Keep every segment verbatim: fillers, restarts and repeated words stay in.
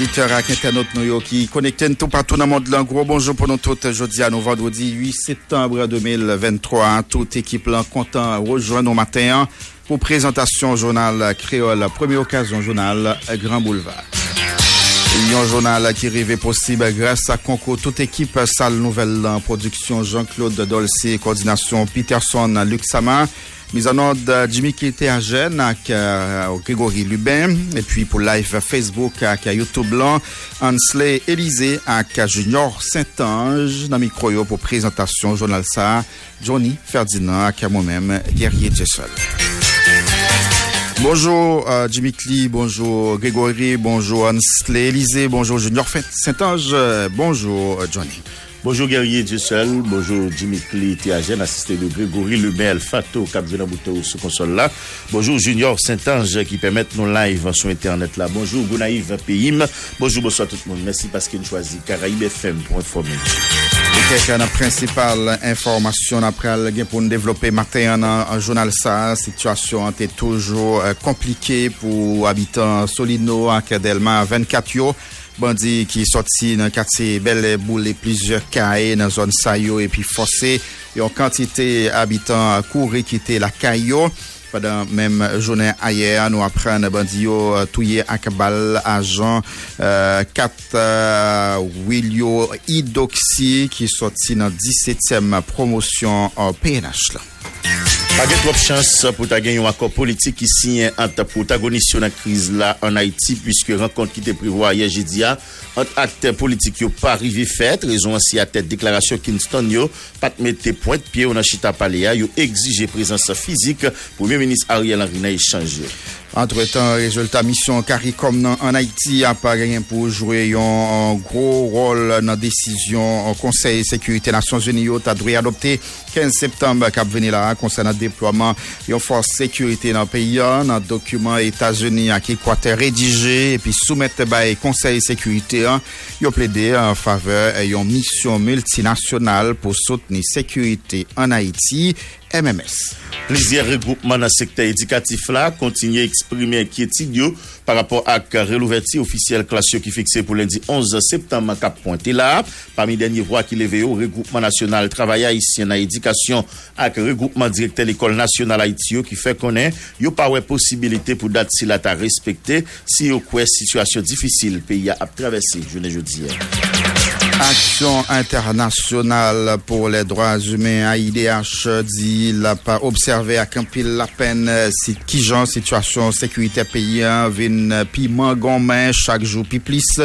auditeurs et internautes qui connectent tout partout dans le monde. Gros bonjour pour nous tous. Jeudi à nous, vendredi huit septembre deux mille vingt-trois. Toute équipe est content de rejoindre au matin pour présentation journal Créole. Première occasion journal Grand Boulevard. Un journal qui rêvait possible grâce à concours toute équipe salle nouvelle en production Jean-Claude Dolci, coordination Peterson Luxama. Mise en ordre Jimmy Kilteagène avec euh, Grégory Lubin. Et puis pour live Facebook avec YouTube Blanc, Hansley Elisée avec Junior Saint-Ange. Dans micro yo pour présentation journal ça, Johnny Ferdinand avec moi-même, Guerrier Jessel. Bonjour euh, Jimmy Klee, bonjour Grégory, bonjour Hansley Elisée, bonjour Junior Saint-Ange, bonjour Johnny. Bonjour Guerrier Jessel, bonjour Jimmy Klee, Théagène, assisté de Grégory Lumel, Fato, Cap Venabuto, ce console-là. Bonjour Junior Saint-Ange qui permettent nos lives sur Internet-là. Bonjour Gonaïves Pim. Bonjour, bonsoir tout le monde. Merci parce qu'ils choisissent Caraïbe F M pour informer. Quelques principales informations après pour nous développer matin en journal ça. Situation était toujours compliquée pour habitants Solino à Delma vingt-quatre. Bandit qui sorti dans le quartier Belle Boule, plusieurs cailles dans la zone Sayo et puis forcé. Et en quantité habitants courent quitter la Caillot. Pendant même journée hier, nous apprenons Bandio Touye Akbal, agent quatre Wiljo Idoxi qui sorti dans dix-septième promotion en P N H. Pas de trop de chance pour gagner un accord politique qui signe entre protagonistes de la crise là en Haïti, puisque rencontre qui était prévue hier jeudi entre acteurs politiques n'ont pas arrivé fait. Raison ainsi à tête déclaration Kingston yo pas de mettre point de pied au Chita Paléa, yo exige présence physique. Premier ministre Ariel Henry n'a échangé. Entre-temps, résultat mission CARICOM en Haïti a pas gagné pour jouer un gros rôle dans la décision Conseil sécurité Nations Unies a dû adopter quinze septembre cap venir là concernant déploiement une force sécurité dans le pays dans le document États-Unis à Équateur rédigé et puis soumettre par Conseil sécurité ils ont plaidé en faveur d'une mission multinationale pour soutenir sécurité en Haïti. M M S. Plusieurs regroupements dans le secteur éducatif là continuent à exprimer inquiétude par rapport à la réouverture officielle classique qui fixée pour lundi onze septembre à Cap Pointé là. Parmi les derniers voix qui levé au regroupement national travail haïtien dans l'éducation avec regroupement directeur de l'école nationale haïtienne qui fait qu'on est, il n'y a pas de possibilité pour date si la ta respectée si au quoi situation difficile pays a traversé journée jeudi. Action internationale pour les droits humains, A I D H, dit l'a pas observé à Campil la peine, si qui genre situation sécurité pays, vin piment gourmet, chaque jour pi plus,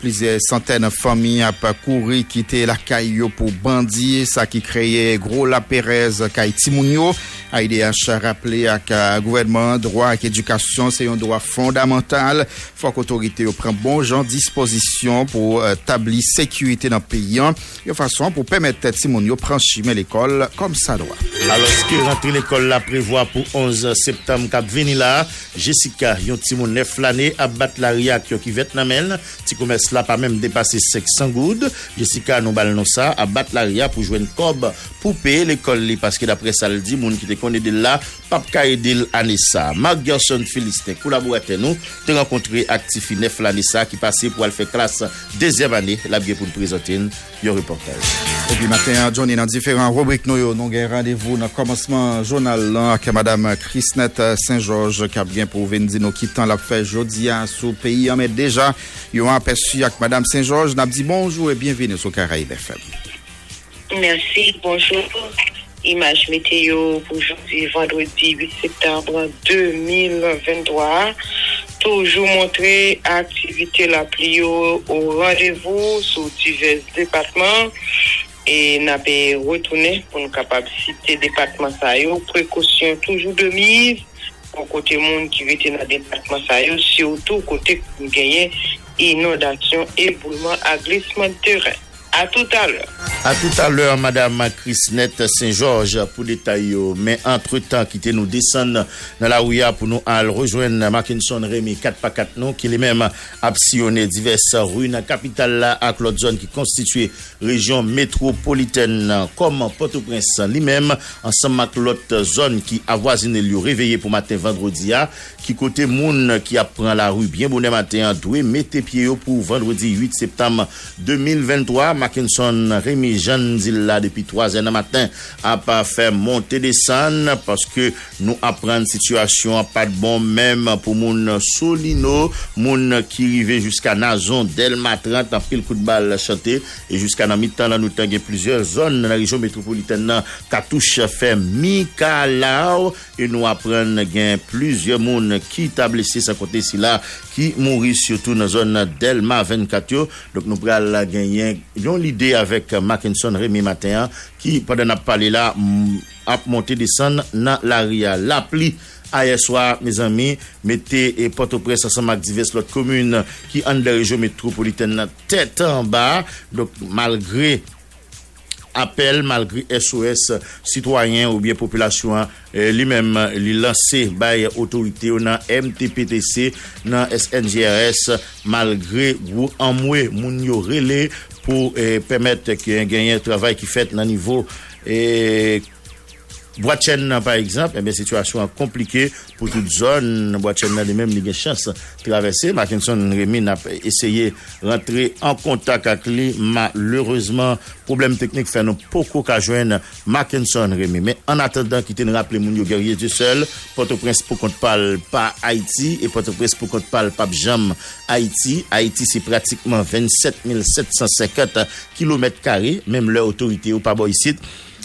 plusieurs centaines de familles a parcouru, quitter la caillou pour bandits, ça qui créait gros la Pérez, Kaiti Mounio. A I D H a rappelé à gouvernement, droit et éducation, c'est un droit fondamental. Faut qu'autorité prend bon genre disposition pour établir sécurité dans le pays, de façon pour permettre à Timonio franchir l'école comme ça doit. Alors que rentrer l'école la prévoit pour onze septembre cap venir là, Jessica, yon Timon neuf l'année à battre la ria qui vietnamienne, petit commerce là pas même dépasser cinq cents goud. Jessica nous bal non ça à battre la ria pour jouer une cob pour payer l'école parce que d'après ça le dit moun qui te connaît de là pas ka aider année ça. Marc Gerson Philistin collaborateur nous te rencontrer actif neuf l'année ça qui passait pour aller faire classe deuxième année la bien pour présenter le reportage. Et puis matin, Johnny, dans différents rubriques, nous avons rendez-vous dans le commencement journal avec Madame Christnet Saint-Georges qui a bien prouvé nous quittant la fête jeudi à ce pays. Mais déjà, nous avons aperçu avec Madame Saint-Georges. Nous avons dit bonjour et bienvenue sur Caraïbe F M. Merci, bonjour. Image météo pour aujourd'hui, vendredi huit septembre deux mille vingt-trois. Toujours montrer activité la pluie au rendez-vous sur divers départements et n'a pas retourné pour nous capables citer département ça précaution toujours de mise pour côté monde qui était dans département ça surtout côté gagner inondation éboulement glissement de terrain. À tout à l'heure. À tout à l'heure, Madame Christnet Saint-Georges, pour détailler. Mais entre-temps, quittez nous descendre dans la Ouya pour nous aller rejoindre Mackenson Rémy quatre par quatre, non, qui est même absionné diverses rues dans la capitale à l'autre zone qui constitue région métropolitaine comme Port-au-Prince. Lui-même, ensemble avec l'autre zone qui avoisine le lieu réveillé pour matin vendredi, qui côté moun qui apprend la rue bien bonnet matin, doué, mettez pied pour vendredi huit septembre deux mille vingt-trois. Mackenson Rémy Jean Zilla depuis trois heures du matin a pas fait monter des sannes parce que nous apprenons situation pas de bon même pour moun Solino, moun qui arrivait jusqu'à Nazon Delma trente en pile coup de balle chanté et jusqu'à la mi-temps là nous tangué plusieurs zones dans la région métropolitaine Katouche fait Mikalao et nous apprenons gain plusieurs moun qui t'a blessé sa côté si là qui mourit surtout dans zone Delma vingt-quatre yo. Donc nous pral gagner l'idée avec Mackenson Rémy matin qui pendant n'a parlé là a monté descendre dans l'aria la pluie hier soir mes amis mettez et Port-au-Prince ensemble avec diverses autres communes qui en la région métropolitaine tête en bas. Donc malgré appel, malgré S O S citoyen ou bien population eh, lui-même lui lancé par autorité dans M T P T C dans S N G R S malgré gros amoué moun yo relé pour eh, permettre qu'il y ait un travail qui fait dans niveau eh, Boitchen, par exemple, eh bien, situation compliquée pour toute zone. Boitchen, là, même, il y a chance de traverser. Mackenson Rémy n'a essayé de rentrer en contact avec lui. Malheureusement, problème technique fait nous beaucoup qu'à joindre Mackenson Rémy. Mais en attendant, quittez nous rappeler, mon Guerrier Jessel, Port-au-Prince pour qu'on ne parle pas Haïti et Port-au-Prince pour qu'on ne parle pas Jam Haïti. Haïti, c'est pratiquement vingt-sept mille sept cent cinquante kilomètres carrés. Même leur autorité ou pas boïcite.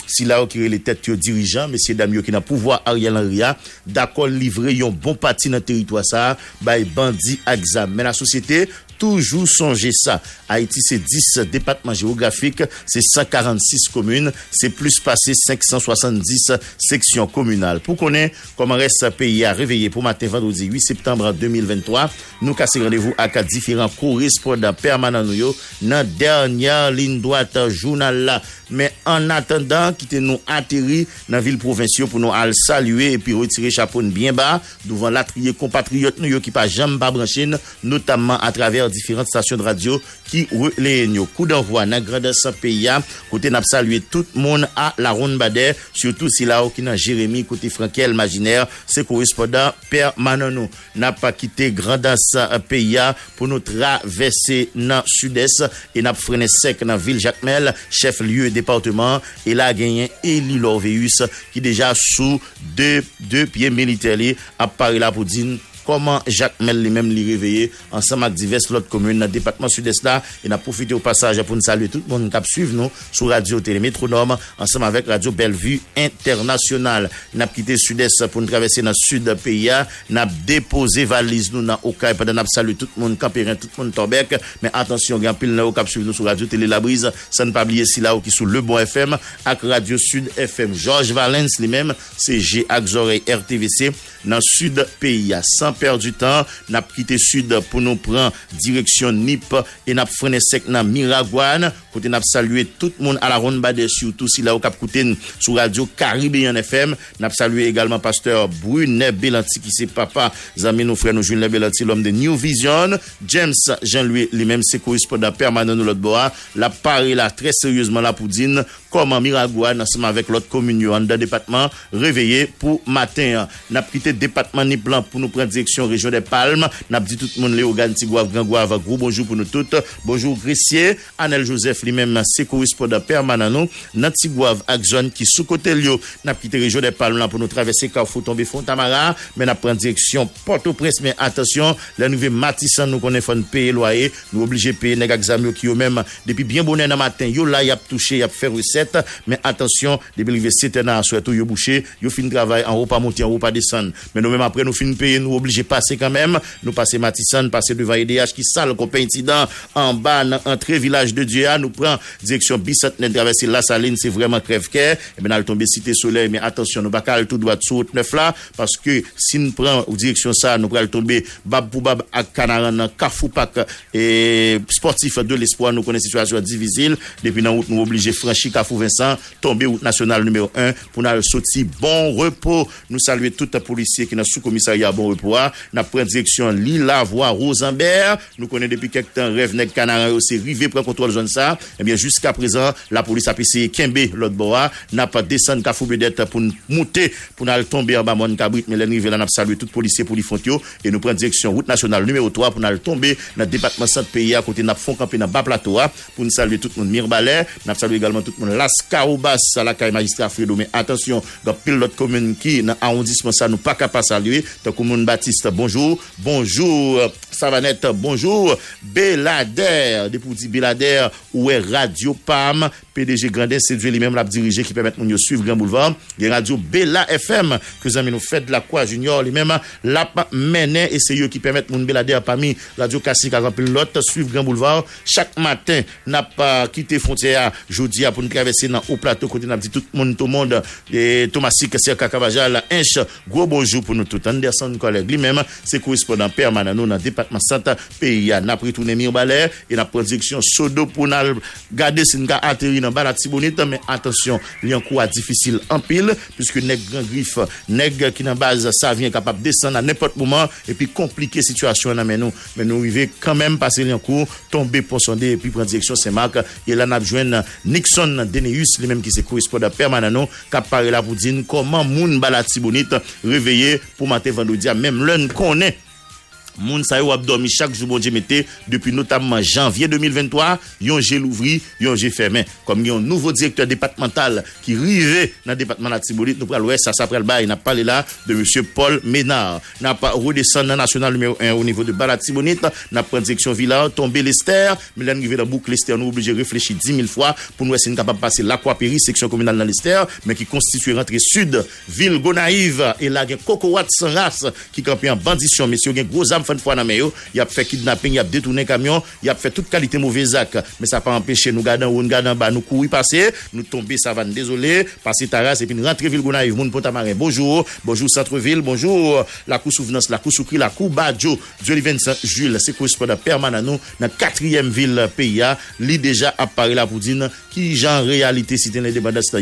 Si là, qui est les têtes dirigeants, messieurs, dames, qui n'a pouvoir, Ariel Henry, d'accord, livrer un bon parti dans le territoire, ça, by bandit, examen. Mais la société, toujours songer ça. Haïti, c'est dix départements géographiques, c'est cent quarante-six communes, c'est plus passé cinq cent soixante-dix sections communales. Pour connaître comment reste ce pays à réveiller pour matin vendredi huit septembre deux mille vingt-trois, nous cassons rendez-vous à quatre différents correspondants permanents dans la dernière ligne droite journal là. Mais en attendant, quittez nous atterrir dans la ville provinciale pour nous aller saluer et puis retirer chapeau bien bas devant l'atelier compatriote nous qui pas jamais pas branché, notamment à travers différentes stations de radio qui relaient nos coups d'envoi dans grandeur sa pays côté n'a salué tout le monde à la ronde bader surtout si là qui dans Jérémy côté Frankel Imaginaire c'est correspondant permanent nous n'a pas quitté grandeur sa pays pour nous traverser dans sud-est et n'a freiné sec dans ville Jacmel chef lieu département et là gagné Eli Lorvéus qui déjà sous deux deux pieds militaires à Paris là pour dire comment Jacques Mel lui-même l'y réveillé ensemble avec diverses autres communes dans le département sud-est là et n'a profité au passage pour nous saluer tout le monde qui suivre nous sur Radio Télé Métronome ensemble avec Radio Bellevue International. N'a quitté sud-est pour nous traverser dans le sud pays, n'a déposé valise nous dans Okaï pendant n'a salué tout le monde Campérin, tout le monde Torbec, mais attention grand pile là qui suivre nous sur Radio Télé la Brise, sans ne pas oublier si là qui sur le bon F M avec Radio Sud F M. Georges Valens lui-même c'est G Axorey R T V C dans sud pays. Sans perdre du temps, n'a quitté sud pour nous prendre direction Nip et n'a freiné sec dans Miragouane côté n'a salué tout le monde à la ronde bader surtout si là au cap côté sur Radio Caraïbe F M. N'a salué également pasteur Brunet Belanti qui c'est papa amis nos frères nous Junior Belanti l'homme de New Vision, James Jean-Louis lui-même c'est correspondant permanent de l'autre bois, la paré là très sérieusement là pour dire comment Miragouane ensemble avec l'autre commune en département réveillé pour matin. N'a quitté département Nip blanc pour nous prendre direction région des Palmes. N'a dit tout le monde Léogane Tigouave Grand Gouave gros bonjour pour nous toutes. Bonjour Gressier, Anel Joseph lui-même c'est correspondant permanent nous dans Tigouave Axon qui sous côté Lio. N'a quitté région des Palmes là pour nous traverser Carrefour tomber Fontamara mais n'a prendre direction Port-au-Prince mais attention, la nouvelle Matissan nous connaît font payer loyer, nous obligé payer nèg examen qui eux même depuis bien bonheur dans matin, yo là y a touché, y a fait recette sept. Mais attention, depuis le sept ans, souhaite tout bouché, yo fin travail en haut pas monter, en haut pas descendre. Mais nous même après nous fin payer, nous obligés passer quand même, nous passer Matissane, passer devant E D H qui sale copain incident en bas dans entrée village de Dieu, nous prend direction bicentenaire traverser la Saline, c'est vraiment crève-cœur. Et ben nous tomber cité Soleil, mais attention, nous pas caler tout droit sur neuf là parce que si nous prend direction ça, nous pral tomber bab pour bab à Canaran, Kafoupak et sportif de l'espoir, nous connaissons situation difficile depuis dans route nous obligés franchir Kafou Vincent, tomber route nationale numéro un pour nous sortir bon repos. Nous saluer tout les policiers qui dans sous-commissariat bon repos, n'a prend direction Lila voie Rosenberg. Nous connaissons depuis quelques temps rêve nèg Canaran c'est rivé prend contrôle zone ça. Et bien jusqu'à présent, la police a pissé Kembe l'autre bois, n'a pas descendre Kafou Bedette pour monter pour nous tomber en bas mon cabrit, mais l'arrivée là n'a saluer tout policiers pour les fontio et nous prend direction route nationale numéro trois pour nous tomber dans département centre pays à côté n'a fond camper dans bas plateau pour nous saluer tout le monde Mirbalais, n'a saluer également tout le monde Lascaobas à la caille magistrat Fredo. Mais attention, dans pile l'autre commune qui dans arrondissement ça nous pas capable saluer, tant commune Baptiste bonjour, bonjour Savanette bonjour, Belader, depuis dit Belader ou est Radio Pam, P D G Grandin c'est lui-même l'a dirigé qui permet nous suivre Grand Boulevard, il y a Radio Bella F M que nous nous fait de la Croix Junior lui-même l'a mené et c'est eux qui permettent nous Belader parmi Radio Classique à remplir l'autre suivre Grand Boulevard chaque matin n'a pas quitté frontière jeudi pour nous traverser dans au plateau côté n'a dit tout le monde tout le monde et Thomas Sick c'est Cacavajal Inch gros bonjour pour nous tout Anderson collègue lui-même c'est correspondant permanent nous dans département Santa pays n'a pris tourner Mirbalais et n'a production Sodo pour nous garder c'est n'a atterri dans Balatibonite mais attention li en cours difficile en pile puisque nèg grand griffe nèg qui dans base ça vient capable descendre à n'importe moment et puis compliquer situation là mais nous mais nous arriver quand même passer en cours tomber pour sonder et puis prendre direction Saint-Marc et là n'a joindre Nixon Deneus lui-même qui c'est correspondant permanent qui apparaît là pour dire comment moun Balatibonite réveillé pour matin vendredi même l'un connaît moun sa yo ap dormi chaque jour bon Dieu mettez depuis notamment janvier deux mille vingt-trois yon j'ai l'ouvri yon j'ai fermé comme yon nouveau directeur départemental qui rivé dans département Natcom nous pral ouest ça ça pral bail n'a parlé là de monsieur Paul Ménard n'a pas redescend dans national numéro un au niveau de Balatibon n'a prend direction Villa tombé l'Esther mais là rivé dans boucle l'Esther nous obligé réfléchir dix mille fois pour nous essayer capable passer l'Aquapéry section communale dans l'Esther mais qui constitue rentrée sud ville Gonaïves et là gen Kokowat sans race qui camper en bandition monsieur gen gros fin de fois dans meyo il a fait kidnapping il a détourné camion il a fait toute qualité mauvais acte mais ça pas empêché nous garder ou nous garder bas nous courir passer nous tomber savane désolé passer Taras et puis rentrer ville Gonaïves moun Potamarin bonjour bonjour centre-ville bonjour la cour souvenance la cour soukri la cour Badjo Dieu vingt-cinq Jules c'est correspondant permanent nous dans quatrième ville P I A li déjà apparaît là pour dire qui genre réalité cité l'indépendance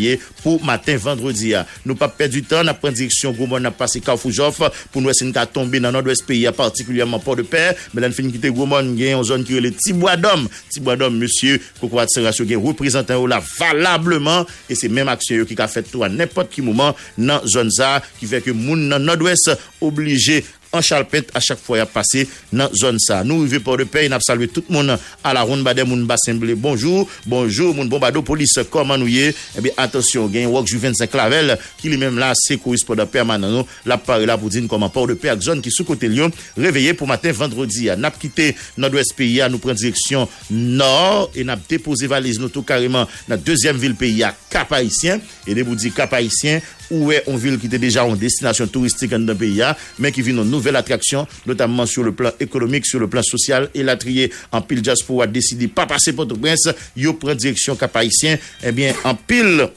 pour matin vendredi nous pas perdre du temps n'a prendre direction Gomon n'a passé Carrefour Joff pour nous essayer de tomber dans nord-ouest pays à partir particulièrement port de paix mais là fin quitter Gomon gagne en zone qui est le Tibois d'homme Tibois d'homme monsieur Kokoat Serasio gagne représentant là valablement et c'est même action qui a fait tout à n'importe qui moment dans zone ça qui fait que moun dans nord-ouest obligé en chalpette à chaque fois y a passé dans zone ça nous rive port de paix n'a saluer tout le monde à la ronde badem moun bassemblé bonjour bonjour moun bombado police comment nous y eh bien attention gagne walk ju vingt-cinq Clavel qui lui même là c'est correspondant permanent la parole là pour dire comment port de paix à zone qui sous côté Lyon réveillé pour matin vendredi n'a quitté nord-ouest pays nous prend direction nord et n'a déposé valise nous tout carrément dans deuxième ville pays à Cap Haïtien et les boudi Cap Haïtien où est une ville qui était déjà en destination touristique dans le pays mais qui vit nos nouvelle attraction, notamment sur le plan économique, sur le plan social, et la trier en pile diaspora décidé pas passer Port-au-Prince, yo prend direction Cap Haïtien, eh bien, en pile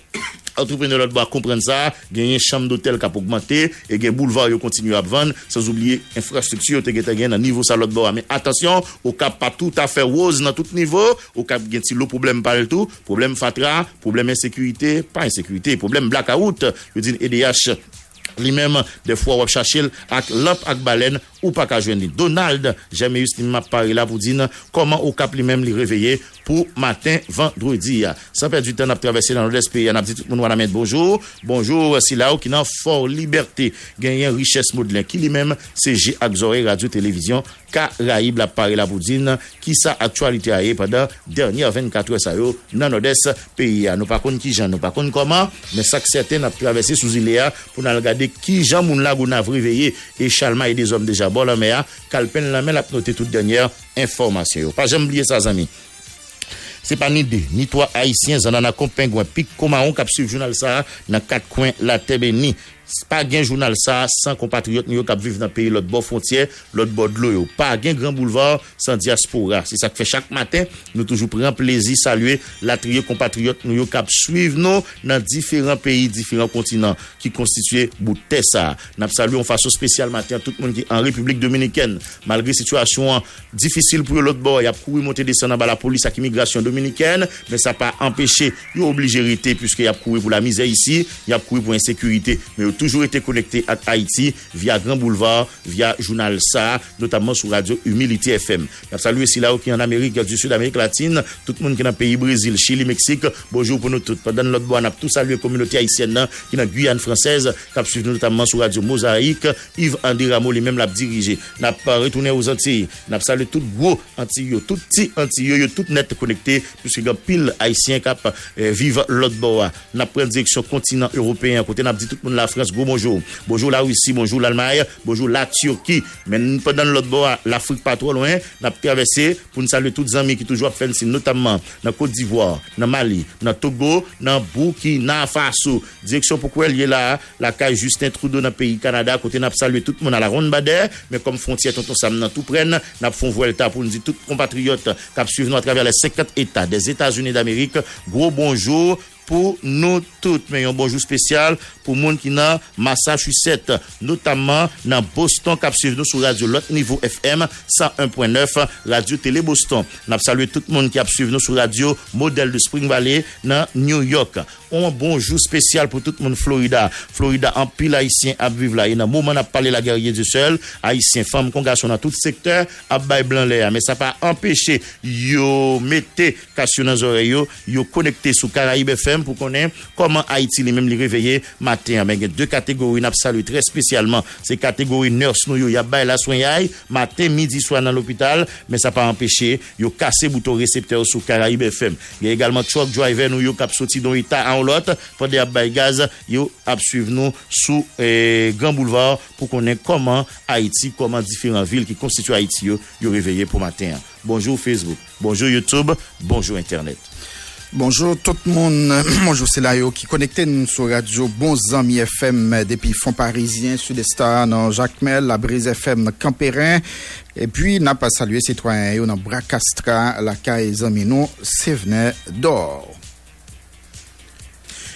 entrepreneur doit comprendre ça, gagner chambre d'hôtel qui a augmenté et gagne boulevard yo continue à vendre sans oublier infrastructure te gagne dans niveau ça l'autre bord mais attention au cap pas tout à fait rose dans tout niveau au cap gagne petit le problème pas le tout problème fatra problème insécurité pas insécurité problème blackout je dis E D H lui-même des fois on cherche avec lampe avec baleine ou pas qu'à joindre Donald jamais Justine m'a parlé là pour dire comment au cap lui-même le réveiller pour matin vendredi sans perdre du temps n'a traversé dans l'est pays on a dit tout le monde va mettre bonjour bonjour c'est là qui dans fort liberté gagner richesse modelin qui lui-même c'est G Axoré radio télévision Caraïbe la parlé la boudine qui sa actualité a eu pendant dernière vingt-quatre heures ça yo dans nord-est pays nous pas connait qui Jean nous pas connait comment mais ça que certain n'a traversé sous Iléa pour aller regarder qui Jean moun la gonna réveiller et Chalma et des hommes déjà bon la mer Calpen la mer la noter toute dernière information pas jamais oublier ça amis c'est pas ni deux, ni trois haïtiens, zanana compingouin, pic, comaon, cap suivre journal ça, dans quatre coins, la terre bénie. Pas gain journal ça sans compatriotes nous qui vivent dans le pays l'autre bord frontière l'autre bord de l'eau pas gain grand boulevard sans diaspora c'est ça que fait chaque matin nous toujours prend plaisir saluer la trier compatriotes nous qui suivent nous dans différents pays différents continents qui constituent bouté ça n'a salué en façon spéciale matin tout le monde qui en République dominicaine malgré situation difficile pour l'autre bord il y a couru monter descendre en bas la police à immigration dominicaine mais ça pas empêché il obligé rester puisque il y a couru pour la misère ici il y a couru pour insécurité mais toujours été connecté à Haïti via Grand Boulevard, via Journal S A, notamment sur Radio Humilité F M. Je salue aussi là qui en Amérique du Sud, Amérique latine, tout le monde qui est dans le pays Brésil, Chili, Mexique. Bonjour pour nous tous. Pendant l'autre bois, on a tous salué la communauté haïtienne qui est dans Guyane française, qui suit notamment sur Radio Mosaïque. Yves André Rameau, lui-même l'a dirigé. N'a pas retourné aux Antilles. N'a pas salué tout gros Antilleux, tout petit Antilleux, tout net connecté, puisque il y a pile haïtien cap eh, vivent l'autre bois. N'a pris direction continent européen. Côté n'a dit tout le monde la France. Bonjour. Bonjour la Russie, bonjour l'Allemagne, bonjour la Turquie. Mais pendant l'autre bord, l'Afrique pas trop loin, n'a traversé pour nous saluer tous les amis qui toujours font notamment dans Côte d'Ivoire, dans Mali, dans Togo, dans Burkina Faso. Direction pourquoi elle est là, la caille Justin Trudeau dans le pays Canada, côté n'a salué tout le monde à la ronde badère, mais comme frontière tonton Sam n'a tout prenne, n'a font Vuelta pour nous dire tous compatriotes qui suivent nous à travers les cinquante États des États-Unis d'Amérique. Gros bonjour. Pour nous toutes, mais un bonjour spécial pour monde qui dans Massachusetts, notamment dans Boston, qui suivent nous sur Radio L'autre Niveau F M cent un virgule neuf, Radio Télé Boston. Nous saluons tout le monde qui suivent nous sur Radio Modèle de Spring Valley dans New York. Un bonjour spécial pour tout le monde Florida. Florida, en pile haïtien à vivre là. Et dans le moment où on a parlé la guerrier du seul, haïtien, femme, congation dans tout secteur, à bail blanc l'air. Mais ça n'a pas empêché, yo mettez cassure dans les oreilles, yo connecté sur Caraïbe F M. Pour qu'on ait comment Haïti les mêmes les réveiller matin mais deux catégories n'a salué très spécialement c'est catégorie nurse nous y a bail la soignay matin midi soir dans l'hôpital mais ça pas empêché yo casser bouton récepteur sur Caraïbe F M il y a également truck driver nous yo cap sorti dans état en l'autre pour des bail gaz yo ab suivre nous sous eh, Grand Boulevard pour qu'on ait comment Haïti comment différentes villes qui constituent Haïti yo yo réveiller pour matin. Bonjour Facebook, bonjour YouTube, bonjour internet. Bonjour tout le monde, bonjour c'est là qui connecté nous sur Radio Bon Zami F M depuis Fonds Parisien, Sud-Estar, dans Jacques Mel, la Brise F M, Campérin. Et puis, n'a pas salué citoyen, dans Bracastra, la Caille Zamino, Sévenet d'Or.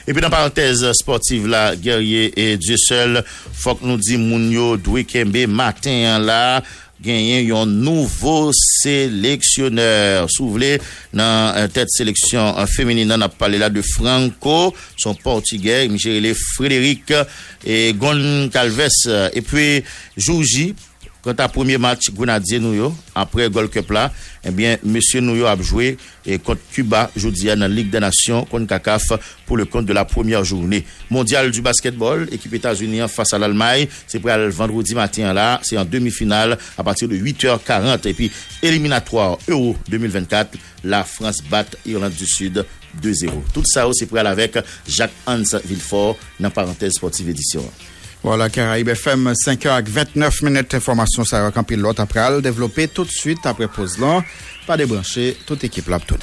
Et puis, dans parenthèse sportive, la guerrier et Dieu seul, faut que nous dit Mounio Douikembe, matin là, gagné un nouveau sélectionneur. Souvelé dans tête sélection féminine, on a parlé là de Franco, son portugais, Michel Frédéric et Gonçalves. Et puis, jour J, quant à premier match, Grenadier Nouyo, après Gold Cup là, eh bien, monsieur Nouyo a joué et contre Cuba, jeudi dans la Ligue des Nations, contre C A C A F, pour le compte de la première journée. Mondial du basketball, équipe États-Unis face à l'Allemagne, c'est pour le vendredi matin là, c'est en demi-finale à partir de huit heures quarante. Et puis, éliminatoire Euro deux mille vingt-quatre, la France bat Irlande du Sud deux zéro. Tout ça, c'est pour aller avec Jacques-Hans Villefort, dans parenthèse sportive édition. Voilà, Caraïbe F M, cinq heures vingt-neuf minutes, information, ça va camper l'autre après, elle développer tout de suite après pause là, pas débrancher, toute équipe là, tout.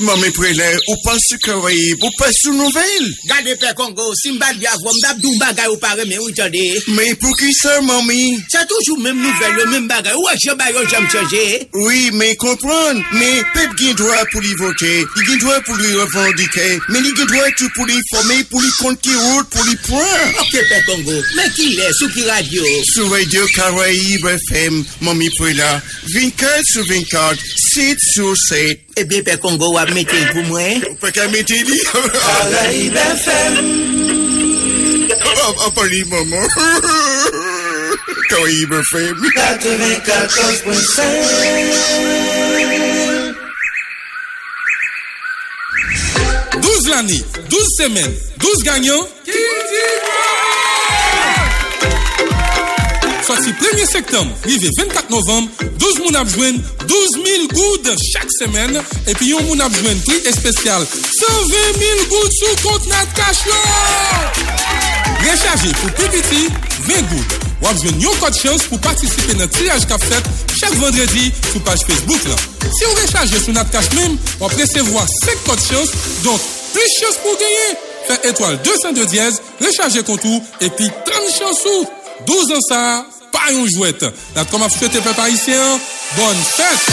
Maman Prélé, ou pas sur Caraïbe, ou pas sur Nouvelle. Gardez Père Congo, Simba Diavrom, Dabdou Bagay ou Paré, mais oui, attendez. Mais pour qui ça, mamie? C'est toujours même nouvelle, le même bagay. Ou est-ce que j'aime changer? Oui, mais comprendre. Mais Pep qui doit pour lui voter, il y doit pour lui revendiquer, mais il doit tout pour lui former, pour lui compter route, pour lui prendre. Ok, Père Congo, mais qui est sur qui radio? Sur Radio Caraïbe F M, Maman Prélé, vingt-quatre sur vingt-quatre, sept sur sept. Eh bien, Père Congo, vous mettez pour moi. Pas qu'à mettre lui. Caraïbe F M. On parle de maman. Caraïbe F M. quatre-vingt-quatorze virgule cinq. douze l'année, douze semaines, douze gagnants. Qui dit Sorti premier septembre, arrivé vingt-quatre novembre, douze moun ap jwenn douze mille goudes chaque semaine et puis yon moun ap jwenn prix spécial cent vingt mille goudes sous compte Natcash là. Recharger pour plus petit vingt goudes. Ou ap jwenn yon code chance pour participer dans tirage Cap Fête chaque vendredi sur page Facebook là. Si on recharge sur Natcash même, on recevoir cinq codes chance donc plus chance pour gagner. Fait étoile deux cent deux dièse, recharger contour et puis trente chances sous douze ans ça, pas une jouette. Natcom a souhaité peuple haïtien, bonne fête.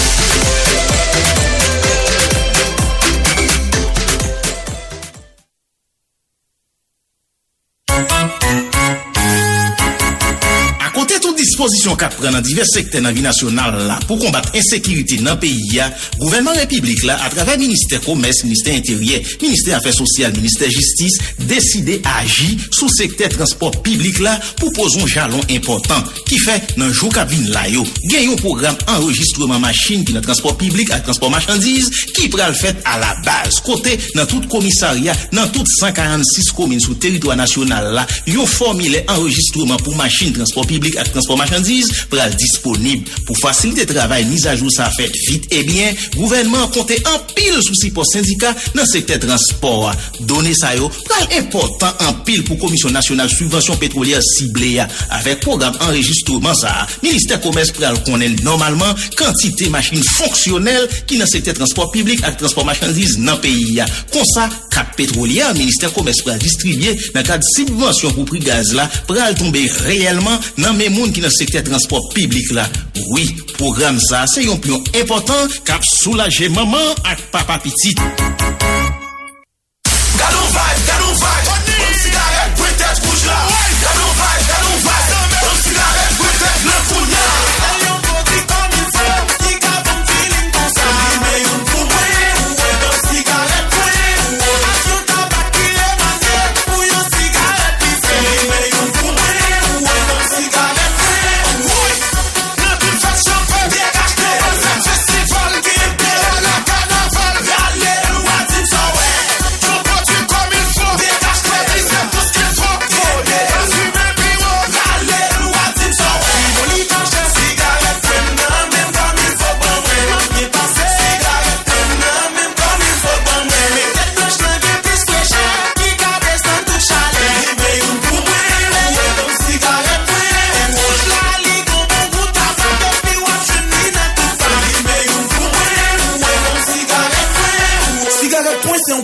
À côté toute disposition qu'a pris dans divers secteurs de la vie nationale là pour combattre l'insécurité dans le pays, le gouvernement république là à travers ministère commerce, ministère intérieur, ministère affaires sociales, ministère justice décidé agir sous secteur transport public là pour poser un jalon important qui fait dans jour qu'a vinn là yo gagne un programme enregistrement machine qui dans transport public à transport marchandises qui pral fait à la base côté dans tout commissariat dans toutes cent quarante-six communes sur territoire national là yon formulaire enregistrement pour machine transport public à transport marchandises pral disponible pour faciliter travail mise à jour ça fait vite et bien gouvernement compter en pile sous si pour syndicat dans secteur transport donner ça yo pral important en pile pour commission nationale subvention pétrolière ciblée avec programme enregistrement ça ministère commerce pral connaît normalement quantité machine fonctionnelle qui dans secteur transport public et transport marchandises dans pays comme ça cap pétrolière ministère commerce pral distribuer dans cadre subvention pour prix gaz là pral tomber réellement dans même monde qui dans secteur transport public là. Oui, programme ça c'est un pion important cap soulager maman et papa petit.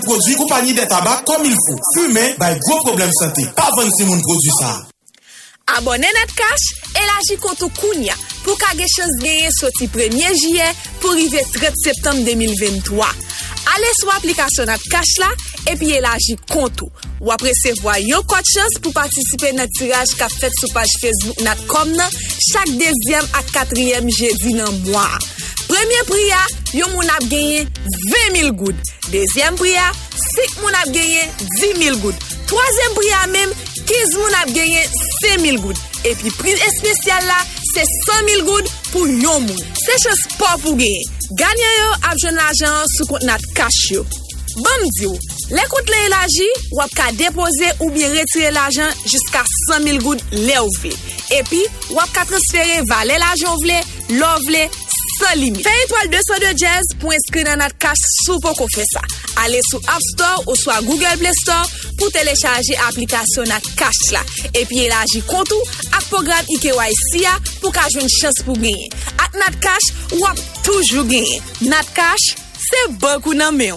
Produit compagnie de tabac comme il faut. Fumer, bah, gros problème santé. Pas vendre si mon produit ça. Abonnez Natcash et l'agit contre Kounia pour qu'à des chances gagner sorti premier juillet pour arriver trente septembre deux mille vingt-trois. Allez sur l'application Natcash là et puis élargir compte. Ou après recevoir un code chance pour participer à un tirage qu'a fait sur page Facebook Natcom chaque deuxième à quatrième jeudi dans mois. Premier prix a, yon moun ap gagné vingt mille goud. Deuxième prix a, cinq moun ap gagné dix mille goud. Troisième prix a même, quinze moun ap gagné cinq mille goud. Et puis prix spécial là, c'est cent mille goud pour yon moun. C'est chose pas pour gagner. Gagnant yo ap jwenn l'argent sous compte Natcash yo. Bon diou, les comptes les élargi, ou ap ka déposer ou bien retirer l'argent jusqu'à cent mille goud les ouvé. Et puis ou ap ka transférer valer l'argent vle, l'ovle sans limite. Fais étoile deux cent deux jazz pour inscrire dans Natcash sous pour qu'on fait ça. Allez sur App Store ou sur Google Play Store pour télécharger l'application Natcash là. Et puis élargir compte avec programme I K Y C pour qu'on ait une chance pour gagner. Avec Natcash, on a toujours gagné. Natcash, c'est beaucoup dans mes.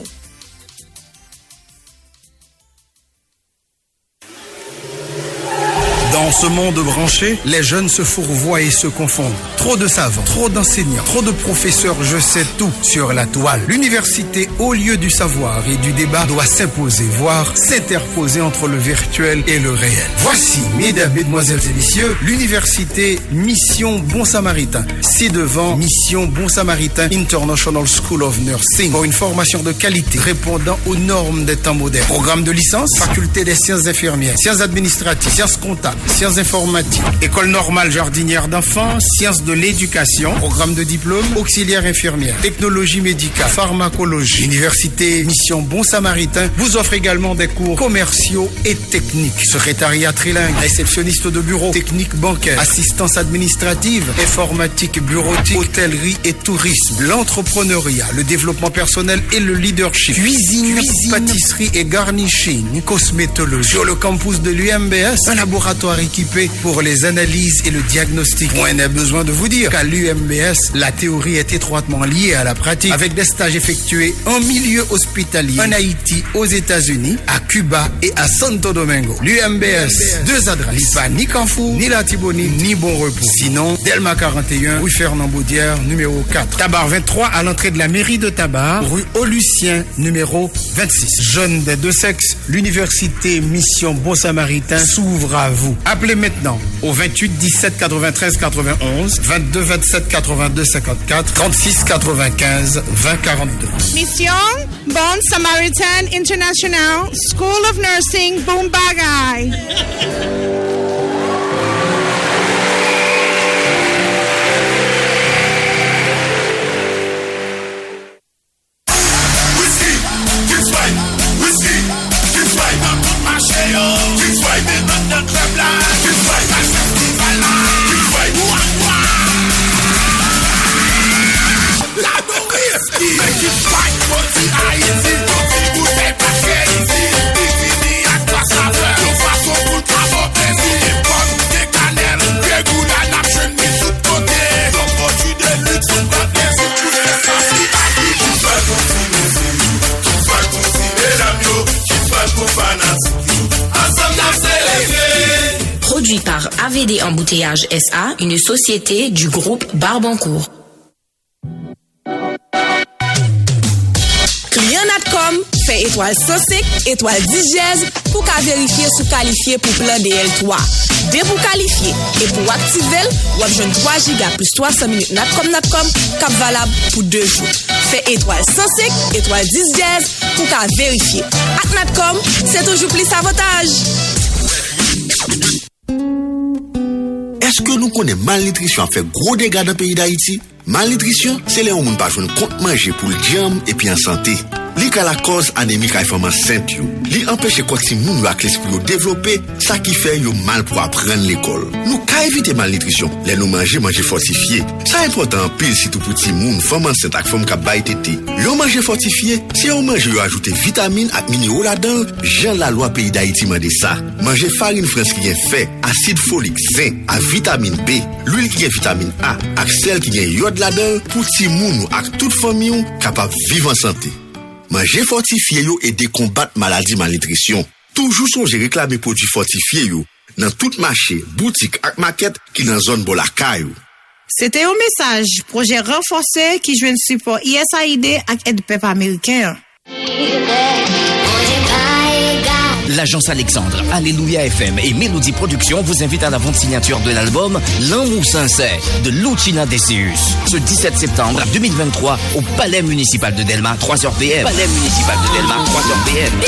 Dans ce monde branché, les jeunes se fourvoient et se confondent. Trop de savants, trop d'enseignants, trop de professeurs, je sais tout sur la toile. L'université, au lieu du savoir et du débat, doit s'imposer, voire s'interposer entre le virtuel et le réel. Voici, mesdames, mesdemoiselles et messieurs, l'université Mission Bon Samaritain. Ci-devant Mission Bon Samaritain International School of Nursing pour une formation de qualité répondant aux normes des temps modernes. Programme de licence, faculté des sciences infirmières, sciences administratives, sciences comptables, sciences informatiques, école normale jardinière d'enfants, sciences de l'éducation, programme de diplôme, auxiliaire infirmière, technologie médicale, pharmacologie. Université Mission Bon Samaritain vous offre également des cours commerciaux et techniques. Secrétariat trilingue, réceptionniste de bureau, technique bancaire, assistance administrative, informatique, bureautique, hôtellerie et tourisme, l'entrepreneuriat, le développement personnel et le leadership, cuisine, cuisine, pâtisserie et garnishing, cosmétologie. Sur le campus de l'U M B S, un laboratoire équipé pour les analyses et le diagnostic. Point n'est besoin de vous dire qu'à l'U M B S, la théorie est étroitement liée à la pratique, avec des stages effectués en milieu hospitalier, en Haïti, aux États-Unis, à Cuba et à Santo Domingo. L'U M B S, deux adresses, l'I P A, ni Carrefour, ni la Tibonite, ni Bon Repos. Sinon, Delma quarante et un, rue Fernand-Baudière, numéro quatre. Tabar vingt-trois, à l'entrée de la mairie de Tabar, rue Au-Lucien, numéro vingt-six. Jeunes des deux sexes, l'université Mission Bon Samaritain s'ouvre à vous. Appelez maintenant au vingt-huit dix-sept quatre-vingt-treize quatre-vingt-onze, vingt-deux vingt-sept quatre-vingt-deux cinquante-quatre, trente-six quatre-vingt-quinze vingt quarante-deux. Mission Bon Samaritain International School of Nursing Bumbagai. Produit par A V D Embouteillage S A, une société du groupe Barbancourt. Client Natcom fait étoile cent cinq, étoile dix pour qu'à vérifier sous qualifié pour plan D L trois. Dès vous qualifier et pour activer, vous avez trois gigas plus trois cents minutes Natcom Natcom, cap valable pour deux jours. Fait étoile cent cinq, étoile dix pour qu'à vérifier. Avec Natcom, c'est toujours plus avantage. Est-ce que nous connaissons malnutrition fait gros dégâts dans le pays d'Haïti? Malnutrition, c'est les hommes qui ne peuvent pas compte manger pour le diam et puis en santé. Li ka la cause anémique à femme enceinte yo. Li empêche quoi que si moun yo ak l'esprit yo développer, ça qui fait yo mal pour apprendre l'école. Nous ka éviter malnutrition, les nous manger manger fortifié. Ça important pile si tout petit moun, femme enceinte ak femme ka bay tété. Yo manger fortifié, si on mange yo ajouter vitamines ak minéraux là-dedans, Jean la loi pays d'Haïti mande ça. Manger farine fraîche qui est fait, acide folique sain, à vitamine B, l'huile qui est vitamine A, ak sel qui est iode là-dedans pour ti moun yo ak toute famille yo capable vivre en santé. Manger fortifié yo et de combattre maladie malnutrition. Toujours songer réclamer produits fortifiés yo dans tout marché, boutique ak maquette qui dans zone Bolaka yo. C'était un message projet renforcé qui joint support I S A I D ak aide peuple américain. L'agence Alexandre, Alléluia F M et Mélodie Productions vous invitent à la vente signature de l'album L'amour sincère de Luchina Desius. Ce dix-sept septembre deux mille vingt-trois au Palais Municipal de Delma, trois heures P M. Palais Municipal de Delma, trois heures P M.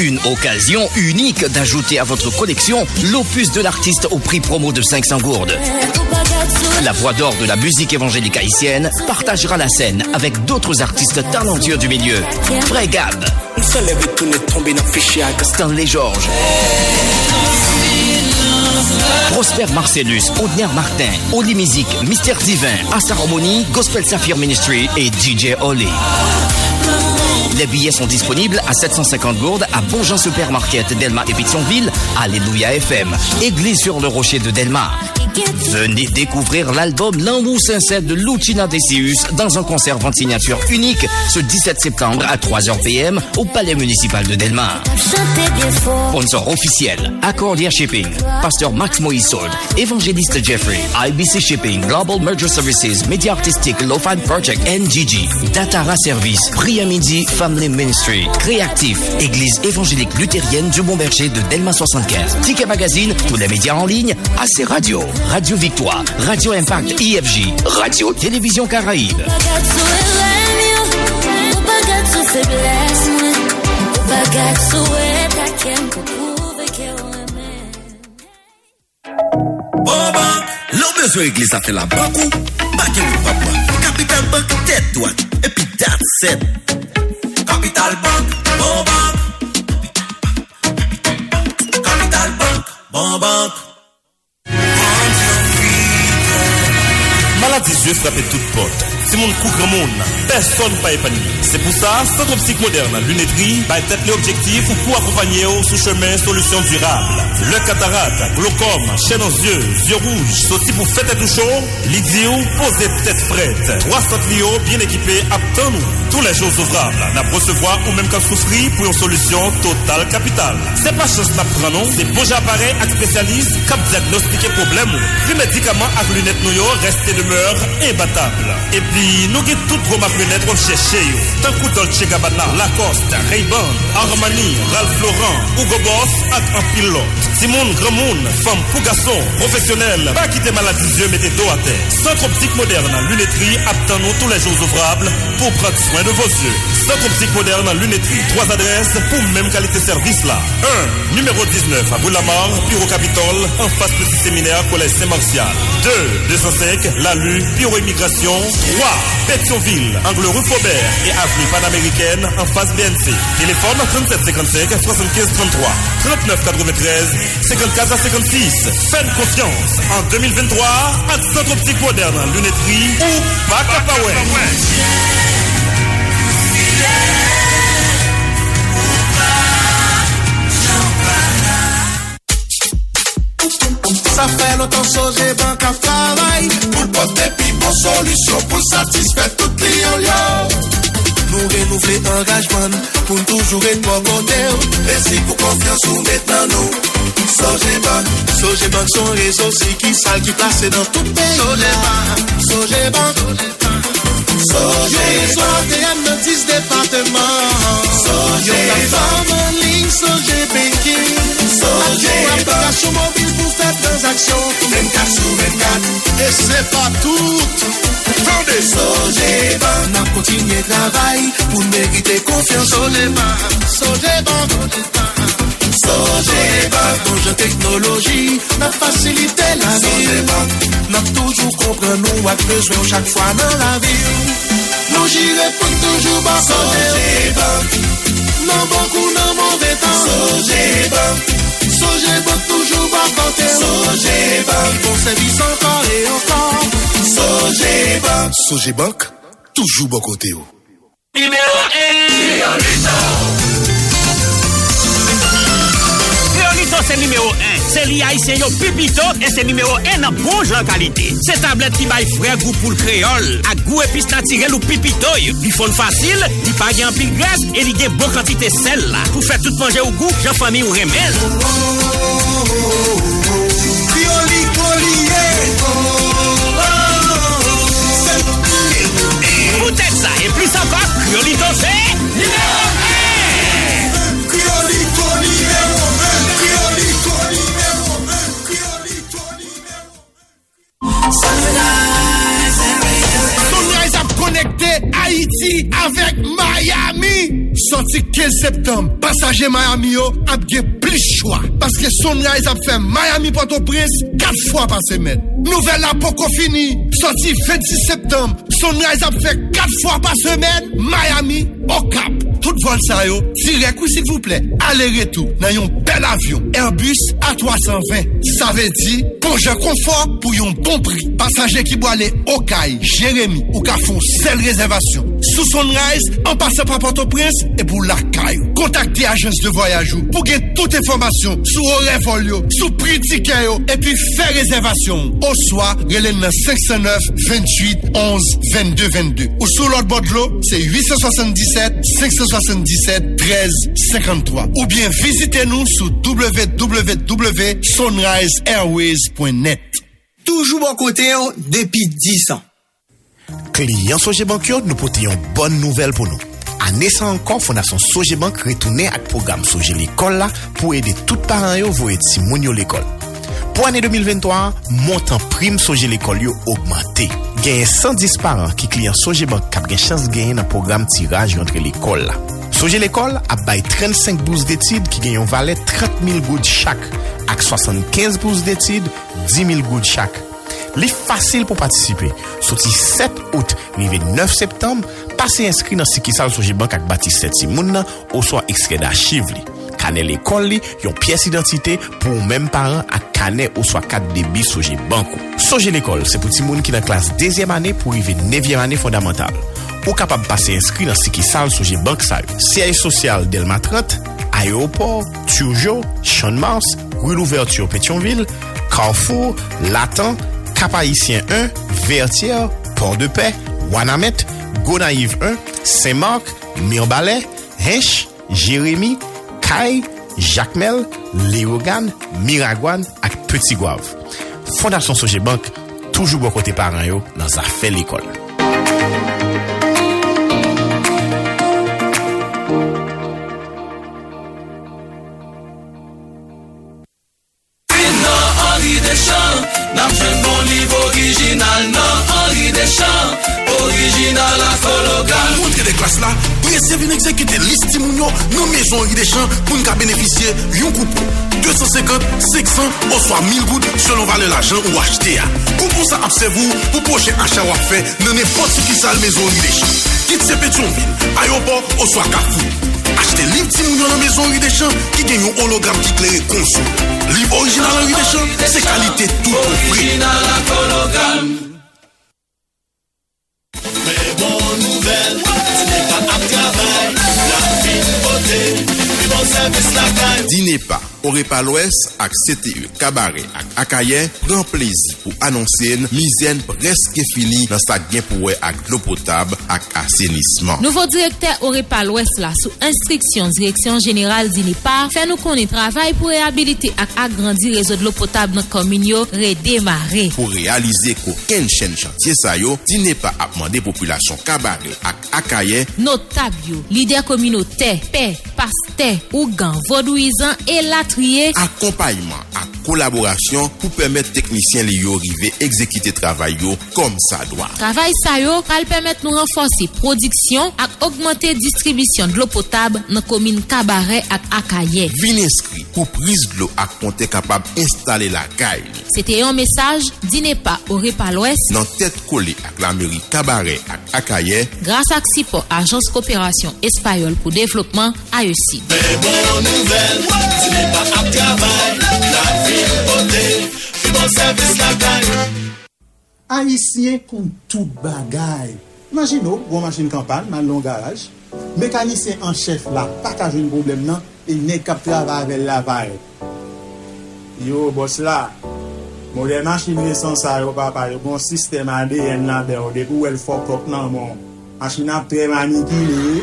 Une occasion unique d'ajouter à votre collection l'opus de l'artiste au prix promo de cinq cents gourdes. La voix d'or de la musique évangélique haïtienne partagera la scène avec d'autres artistes talentueux du milieu. Fré Gab, Stanley Georges, Prosper Marcellus, Odner Martin, Oli Music, Mystère Divin, Asa Harmony, Gospel Sapphire Ministry et D J Oli. Les billets sont disponibles à sept cent cinquante gourdes à Bonjean Supermarket, Delma et Pétionville, Alléluia F M, Église sur le Rocher de Delma. Venez découvrir l'album L'amour sincère de Luchina Desius dans un concert vente signature unique ce dix-sept septembre à trois heures P M au Palais Municipal de Delma. Sponsor officiel, Accordier Shipping, Pasteur Max Moïse Sold, Évangéliste Jeffrey, I B C Shipping, Global Merger Services, Media Artistic, Lo-Fi Project, N G G, Datara Service, Priya Midi, Family Ministry, Créatif, Église évangélique luthérienne du Bon-Berger de Delma soixante-quinze, Ticket Magazine, tous les médias en ligne, A C Radio, Radio Victoire, Radio Impact I F J, Radio Télévision Caraïbe. besoin régler ça fait la banque ou baquer le papa. Capital Bank tête droite et puis that's it. Capital Bank, bon banque. Capital Bank, bon banque. Maladie yeux frappe toute porte. Si mon coup grand monde, personne pas épanoui. C'est pour ça, Centre Optique Moderne, lunetterie, va être l'objectif pour accompagner au sous-chemin solutions durables. Le cataracte, glaucome, chaîne aux yeux, yeux rouges, sorti pour fête et touchon, l'idio, posez tête frette. trois cents clients bien équipés, aptons-nous. Tous les jours ouvrables, n'a recevoir ou même qu'à souscrire pour une solution totale capitale. C'est pas chose n'a prend non, c'est bon appareil avec spécialiste, cap diagnostiquer problème. Les médicaments avec lunettes nous restent demeure imbattable. Et puis, nous avons toutes vos marques lunettes qu'on cherche. Tant que Dolce and Gabbana, Lacoste, Ray-Ban, Armani, Ralph Lauren, Hugo Boss et un pilote. Simone, grand monde, femme ou garçon, professionnel, pas quitter maladie yeux, mettez dos à terre. Centre Optique Moderne, lunetterie, attendons tous les jours ouvrables pour prendre soin de vos yeux. Centre Optique Moderne, lunetterie, trois adresses pour même qualité service là. un. Numéro dix-neuf à Boulamar, bureau Capitole, en face petit séminaire collège Saint-Martial. deux. deux cent cinq, Lalu, bureau Immigration. trois. Pétionville, angle rue Faubert et avenue Panaméricaine, en face B N C. Téléphone trente-sept cinquante-cinq soixante-quinze trente-trois trente-neuf quatre-vingt-treize cinquante-quatre à cinquante-six. Faites confiance. En deux mille vingt-trois, à Centre Optique Moderne, lunetterie ou pas Capaway. Ça fait longtemps que j'ai banque à travail pour porter puis bonne solution pour satisfaire tout client. Nous renouveler engagement pour toujours être au côté. Et si pour confiance vous mettez en nous, Sogebank. Sogebank son réseau, c'est qui sale qui place dans tout pays. Sogebank, Sogebank, Sogebank, T M dans dix départements. Sogebank, en ligne, Sogebanking. Sogebank, application mobile pour faire transaction. vingt-quatre sur vingt-quatre, et c'est pas tout. Attendez, Sogebank, n'a continué de travail pour mériter confiance. Sogebank, Sogebank, Sogebank, nos jeunes technologies n'a facilité la vie. Sogebank, n'a toujours compris nous à besoin chaque fois dans la vie. Nous j'irai pour toujours bas. Sogebank, non beaucoup non mauvais temps. Sogebank, Sogebank toujours bas côté. Sogebank, bon service encore et encore. Sogebank, Sogebank, toujours bon côté. Numéro un, c'est numéro un. C'est l'I A I C yo Pipito et c'est numéro un en bon genre qualité. C'est tablette qui baille frais goût pour le créole. À goût épice naturel ou Pipito. Il faut le facile, il pague en pile graisse et il y a bonne quantité sel là. Pour faire tout manger au goût, j'en famille ou remède. Ça et plus encore, Criolito c'est numéro un! Criolito numéro un! Criolito numéro un! Criolito numéro un! Sunrise a connecté Haïti avec Miami! Sorti quinze septembre, passager Miami a plus choix parce que Sunrise a fait Miami Port-au-Prince quatre fois par semaine. Nouvelle apoko fini, sorti vingt-six septembre, Sunrise a fait quatre fois par semaine, Miami, au Cap. Tout vol ça yo, direct ou s'il vous plaît, aller-retour, dans un bel avion, Airbus A trois cent vingt. Ça veut dire, bon jeu confort pour un bon prix. Passager qui boit les Okaï, Jérémy, ou ka fon seule réservation. Sous Sunrise, en passant par Port-au-Prince et pour la Caille. Contactez agence de voyage pour get toute information sur Orevolio, sur prix ticket et puis faire réservation. Soit relève dans cinq zéro neuf, vingt-huit, onze, vingt-deux, vingt-deux. Ou sous l'autre bord de l'eau, c'est huit sept sept, cinq sept sept, un trois, trois cinq. Ou bien visitez-nous sur w w w point sunrise airways point net. Toujours à côté, depuis dix ans. Clients Sogebank, nous portons une bonne nouvelle pour nous. Année ça encore, Fondation Sogebank retourne avec le programme Soge l'école pour aider tous les parents à voir si mon l'école. Pour l'année deux mille vingt-trois, montant prime Soge l'école a augmenté. Il y a cent dix parents qui clients Sogebank qui ont une chance de gagner dans le programme tirage entre l'école. Soge l'école a bail trente-cinq bourses d'études qui gagnent en valeur trente mille gouttes chaque, avec soixante-quinze bourses d'études, dix mille gouttes chaque. li facile pour participer. Sorti sept août, rive neuf septembre, passez inscrit dans Sikisal Soje Bank ak Baptiste Septimoun ou soit extrait d'archive li. Kanel l'école li, yon pièce d'identité pour même parent ak Canet ou soit quatre débit Soje Bank. Soje l'école, c'est pour Timoun qui dans classe deuxième année pour rive neuvième année fondamentale. Ou capable passer inscrit dans Sikisal Soje Bank sa. Siège social Delma trente, Aéroport, Turgeot, Champ-de-Mars, Rue l'Ouverture Pétionville, Carrefour, Latin, Cap-Haïtien un, Vertière, Port-de-Paix, Ouanamet, Gonaïves un, Saint-Marc, Mirbalet, Hench, Jérémy, Caille, Jacmel, Léogane, Miragouane et Petit-Gouave. Fondation Soje Bank, toujours bon côté parents yo dans sa fait l'école. C'est venu exécuter liste mounio nos maisons des champs pour nous bénéficier d'un coupon deux cent cinquante, six cents ou soit mille gouttes selon valeur l'argent ou acheter. Coupon ça observe-vous pour prochain achat ou faire dans n'importe qui ça maison des champs. Quitte c'est Pétionville, aéroport ou soit Carrefour. Acheter livre petit mounio dans maison des champs qui gagne un hologramme qui claire conçu. Livre original en rue des champs, c'est qualité tout pour prix. Mais bonne nouvelle, ce n'est pas un travail, la vie beauté, du bon service la taille. Dinepa, Orepa l'Ouest, ak C T U, Cabaret, ak Akayen, prend plaisir pour annoncer une misaine presque finie dans sa gainpoué ak l'eau potable ak assainissement. Nouveau directeur Orepa l'Ouest là, sous instruction direction générale Dinepa, fait nous connaître travail pour réhabiliter ak agrandir réseau de l'eau potable dans commune yo redémarrer. Pour réaliser qu'aucune chaîne chantier sa yo, Dinepa a demandé population Cabaret ak Akayen. Notable, leader communautaire, paix, pasteur, ougan, vaudouisant et latrier. Accompagnement à collaboration pour permettre techniciens li yo rive exécuter travail yo comme ça doit. Travail ça yo pral permettre nous renforcer production et augmenter distribution de l'eau potable dans commune Cabaret et Akaye. Vin inscrit pour prise de l'eau à compter capable installer la caille. C'était un message Dinepa Orepa l'Ouest dans tête collée avec la mairie Cabaret et Akaye. Grâce à Xipo Agence Coopération Espagnole pour développement A E C. Des bonnes nouvelles, ce n'est pas un travail, la vie beauté, plus bon service la gagne. Haïtien pour tout bagaille. Imaginez, bon machine campagne, mal long garage, mécanicien en chef là, pas qu'à jouer le problème non, et n'est qu'à travailler avec la vaille. Yo, boss là, mon les machines récentes, ça n'a pas parlé, bon système A D N là, où elle faut propre dans mon. Machine à prémanipulée.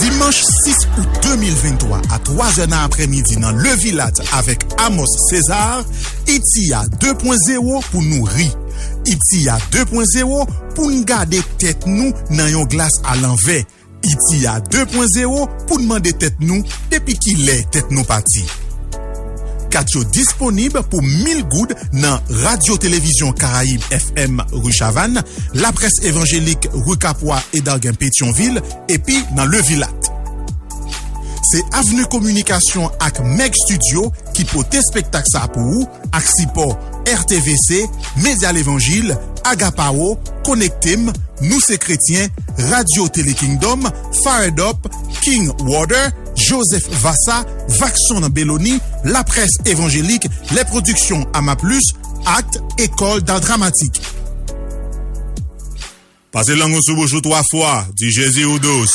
Dimanche six août deux mille vingt-trois à trois heures après-midi dans Le Village avec Amos César, Itia deux point zéro pour nous rire. Itia deux point zéro pour nous garder tête nous dans une glace à l'envers. Itia deux point zéro pour demander tête nous depuis qu'il est tête nous parti. Katio disponible pour mille goudes dans Radio Télévision Caraïbe F M rue Chavannes, la presse évangélique rue Capois et Darguin Pétionville et puis dans Le Villat. C'est Avenue Communication avec Meg Studio qui pote spectacle ça pour vous, avec support R T V C, Média l'Évangile, Agapao, Connectim, Nous c'est Chrétiens, Radio Télé Kingdom, Fired Up, King Water, Joseph Vassa, Vaxon Belloni, La Presse Évangélique, Les Productions Ama Plus, Acte, École d'Art Dramatique. Passez l'angle sous bouche trois fois, dit Jésus ou douce.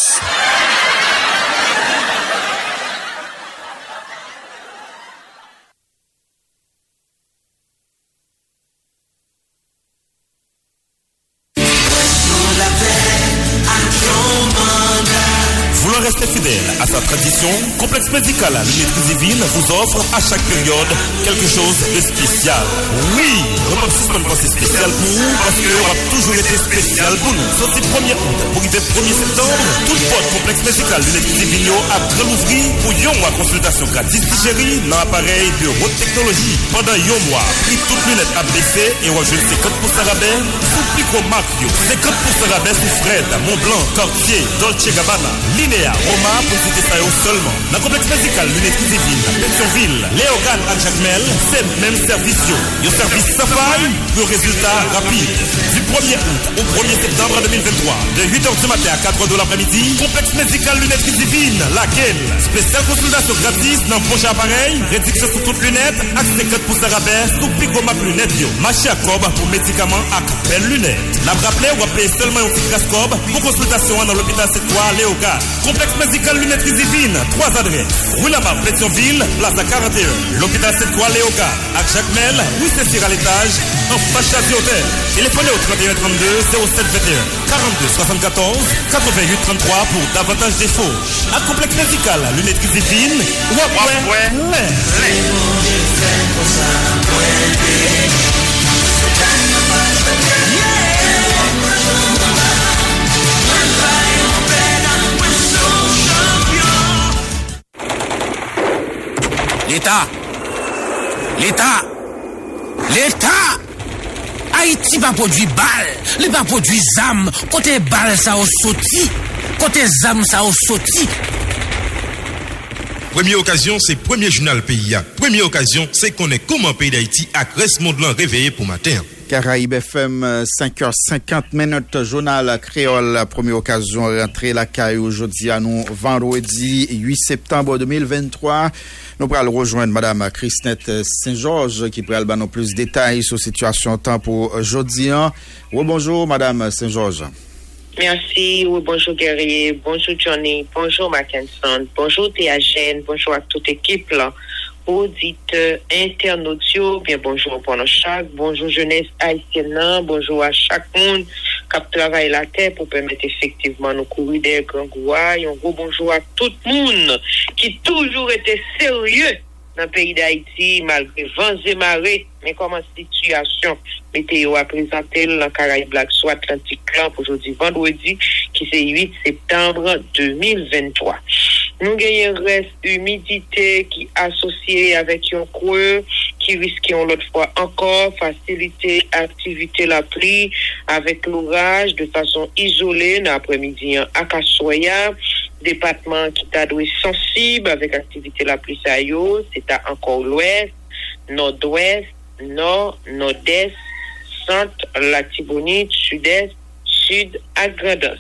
À sa tradition, Complexe Médical à l'Unité Divine vous offre à chaque période quelque chose de spécial. Oui, remarquez pas c'est spécial pour vous parce qu'il aura toujours été spécial pour nous. Sorti premier août pour l'idée premier septembre, toute porte Complexe Médical l'Unité Divine a grand ouvri pour yon mois consultation gratuite digérie dans l'appareil de haute technologie. Pendant yon mois, prix toute lunette a baissé et on a jeté cinquante pour cent rabais sous Pico Mario, cinquante pour cent rabais sous Fred, Montblanc, Cartier, Dolce Gabbana, Linéa, Roma pour citer ça seulement. Dans le complexe médical Lunettes Divine, Pétionville, Léogane et Jacmel, c'est le même service. Le service sans faille pour résultats rapides. Du premier août au premier septembre deux mille vingt-trois, de huit heures du matin à quatre heures de l'après-midi, complexe médical Lunettes Divine, laquelle spéciale consultation gratuite dans le prochain appareil, réduction sur toutes lunettes, à cinquante pour cent rabais sur Picomap Lunettes. Marché à Cob pour médicaments à belle lunettes. La rappelée ou appelez seulement au Ficras Cob pour consultation dans l'hôpital C trois Léogane. Complexe médical Lunettes Divine, trois adresses. Rue Lamar, Pétionville, Plaza quarante et un. L'hôpital C trois Léoga, à Jacmel, rue Saint-Cyr à l'étage, en face du hôtel. Téléphonez au trente et un trente-deux zéro sept vingt et un quarante-deux soixante-quatorze quatre-vingt-huit trente-trois pour davantage d'infos. À complexe médical Lunettes Divine, ouais, ouais, ouais. L'État, l'État, l'État, Haïti va produire balle, il va produire zam, côté balle ça au sauti, côté zam ça au sauti. Première occasion, c'est premier journal P I A. Première occasion, c'est qu'on est comment pays d'Haïti à Grèce Mondelan réveillé pour matin. Caraïbe F M, cinq heures cinquante minutes, journal créole. Première occasion, rentrée la caille aujourd'hui à nous, vendredi huit septembre deux mille vingt-trois. Nous allons rejoindre Madame Christnet Saint-Georges qui pourra nous plus de détails sur la situation temps pour aujourd'hui. Bonjour Madame Saint-Georges. Merci, oui, bonjour Guerrier, bonjour Johnny, bonjour Mackenson, bonjour Théagène, bonjour à toute équipe là. Auditeurs, internautes, bien bonjour pour nos chaque, bonjour jeunesse haïtienne, bonjour à chaque monde qui travaille la terre pour permettre effectivement nos courir des grands gouas. Un gros bonjour à tout le monde qui toujours était sérieux dans le pays d'Haïti malgré vents et marées. Mais comment situation météo a présenté dans Caraïbes Black soit Atlantique pour aujourd'hui vendredi qui c'est huit septembre deux mille vingt-trois. Nous gagnons reste humidité qui associée avec un creux qui risque en l'autre fois encore faciliter activité la pluie avec l'orage de façon isolée dans l'après-midi à Kassoya, département qui t'a doué sensible avec activité la pluie saillot, c'est à encore l'ouest, nord-ouest, nord, nord-est, centre, Latibonite, sud-est, sud à Grand-Est.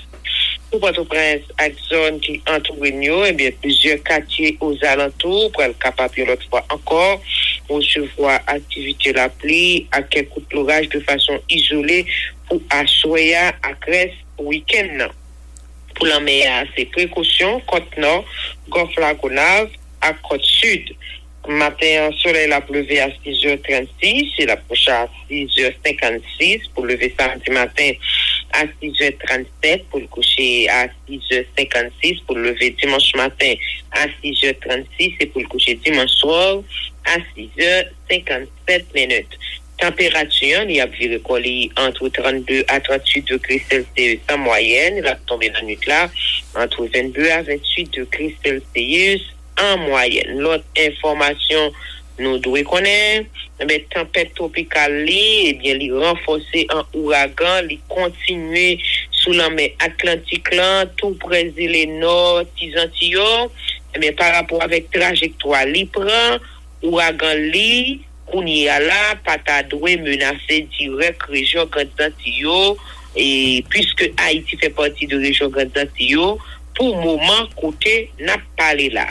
Pour Port-au-Prince, à zone qui entoure nous, et bien plusieurs quartiers aux alentours, pour être capable l'autre fois encore, on se voit activité la pluie, à quelques coups de l'orage de façon isolée, pour Assoya, à Grèce, week-end. Pour la mer, c'est précaution, côte nord, gonfle à Gonaïves, à côte sud. Matin, soleil a levé à six heures trente-six, il approche à six heures cinquante-six pour lever samedi matin à six heures trente-sept, pour le coucher à six heures cinquante-six, pour lever dimanche matin à six heures trente-six et pour le coucher dimanche soir à six heures cinquante-sept minutes. Température, il y a viré collé entre trente-deux à trente-huit degrés Celsius en moyenne, il a tombé dans la nuit là, entre vingt-deux à vingt-huit degrés Celsius en moyenne. L'autre information nous doit connaître, mais tempête tropicale, eh bien, il renforcé en ouragan, il continue sous la mer Atlantique là, tout Brésil et Nord, Tizantio, eh bien, par rapport avec trajectoire, il prend, ouragan, il, Kouniala, Patadoué, menacé direct, région Grand-Antillais, et puisque Haïti fait partie de région Grand-Antillais, pour le moment, côté n'a pas parlé là.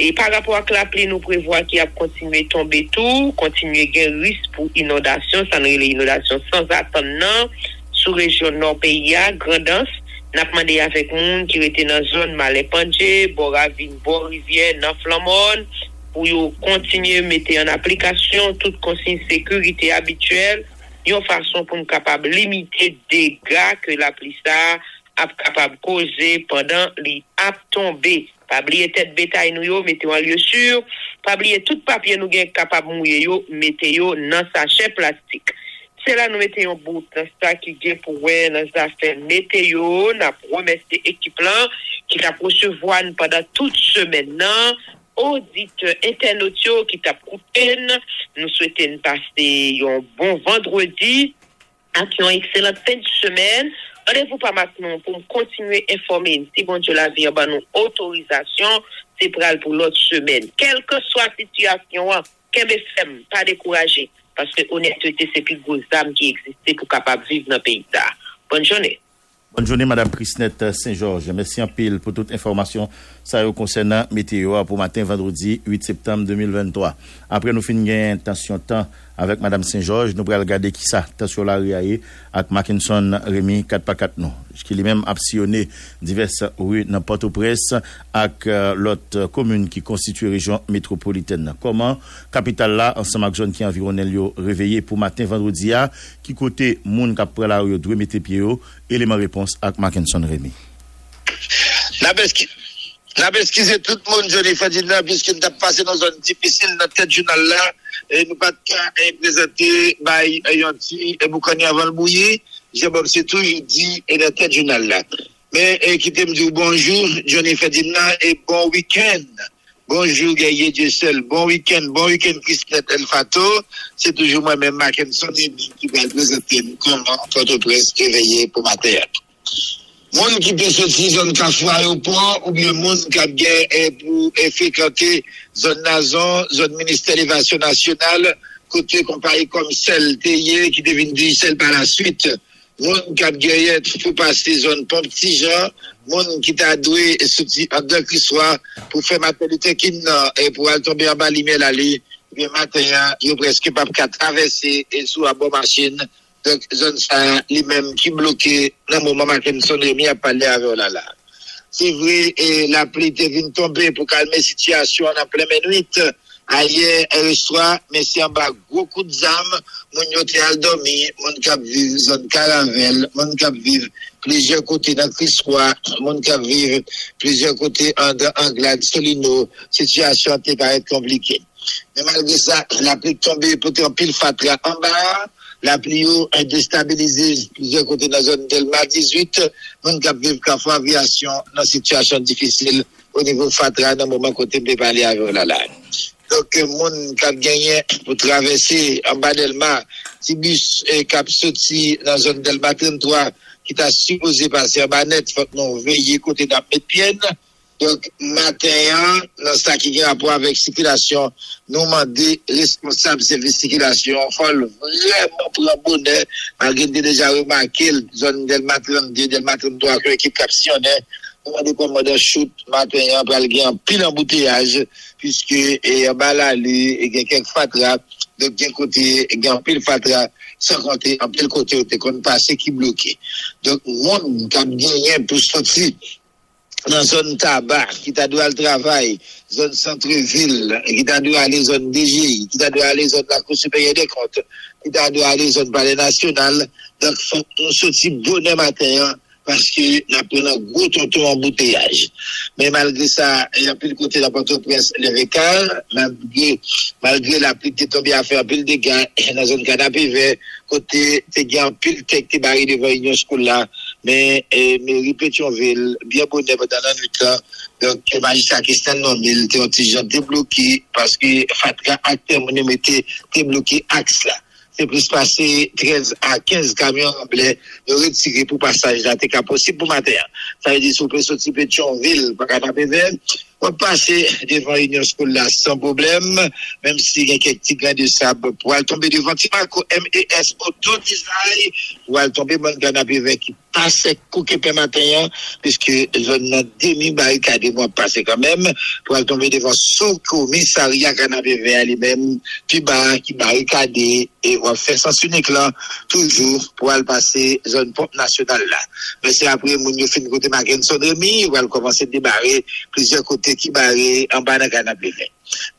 Et par rapport à la pluie, nous prévoit qu'il a continué à tomber tout, continuer à avoir risque pour inondation, ça n'est l'inondation sans attendre, sous région Nord-Pays, Grandance, n'a pas demandé avec moun qui était dans la zone Malépandje, Boravine, Borivière, dans Flamone, pour continuer à mettre en application toute consigne sécurité habituelle, une façon pour nous capable limiter les dégâts que la pluie a capable de causer pendant les a tombé. Pas oublier tête bétail nous yo, mettez en lieu sûr. Pas oublier tout papier nous gain capable mouiller yo, mettez yo dans sachet plastique. C'est là nous mettez un bout dans ça qui gain pour ouais dans affaire mettez yo, n'a remercier équipe là qui t'a recevoir pendant toute semaine là. Auditeur internautio qui t'a coupé, nous souhaitons passer un bon vendredi, un excellent fin de semaine. Rendez-vous pas maintenant pour continuer à informer. Si bon Dieu la vie, nous autorisation, c'est pour l'autre semaine. Quelle que soit la situation, K B F M, pas découragé. Parce que honnêteté, c'est plus grosses âmes qui existent pour capable vivre dans le pays. Bonne journée. Bonne journée, Madame Christnet Saint-Georges. Merci en pile pour toute information ça concernant météo pour matin vendredi huit septembre deux mille vingt-trois. Après nous finir tension temps avec Madame Saint-Georges, nous pourrons regarder qui ça tension la riaye avec Mackenson Rémy quatre par quatre nous qui lui-même a sillonné diverses rues dans Port-au-Prince avec euh, l'autre commune qui constitue région métropolitaine. Comment capitale là ensemble avec zone qui environne yo réveillé pour matin vendredi à qui côté monde qui prend la rue doit mettre pied yo élément réponse avec Mackenson Rémy. La beski la beski c'est tout le monde Johnny Ferdinand puisque nous avons passé dans une zone difficile dans tête journal là et nous pas présenter by Yanti et Boukani avant le bouillir. J'ai c'est toujours dit et la tête journal là. Mais eh, qui t'aime dire bonjour, Johnny Ferdinand, et bon week-end. Bonjour, Guerrier Jessel. Bon week-end, bon week-end, Christnet El Fato. C'est toujours moi-même, Mackenson, qui va présenter comment Port-au-Prince réveillé pour ma terre. Monde qui peut sortir zone Kafou aéroport, ou bien monde qui a gagné pour fréquenter zone Nazon, zone ministère de l'Évasion nationale, côté comparé comme celle Théagène, qui devine dire celle par la suite. Moun kap Guerrier pour passer zone pompe petit Jean moun qui t'a doué sorti en deux qui soit pour faire maternité qui et pour aller tomber en bas l'email aller bien matin yo presque pas qu'à traverser et sous à bon machine donc zone ça lui même qui bloqué dans moment Mackenson Rémy a parlé avec là là c'est vrai et la pluie est venue tomber pour calmer situation en plein minuit ailleurs et soir mais c'est en bas gros coup de zame mon yoté al dormi mon cap vivre zone Caravelle mon cap vivre plusieurs côtés dans Christois mon cap vivre plusieurs côtés en Anglade Solino situation t'est paraît compliquée mais malgré ça la pluie tombée pour en pile fatra en bas la pluie a déstabilisé plusieurs côtés dans zone Delma dix-huit mon cap vivre Kafou aviation dans situation difficile au niveau fatra dans moment côté préparé avec la la donc monde qui a gagné pour traverser en bas Delma si bus et cap sorti dans zone Delma trente-trois qui t'a supposé passer en banette faut nous veiller côté de Pétienne donc matin dans ça qui a rapport avec circulation nous demander responsable service circulation faut vraiment prendre bonheur malgré déjà remarqué zone Delma trente-deux Delma trente-trois que équipe captionnaire on des commandants shoot matin pour aller gagner pile embouteillage puisque et en bas là il y a quelques fatra de bien côté gagner pile fatra sans compter en pile côté était qu'on passé qui bloqué donc monde qui a gagné pour sortir dans zone tabac qui t'a dû aller travail zone centre-ville qui t'a dû aller zone D G I qui t'a dû aller zone la Cour supérieure des comptes qui t'a dû aller zone palais national donc faut on sortir bonne matin parce que nous prenons gros tonton embouteillage. Mais malgré ça, il y a plus de côté de la Port-au-Prince, le Récal, malgré, malgré la pluie qui est tombée à faire un pile de dégâts, dans la zone canapé vert, côté, il y a un pile tech qui est barré devant l'Union Scolaire, mais, eh, mais Pétionville, bien bonnet pendant la nuit, donc, le magistrat Christian Nomil, il était débloqué, parce que Fatra a été débloqué axe là. C'est plus passer treize à quinze camions en blé, de retirer pour passage là, c'est possible pour matin. Ça veut dire, si on peut sortir Pétionville, par Canapé-Vert, on peut passer devant l'Union Scolaire sans problème, même s'il y a quelques petits grains de sable, pour aller tomber devant Timaco M E S Auto Design, pour aller tomber dans le Canapé-Vert qui passe coquet matin, puisque zone a demi-barricade, moi passer quand même, pour aller tomber devant son commissariat Canapé-Vert lui-même, puis bah, qui barricade, et on fait sens unique là, toujours, pour aller passer zone pompe nationale là. Mais c'est après, mon fin de côté Mackenson Rémy, on va commencer à débarrer plusieurs côtés qui barré en bas d'un canapé.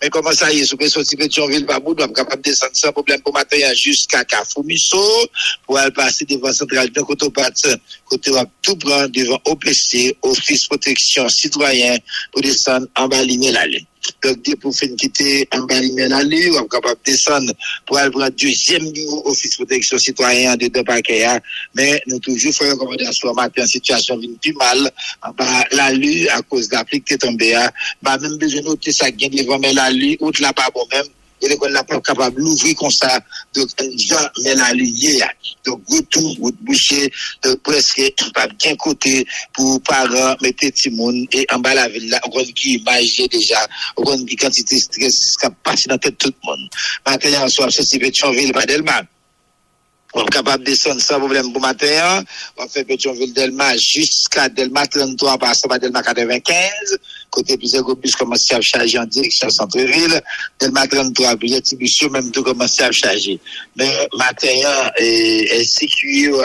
Mais comment ça y est, sous que sorti Pétionville, Babou, doit être capable de descendre sans problème pour matin jusqu'à Kafou Misso, pour aller passer devant Centrale de Cotopat, côté va tout prendre devant O P C, Office Protection Citoyen, pour descendre en bas ligne l'allée. Donc, dès pour finir quitter en bas ligne l'allée, on est capable de descendre pour aller prendre deuxième niveau Office Protection Citoyen de deux paquets. Mais nous toujours faisons recommandation matin, situation vient plus mal, en bas l'allée, à cause de la pluie qui est tombée, bah, même besoin de noter ça gagne devant mais la lui, ou de la pas bon même, et l'école n'a pas capable d'ouvrir comme ça. Donc, Jean, mais l'allié, donc, retour, route bouchée, presque, pas bien côté pour parents, mettre Timoun et en bas la ville là, on qui imagine déjà, on qui quantité de stress qui a passé dans la tête tout le monde. Maintenant, on soit sorti de Pétionville, pas d'Elma. On est capable de descendre sans problème pour matin. On fait Pétionville Delma jusqu'à Delma trente-trois, passant par Delma quatre-vingt-quinze. Côté plusieurs groupes commencent à charger en direction centre-ville. Delma trente-trois, plusieurs distributions même tout commencent à charger. Mais matin, et sécure,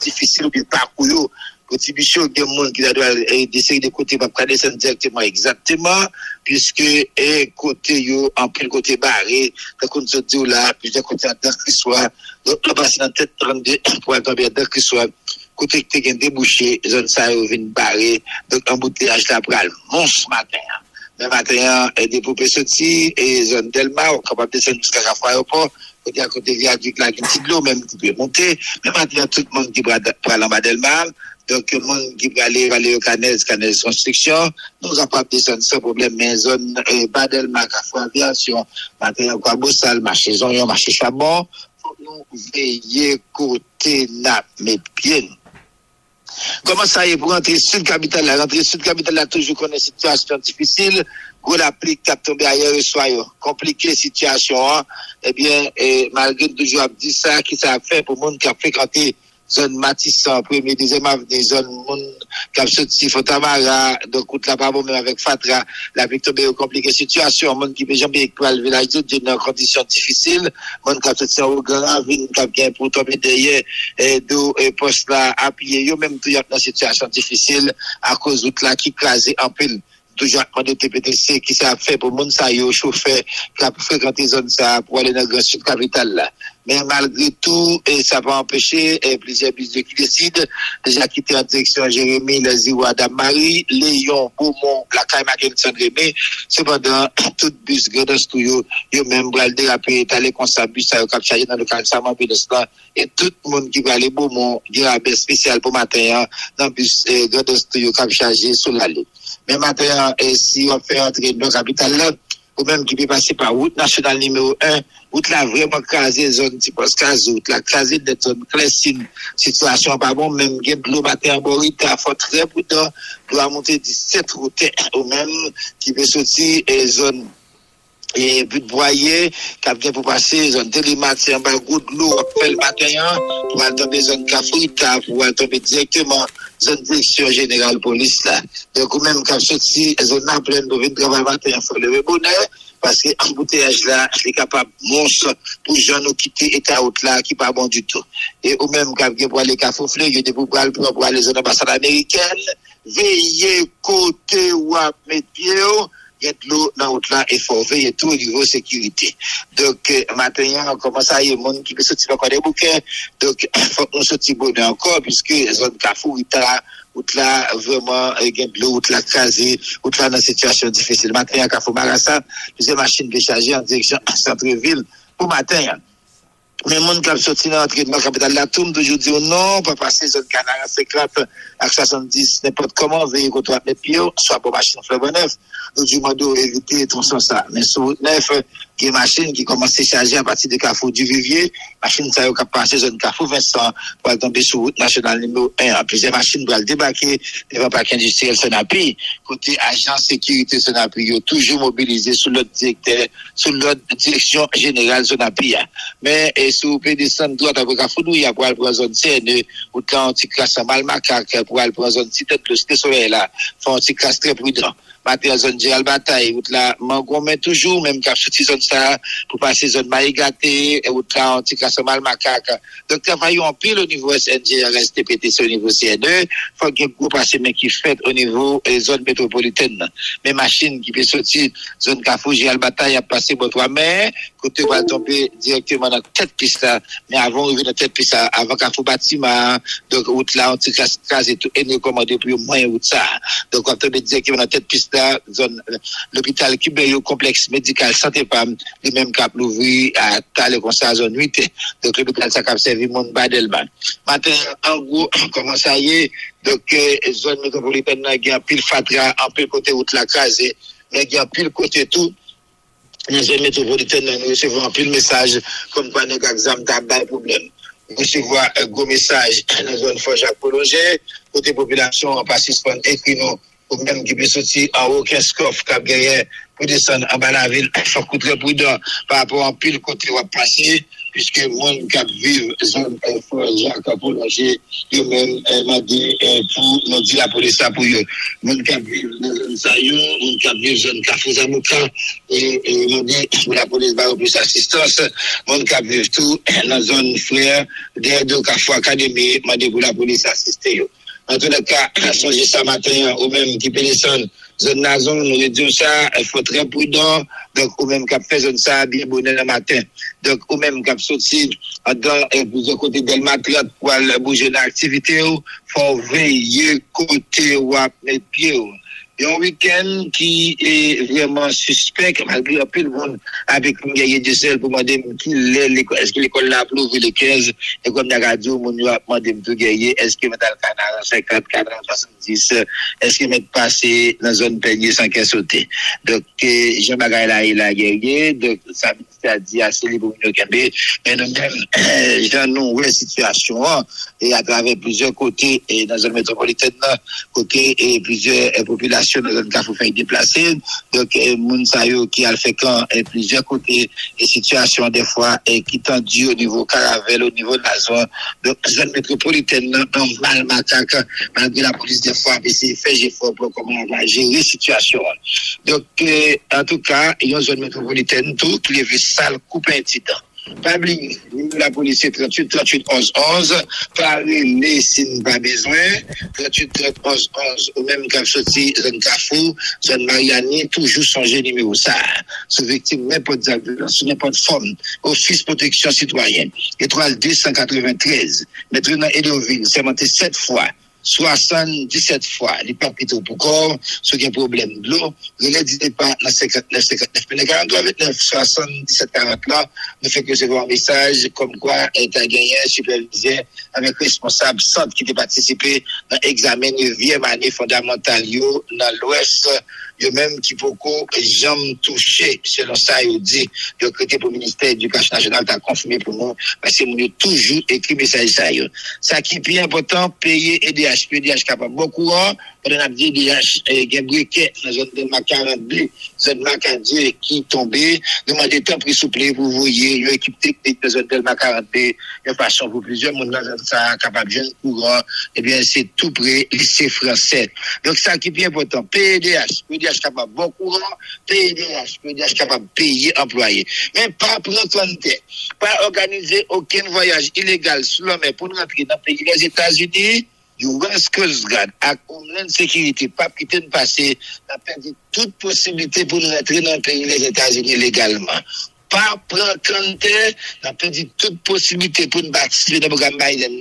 difficile de parcourir. Contribution des monde qui doit d'essayer de côté pas prendre descendre directement exactement puisque et côté yo en pile côté barré donc on se dit là plusieurs côtés dans qui soit donc on passe dans tête trente-deux pour tomber dans qui soit côté qui gagne débouché zone ça vient barré donc embouteillage là pral mon ce matin mais matin et des poupées sorties et zone Delma on capable descendre jusqu'à l'aéroport. Et à côté viaduc là qui petit de l'eau même qui peut monter mais maintenant tout le monde qui va prendre en bas Delma. Donc, le monde qui va aller, va aller au canal, canal construction, nous sommes capables de descendre sans problème, mais zone, eh, Badelma, Cafou Aviation, matériel, quoi, Bossal, marché Zonyon, marché Chabon, faut nous veiller côté Nap, mais bien. Comment ça y est, pour rentrer sud-capitale, la rentrée sud-capitale, là, toujours qu'on a une situation difficile, gros l'applique, cap tombé ailleurs, soit, compliquée situation, hein. Eh bien, eh, malgré toujours, a dit ça, qui ça a fait pour le monde qui a fréquenté zone Matissan, premier, deuxième avenue, zone Moun, Capsoti, Fontamara, donc, route là-bas, même avec Fatra, la vie tombée au compliquée situation, Moun qui peut jamais écouter le village d'une condition difficile, Moun Capsoti au grand, Vin Capgain pour tomber derrière, et d'où, et poste là, appuyé, yo, même tout y a dans situation difficile, à cause route là qui crasait en pile. Toujours demandé T P T C qui ça fait pour moun sa yo chauffeur qui a fréquenté zone ça pour aller dans le grand sud capitale là mais malgré tout et ça va empêcher et plusieurs bus de qui décident déjà quitté en direction Jérémy les Ziro Adam Marie Léon Beaumont la Caille Mackenson Rémy cependant tout bus grand studio yo même bral déraper aller comme ça bus ça cap charger dans le calçament pédestre et tout le monde qui va aller Beaumont il y a un spécial pour matin dans bus grand studio cap charger sur l'allée. Mais maintenant, eh, si on fait entrer dans la capitale là, ou même qui peut passer par route nationale numéro un, route là vraiment crasée, zone type Oscaz, route là crasée de zone Clessine, situation pas bon, même gain de l'eau matin en Borita, faut très prudent, doit monter dix-sept routes, ou même qui peut sortir et zone et but boyer cap vient pour passer zone Télémat c'est en bas goutte l'eau fait le matin pour aller tomber zone Cafrita pour aller tomber directement zone direction générale police là donc même cap sorti zone en pleine de vingt travail matin faut lever bonheur parce que embouteillage là c'est capable monstre pour gens nous quitter état haute là qui pas bon du tout et ou même cap vient pour aller Cafouflé il y a des pour aller pour aller zone ambassade américaine veiller côté ou à mettre pied de l'eau dans l'autre là et faut veiller tout au niveau sécurité. Donc, euh, maintenant, on commence à y avoir des gens qui peuvent sortir encore des bouquins. Donc, il faut qu'on sortir bonheur encore puisque les zones Carrefour, il y a là vraiment, il y a de l'eau, il y a crasé, il y a dans une situation difficile. Maintenant, Carrefour Marassa, plusieurs machines déchargées en direction centre-ville pour matin. Mais mon cap sorti dans l'entrée de la capitale la tourne toujours dit non, pas passer zone canal à cinquante à soixante-dix n'importe comment veiller qu'on soit les pieds soit pour machine fleuve neuf donc je m'adore éviter tout ça mais sur neuf qui machine qui commence à charger à partir de Carrefour du Vivier machine ça qui passer zone Carrefour Vincent pour tomber sur route nationale numéro un plusieurs machines pour débarquer devant parc industriel Sonapi côté agent sécurité Sonapi toujours mobilisé sous l'autre directeur sous l'autre direction générale Sonapi mais si vous pouvez descendre droite avec Kafoudou, il y a pour aller pour la zone C N E, ou quand on t'y classe en Malmacac, pour aller pour la zone Cité de l'Osté Soleil, là, faut on t'y classe très prudent. Maté la zone Gérald Bataille, ou là, Mangon, mais toujours, même quand sorti zone ça, pour passer zone Maïgaté, ou là, on t'y classe en Malmacac. Donc, travaillons en pile au niveau S N G R S, T P T C, au niveau C N E, faut qu'il y ait un gros passé, mais qui fait au niveau des zones métropolitaines. Mais machines qui peut sortir, zone Kafoudou, Gérald Bataille, a passé votre main, côté va tomber directement dans tête piste là mais avant arriver dans tête piste là avant qu'à faire bâtiment donc route là on tire casse et tout et nous commander pour moins route ça donc on peut dire qu'il y a dans tête piste là zone l'hôpital Kibéo complexe médical santé femme les mêmes cap l'ouvrir à taler comme ça zone huit donc l'hôpital ça cap servir monde Badelman matin en gros comment ça y est donc zone métropolitaine là il y a pile fatra en pile côté route la crasé mais il y a pile côté tout Nous sommes métropolitaines, nous recevons plus de messages comme quoi nous avons des problèmes. Nous recevons un gros message dans la zone Fort Jacques Prolongé, côté population en participant écrivant ou même qui peut sortir en haut qu'un scoff cap gagné pour descendre en bas la ville. Il faut être très prudent par rapport à pile côté où on passer, puisque les gens qui vivent zone Fort Jacques Prolongé, eux même m'a dit pour nous dire la police pour eux. Les gens qui vivent dans zone Sayon, les gens qui vivent zone Kafouzamoukran, et m'ont dit pour la police va plus assistance. Les gens qui vivent tout dans zone frère derrière de Kafou Académie, m'a dit pour la police assister eux. En tout cas, songez ça matin, ou même qui pédescendent, zone nazon, nous réduisons ça, il faut être très prudent, donc, ou même qui fait zone ça, bien bonnet le matin. Donc, ou même qui sorti, dans, de côté de l'Elmatrate, pour aller bouger dans l'activité, il faut veiller côté ou à mes pieds. Et un week-end qui est vraiment suspect, malgré un peu le monde, avec Guerrier Jessel pour demander est-ce que l'école l'a approuvé le quinze, et comme la radio, on lui a demandé tout Guerrier, est-ce que mettre le canal en cinquante, canal en soixante-dix, est-ce que mettre passer dans la zone peignée sans qu'elle saute. Donc, Jean-Bagaille là, il a Guerrier, donc, ça a dit assez libre pour nous camper, mais nous-mêmes, j'en ai une situation, et à travers plusieurs côtés, et dans la zone métropolitaine, côté, et plusieurs populations, dans une cafou fait déplacer donc Mounsayo qui a fait quand plusieurs côtés et situations des fois et qui tendu au niveau Caravelle au niveau de la zone donc zone métropolitaine dans Val Macaque malgré la police des fois essayer faire effort pour comment on va gérer situation donc euh, en tout cas il y a une zone métropolitaine tout qui les sale coupe incident pas oublier la police trente-huit trente-huit onze onze par les signes pas besoin trente-huit trente-huit onze onze ou même quand sorti zone Carrefour zone Mariani toujours songer numéro ça sous victime n'importe violence n'importe forme office protection citoyenne étoile deux cent quatre-vingt-treize maître dans Edeauville c'est monté sept fois soixante-dix-sept fois, les papiers pour corps, ceux qui ont problème de l'eau, ne les pas dans cinquante-neuf cinquante-neuf. Mais les quarante-trois vingt-neuf, soixante-dix-sept quarante là, ne fait que c'est un message comme quoi est un gagnant supervisé avec responsable centre qui a participé dans l'examen de neuvième année fondamentale dans l'Ouest. Yo même qui beaucoup jamais touché selon ça il dit le côté pour ministère de l'éducation nationale t'a confirmé pour nous parce que nous toujours écrit message ça yo ça qui est plus important payer E D H E D H capable beaucoup on a dit E D H gain briquet dans zone de quarante-deux zone Macadieu qui tombé demander temps pour souple pour voyer yo équipe technique de zone de quarante-deux de façon pour plusieurs monde dans ça capable jeune courant et bien c'est tout près lycée français donc ça qui est plus important P D H P D H capable bon courant, P D H, P D H capable payer employés. Mais pas prendre compte, pas organiser aucun voyage illégal sous la mer pour rentrer dans le pays des États-Unis. Du West Coast Guard, à combien de sécurité, pas quitter de passer, n'a perdu toute possibilité pour rentrer dans le pays des États-Unis légalement. Pas prendre compte, n'a perdu toute possibilité pour nous participer dans le programme Biden.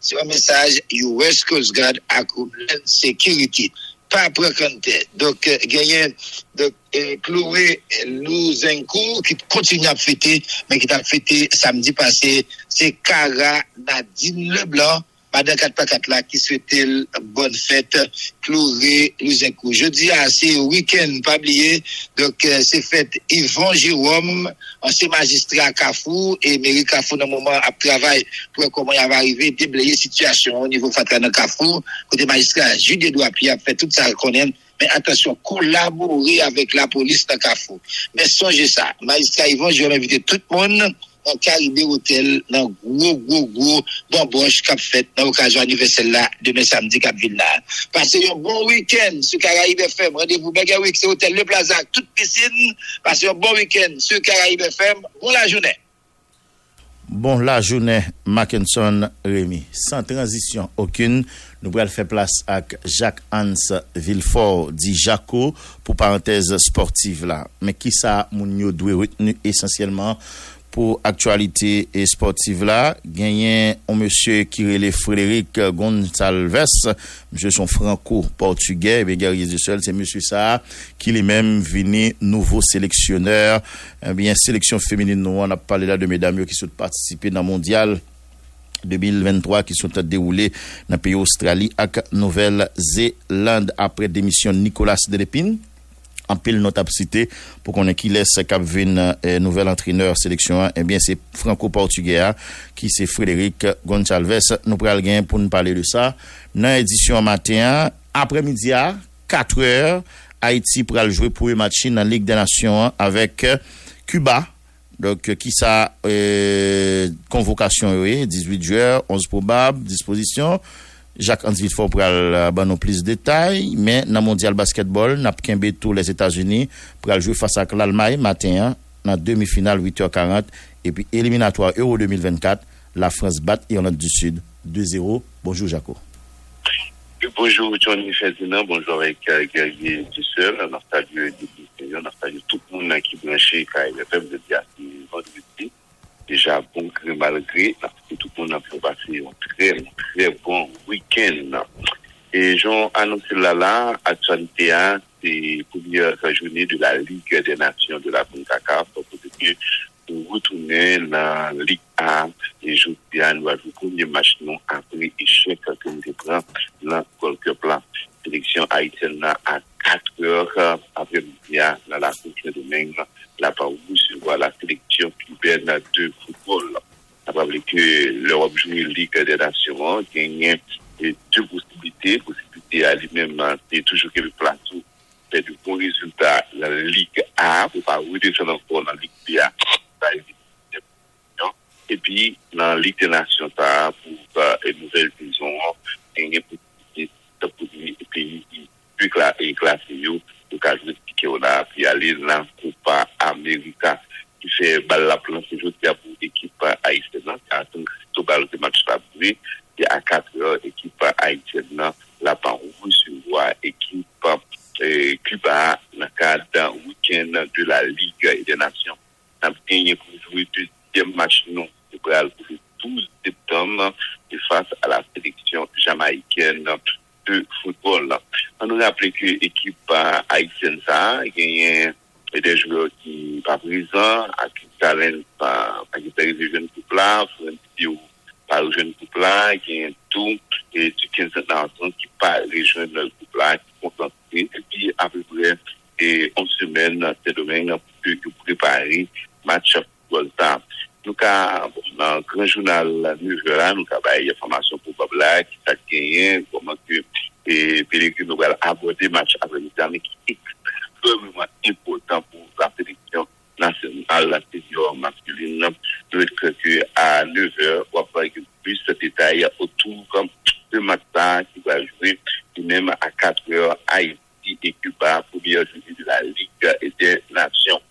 C'est un message du West Coast Guard, à combien de sécurité. Pas précanté. Donc, euh, gagné, donc, euh, Chloé Louzenko, qui continue à fêter, mais qui a fêté samedi passé, c'est Cara Nadine Leblanc, madame quatre par quatre là, qui souhaitait bonne fête, Chloé Louzenko. Jeudi, ah, c'est week-end, pas oublié. Donc, euh, c'est fête Yvon Jérôme, ancien magistrat à Kafou, et Mairie Kafou, dans le moment, à travail, pour comment il va arriver, déblayer situation au niveau Fatra dans Kafou, côté magistrat, Jude Edouard Pierre a fait tout ça, qu'on aime. Mais attention, collaborer avec la police dans Kafou. Mais songez ça, magistrat Yvon, je vais inviter tout le monde, dans Caribe Hôtel, dans gros, gros, gros, d'embauche cap fête, dans l'occasion anniversaire là, demain samedi, cap ville là. Passez un bon week-end sur Caraïbe F M. Rendez-vous, Begawix, c'est Hôtel Le Plaza, toute piscine. Passez un bon week-end sur Caraïbe F M. Bon la journée. Bon la journée, Mackenson Rémy. Sans transition aucune, nous allons faire place à Jacques-Hans Villefort, dit Jaco, pour parenthèse sportive là. Mais qui ça, Mounio, doit retenir essentiellement pour actualité et sportive là, gagné un monsieur qui est Frédéric Gonçalves, monsieur son franco-portugais, mais Guerrier Jessel, c'est monsieur ça, qui lui-même venu nouveau sélectionneur, eh bien, sélection féminine, nous, on a parlé là de mesdames qui sont participées dans le mondial deux mille vingt-trois qui sont déroulés dans le pays Australie avec Nouvelle-Zélande après démission Nicolas Delépine. en pile notre cité pour qu'on ait qui laisse Cap Venabuto eh, nouvel entraîneur sélection eh bien c'est franco-portugais qui c'est Frédéric Gonçalves nous pral gain pour nous parler de ça dans édition matin après-midi à quatre heures Haïti pral jouer pour le match dans Ligue des Nations avec Cuba. Donc, qui ça, euh, convocation, oui, dix-huit joueurs, onze probables, disposition. Jacques-Hans Villefort pour aller, ben, nos plus de détails. Mais, dans le mondial basketball, n'a qu'un béto les États-Unis pour aller jouer face à l'Allemagne, matin, dans demi-finale, huit heures quarante. Et puis, éliminatoire Euro deux mille vingt-quatre, la France bat Irlande du Sud, deux zéro. Bonjour, Jaco. Bonjour, Johnny Ferdinand. Bonjour avec uh, Guerrier Jessel. On a salué on a salué tout le monde qui branché Caraïbe F M de diastie vendredi. Déjà, bon gré, malgré. Tout le monde a passé un très, très bon week-end. Et j'en annonce là, là, actualité, hein, c'est première journée de la Ligue des Nations de la CONCACAF pour que nous retourner la Ligue A et je viens nous ajouter le premier match non après échec que nous prend dans quelques plans. Sélection haïtienne à quatre heures après-midi dans la course de domaine, la parole sur la sélection cubaine de football. Après que l'Europe joue une Ligue des Nations, il y a deux possibilités. Possibilité à lui-même, c'est toujours que le plateau fait de bons résultats dans la Ligue A, pour ne pas redescendre encore dans la Ligue B. Et puis, dans Ligue des Nations, pour une nouvelle saison, il y a des pays qui sont plus classés, pour qu'ils puissent aller dans la Coupe Américaine, qui fait balle la planche aujourd'hui pour l'équipe haïtienne. Donc, si tu as le match à brûler, c'est à quatre heures, l'équipe haïtienne, la part recevoir l'équipe Cuba dans le cadre d'un week-end de la Ligue des Nations. Gagné pour jouer le deuxième match non de Bréal pour le douze septembre face à la sélection jamaïcaine de football. On nous rappelle que l'équipe haïtienne a gagné des joueurs qui pas présents, à qui talent par des jeunes couples, par les jeunes couples, qui est tout et du quinze ans qui pas les jeunes couples qui sont concentrés et puis à peu près et en semaine c'est domaine pour préparer match volta. Donc dans grand journal neuf heures nous avons des informations pour Babla qui t'a gagné comment que et Pellegrino va aborder match après mais qui est extrêmement important pour la sélection nationale senior masculine. Donc que à neuf heures on va parler plus de détails autour de matin qui va jouer même à quatre heures Haïti et Cuba première journée de la Ligue des Nations.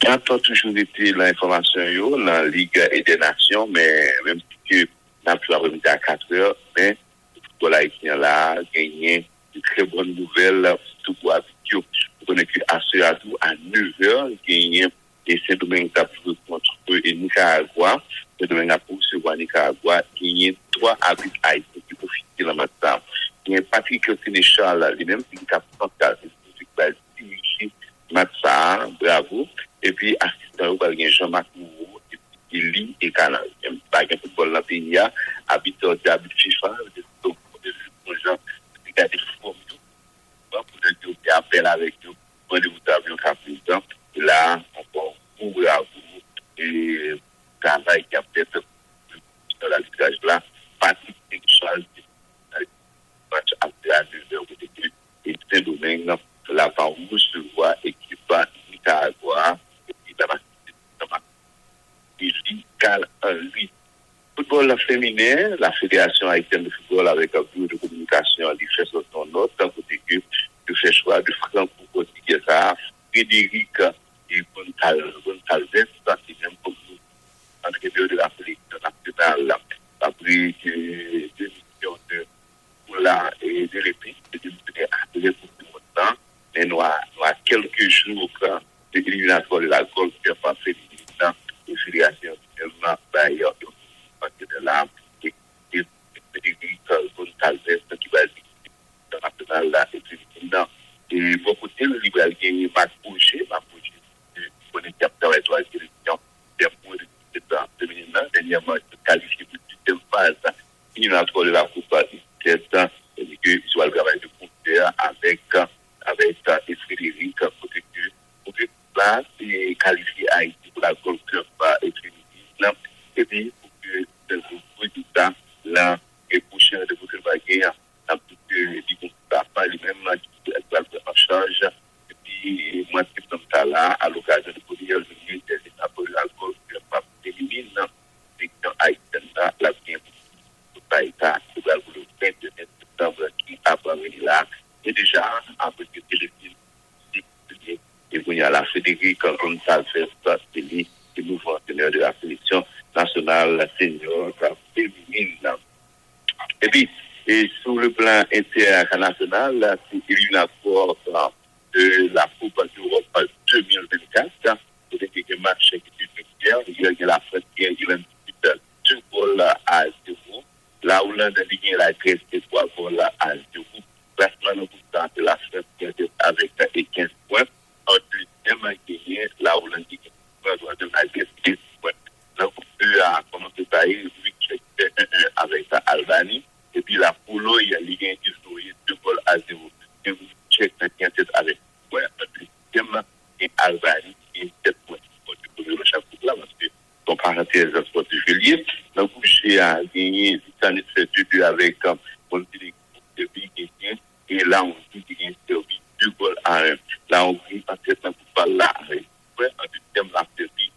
Quand a toujours été l'information dans la Ligue et des Nations, mais même si on a pu la remettre à quatre heures, mais le football haïtien là a gagné de très bonnes nouvelles, surtout pour Abidjan. Vous connaissez qu'à ce à tout, à neuf heures, gagné et c'est domaine qui a pu contre eux et Nicaragua. C'est domaine qui a pu recevoir Nicaragua, gagné trois arbitres haïtiens qui profitent de la matinée. Il y a Patrick Sénéchal, lui-même, qui a pu diriger Matsa, bravo. Et puis, assistant, il y a Jean-Marc Mourou, Eli et Canal. Il y a un football dans le pays, habitant d'habit FIFA, des gens qui ont des formes, pour des appels avec nous, rendez-vous d'avion capitaine. Et là, encore, bravo. Et Canal qui a peut-être dans la visage là, Patrick Sénéchal, match après à deux heures de l'équipe et c'est domaine la part où se voit équipe Nicaragua et puis la Ligue football féminin la fédération haïtienne de football avec un bureau de communication elle fait son note tant côté que de fait choix de Franco Gonçalves Frédéric et Gonçalves Gonçalves c'est même pour nous entraîneur de la sélection nationale après que démission de là et de l'épice de l'État pour temps mais nous a quelques jours de l'éliminatoire de la Golfe qui a passé dans les fédérations tellement d'ailleurs parce que de là et et Gonçalves qui va dans la finale là et président et beaucoup de libéral gagné match bouché match bouché pour les capteurs et trois sélections des pour de temps de minimum dernièrement qualifié pour deuxième phase éliminatoire de la Coupe c'est que soit le travail de Poupée avec avec et Frédéric pour que là et qualifier Haïti pour la Gold Cup et Trinidad et puis pour que le résultat là et prochain de votre bagarre là pour que dit pas les mêmes qui en charge et puis moi qui sommes là à l'occasion de produire des étapes de la Gold Cup pas féminine et dans Haïti là la bien pour Taïta pour le vingt-deux septembre qui apparaît là et déjà après que le et puis il y a la Frédéric Gonçalves, le nouveau entraîneur de la sélection nationale senior féminine. Et puis, et sur le plan international, c'est l'éliminatoire de la Coupe d'Europe deux mille vingt-quatre. C'était un match qui était hier. Il y a la France qui a gagné deux goals à zéro. La Hollande a gagné la Grèce et trois goals à zéro. Placement de la France qui a été avec quinze points. En deuxième guerrier, la Hollande qui est de la Grèce. Donc, eux a commencé à y aller avec l'Albanie. Et puis, la Pologne a gagné deux goals à zéro. Et vous checkez avec deuxième et Albanie qui est sept points. Pour le chapitre là, parce que son parenthèse sport de Julier. Donc, j'ai gagné deux avec Montenegro et puis et là, on dit qu'il y a deux goals à un. La Hongrie, en fait, on ne peut pas l'arrêter. En deuxième, la Serbie,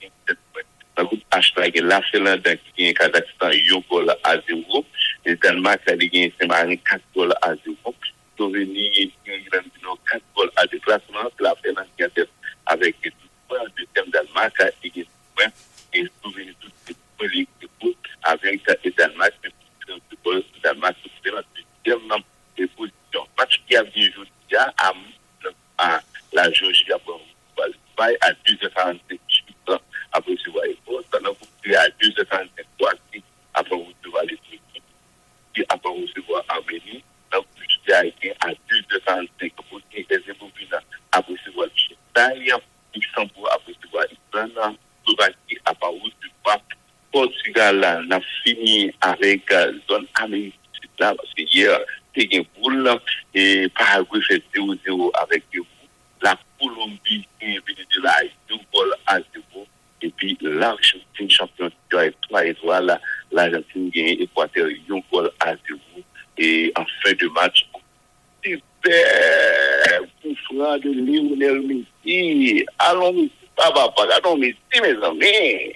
il y a sept points. Dans le groupe H trois, la Finlande qui gagne Kazakhstan, huit goals à zéro. Le Danemark qui gagne Saint-Marin, quatre goals à zéro. Slovénie qui gagne quatre goals à déplacement. La Finlande qui a fait avec douze points. En deuxième, Danemark qui gagne six points. Et Slovénie, tout ce qui est bon, avec le Danemark, mais tout ce qui est bon, le Danemark, tout ce qui est bon, le Danemark, des positions. Match qui a bien joué à la Géorgie à deux heures quarante-cinq après ce voyage. Pendant que vous à deux heures quarante-cinq après vous devez les trucs, puis après vous devez Arménie, donc vous à deux heures quarante-cinq pour les États-Unis après ce voyage. Italie, Luxembourg après ce voyage. Islande, Slovaquie après vous devez Portugal. On a fini avec zone américaine parce que hier Téguéboul et Paraguay fait zéro zéro avec Téguéboul. La Colombie et Venezuela deux goals à zéro. Et puis l'Argentine championne avec trois étoiles. L'Argentine gagne Équateur un goal à zéro. Et en fin de match, super coup franc de Lionel Messi. Allons Messi, papa, allons Messi mes amis.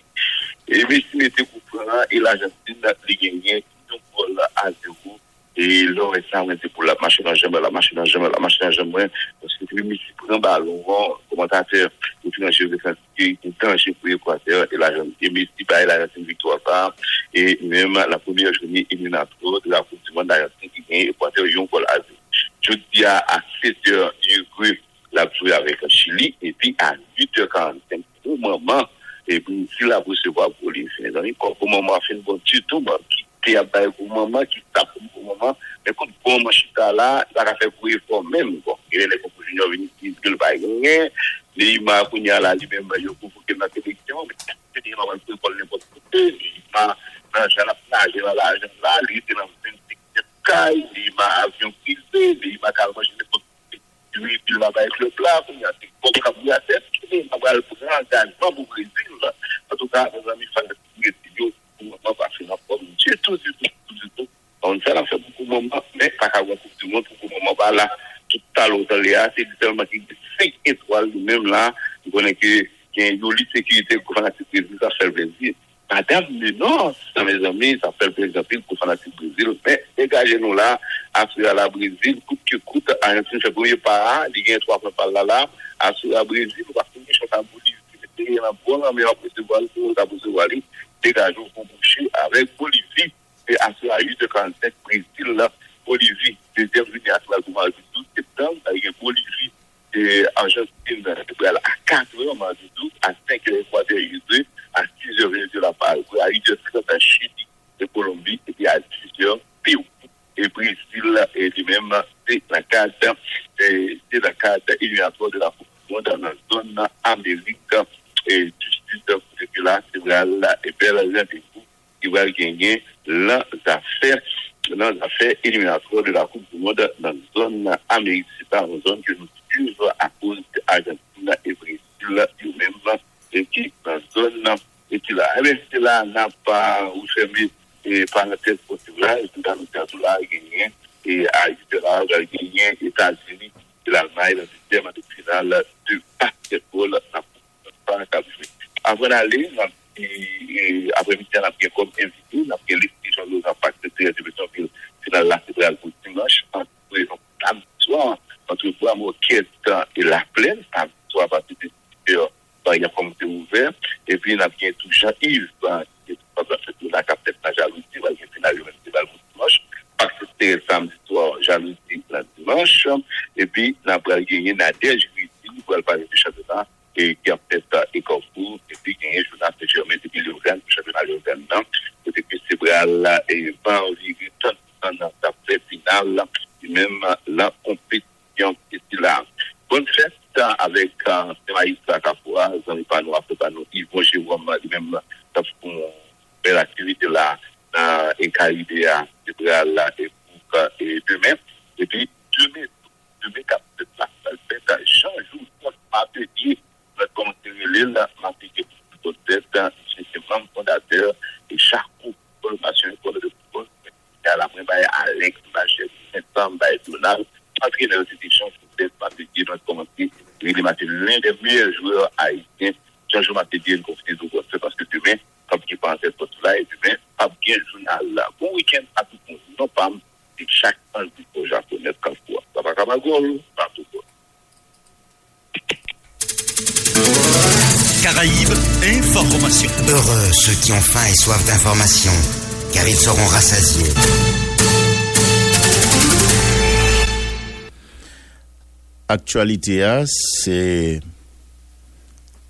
Et Messi mettait coup franc et l'Argentine a gagné deux goals à zéro. Et l'on est ça, c'est pour la machine en jambe, la machine en jambe, la machine en jambe, parce que le Messi prend un ballon, commentateur, le financier de Saint-Denis, qui est un chef pour l'Équateur, et l'Argentine, Messi, par l'Argentine victoire, et même la première journée éliminatoire de la Coupe du Monde d'Argentine, qui gagne l'Équateur, Yon Colazé. Je dis à sept heures, Uruguay, la jouer avec le Chili, et puis à huit heures quarante-cinq, au moment, et puis si la recevoir pour les Sénégalais, au moment, fait une bonne tuto, il y a un moment qui tape au moment, mais quand bon machita là, il a fait pour effort même. Il est pour Junior Vinicius, il va gagner, il m'a appris à la lui-même, il faut que ma sélection, mais il m'a appris pour n'importe quoi. Il m'a appris à la plage, il m'a appris à la plage, il m'a appris il m'a avion privé, il m'a appris à la lui, il m'a appris avec le plat, il m'a appris pour qu'il a fait, il m'a appris pour un engagement pour Brésil. En tout cas, mes amis, il faut on va faire la forme, c'est tout, c'est tout, c'est tout. On s'en a fait beaucoup de moments, mais pas qu'à voir tout le monde, beaucoup de moments, là, tout à l'hôtel, c'est seulement cinq étoiles, même là, on connaît qu'il y a une jolie sécurité, ça fait plaisir. Madame, mais non, ça, mes amis, ça fait plaisir, pour fanatique Brésil, mais dégagez-nous là, assurez à la Brésil, coûte que coûte, à un seul premier pas, il y a trois par là, assurez à Brésil, parce que je suis en Bolivie, il y a un bon amélioré pour se voir, pour se voir, dégagez-vous pour boucher avec Bolivie et à ce huit heures quarante-cinq, Brésil, Bolivie, deuxième journée à trois heures du douze septembre, avec Bolivie et Argentine à quatre heures du douze, à cinq heures Équateur, à six heures Venezuela, à huit heures trente à Chili et Colombie, et puis à dix heures Pérou. Et Brésil est lui-même, c'est la carte, c'est la carte éliminatoire de la Coupe du Monde dans la zone Amérique et du Sud. Là, c'est vrai, là, et bien, là, il y a des coups qui vont gagner leurs affaires concernant l'affaire éliminatoire de la Coupe du Monde dans la zone Amérique du Sud, une zone que nous suivons à cause d'Argentine et Brésil, eux-mêmes, et qui, dans la zone, et qui l'a resté là, n'a pas fermé par la tête portugale, dans le cadre là, gagné, et Haïti là, gagné, États-Unis, et l'Allemagne, dans le système de finale de basketball, dans le cadre de avant d'aller, après-midi, on a pris comme invité, on a pris les petits gens de l'impact de la division ville finale la fédérale pour dimanche, entre les samedi soir, entre Bois-Moquette et la plaine, samedi soir à partir de dix heures, il y a comme c'est ouvert, et puis on a pris tout Jean-Yves, qui est de la capitaine de la jalousie, il y a une finale de la dimanche, parce que c'était samedi soir, jalousie la dimanche, et puis on a pris Nadège, qui va parler du championnat, et qui a peut-être et Corpo, et puis qui a un journal de Germain depuis l'Organe, le championnat de l'Organe, et puis c'est Bral et vingt environ tant dans sa finale, et même la compétition qui est là. Bonne fête avec Maïs Kapoua, Jean-Yves Panou, Afro Panou, Yvon Jérôme, et même pour faire l'activité là, et Caraïbe, c'est Bral et Bouk, et demain, et puis demain, demain, capitaine de la fête, Jean-Jour, contre Atelier, notre conseiller, Martin Képoutette, c'est membre fondateur et Charcot, Paul Machin, Paul de Poupon, et à la première, Alex Machin, Saint-Saëns, Donald, entraîneur de l'édition, Poupette, Matédier, notre conseiller, il est l'un des meilleurs joueurs haïtiens, Jean-Jean Matédier, le conseiller de Poupette, parce que demain, comme qui pense à tout là, et demain, pas bien journal, bon week-end à tout le monde, non pas, et chaque fois, au japonais, comme quoi, ça va, ça va, partout. Caraïbes, information. Heureux ceux qui ont faim et soif d'information, car ils seront rassasiés. Actualité A, c'est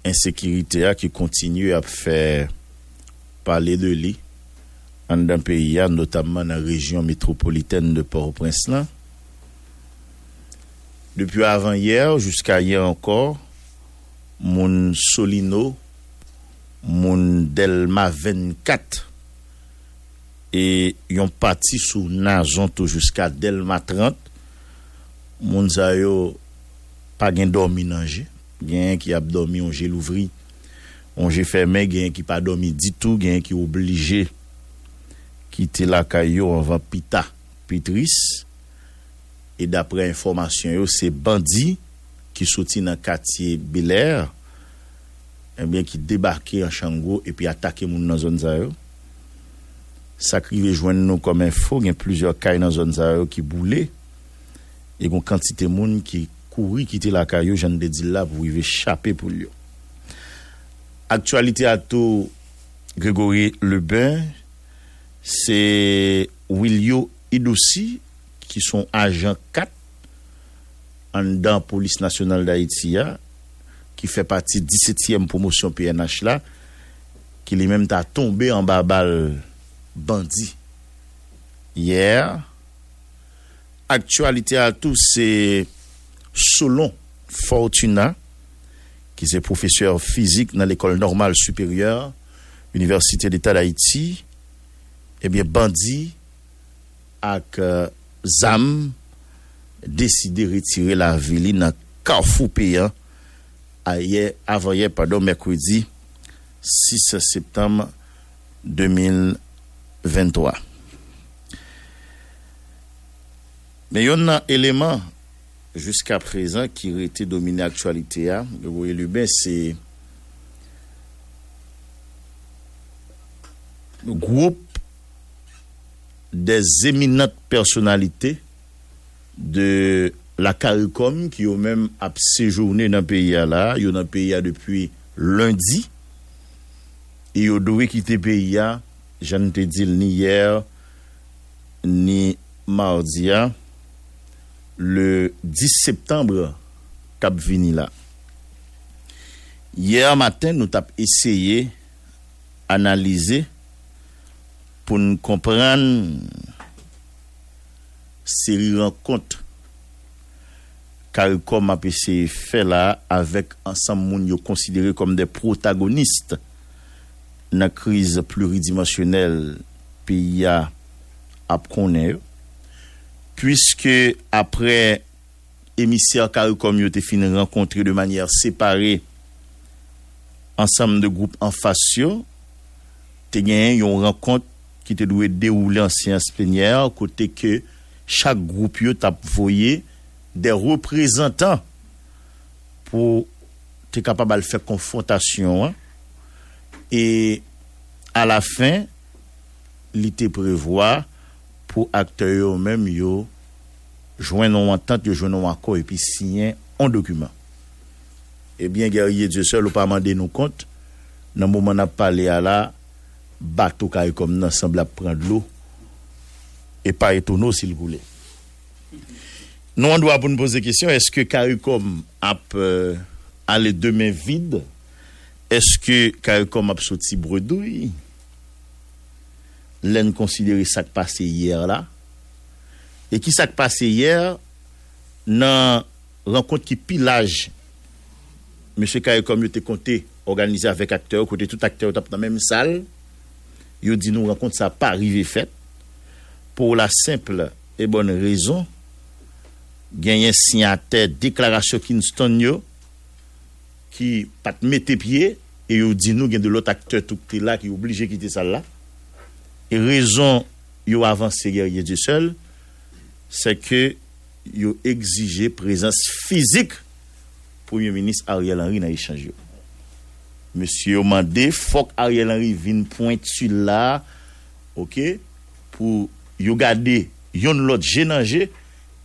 insécurité A qui continue à faire parler de lui dans un pays, notamment dans la région métropolitaine de Port-au-Prince. Depuis avant hier jusqu'à hier encore, Moun Solino, Moun Delma vingt-quatre et yon parti sous Nazonto jusqu'à Delma trente. Moun sa yo pa gen dormi nanje, gen qui a dormi on j'ai l'ouvri, on j'ai fermé, gen qui pas dormi du tout, gen qui obligé quitter la caillou avant Pita Pitris. Et d'après information yo, c'est bandit qui sorti dans quartier Bel Air, eh bien qui débarquait en Chango et puis attaquer moun dans zone ça yo. Ça crive joindre nous comme info, il y a plusieurs cailles dans zone ça yo qui boulaient et une quantité moun qui courir quitter la caillou, j'en de dit là pour arriver échapper pour lui. Actualité à tout Grégory Lubin, c'est Wiljo Idoxi qui sont agents quatre dans police nationale d'Haïti qui fait partie dix-septième promotion P N H là qui lui même t'a tombé en bas balle bandit hier. Yeah. Actualité à tout c'est Solon Fortuna qui est professeur physique dans l'école normale supérieure Université d'État d'Haïti, et bien bandit avec euh, Zam décidé retirer la ville dans Carrefour payant hier avant hier pardon mercredi six septembre deux mille vingt-trois. Mais il y a un élément jusqu'à présent qui a été dominé actualité à Grégory Lubin, c'est le groupe des éminentes personnalités de la CARICOM qui ont même séjourné dans le pays là, ils sont dans le pays depuis lundi et ils doivent quitter le pays, je ne te dis ni hier ni mardi le dix septembre cap vini là. Hier matin nous avons essayé analyser pour nous comprendre série rencontre CARICOM a essayé fait là avec ensemble moun yo considéré comme des protagonistes dans crise pluridimensionnelle pays à connaître puisque après émissaire Caricom yo te fin rencontrer de manière séparée ensemble de groupes en fascio te gagné une rencontre qui te doit dérouler en séance plénière côté que chaque groupe yo t'a voyé des représentants pour te capable faire confrontation hein? Et à la fin il était prévoit pour acteurs eux-mêmes yo joindre en entente, joindre en accord et puis signer un document. Eh bien Guerrier Jessel ou pas mandé nous compte dans moment n'a parlé à la bateau caille comme ensemble à prendre l'eau et pas étonnant s'il voulait. Nous on doit pour nous poser question, est-ce que Caricom a euh, aller deux mains vides? Est-ce que Caricom a sorti bredouille? L'en considérer ça qui passé hier là et qui ça qui passé hier dans rencontre qui pillage monsieur Caricom était compté organisé avec acteurs côté tout acteur dans la même salle il dit nous rencontre ça pas arrivé fait pour la simple et bonne raison gagne signataire déclaration Kingston yo qui pas mettre pied et il dit nous gagne de l'autre acteur tout qui là qui obligé quitter ça là et raison yo avancé Guerrier Jessel c'est que yo exigé présence physique premier ministre Ariel Henry dans échange monsieur mandé faut Ariel Henry vinn pointu là OK pour yo garder yon l'autre génanger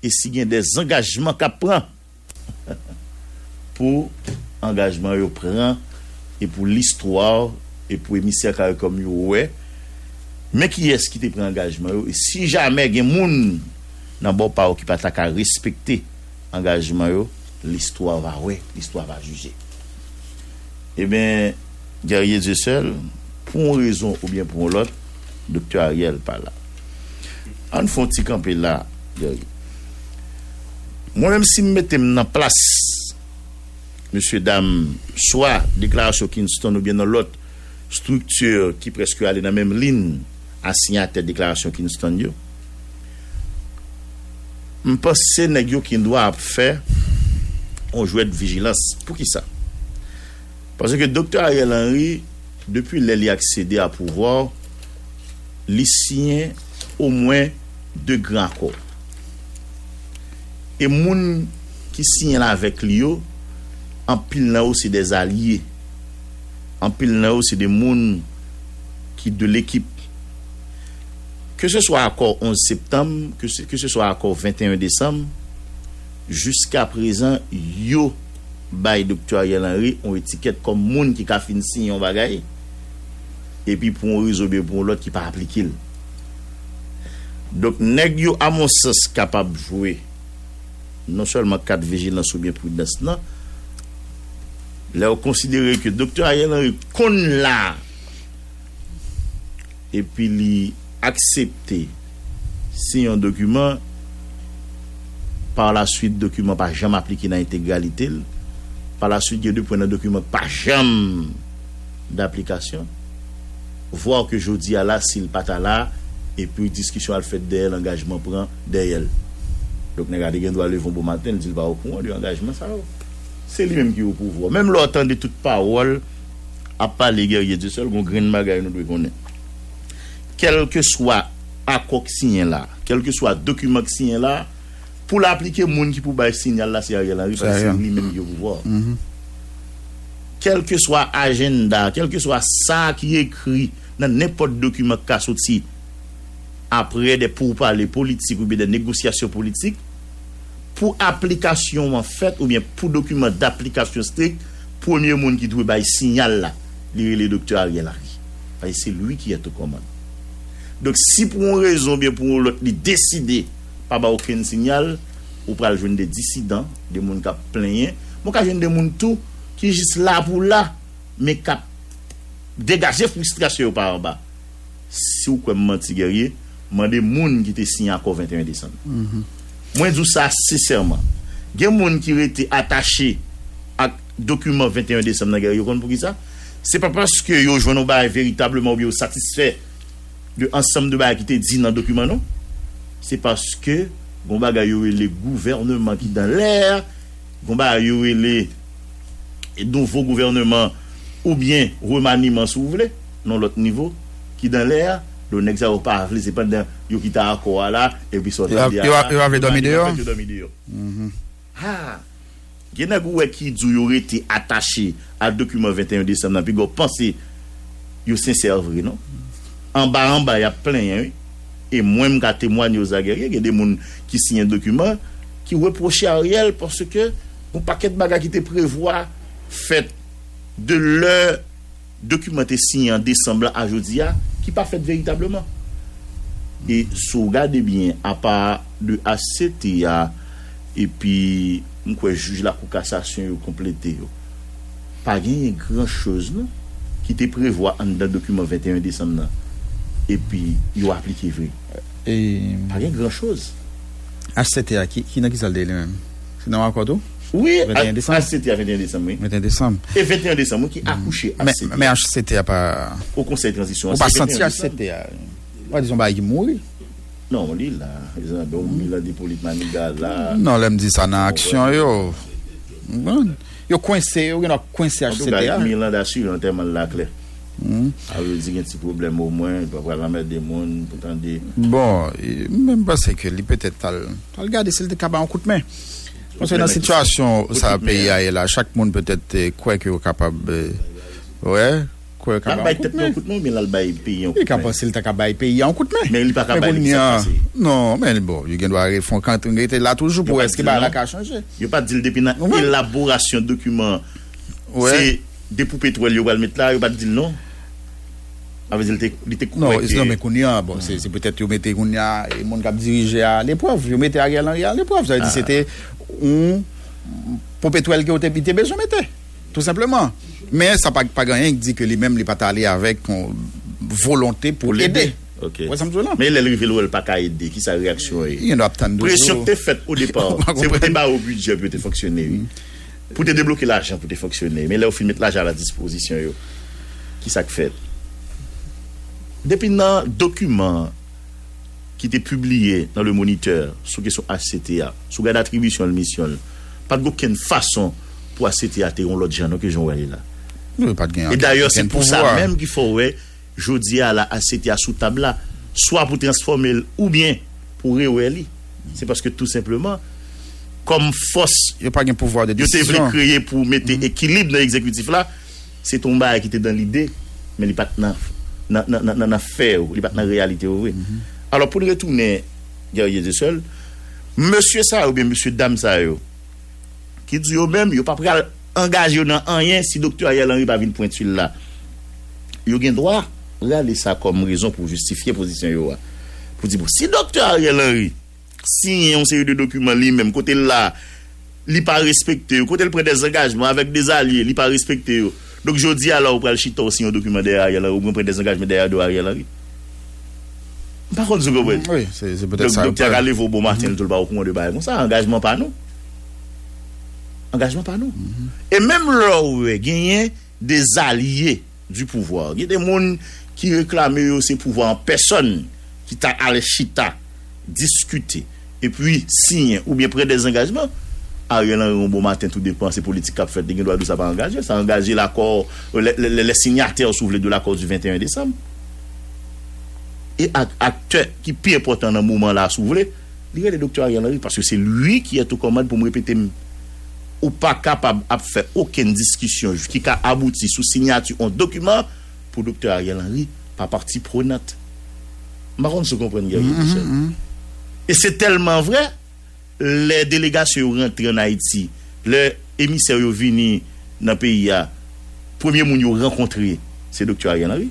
et si y a des engagements qu'a prend pour engagement yo prend et pour l'histoire et pour émissaire Caricom yo ouais mais qui est-ce qui te prend engagement et si jamais gen moun nan bon pa qui pas ta ka respecter engagement yo l'histoire va ouais l'histoire va juger et ben Guerrier Jessel pour une raison ou bien pour l'autre docteur Ariel pas là on font ti camper là moi même si me mettais en place monsieur dame soit déclaration Kingston ou bien dans l'autre structure qui presque aller dans même ligne à signataire déclaration Kingston yo me penser nèg yo qui doit faire on jouet de vigilance pour qui ça parce que docteur Ariel Henry depuis l'elle accédé à pouvoir li signé au moins deux grands accords et moun qui signe là avec li yo en pile là aussi des alliés en pile là aussi des moun qui de l'équipe que ce soit accord onze septembre que ce, que ce soit accord vingt et un décembre jusqu'à présent yo bay docteur Ariel Henry on étiquette comme moun qui ka fin signer on bagaille et puis pour un réseau bien pour l'autre qui pas appliquer donc nèg yo à mon sens capable jouer non seulement quatre vigilance ou bien prudence là là on considérer que docteur Ariel Henry kon là et puis li accepter si un document par la suite document pas jamais appliqué dans intégralité par la suite deux points dans document pas jamais d'application voir que jodi à là s'il pas là et puis discussion al fait derrière l'engagement prend derrière donc nèg a gen doit lever bon matin dit va au courant de engagement ça c'est lui-même qui au pouvoir même l'entendre de toute parole à parler Guerrier Jessel gon grande bagaille nous doit connaître quel que soit accord signé là quel que soit document signé là pour l'appliquer moun qui pour bail signal là c'est Ariel Henry c'est lui-même qui au pouvoir mm-hmm. Quel que soit agenda quel que soit ça qui écrit dans n'importe document qui sorti après des pourparlers politiques ou bien des négociations politiques pour application en fait ou bien pour document d'application stricte premier monde qui doit bail signal là lire le docteur Ariel Henry parce que c'est lui qui est au commande donc si pour une raison bien pour l'autre il décider pas ba aucun signal ou pral joindre des dissidents des monde qui plaignaient mon ka joindre des monde tout qui juste là pour là mais qui dégager frustration par en bas si ou quoi menti guerrier mandé moun qui te signé encore vingt et un décembre. Mm-hmm. Moi dis ça sincèrement. Gen moun qui était attaché à document vingt et un décembre nan guerrier, vous comprenez pour qui ça? C'est pas parce que yo joindre bail véritablement ou satisfait de ensemble de bagages qui te dit dans le document, non? C'est parce que bon bagay yo les gouvernements qui dans l'air, bon bagay yo les nouveaux gouvernements ou bien remaniement si vous voulez, non l'autre niveau qui dans l'air, le nèg ça pas vle c'est pendant yo qui ta accord là et puis sorti là. Yo avait dormi dehors. Ah, il y a des gens qui ont été attachés à document vingt et un décembre, puis ils pensent qu'ils sont sincères, non? En bas, en bas, il y a plein. Et moi, je témoigne aux aguerris, il y a des gens qui signent un document qui reprochent à Ariel parce que un paquet de bagages qui te prévoit fait de leur document signé en décembre à Jodia qui pas fait véritablement. Et si vous regardez bien, à part de A C T A, et puis m'kwe juge la Cour cassation yo complété yo pas gagné grand chose non qui te prévoit en dans document vingt et un décembre et puis yo appliqué vrai et pas gagné grand chose H C T A qui qui n'a qui ça le même c'est dans accord tout oui H C T A vingt et un décembre oui vingt et un décembre et vingt et un décembre qui accouché mais mais H C T A pas au conseil de transition on pas senti H C T A pas disons ba qui mourir. Non, il là, ils ont dormi là des politiques manigas là. Non, l'homme dit ça dans action yo. Yo coincé, yo n'a coincé H C T A. Milan d'assurer en termes de la clé. Ah, il dit qu'il y a un petit problème au moins, il va pas la mettre des monde pour t'en dire. Bon, même parce que il peut-être tal. Regardez, c'est le cas en coup de main. Parce que dans situation ça pays là, chaque monde peut-être quoi que capable. Ouais. Il pas tête en coup de main mais là le bail paye en coup. Il pas passé le tacabail paye en coup de main. Mais il pas capable ça. Non, mais bon, il doit refond quand on était là toujours pour est-ce que ba la ka changer. Il pas dit depuis dans élaboration document. C'est des poupées toile il va le mettre là, il pas dit non. Avec il était coupé. Non, non mais connait bon, c'est c'est peut-être il mettait connait et monde cap diriger à l'épreuve, il mettait Ariel Henry à l'épreuve, ça dit c'était un poupée toile qui était pité besoin mettait. Tout simplement. Mais ça pas pas rien qui dit que lui-même il pas allé avec volonté pour l'aider. OK. Ouais, mais les rivières elle pas aider, qui sa réaction est. Il doit attendre deux jours. Pression t'es faite au départ. C'est pour te bas au budget pour te fonctionner. Mm-hmm. Pour te débloquer l'argent pour te fonctionner, mais là au fin mettre l'argent à la disposition yo. Qui ça que fait? Depuis nan document qui était publié dans le moniteur sous question H C T A, sous garde attribution de mission, pas de aucune façon pour H C T A te on l'autre gens que j'en là. Oui, pas de gain. Et d'ailleurs, c'est pour pouvoir. Ça même qu'il faut, ouais, je dis à la A C T A sous table là, soit pour transformer ou bien pour réouer. C'est parce que tout simplement, comme force, il n'y a pas de pouvoir de décision. Je t'ai créé pour mettre mm-hmm. équilibre dans l'exécutif là, c'est ton bail qui était dans l'idée, mais il n'est pas dans l'affaire, il n'est pas dans la réalité. Oui. Mm-hmm. Alors, pour retourner, Guerrier Jessel, monsieur ça ou bien monsieur dame ça, qui dit au même, il n'est pas prêt à. Engagé dans rien si docteur Ariel Henry pas vinn pointu là. Yo gen droit rale ça comme raison pour justifier position yo. Pour dire bon, si docteur Ariel Henry signe une série de documents lui même côté là, li pas respecté, côté le prend des engagements avec des alliés, li pas respecté. Donc je dis alors pour le chita aussi un document derrière Ariel Henry, on prend des engagements derrière de Ariel Henry. Par contre, vous comprenez? Oui, c'est c'est peut-être ça. Docteur Ariel Henry bon Martin tout le pas au courant de bail. Comme ça engagement pas nous. Engagement par nous. Mm-hmm. Et même là où gagné des alliés du pouvoir. Il y a des gens qui réclament ces pouvoirs en personne, qui t'a allé chita, discuter, et puis signer ou bien prendre des engagements. Ariel Henry, bon matin, tout dépend, c'est politique qu'a fait, il doit de ça pas engager. Ça a engagé l'accord, les le, le, le signataires souvent de l'accord du vingt et un décembre. Et acteur qui plus important dans le moment là, souvent, il y a le docteur Ariel Henry, parce que c'est lui qui est aux commandes pour me répéter. Ou pas capable de faire aucune discussion qui a abouti sous signature en document pour docteur Ariel Henry, pas partie prenante. Marron se comprend, Guerrier Jessel. Et c'est tellement vrai, les délégations rentrent en Haïti, les émissaires venus dans le pays, le premier monde rencontré, c'est docteur Ariel Henry.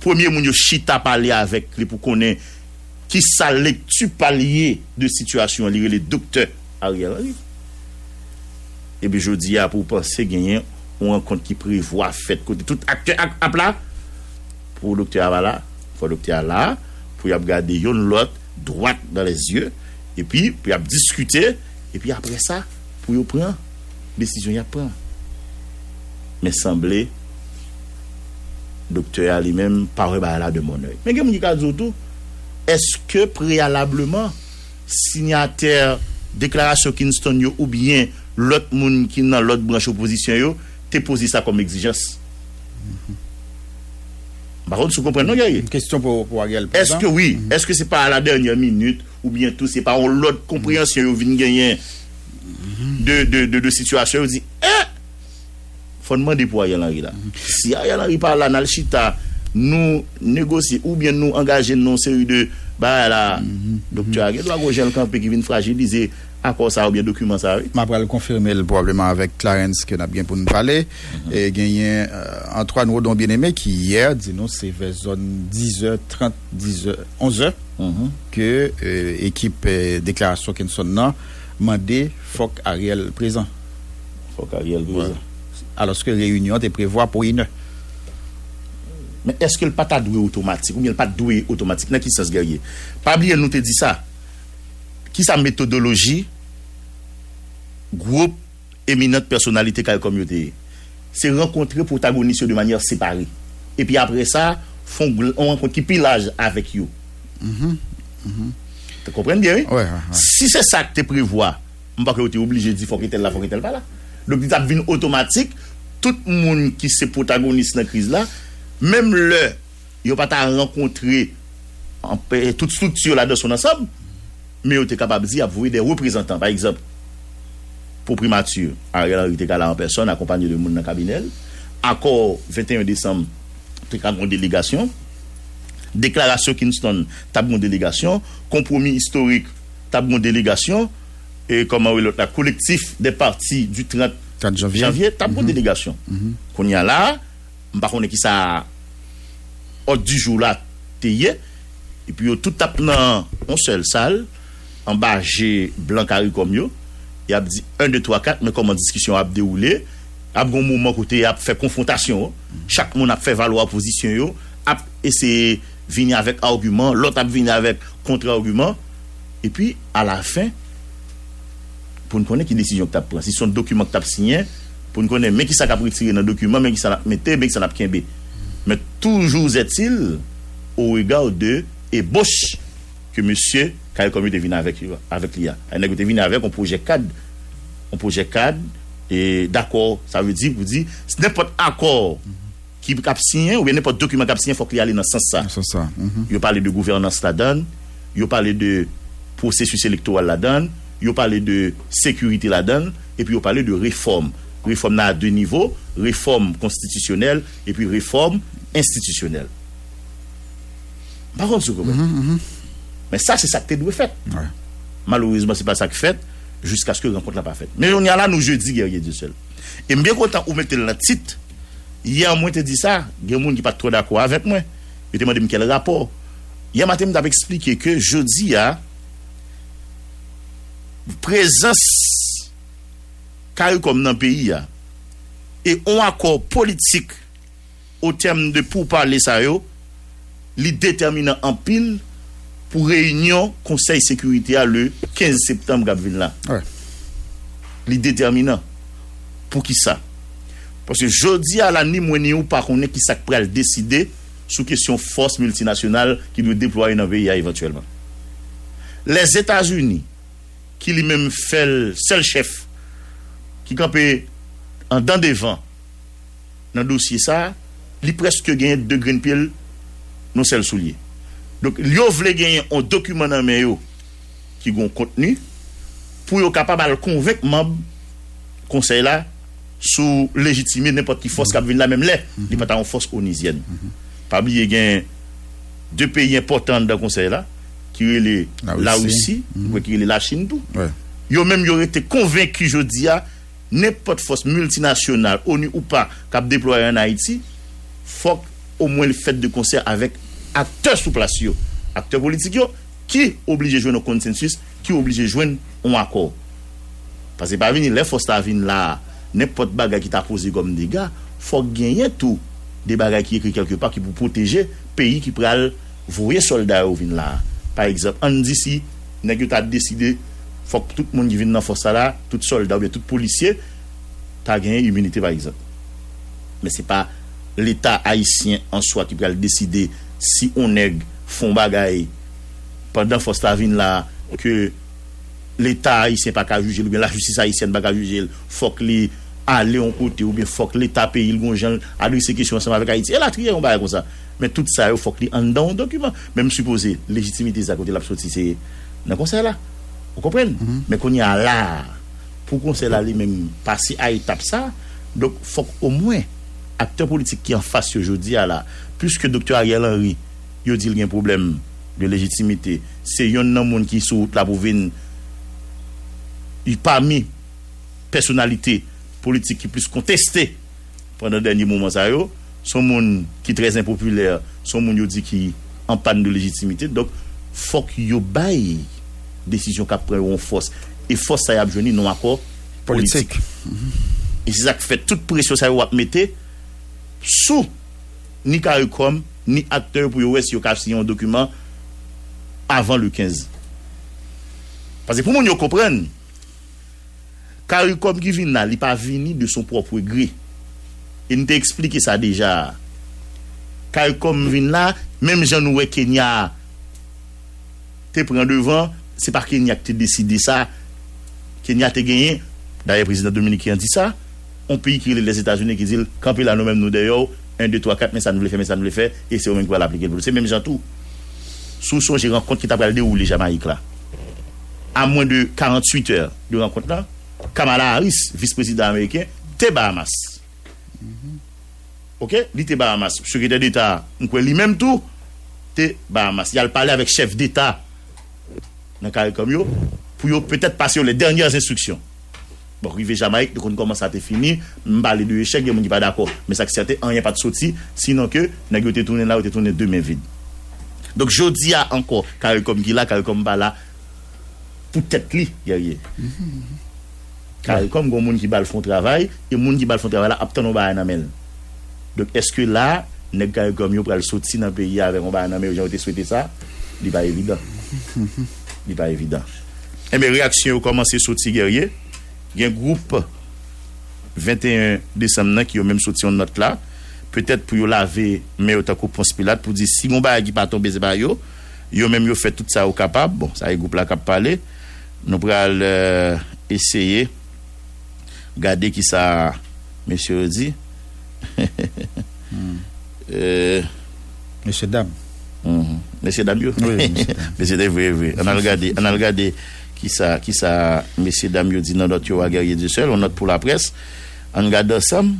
Premier monde chita parler avec lui pour connaître qui sa lecture pallier de situation, le docteur Ariel Henry. Et bien, je dis à pour penser gagner on rencontre qui prévoit fait côté tout acteur à plat pour docteur Avala pour docteur là pour y regarder yon l'autre droite dans les yeux et puis pour y discuter et puis après ça pour y prendre décision y prendre mais semblait docteur lui-même pas là de mon œil. Mais qu'est-ce qui a dit tout? Est-ce que préalablement signataire déclaration Kingston yo, ou bien l'autre monde qui dans l'autre branche opposition yo t'es posé ça comme exigence? Par contre, vous comprenez non, Guerrier? Une question pour pour Ariel. Est-ce que oui, mm-hmm. est-ce que c'est pas à la dernière minute ou bien tout c'est pas l'autre compréhension yo vinn gagner de de de de situation yo dit eh faut demander pour Ariel Henry là. Si Ariel Henry parle là dans chita nous négocier ou bien nous engager non série de bah là docteur Ariel doit Rogel Campé qui vient fragiliser accord ça ou bien document ça oui. M'a le confirmer probablement avec Clarence que n'a bien pour nous parler mm-hmm. et gagné euh, Antoine Rodon bien-aimé qui hier dit non c'est vers zone dix heures trente dix heures onze heures mm-hmm. que euh, équipe euh, déclaration Kenson non mandé faut Ariel présent. Faut Ariel présent. Ouais. Alors que réunion est prévoit pour une heure. Mais est-ce que le pas doué automatique ou bien le pas doué automatique dans qui sens Guerrier? Pas oublier nous te dit ça. Qui sa méthodologie groupe éminente personnalité quelle communauté. C'est rencontrer protagonistes de manière séparée. Et puis après ça, font on rencontre qui pillage avec eux. Mhm. Mhm. Tu comprends bien oui? Ouais, ouais, ouais. Si c'est ça que tu prévois, on pas que tu es obligé de dire faut que tel là, faut que tel pas là. Donc, il devient automatique. Tout le monde qui est protagoniste dans la crise là, même le, il n'a pas rencontré toute structure là dans son ensemble, mais il était capable d'y avoir des représentants. Par exemple, pour primature, Ariel Henry était là en personne, accompagné de monde dans le cabinet. Accord vingt et un décembre, il était en délégation. Déclaration Kingston, tableau de délégation. Compromis historique, tableau de délégation. Et comment oui l'autre la collectif des partis du trente janvier t'as pour mm-hmm. délégation mm-hmm. qu'on y a là par contre qui ça hors du jour là tayé et puis tout tape dans on seul salle en bas j'ai blanc carré comme yo il a dit un deux trois quatre mais comment discussion a déroulé a bon moment côté a fait confrontation chaque monde a fait valoir position yo a essayer venir avec argument l'autre a venir avec contre-argument et puis à la fin pour nous connaître qui décision que tu as prise, si son document que tu as signé, pour nous connaître, mais qui ça a retiré dans le document, mais qui ça a metté, mais qui ça a quimbé. Mais toujours est-il au regard de ébauche que monsieur, quand il est venu avec avec l'I A, il est venu avec un projet cadre, un projet cadre et d'accord, ça veut dire, vous dites, c'est n'importe accord qui a signé ou bien n'importe document qui a signé, faut qu'il y aille dans ce sens ça. C'est ça. Il parle de gouvernance la donne, il parle de processus électoral la donne. Yo parler de sécurité là-dedans et puis yo parler de réforme. Réforme à deux niveaux, réforme constitutionnelle et puis réforme institutionnelle. Par contre, mm-hmm, mm-hmm. mais ça c'est ça que tu dois faire. Ouais. Malheureusement, c'est pas ça que fait jusqu'à ce que rencontre la pas faite. Mais on y a là nous jeudi Guerrier Jessel. Et bien content ou mettre la titre. Hier moi te dit ça, des monde qui pas trop d'accord avec moi. Je te demande me quel rapport. Hier matin m'avait expliqué que jeudi a présence carré comme dans le pays a, et on accord politique au terme de pour parler ça yo li déterminant en pile pour réunion conseil sécurité à le quinze septembre Gabriel là ouais. Li déterminant pour qui ça parce que jodi à la ni moi ni ou pas connait qui ça pral décider sous question force multinationale qui doit déployer dans le pays éventuellement les États-Unis qui lui-même fait le seul chef qui campait en dents devant dans le dossier ça, il presque gagné deux green pill non seul soulier. Donc il voulait gagner un document dans main yo qui gon contenu pour yo capable convaincre membre conseil là sous légitimer n'importe qui force qui vient là même là, il pas en force onisienne. Pas oublier gagné deux pays importants dans conseil là. Qui est les la Russie, mm-hmm. qui est la Chine tout. Ouais. Yo même yo été convaincu jodi a n'importe force multinationale ONU ou pas cap déployer en Haïti, faut au moins le fait de concert avec acteurs sous place yo, acteurs politiques yo qui obligé joindre un consensus, qui obligé joindre un accord. Parce que pas venir les forces ta vinn là, n'importe bagage qui t'a posé comme dégâts, faut gagner tout des bagages qui écrit quelque part qui pour protéger pays qui pral voyer soldats ou vinn là. Par exemple, on dit si, nèg t'a décidé, faut que tout le monde qui vient dans force là, tout soldat ou bien tout policier, t'a gagné immunité par exemple. Mais c'est pas l'État haïtien en soi qui va décider si on est font bagaille pendant force la vine là que l'État haïtien pas qu'à juger ou bien la justice haïtienne pas qu'à juger, faut que les aller en côté ou bien faut que l'État pays le bon gens adresser question ensemble avec Haïti et la trier on bail comme ça. Mais tout ça il faut que en dans document même supposé légitimité ça côté la sortie c'est dans conseil là. Vous comprenez? Mm-hmm. Mais qu'on y a là pour conseil là lui-même passer à étape ça. Donc faut au moins acteur politique qui en face aujourd'hui là puisque docteur Ariel Henry il dit il y a un problème de légitimité, c'est yon nan moun qui sous la province il parmi personnalité politique qui plus contesté pendant dernier moment ça yo son monde qui très impopulaire, son monde yo dit qui en panne de légitimité. Donc faut que yo bail décision qu'a prend en force et force ça y a joindre non accord politique, politique. Mm-hmm. Et c'est ça qui fait toute pression ça yo a mettre sous ni Caricom ni acteur pour yo si yo ka signer un document avant le quinze. Parce que pour moun yo comprendre Caricom qui vient là, il pas venu de son propre gré. Il t'a expliqué ça déjà. Caricom vient là, même Jean-Noël Kenya te prend devant, c'est pas Kenya qui a décidé ça. Kenya t'a gagné. D'ailleurs président dominicain dit ça, on pays qui les États-Unis qui dit camper là nous même nous d'ailleurs un deux trois quatre mais ça nous voulait faire mais ça nous voulait faire et c'est eux même qui va l'appliquer. C'est même Jean tout. Sous son j'ai rencontre qui t'a pas déroulé Jamaïque là. À moins de quarante-huit heures de rencontre là. Kamala Harris, vice-président américain, te Bahamas. Mm-hmm. OK, li te Bahamas, secrétaire d'État, on croit lui même tout te Bahamas. Il a parlé avec chef d'État dans Caricom yo pour yo peut-être passer les dernières instructions. Bon, rivé Jamaïque, donc on commence à te finir, m'parler de échec, on n'est pas d'accord, mais ça certain, rien pas de sorti, sinon que nèg yo te tourner là, ou te tourner deux mains vides. Donc jodi a encore Caricom qui là, Caricom pas là. Peut-être li guerrier. Caricom, comme les gens qui bal font travail et les gens qui bal font travail là obtenons bail en mel. Donc est-ce que là nèg Caricom yo pral sorti dans pays avec on bail en mel, j'aurais souhaité ça, il pas évident. Il pas évident. Et mes réactions ont commencé sorti guerrier. Il y a un groupe vingt et un décembre qui ont même sorti une note là, peut-être pour laver mais autant qu'on pense Pilate pour dire si mon bail qui pas tomber c'est pas yo, yo même yo fait tout ça au capable. Bon, ça y groupe là qui parler, nous pral euh, essayer gardez qui ça monsieur dit euh monsieur dame mm-hmm. monsieur dame oui, monsieur dame oui oui on a regardé on a regardé qui ça qui ça monsieur dame yo dit dans notre yo Guerrier Jessel on note pour la presse on regarde ensemble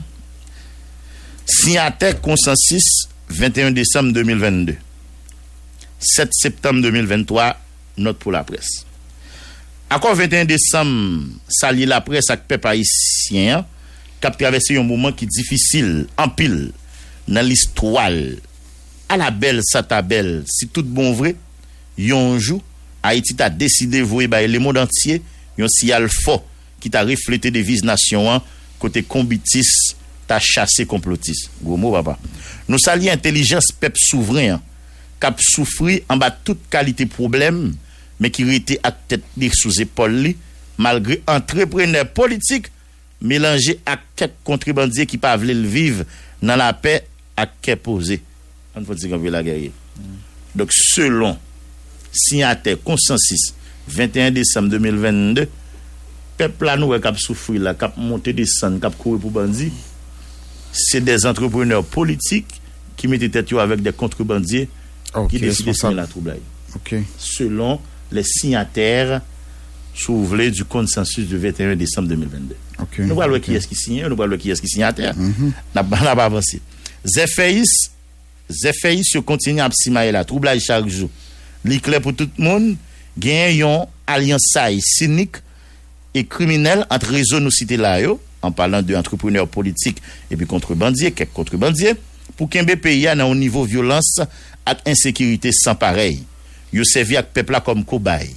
signataire consensus vingt et un décembre deux mille vingt-deux sept septembre deux mille vingt-trois note pour la presse. Accord vingt et un décembre, sali la presse ak peuple haïtien qui a traversé un moment qui difficile en pile dans l'histoire. À la belle sa tabelle, si tout bon vrai, yon jour Haïti a décidé voyer ba le monde entier yon sial fort qui t'a reflété devise nation an côté combitis t'a chassé complotis. Gros mot papa. Nous sali intelligence peuple souverain qui a souffri en bas toute qualité problème mais qui était à tête sous épaule malgré entrepreneur politique mélangé à quelques contrebandiers qui pas veulent vivre dans la paix à qu'est posé on faut dire qu'on veut la guerre. Donc selon signataire consensus vingt et un décembre deux mille vingt-deux peuple là nous cap souffrir là cap monter descendre cap courir pour bandit c'est des entrepreneurs politiques qui mettaient tête avec des contrebandiers okay, qui décident de semer la trouble. OK, selon les signataires souverains du consensus du vingt et un décembre deux mille vingt-deux. Okay, nous parlons okay. Qui est-ce qui signe, nous parlons qui est-ce qui signataire. Mm-hmm. N'a pas avancé. Zéphéis, Zéphéis se continue à simailler la trouble chaque jour. Li clair pour tout le monde, gagne yon alliance cynique et criminelle entre réseau nous cité là yo, en parlant de entrepreneurs politiques et puis contrebandiers, quelques contrebandiers pour qu'un pays a un niveau violence et insécurité sans pareil. Yo servi ak peuple la comme cobaye.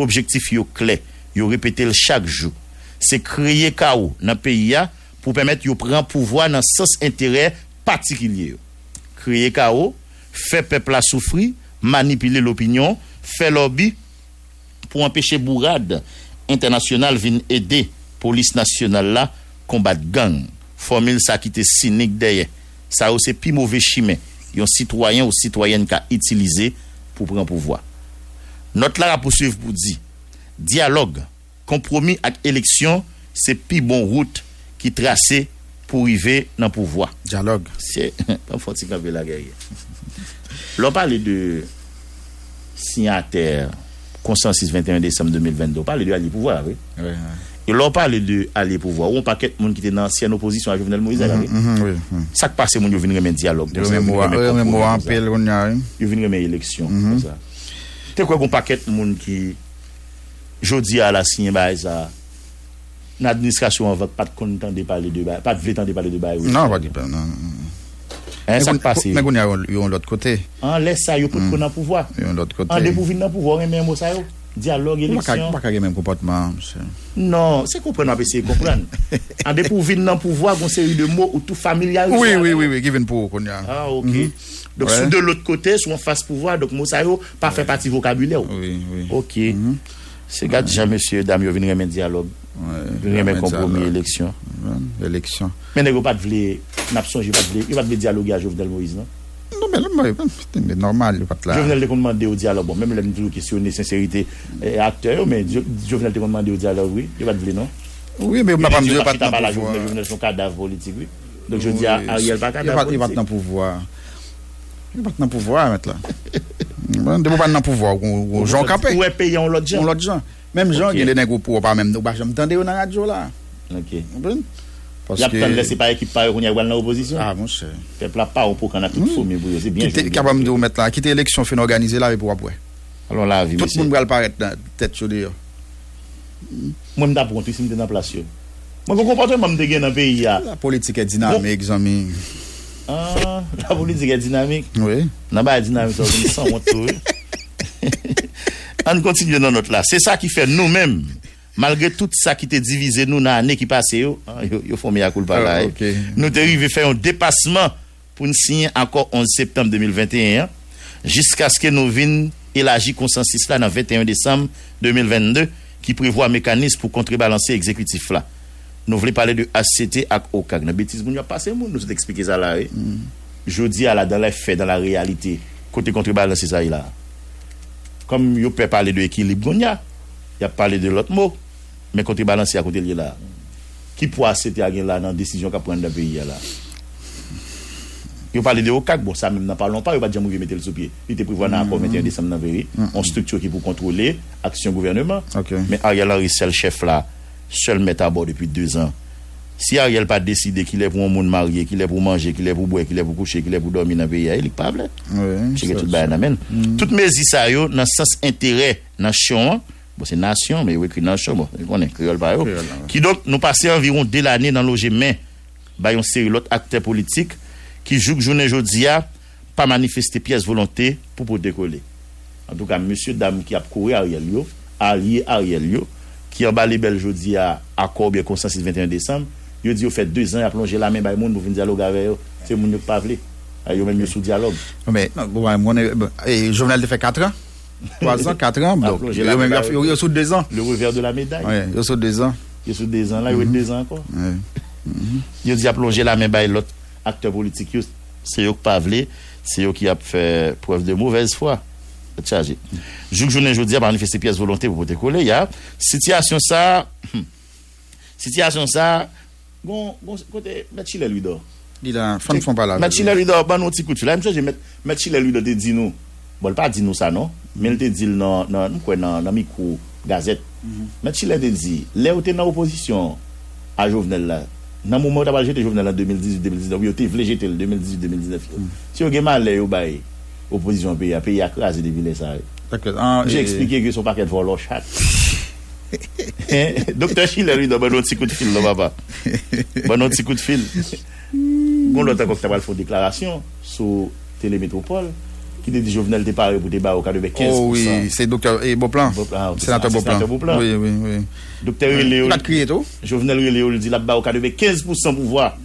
Objectif yo clé, yo répété le chaque jour. C'est créer chaos dans pays a pour permettre yo prendre pouvoir dans sens intérêt particulier. Créer chaos, faire peuple la souffrir, manipuler l'opinion, faire lobby pour empêcher bourrade internationale vinn aider police nationale là combattre gang. Formule ça qui était cynique derrière. Ça c'est plus mauvais chemin. Yon citoyen ou citoyenne qui a utilisé pour prendre pouvoir. Notre là a poursuivre pour dire dialogue, compromis avec élection, c'est plus bon route qui tracée pour arriver dans pouvoir. Dialogue. C'est pas forti camper la guerre. L'on parle de signataire consensus vingt et un décembre deux mille vingt-deux, on parle de aller pouvoir, oui. Oui, oui. Et l'on parle de aller pouvoir, ou on paquet monde qui était dans l'ancienne opposition à Jovenel Moïse, mm-hmm, oui. Mm-hmm, oui, oui. Ça qui passe, mon yo venir remettre dialogue. Yo même moi en pile on a. Yo venir remettre élection comme ça. T'es quoi bon paquet monde qui jodi à la signer bail ça. L'administration va pas content de parler de bail, pas de temps de parler de bail. Non, pas de pas non. Hein, ça passe. Mais on y a on l'autre côté. On laisse ça yo pour qu'on a pouvoir. On l'autre côté. On dépouvine dans pouvoir et même ça yo. Dialogue élection. Pas pas même comportement. Non, c'est comprendre à essayer comprendre. En dépouvine dans pouvoir une série de mots ou tout familial. Oui oui oui oui, given pour qu'on y a. Ah OK. Donc sous de l'autre côté, sous en face pouvoir, donc mot ça yo pas fait partie vocabulaire. Oui oui. OK. C'est gars déjà monsieur dame yo venir remettre dialogue. Ouais, rien mais compromis élection. Ouais, élection. Mais n'est pas de vle, n'a pas songé pas de vle, il va de dialoguer à Jovenel Moïse, non? Non mais le mais normal, il pas là. Jovenel le demander au dialogue. Bon, même là nous questionner sincérité eh, acteur mais Jovenel te demander au dialogue, oui, il va de vle, non? Oui, mais on n'a pas me dire pas de Jovenel son cadavre politique, oui. Donc je dis à Ariel pas cadavre. Il va dans pouvoir. Il va dans pouvoir mettre là. On ne peut pas dans pouvoir Jean Capé. Ou est payé on l'autre gens. On l'autre gens. Même gens qui les nègres pour pas même nous pas jamais entendre dans radio là. OK. Comprendre? Parce que la laisse pas équipe pas qu'on y a dans l'opposition. Ah mon cher. Peuple là pas pour qu'on a tout formé pour c'est bien. Qui capable de mettre là, qui était élection fait organiser là pour après. Alors là vie. Tout le monde va paraître dans tête chaud d'ailleurs. Moi m'd'a pour si m'était dans place yo. Moi comportement m'était gain dans pays là. La politique est dynamique, Jean-Mi. Ah, la politique est dynamique. Oui. N'a pas dynamique sans honte tout. On continue dans notre là. C'est ça qui fait nous-mêmes, malgré tout ça qui était divisé nous dans l'année qui passait, yo, yo formé à culpa là. Nous dérivons faire un dépassement pour nous signer encore onze septembre deux mille vingt et un jusqu'à ce que nous vînes élargir consensus là dans vingt et un décembre deux mille vingt-deux qui prévoit un mécanisme pour contrebalancer l'exécutif là. Nous voulons parler de A C T avec O C A G. Dans bêtise nous a passé nous nous expliquer ça là. Jodi à la dans les faits, dans la réalité, côté contrebalancer ça là. Comme yo peut parler de équilibre gonya y a parlé de l'autre mot mais côté balancer à côté lié là qui pour accepter à là dans décision qu'a prendre dans pays là yo parler de O C A C bon ça même n'en parlons pas yo pas dire mourir mettre le sous pied il était prévu dans accord vingt et un décembre dans verri on structure qui pour contrôler action gouvernement okay. Mais Ariel Henry seul chef là seul met à bord depuis deux ans si Ariel pas décidé qu'il est pour un monde marié qu'il est pour manger qu'il est pour boire qu'il est pour coucher qu'il est pour dormir dans pays il est pas vrai c'est tout bail amen toutes mes ça yo dans sens intérêt nation bon c'est nation mais oui nation bon on est créole ba yo qui donc nous passer environ deux l'année dans loger mais ba yon série l'autre acteur politique qui joue journée jodia pas manifester pièce volonté pour pour décoller en tout cas monsieur dame qui a courir Ariel yo allié Ariel yo qui a balé bel jodia accord bien consensus vingt et un décembre yo dit yo fait deux ans a plonger la main bay monde pour venir dialogue avec yo c'est moun yo pas vle yo même yo sous dialogue mais bon mon et journal de fait quatre ans trois ans quatre ans donc yo même yo sous deux ans le revers de la médaille ouais yo sous deux ans yo sous deux ans là yo deux ans encore ouais yo dit a plonger la main bay l'autre acteur politique yo c'est yo pas vle c'est yo qui a fait preuve de mauvaise foi chargé jour journée jodi a manifester pièce volonté pour décoller il y a situation ça situation ça bon bon côté Matchile lui dort il a fond fond pas là Matchile lui dort ban un petit coup tu là je mettre Matchile lui dort te dit nous bon pas dit nous ça non mais il te dit non non quoi dans dans micro gazette Matchile te dit là où tu dans opposition à Jovenel là dans moment tu as jeté Jovenel en deux mille dix-huit deux mille dix-neuf il était vle jeter le deux mille dix-huit deux mille dix-neuf si on gagne mal au bail opposition pays à pays à craser des villes ça j'ai expliqué que son paquet de voler chat Docteur Schiller lui donne un petit coup de fil, non papa. Un petit coup de fil. Bon, l'autre encore tu vas faire déclaration sur Télémétropole qui te dit Jovenel t'es paré pour débat au cas de quinze pour cent. Oh oui, c'est docteur et Beauplan. Sénateur Beauplan. Oui oui oui. Docteur Léo. Pas crier tout. Jovenel Léo lui dit là bas au cas de quinze pour cent pour voir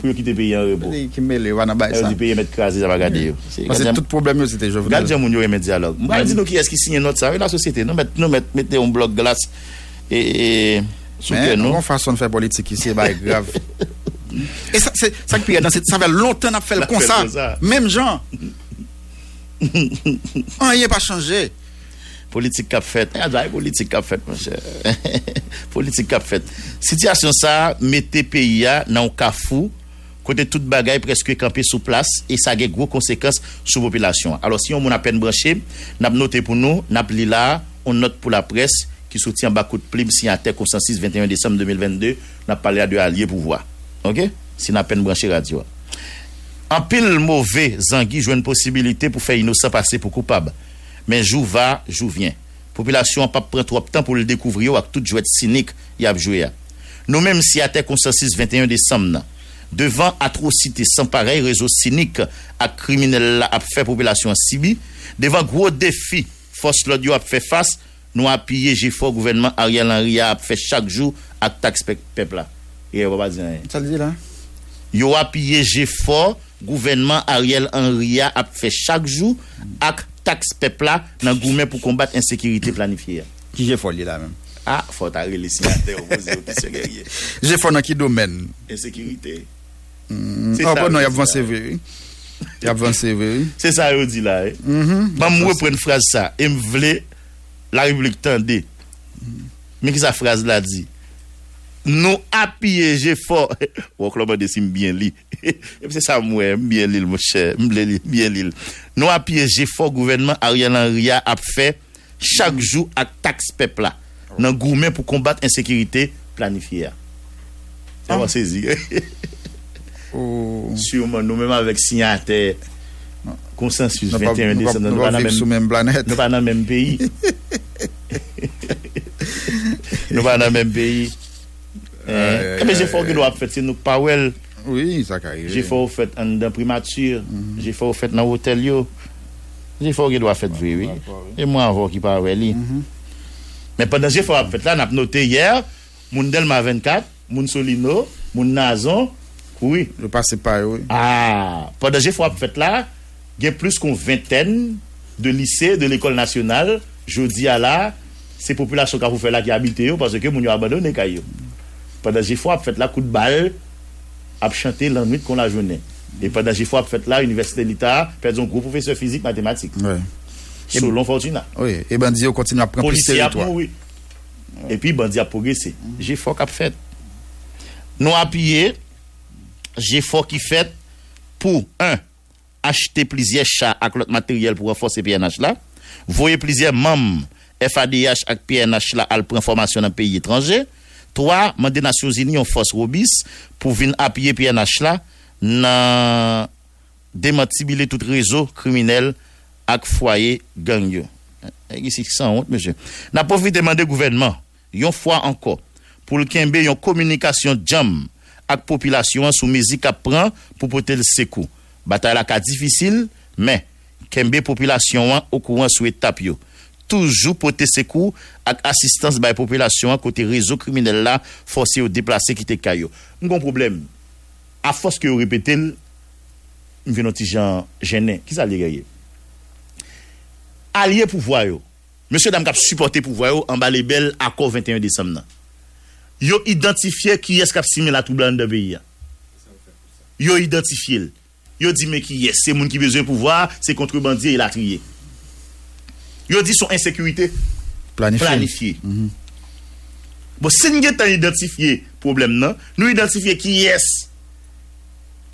pour quitter pays en repos. Qui mêle va na bail ça. Du pays mettre craser ça va garder. C'est tout problème c'était Jovenel. Garde mon yo remet dialogue. Moi dis nous qui est-ce qui signe notre ça la société non mettre nous mettre un bloc glace et sous que nous. Mais on façon de faire politique ici c'est grave. Et ça, c'est ça que dans cette, ça fait longtemps qu'on a fait le constat. Même gens. On n'y a pas changé. Politique qu'a fait. Politique qu'a fait, mon cher. Politique qu'a fait. Situation ça, mettez pays dans un cafou, côté toute bagaille presque campé sous place, et ça a des gros conséquences sur la population. Alors, si on m'a peine branché, n'a noté pour nous, n'a pli là, on note pour la presse, qui soutient Bakout Plim, si à terre consensus vingt et un décembre deux mille vingt-deux, n'a parlé à deux alliés pour voir. Ok? Si n'a peine branché radio. En pile mauvais, Zangui joue une possibilité pour faire innocent passer pour coupable. Mais jou va, jou vient. Population pas prend trop de temps pour le découvrir avec toute jouette cynique y a joué. Nous même si à terre consensus vingt et un décembre devant atrocité sans pareil réseau cynique à criminel a fait population sibi, devant gros défi force l'audio a fait face, nous a pillé G F O gouvernement Ariel Henry a fait chaque jour attaque peuple là. Et on va dire ça dit là. Yo a pillé G F O gouvernement Ariel Henry a fait chaque jour acte taxe peuple là dans gouvernement pour combattre insécurité planifiée. Qui j'ai folie là même. Ah, faut arrêter les signataires opposés au petit guerrier. J'ai folie dans qui domaine insécurité. Mm. Ah bon non, il a avancé vrai. Il a avancé vrai. C'est ça il dit là. Mhm. Bon moi prendre phrase ça et me vle la République tendait. Mais qui sa phrase là dit nous appuyer j'ai fort au club de sim bien li et c'est ça moi bien li mon cher bien li nous appuyer j'ai fort gouvernement Ariel Henry a fait chaque jour attaque peuple là dans gourmet pour combattre insécurité planifiée ça va saisir sûrement nous même avec signataire consensus vingt et un décembre nous pas dans même même planète nous pas dans même pays nous pas dans même pays. Euh, mais j'ai fait que doit faire c'est nous pas well. Oui, ça carré. J'ai fait au fait dans primature, mm-hmm. j'ai fait au fait dans hôtel yo. J'ai fait que doit faire vrai oui. Et moi avant qui pas well. Mais pendant j'ai fait en fait là n'a noté hier, moun Delma vingt-quatre, moun Solino, moun Nazon, oui, le passé pas oui. Ah, pendant j'ai fait en fait là, il y a plus qu'une vingtaine de lycées de l'école nationale, jodi à là, ces populations qu'a vous fait là qui habitent yo parce que moun yo abandonné kayo. Pendant j'ai fois fait la coup de balle a chanté la nuit qu'on la journée et pendant j'ai fois fait là université l'État perdon groupe professeur physique mathématiques ouais et selon Fortuna oui et bandi on continue à prendre plus territoire oui. Ouais. Et puis bandi a progressé mm. j'ai fois qu'a fait nous appuyé j'ai fois qui fait pour un acheter plusieurs chats avec l'autre matériel pour renforcer P N H là voyer plusieurs membres F A D H avec P N H là à prendre formation dans pays étranger. Trois, mandé Nations Unies en force Robis pour venir appuyer P N H là, n'a démantibiler tout réseau criminel ak foyer gang yo. Ici sans honte monsieur. N'a pas vu demander gouvernement yon fois encore pour le kembe yon communication jam ak population sous musique a prend pour porter le secours. Bataille la ka difficile mais kembe population au courant sous étape yo. Toujours porter secours avec assistance by population côté réseau criminel là forcé au déplacer qui te caillou. Un bon problème. À force que vous répétez, me vient un petit gens gêné. Qui ça les gars? Allié pouvoir yo. Monsieur dame qui a supporté pouvoir yo en bas les belles accord vingt et un décembre. Yo identifié qui est qui a simé la trouble dans le pays. Yo identifié. Yo dit mais qui est c'est monde qui besoin pouvoir, c'est contrebandier et la trier. Yo dit son insécurité planifiée. Mm-hmm. Bon, si nous avons identifié problème nan, nous identifier qui est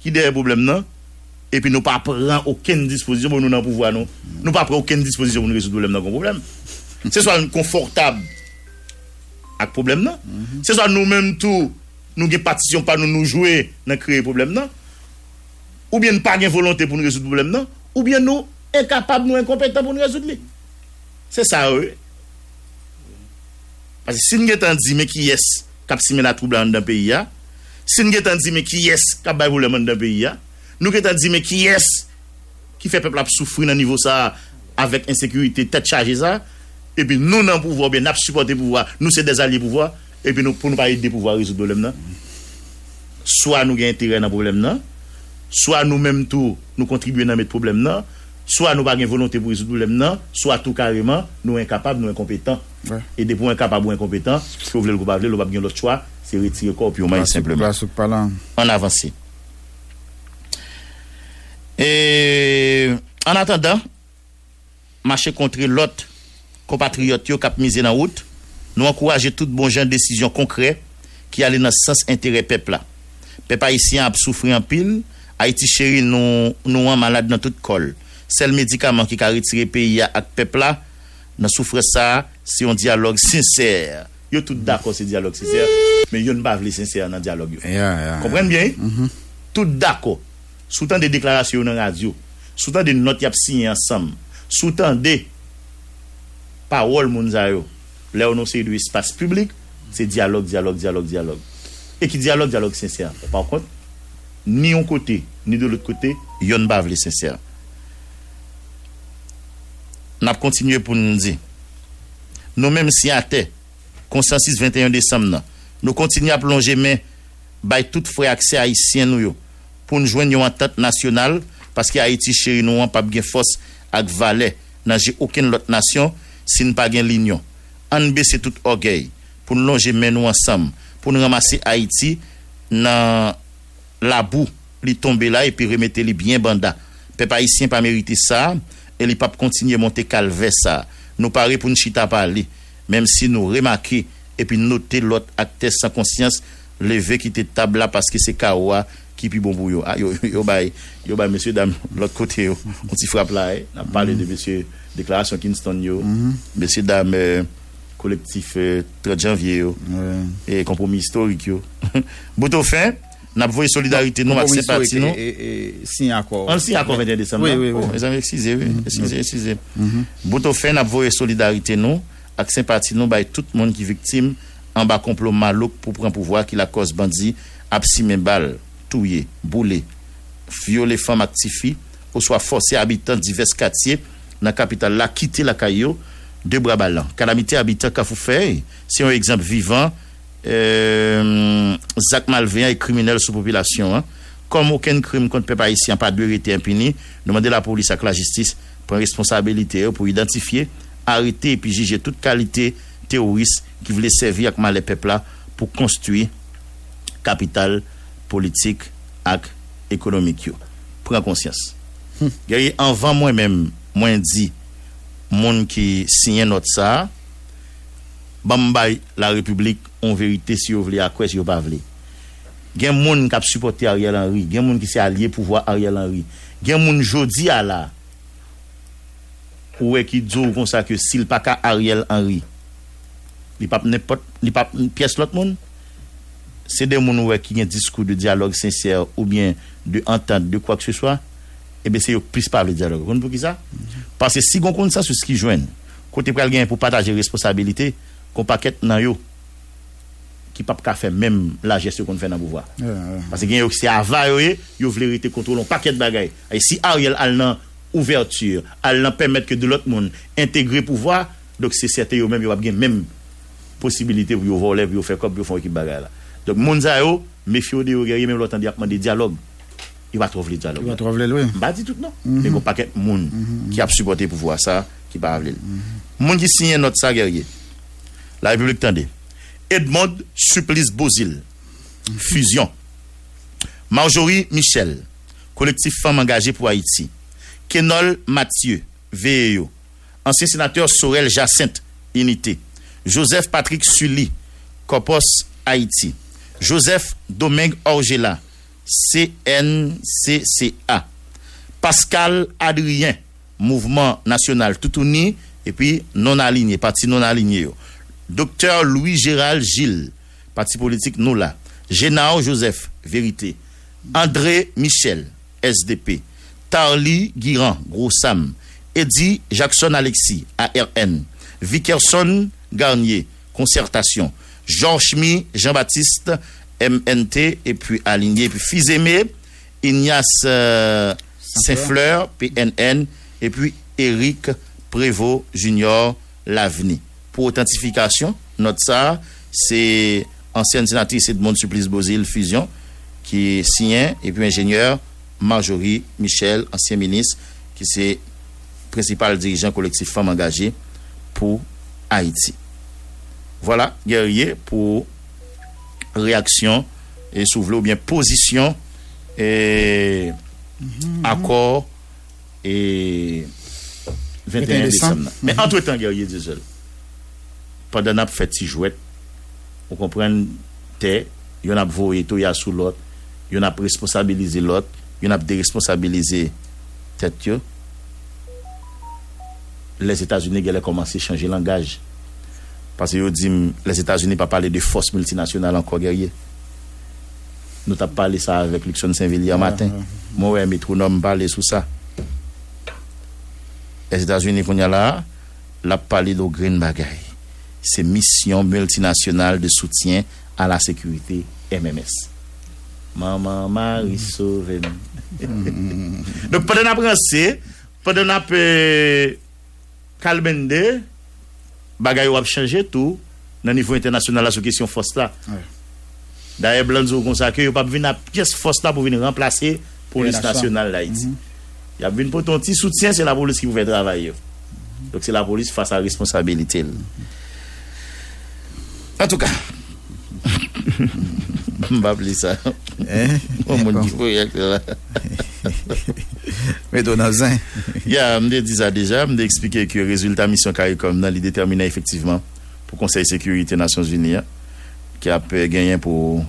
qui derrière problème nan et puis nous pas prend aucune disposition pour nous dans pouvoir nous. Nous pas prend aucune disposition pour nous résoudre problème nan kon problème. C'est soit confortable avec problème nan. Mm-hmm. C'est soit nous-mêmes tout nous gen partition pas nous nous jouer dans créer problème nan. Ou bien nous pas gen volonté pour nous résoudre problème nan ou bien nous incapables nous incompétents pour nous résoudre li. C'est ça, oui. Parce que si nous avons dit, mais qui est-ce qui a simé la trouble dans le pays? Si nous avons dit, mais qui est-ce qui a baillé le monde dans le pays? Nous avons dit, mais qui est-ce qui fait le peuple souffrir dans niveau ça, avec insécurité, tête chargée ça? Et puis nous, nous avons pouvoir, bien, nous avons supporté pouvoir, nous sommes des alliés pouvoir, et puis nous pour nous aider pouvoir résoudre le problème. Soit nous avons intérêt dans le problème, soit nous-mêmes tout, nous contribuons à mettre le problème, soit nous pas une volonté pour résoudre le problème, soit tout carrément nous incapables, nous incompétents. Ouais. Et des pour incapables ou incompétents, si vous voulez le coupables, vous n'avez pas l'autre choix, c'est retirer le corps purement et simplement. En avance. Et en attendant, marcher contre l'autre compatriote qui a misé dans la route, nous encourager tout bon genre de décision concrète qui allait dans le sens intérêt peuple là. Peuple haïtien a souffert en pile, Haïti chéri nous nous en malade dans toute col. C'est le médicament qui a retiré pays à peuple là, nous souffre ça, c'est un dialogue sincère. Yo tout d'accord c'est dialogue sincère, mais yo ne pas vle sincère dans dialogue. Yeah, yeah, comprenez yeah. bien mm-hmm. Tout d'accord. Sous-temps des déclarations dans radio, sous-temps des notes y a signé ensemble, sous-temps des paroles mounzayo. Là on essaie de espace public, c'est dialogue, dialogue, dialogue, dialogue. Et qui dialogue, dialogue sincère. Par contre, ni un côté, ni de l'autre côté, yon bavle sincère. N'a continué pour nous dire. Nous même si à terre, consensus vingt et un décembre, nous continuons à plonger mais by toute frais accès haïtien nous yo pour nous joindre une entente nationale parce que Haïti chéri nous on pas bien force avec valet, n'a aucune autre nation si nous pas gain l'union. On baisse tout orgueil pour nous longer mais nous ensemble pour nous ramasser Haïti dans la boue, li tomber là et puis remettre les bien banda. Peuple haïtien pas mériter ça et li pas continuer monter calvaire ça. Nous parler pour nous chita parler même si nous remarquer et puis noter l'autre acteur sans conscience lever qui était table là parce que c'est kawa qui puis bon pour yo. Ah, yo yo bay yo bay monsieur dame l'autre côté yo. On s'y frappe là, eh. On parle de monsieur déclaration Kingston yo. Mm-hmm. Monsieur dame euh, collectif euh, trente janvier yo, ouais. Et compromis historique yo. Bout au fin, n'a voyé solidarité non accès parti non. Signe accord. On signe accord vingt et un décembre. Oui oui oui. Mes amis excusez oui, excusez excusez. Bout au fin, n'a voyé solidarité non accès parti non by tout le monde qui victime en bas complot maloc pour prendre pouvoir qui la cause bandit absimé balle, touyer, bouler, violer femmes actifiées ou soit forcer habitants divers quartiers dans capitale la quitter la caillou. De bras ballants. Calamité habitant Kafoufei, c'est un exemple vivant. Euh, Zach malveillant et criminel sous population. Hein. Comme aucun crime contre peuple haïtien pas dû être impuni, demandez la police à la justice pour responsabilité pour identifier, arrêter et puis juger toute qualité terroriste qui voulait servir avec mal les peuples là pour construire capital politique et économique. Prends conscience. Hmm. Guerrier, en vent moi-même, moi dit. Monde qui signe notre ça bambay la république en vérité si vous voulez à quoi si vous pas voulez gen monde qui a supporté Ariel Henry gen monde qui s'est allié pouvoir Ariel Henry gen monde jodi à la ou qui dit comme ça que s'il pas ka Ariel Henry il pas n'importe il pas pièce l'autre monde c'est des monde ouais qui gen discours de dialogue sincère ou bien de entente de quoi que ce soit. Et eh bien, c'est yo plus pas le dialogue. Vous comprenez ça? Parce que si vous comprenez ça sur ce qui joigne, côté pour quelqu'un pour partager responsabilité, qu'on paquette nan yo, qui pas qu'à faire même la gestion qu'on fait dans le pouvoir. Yeah, yeah. Parce que quelqu'un qui est avare, yo vle rete contrôle un paquet de bagaille. Et si Ariel a une ouverture, a une permettre que de l'autre monde intégrer pouvoir, donc c'est certain yo même yo a bien même possibilité pour yo voler, pour yo faire comme yo font équipe bagaille là. Donc moun sa yo, méfio de yo guerrier même l'autre diap mandé dialogue. Il va trouver le dialogue. Il va trouver le oui. Bah dit tout non. Mais mm-hmm. Go paquet monde mm-hmm. qui a supporté pour voir ça qui pas avler. Mm-hmm. Monde qui signe notre ça guerrier. La République tendait. Edmond Supplice Bozil. Mm-hmm. Fusion. Marjorie Michel. Collectif Femmes engagées pour Haïti. Kenol Mathieu Veyo. Ancien sénateur Sorel Jacinthe Unité. Joseph Patrick Sully Copos Haïti. Joseph Domingue Orgela. C N C C A Pascal Adrien Mouvement National Toutouni et puis non aligné parti non aligné Docteur Louis Gérald Gilles parti politique Nola Génao Joseph Vérité André Michel S D P Tarly Guiran Grossam Eddy Jackson Alexis A R N Vickerson Garnier Concertation Georges Mi Jean-Baptiste M N T et puis aligné puis Fizeme Ignace euh, Saint-Fleur P N N et puis Eric Prévost Junior Lavni pour authentification note ça c'est ancienne sénatrice Edmond Supplice Bozil fusion qui signe et puis ingénieur Marjorie Michel ancien ministre qui c'est principal dirigeant collectif Femmes Engagées pour Haïti. Voilà, guerrier, pour réaction et soulever ou bien position et mm-hmm. accord et vingt et un décembre. Mais mm-hmm. entre-temps, guerrier Diesel, pendant qu'on fait si jouet, on comprend que on a voyé tout sous l'autre, on a responsabilisé l'autre, on a déresponsabilisé tête. Les États-Unis ont commencé à changer langage. Parce que dit, les États-Unis pas parler de force multinationale encore guerrier. Nous avons parlé ça avec Luxon Saint-Villiers ah, matin. Ah, Moi, je Métronome parlé sur ça. Les États-Unis, qu'on y a là, la parlé de green bagay. C'est mission multinationale de soutien à la sécurité M M S. Maman Marie sauve. Donc, pendant la pensée, pendant la calmende, bagay ou a changé tout, dans le niveau international, la question force là. Ouais. D'ailleurs, Blanzo consacre, il n'y a pas de pièce force là pour venir remplacer la police nationale d'Haïti. Il y a une pour ton petit soutien, c'est la police qui vous fait travailler. Mm-hmm. Donc c'est la police face à la responsabilité. Mm-hmm. En tout cas, je ne vais pas appeler ça. Oh mon Dieu, mais Donazin. Yeah, je dis ça déjà, je expliqué que le résultat de la mission CARICOM est déterminé effectivement pour le Conseil de sécurité des Nations Unies. Qui a gagné pour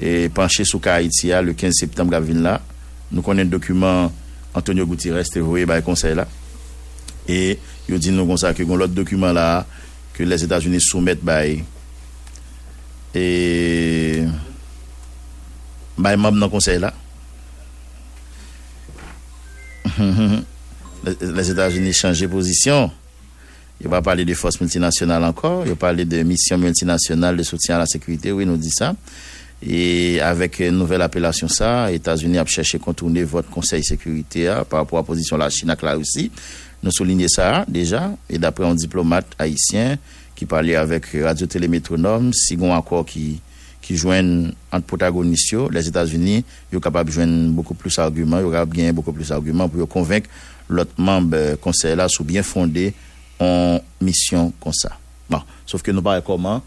et pencher sur Haïti le quinze septembre à Vinla. Nous connaissons le document Antonio Gutiérrez est envoyé par le conseil là et il dit nous comme ça que l'autre document là que les États-Unis soumettent par et par membre dans conseil là les États-Unis changent position. Il va parler de forces multinationales encore, il va parler de missions multinationales de soutien à la sécurité, oui, nous dit ça. Et avec une nouvelle appellation ça, les États-Unis a cherché à contourner votre conseil sécurité hein, par rapport à la position de la Chine là aussi. Nous soulignons ça déjà, et d'après un diplomate haïtien qui parlait avec Radio Télé Métronome, si un accord qui qui joignent entre protagonistes, les États-Unis, ils sont capables de joindre beaucoup plus d'arguments, ils sont capables de gagner beaucoup plus d'arguments pour convaincre l'autre membre du conseil là sous bien fondé. En mission comme ça. Bon, sauf que nous parlons comment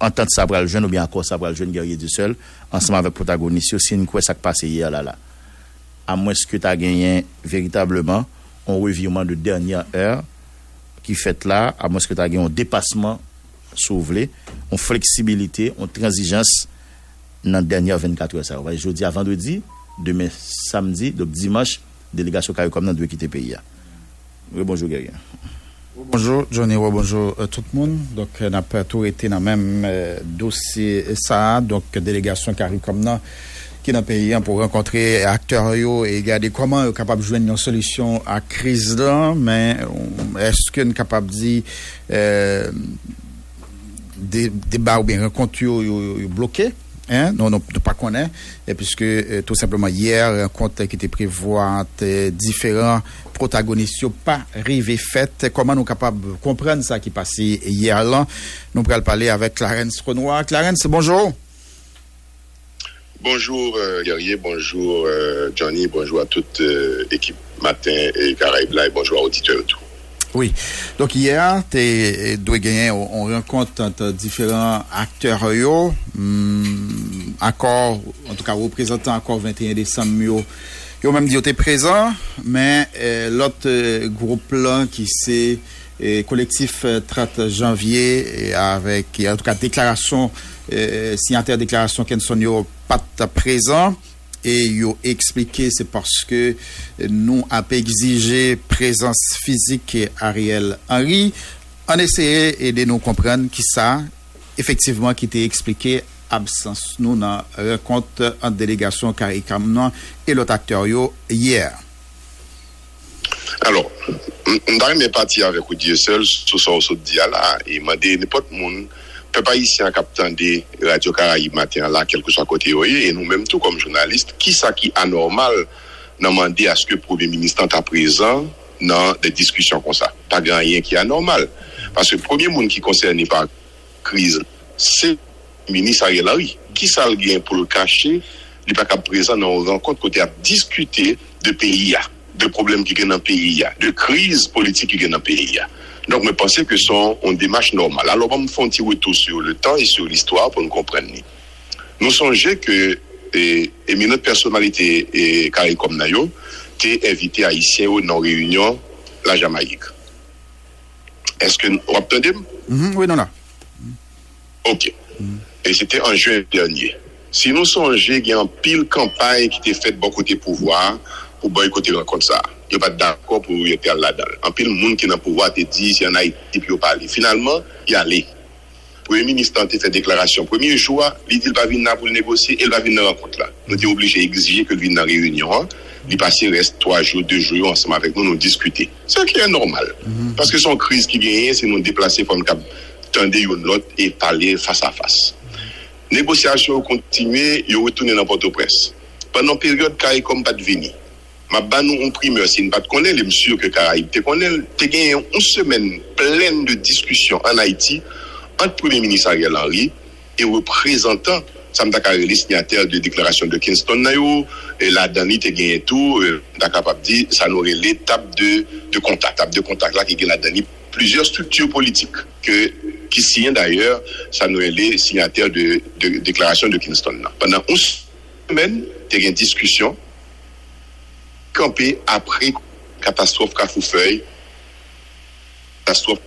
en tant que Sabral jeune ou bien encore Sabral jeune guerrier du seul ensemble avec protagoniste si nous quoi ça passe hier là là. À moins que tu as gagné véritablement un revirement de dernière heure qui fait là, à moins que tu as gagné un dépassement souvelé, une flexibilité, une transigence dans dernière vingt-quatre heures ça. Jeudi à vendredi, demain samedi, donc dimanche, délégation CARICOM doit quitter le pays. Oui, bonjour Guerrier. Bonjour Johnny, oui, bonjour euh, tout le monde. Donc on a pas tout été dans même euh, dossier ça donc délégation CARICOM là qui dans pays pour rencontrer acteurs yo et regarder comment est capable joindre une solution à crise là mais est-ce qu'on est capable dire euh des débats ou bien rencontre yo bloqué hein non non pas connaît et puisque euh, tout simplement hier rencontre qui était prévoit différents protagonistes pas arrivé fait comment nous capable comprendre ça qui passé hier là nous pourrons parler avec Clarence Renoir. Clarence, bonjour. Bonjour euh, Guerrier, bonjour euh, Johnny, bonjour à toute euh, équipe matin et Caraïbes là et bonjour à auditeurs tout. Oui. Donc hier, tu dois gagner on rencontre entre différents acteurs yo, hmm, accord en tout cas représentant accord vingt et un décembre yo. Yo même dit tu es présent mais euh, l'autre euh, groupe là qui c'est euh, collectif euh, trente janvier et avec et, en tout cas déclaration euh, signataire déclaration Kenson yo pas présent. Et yo expliqué c'est parce que nous a exigé présence physique Ariel Henry on essayait aider nous comprendre qui ça effectivement qui était expliqué absence nous dans rencontre en délégation CARICOM et l'autre acteur yo hier. Alors on a même parti avec Dieu seul sur ça sur dia là et m'a dit n'importe monde peut pas ici en captant des Radio Caraïbes matin là quel que soit côté et nous même tout comme journalistes qui ça qui anormal demander à ce que premier ministre en présent dans des discussions comme ça pas grand rien qui anormal parce que premier monde qui concerné par crise c'est ministre Ariel Henry qui ça le gain pour le cacher il pas capable présent dans rencontre côté à discuter de pays de problèmes qui gagnent dans le pays, de crise politique qui gagnent dans le pays. Donc, je pense que sont une démarche normale. Alors, on fait un petit retour sur le temps et sur l'histoire pour nous comprendre. Nous songeons que éminente personnalité et Caraïbe Nayo t'es invité haïtien au non réunion la Jamaïque. Est-ce que vous entendez? Mm-hmm, oui, non, non. OK. Mm-hmm. Et c'était en juin dernier. Si nous songeons qu'il y a une pile campagne qui était faite bon côté pouvoir pour boycotter rencontre ça. Il n'y a pas d'accord pour y aller là-dedans. En pile, le monde qui est dans le pouvoir te dit si y en a, il peut pas aller. Finalement, il y a allé. Le Premier ministre a fait déclaration. Premier jour, il dit qu'il va venir pour négocier et il va venir dans la rencontre là. Nous sommes obligés d'exiger qu'il vienne dans la réunion. Il passe reste trois jours, deux jours ensemble avec nous, nous discuter. C'est ce qui est normal. Mm-hmm. Parce que son crise qui gagne, c'est nous déplacer pour nous tendre une l'autre et parler face à face. Négociation continue, il retourne dans Port-au-Prince. Pendant la période, Caraïbe comme pas de venir. Ma banou en primeur, si nous ne connaissons pas, je suis sûr que Caraïbe, tu as une semaine pleine de discussions en Haïti entre le Premier ministre Ariel Henry et représentant Samdakare, les signataires de déclaration de Kingston, et la Dani te gagne tout, t'as capable de dire, ça n'aurait l'étape de, de contact, table de contact là qui gagne la Dani. Plusieurs structures politiques que, qui signent d'ailleurs, ça n'aurait les signataires de, de, de déclaration de Kingston. Là. Pendant onze semaines, t'as une discussion, campée après catastrophe Cafoufeuille, catastrophe.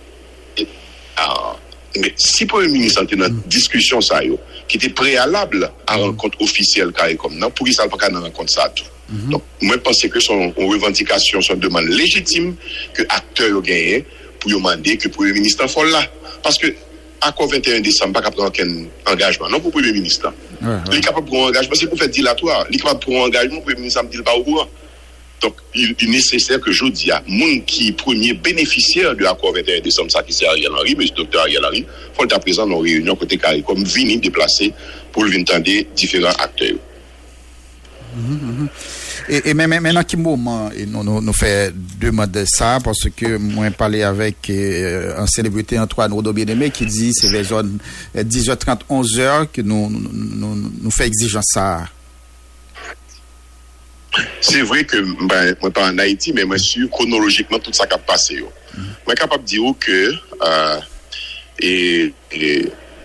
Ah, mais si Premier ministre était dans mm. discussion ça yo, qui était préalable à mm. rencontre officielle carré comme non, pour qu'il s'en pas dans rencontre ça tout. Mm-hmm. Donc moi penser que son revendication, son demande légitime que acteur gagne pour demander que Premier ministre en folle là, parce que à quoi vingt et un décembre pas prendre aucun engagement non pour Premier ministre. Il ouais, ouais. est capable de prendre engagement, c'est pour faire dilatoire, il est capable de prendre engagement Premier ministre me dit pas au courant. Donc, il est nécessaire que je dis à monde qui est premier bénéficiaire de l'accord vingt et un décembre, ça qui c'est Ariel Henry, mais le docteur Ariel Henry, il faut être présent dans la réunion côté carré, comme venir déplacer pour venir entendre différents acteurs. Mm-hmm. Et, et maintenant, à quel moment nous nous, nous faisons demander ça? Parce que moi, j'ai parlé avec euh, un célébrité, Antoine Rodo-Bien-Aimé, qui dit c'est les zones dix heures trente, onze heures que nous, nous, nous, nous faisons exigence ça. C'est vrai que ben moi pas en Haïti mais moi suis chronologiquement tout ça qui a passé yo. Moi capable dire que euh et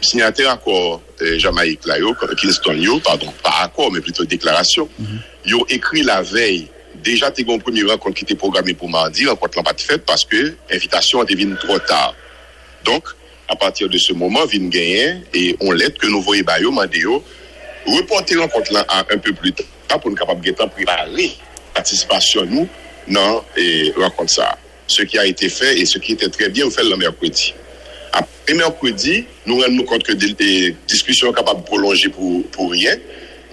signataire accord Jamaïque là yo Kingston yo pardon pas accord mais plutôt déclaration. Yo écrit la veille déjà t'es gon premier rencontre qui était programmé pour mardi rencontre l'a pas faite parce que invitation était venue trop tard. Donc à partir de ce moment vinn gagner et on lettre que nous voyons ba yo mandé yo reporter rencontre là un peu plus tard. Pour nous capables de préparer la participation nous dans et rencontre ça. Ce qui a été fait et ce qui était très bien, on fait le mercredi. Après mercredi, nous rendons compte que des discussions capables de prolonger pour, pour rien.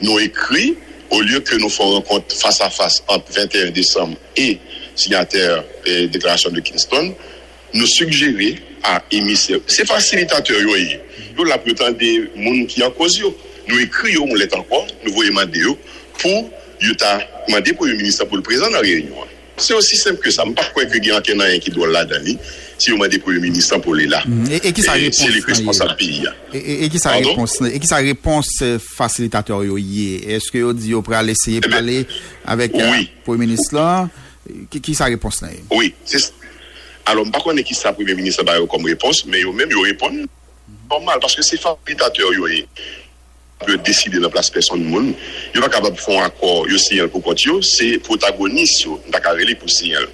Nous écrit au lieu que nous fassions rencontre face à face entre vingt et un décembre et signataire et déclaration de Kingston, nous suggérer à émissaire. C'est facilitateur, oui. Nous la prétendons des gens qui en cause. Nous écrions, on l'est encore, nous voyons Mandéo. Pour Utah, demander pour le ministre pour le président dans la réunion. C'est aussi simple que ça. Je ne crois pas qu'il y a quelqu'un qui doit là dans si vous demandez pour le ministre pour les là. Et, et qui sa réponse? C'est les responsables pays. Et, et, et qui sa réponse? Et qui sa réponse facilitateur? Est-ce que vous dites qu'on peut essayer de parler avec oui. le Premier ministre là? Qui, qui sa réponse? Là? Oui. C'est, alors, je ne sais pas qui sa Premier ministre comme réponse, mais eux-mêmes, ils répondent normal parce que c'est facilitateur. Peut décider la place personne du monde. Il va capable faire un accord, il signale pour continuer, c'est protagoniste, il pour signaler.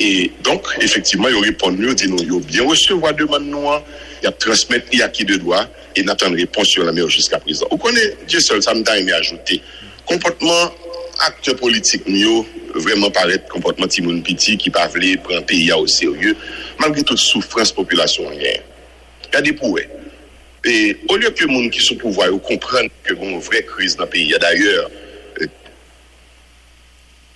Et donc, effectivement, il répond, il dit, il a bien recevoir demande noire, il a transmettre, il a qui de droit, et il attend une réponse sur la mer jusqu'à présent. Vous connaissez, Dieu seul, ça me t'a aimé ajouter. Comportement, acteur politique, mieux, vraiment paraître comportement Timoun Piti, qui va vouloir prendre le pays au sérieux, malgré toute souffrance population. Il y a des pouvoirs. Et au lieu que les gens qui sont au pouvoir comprennent que y a une vraie crise dans le pays, il y a d'ailleurs euh,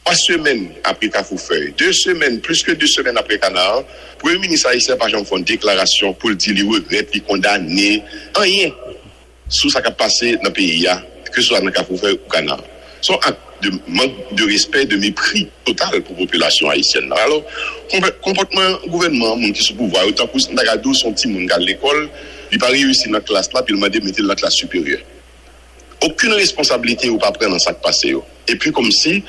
trois semaines après Cafoufeuille, deux semaines, plus que deux semaines après Canard, le Premier ministre haïtien par exemple fait une déclaration pour le dire, il regrette, il condamne, rien sur ce qui a passé dans le pays, que ce soit dans Cafoufeuille ou Canard. Son acte de manque de respect, de mépris total pour la population haïtienne. Alors, comportement gouvernement, les gens qui sont au pouvoir, autant que les gens qui sont à l'école, il n'a pas réussi dans la classe là, puis il m'a dit de mettre dans la classe supérieure. Aucune responsabilité ou pas prendre dans ça qui passé. Et puis comme si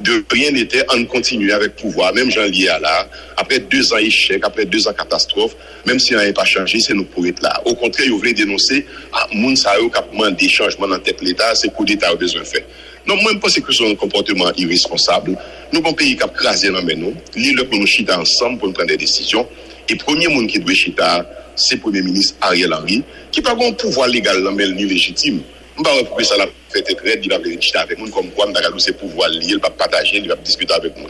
de rien n'était, on continue avec pouvoir, même Jean-Lié là, après deux ans échec, après deux ans catastrophe, même si on n'est pas changé, c'est nous pour être là. Au contraire, ils voulaient dénoncer, ah, moun sa yo kap mande des changements dans tête l'État, c'est coup d'État ou besoin fait. Non, moi, je pense que c'est un comportement irresponsable. Nous, bon pays qui a crasé dans nous, l'île pour nous chita ensemble pour nous prendre des décisions. Et le premier monde qui doit chita, c'est le Premier ministre Ariel Henry, qui n'a pas un pouvoir légal, mais ni légitime. Je ne vais pas ça la fête crête, il va venir discuter avec nous, comme quoi, il va se pouvoir lier, il va partager, il va discuter avec nous.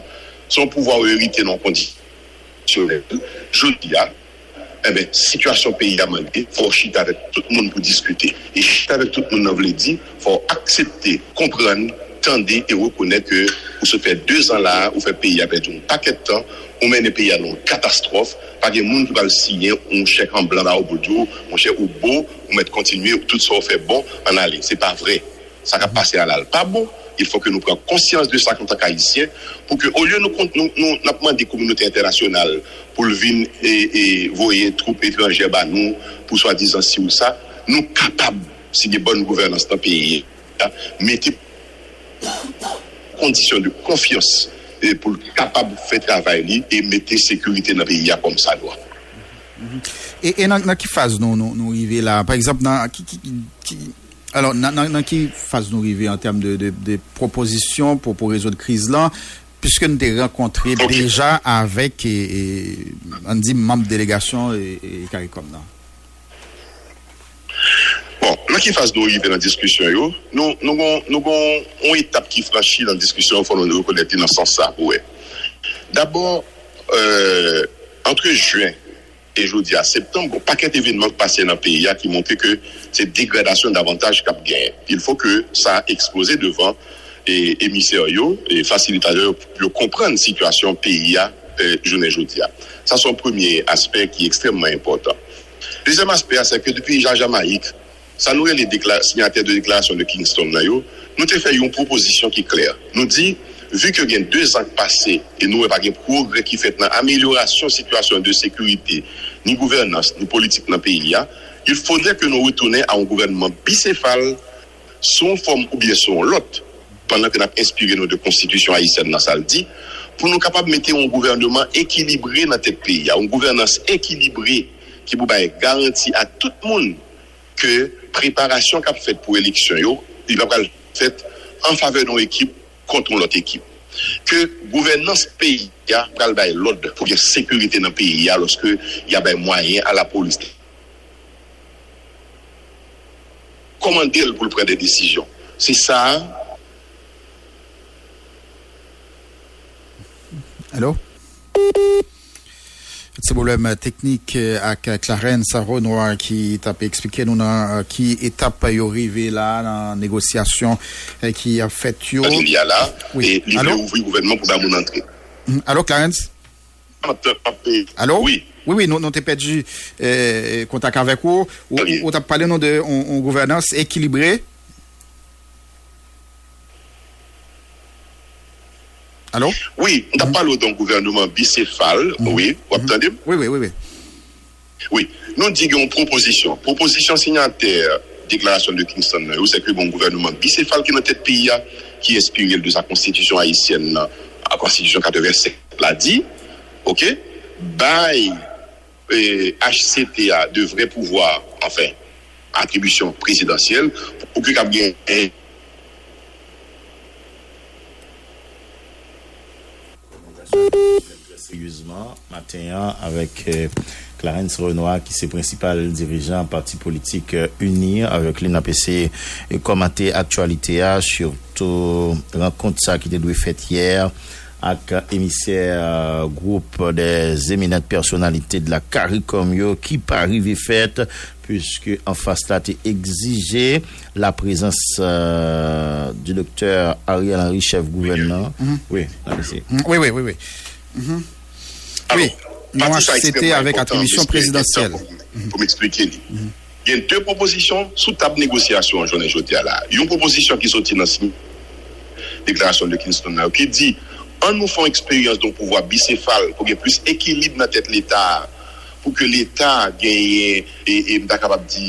Son pouvoir hérité non conditionnel. Je dis, eh bien, situation pays à manquer, il faut chiter avec tout le monde pour discuter. Et chiter avec tout le monde, on veut dire, il faut accepter, comprendre, tendre et reconnaître que pour se faire deux ans là, on fait pays à perdre un paquet de temps, on mène le pays à une catastrophe, pas de monde qui va le signer, on chèque en blanc là au bout du jour, on chèque au beau, on met continuer, tout ça on fait bon, on allait. C'est pas vrai. Ça va passer à l'al. Pas bon. Il faut que nous prenions conscience de ça en tant qu'Haïtiens pour que, au lieu de nous, nous, nous, nous des communautés internationales pour le vin et, et voyer les troupes étrangères, bah, nous, pour soi-disant si ou ça, nous capables, si des bonnes gouvernances dans le pays, mettez conditions de confiance et pour être capable de faire travail et mettre sécurité dans le pays comme ça doit. Et dans quelle phase nous nous arrivons là? Par exemple, dans qui, qui, qui... Alors, dans qui phase nous arrivons en termes de, de, de propositions pour, pour résoudre la crise là? Puisque nous avons rencontré okay. déjà avec, et, et, on dit, membres de délégation et, et CARICOM là. Bon, dans quelle phase nous arrivons dans la discussion? Yo? Nous avons nous, une étape qui franchit dans la discussion, il faut nous reconnaître dans ce sens-là. Ouais. D'abord, euh, entre juin et jeudi à septembre, un paquet d'événements passés dans le pays qui montrent que c'est dégradation d'avantages cap gain. Il faut que ça explose devant les émissaires et facilitateurs pour comprendre la situation pays euh, journée jeudi. Ça, c'est un premier aspect qui est extrêmement important. Deuxième aspect, c'est que depuis la Jamaïque, ça nous est les décla- signataires de déclaration de Kingston, là, yo, nous avons fait une proposition qui est claire. Nous dit, vu que nous avons deux ans passés et nous n'avons pas de progrès qui fait dans l'amélioration de la situation de sécurité, ni gouvernance, ni politique dans le pays, il faudrait que nous retournions à un gouvernement bicéphale, son forme ou bien son lot, pendant que nous avons inspiré nos deux constitutions haïtiennes dans salle dit, pour nous capables de mettre un gouvernement équilibré dans notre pays, une gouvernance équilibrée qui vous garantit à tout le monde que préparation qu'a faite pour l'élection, il va être faite en faveur d'une équipe contre l'autre équipe. Que gouvernance pays, il va être l'ordre pour la sécurité dans le pays, lorsque il y a des moyens à la police. Commander pour prendre des décisions. C'est ça. Allô? C'est problème technique avec Clarence Renoir qui t'a expliqué nous dans qui étape est arrivé là dans négociation qui a fait yo. Il y a là oui. Et allô? Il a ouvert le gouvernement pour dans mon entrée. Allô Clarence? Allô? Oui. Oui, oui, nous, nous t'es perdu euh, contact avec vous. Ou, oui. Ou t'as parlé nous de on, on gouvernance équilibrée. Allô? Oui, on mm-hmm. parle d'un gouvernement bicéphale, mm-hmm. oui, vous mm-hmm. entendez? Oui, oui, oui, oui. Oui, nous disons proposition. Proposition signataire, déclaration de Kingston, c'est que bon gouvernement bicéphale qui est dans notre pays, qui est inspiré de sa constitution haïtienne, la constitution quatre-vingt-sept, l'a dit, ok? Bail, H C T A devrait pouvoir, enfin, attribution présidentielle, pour que quelqu'un ait sérieusement matin avec euh, Clarence Renoir qui c'est principal dirigeant parti politique euh, Unir avec l'I N A P C et commenter actualité à surtout rencontre ça qui était dû fait hier avec émissaire euh, groupe des éminentes personnalités de la CARICOM yo qui pas arrivé fait puisque en face là t'es exigé la présence euh, du docteur Ariel Henry chef gouverneur mm-hmm. oui l'I N A P C mm-hmm. oui oui oui oui mm-hmm. Alors, oui, moi c'était avec attribution présidentielle. Pour, pour m'expliquer, mm-hmm. il y a deux propositions sous table négociation, j'en ai jeté à la. Il y a une proposition qui sortit dans la déclaration de Kingston qui dit en nous faisant expérience d'un pouvoir bicéphale pour qu'il y ait plus équilibre dans la tête de l'État, pour que l'État gagne et, et, et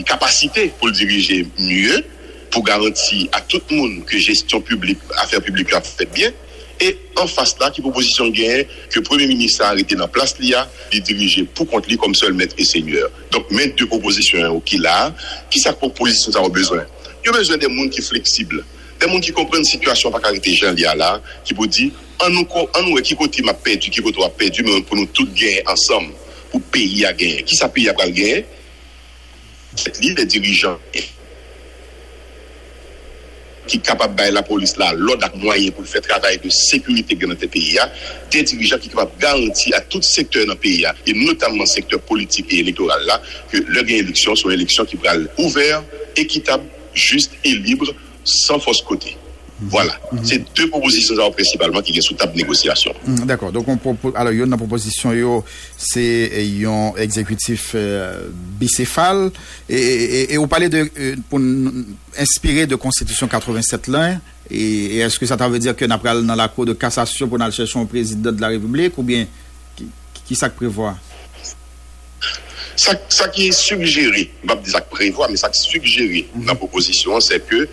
capacité pour le diriger mieux, pour garantir à tout le monde que gestion publique, affaires publiques a fait bien. Et en face là, qui proposition gagne que le Premier ministre a arrêté dans la place l'I A, il dirige pour compte lui comme seul maître et seigneur. Donc, même deux propositions qu'il a, qui sa proposition ça a besoin. Il y a besoin des gens qui sont flexibles, des gens qui comprennent la situation par caractère Jean Lia là, qui vous dit, en nous, en nous, qui côté m'a perdu, qui côté m'a perdu, mais pour nous tous gagner ensemble, pour payer à gagner. Qui ça paye à gagner? C'est les dirigeants qui sont capables de la police là, l'ordre moyen pour faire travail de sécurité dans notre pays, des dirigeants qui sont capables de garantir à tout secteur dans le pays, et notamment le secteur politique et électoral là, que leur élection soit une élection qui va être ouverte, équitable, juste et libre, sans fausse côté. Voilà, mm-hmm. C'est deux propositions principalement qui sont sous table de négociation. Mm, d'accord, donc on propose, alors il y a une proposition, yo, c'est un exécutif euh, bicéphale, et, et, et on parlait de, euh, pour inspirer de Constitution quatre-vingt-sept là, et, et est-ce que ça veut dire que nous allons dans la Cour de cassation pour aller chercher un président de la République, ou bien qui, qui ça prévoit? Ça, ça qui est suggéré, je ne vais pas dire ça prévoit, mais ça qui est suggéré mm-hmm. dans la proposition, c'est que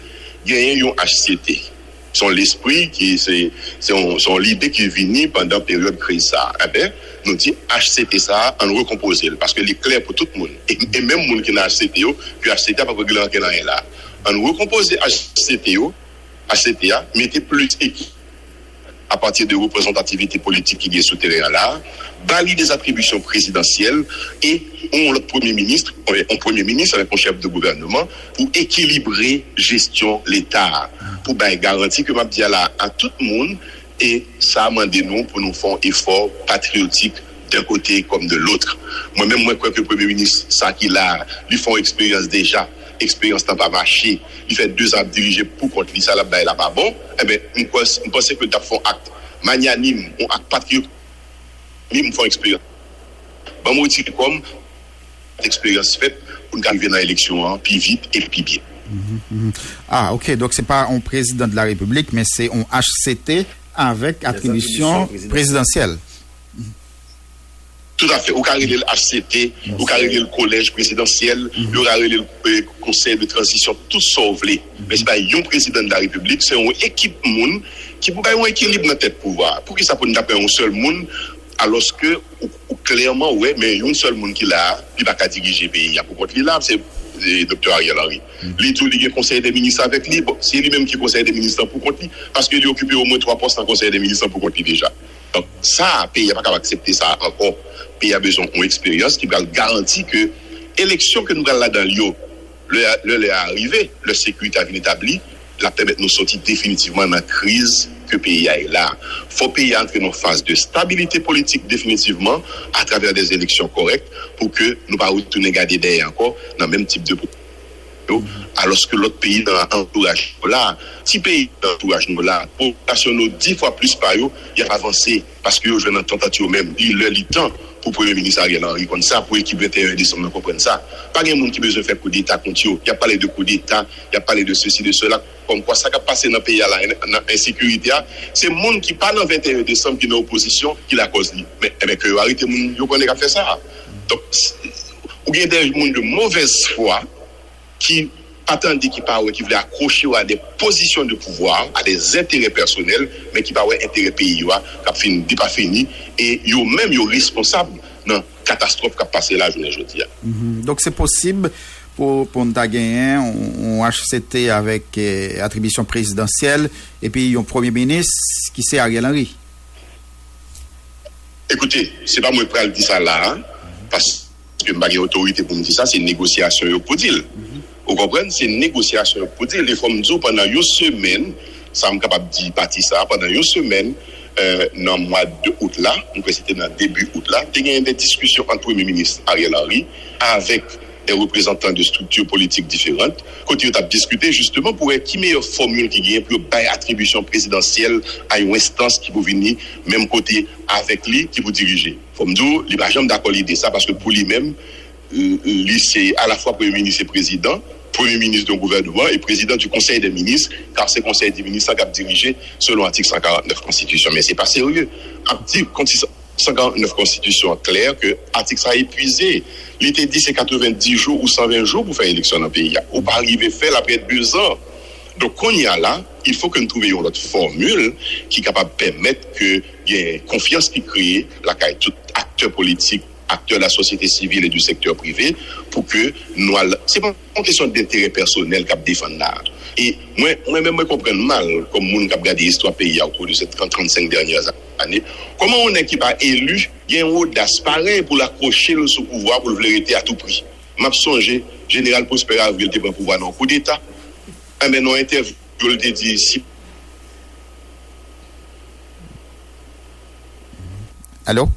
il y a un H C T. Son l'esprit qui c'est son, son l'idée qui vient pendant la période de crise ça eh ben nous dit H C T ça en recomposer parce que c'est clair pour tout le monde et, et même les gens qui dans H C T yo que H C T pas régler en rien là en recomposer H C T yo H C T A mettez plus équipe à partir de représentativité politique qui est sous terrain là balie des attributions présidentielles et on le premier ministre on premier ministre avec un chef de gouvernement pour équilibrer gestion l'État pour ben garantir que m'a dit là à tout le monde et ça mandé nous pour nous faire un effort patriotique d'un côté comme de l'autre moi même moi crois que le premier ministre ça qu'il a lui font expérience déjà expérience n'a pas marché il fait deux ans dirigé pour contre lui ça là ben là pas bon eh ben on pense on pensait que t'as fait un acte magnanime un acte patriotique ils me font expérience. Bon, moi, je comme expérience faite pour nous arriver dans l'élection, hein, puis vite et puis bien. Mm-hmm. Ah, ok. Donc, ce n'est pas un président de la République, mais c'est un H C T avec attribution présidentielle. présidentielle. Tout à fait. Au carré le H C T, au carré le collège présidentiel, au carré le conseil de transition, tout sauvé. Mais c'est pas un président de la République, c'est une équipe monde qui pourrait avoir un équilibre dans notre pouvoir. Pour qui ça peut nous appeler un seul monde? Alors que, ou, ou, clairement, oui, mais un seul monde qui l'a, il va pas diriger le pays. Pour contre, il a, c'est le docteur Ariel Henry. Il tout le conseil des ministres avec lui. Bon, c'est lui-même qui conseille des ministres pour contre lui, parce qu'il a occupé au moins trois postes en conseil des ministres pour contre lui déjà. Donc, ça, le pays n'a pas qu'à accepter ça encore. Le pays a besoin d'une expérience qui va garantir que l'élection que nous avons là dans l'I O, le est arrivé, le sécurité a bien établi, la permettre nous sortir définitivement de la crise que le pays est là. Il faut que le pays entre dans une phase de stabilité politique définitivement à travers des élections correctes pour que nous ne retournions pas regarder derrière encore dans le même type de problème. Alors que l'autre pays dans l'entourage, là, petit pays dans l'entourage, là, pour nationaux dix fois plus par eux, il a avancé parce que je n'ai tentative même, il a eu le temps pour le Premier ministre Ariel Henry comme ça, pour l'équipe vingt et un décembre, comprendre ça. Pas de monde qui besoin de faire coup d'État contre eux. Il n'y a pas de coup d'État, il n'y a pas de ceci, de cela. Comme quoi, ça qui a passé dans le pays, dans l'insécurité, c'est le monde qui parle le vingt et un décembre, qui est dans l'opposition, qui la cause. Mais avec eux, arrêtez, vous connaissez qu'à faire ça. Donc, il y a des gens de mauvaise foi qui attendent, qui parlent, qui veulent accrocher à des positions de pouvoir, à des intérêts personnels, mais qui parlent d'intérêts pays, qui n'est pas fini, et ils sont même responsables dans la catastrophe qui a passé la journée aujourd'hui. Mm-hmm. Donc c'est possible pour pour Ntaguen, on, on H C T avec eh, attribution présidentielle, et puis un premier ministre qui c'est Ariel Henry. Écoutez, c'est pas moi qui vais dire ça là, hein, parce que je n'ai pas autorité pour me dire ça, c'est une négociation pour dire. Mm-hmm. Vous comprenez, c'est une négociation. Pour dire, les femmes disent pendant une semaine, ça me capable de partir ça, pendant une semaine, euh, dans le mois de août là, on peut citer dans le début août là, il y a eu des discussions entre le Premier ministre Ariel Henry avec des représentants de structures politiques différentes. Quand ils ont discuté justement pour qui meilleure formule qui gagne pour bail attribution présidentielle à une instance qui vous venir même côté avec lui qui vous diriger. Femmes disent, les gens d'accord l'idée ça parce que pour lui-même, lui c'est à la fois Premier ministre et président. Premier ministre du gouvernement et président du Conseil des ministres, car c'est le Conseil des ministres qui a dirigé selon l'article cent quarante-neuf de la Constitution. Mais ce n'est pas sérieux. L'article cinquante-neuf constitution claire que l'article ça épuisé. Il était dit c'est quatre-vingt-dix jours ou cent vingt jours pour faire élection dans le pays. Ou pas arriver à faire après deux ans. Donc, quand il y a là, il faut que nous trouvions notre formule qui est capable de permettre qu'il y ait confiance qui crée la caille tout acteur politique, acteur de la société civile et du secteur privé pour que nous... C'est pas une question d'intérêt personnel qu'on défend là. Et moi, moi-même, moi, je comprends mal, comme les gens qui ont regardé l'histoire du pays au cours de ces trente à trente-cinq dernières années, comment on est qui va élu, il y a une audace pareille pour l'accrocher sous pouvoir, pour le vérité à tout prix. Je me songe, Général Prosper Avril était pour pouvoir dans le coup d'État. Ah, mais non, interview, je le dis ici. Allô?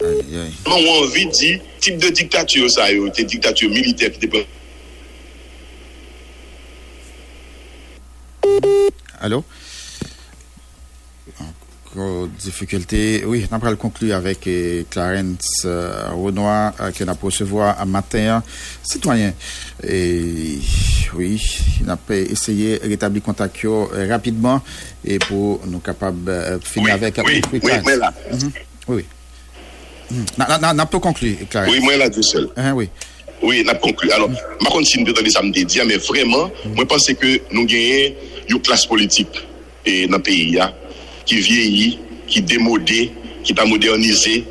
Aïe, aïe. Comment on a envie de dire, type de dictature, ça, c'est une dictature militaire qui dépend. Allô? Encore difficulté. Oui, on va le conclure avec Clarence euh, Renoir, euh, qu'on a recevoir à matin. Citoyen, et, oui, on a essayé de rétablir contact euh, rapidement et pour nous capables de euh, finir oui, avec... Oui, oui, oui, mais là. Mm-hmm. Oui, oui. On a pas conclu, Clarence. Oui, moi là, tout seul. Uh-huh, oui. Oui, on a conclu. Alors, je continue de donner ça me dédier, mais vraiment, je pense que nous gagnons une classe politique et dans le pays qui vieillit, qui démodée, qui pas modernisée,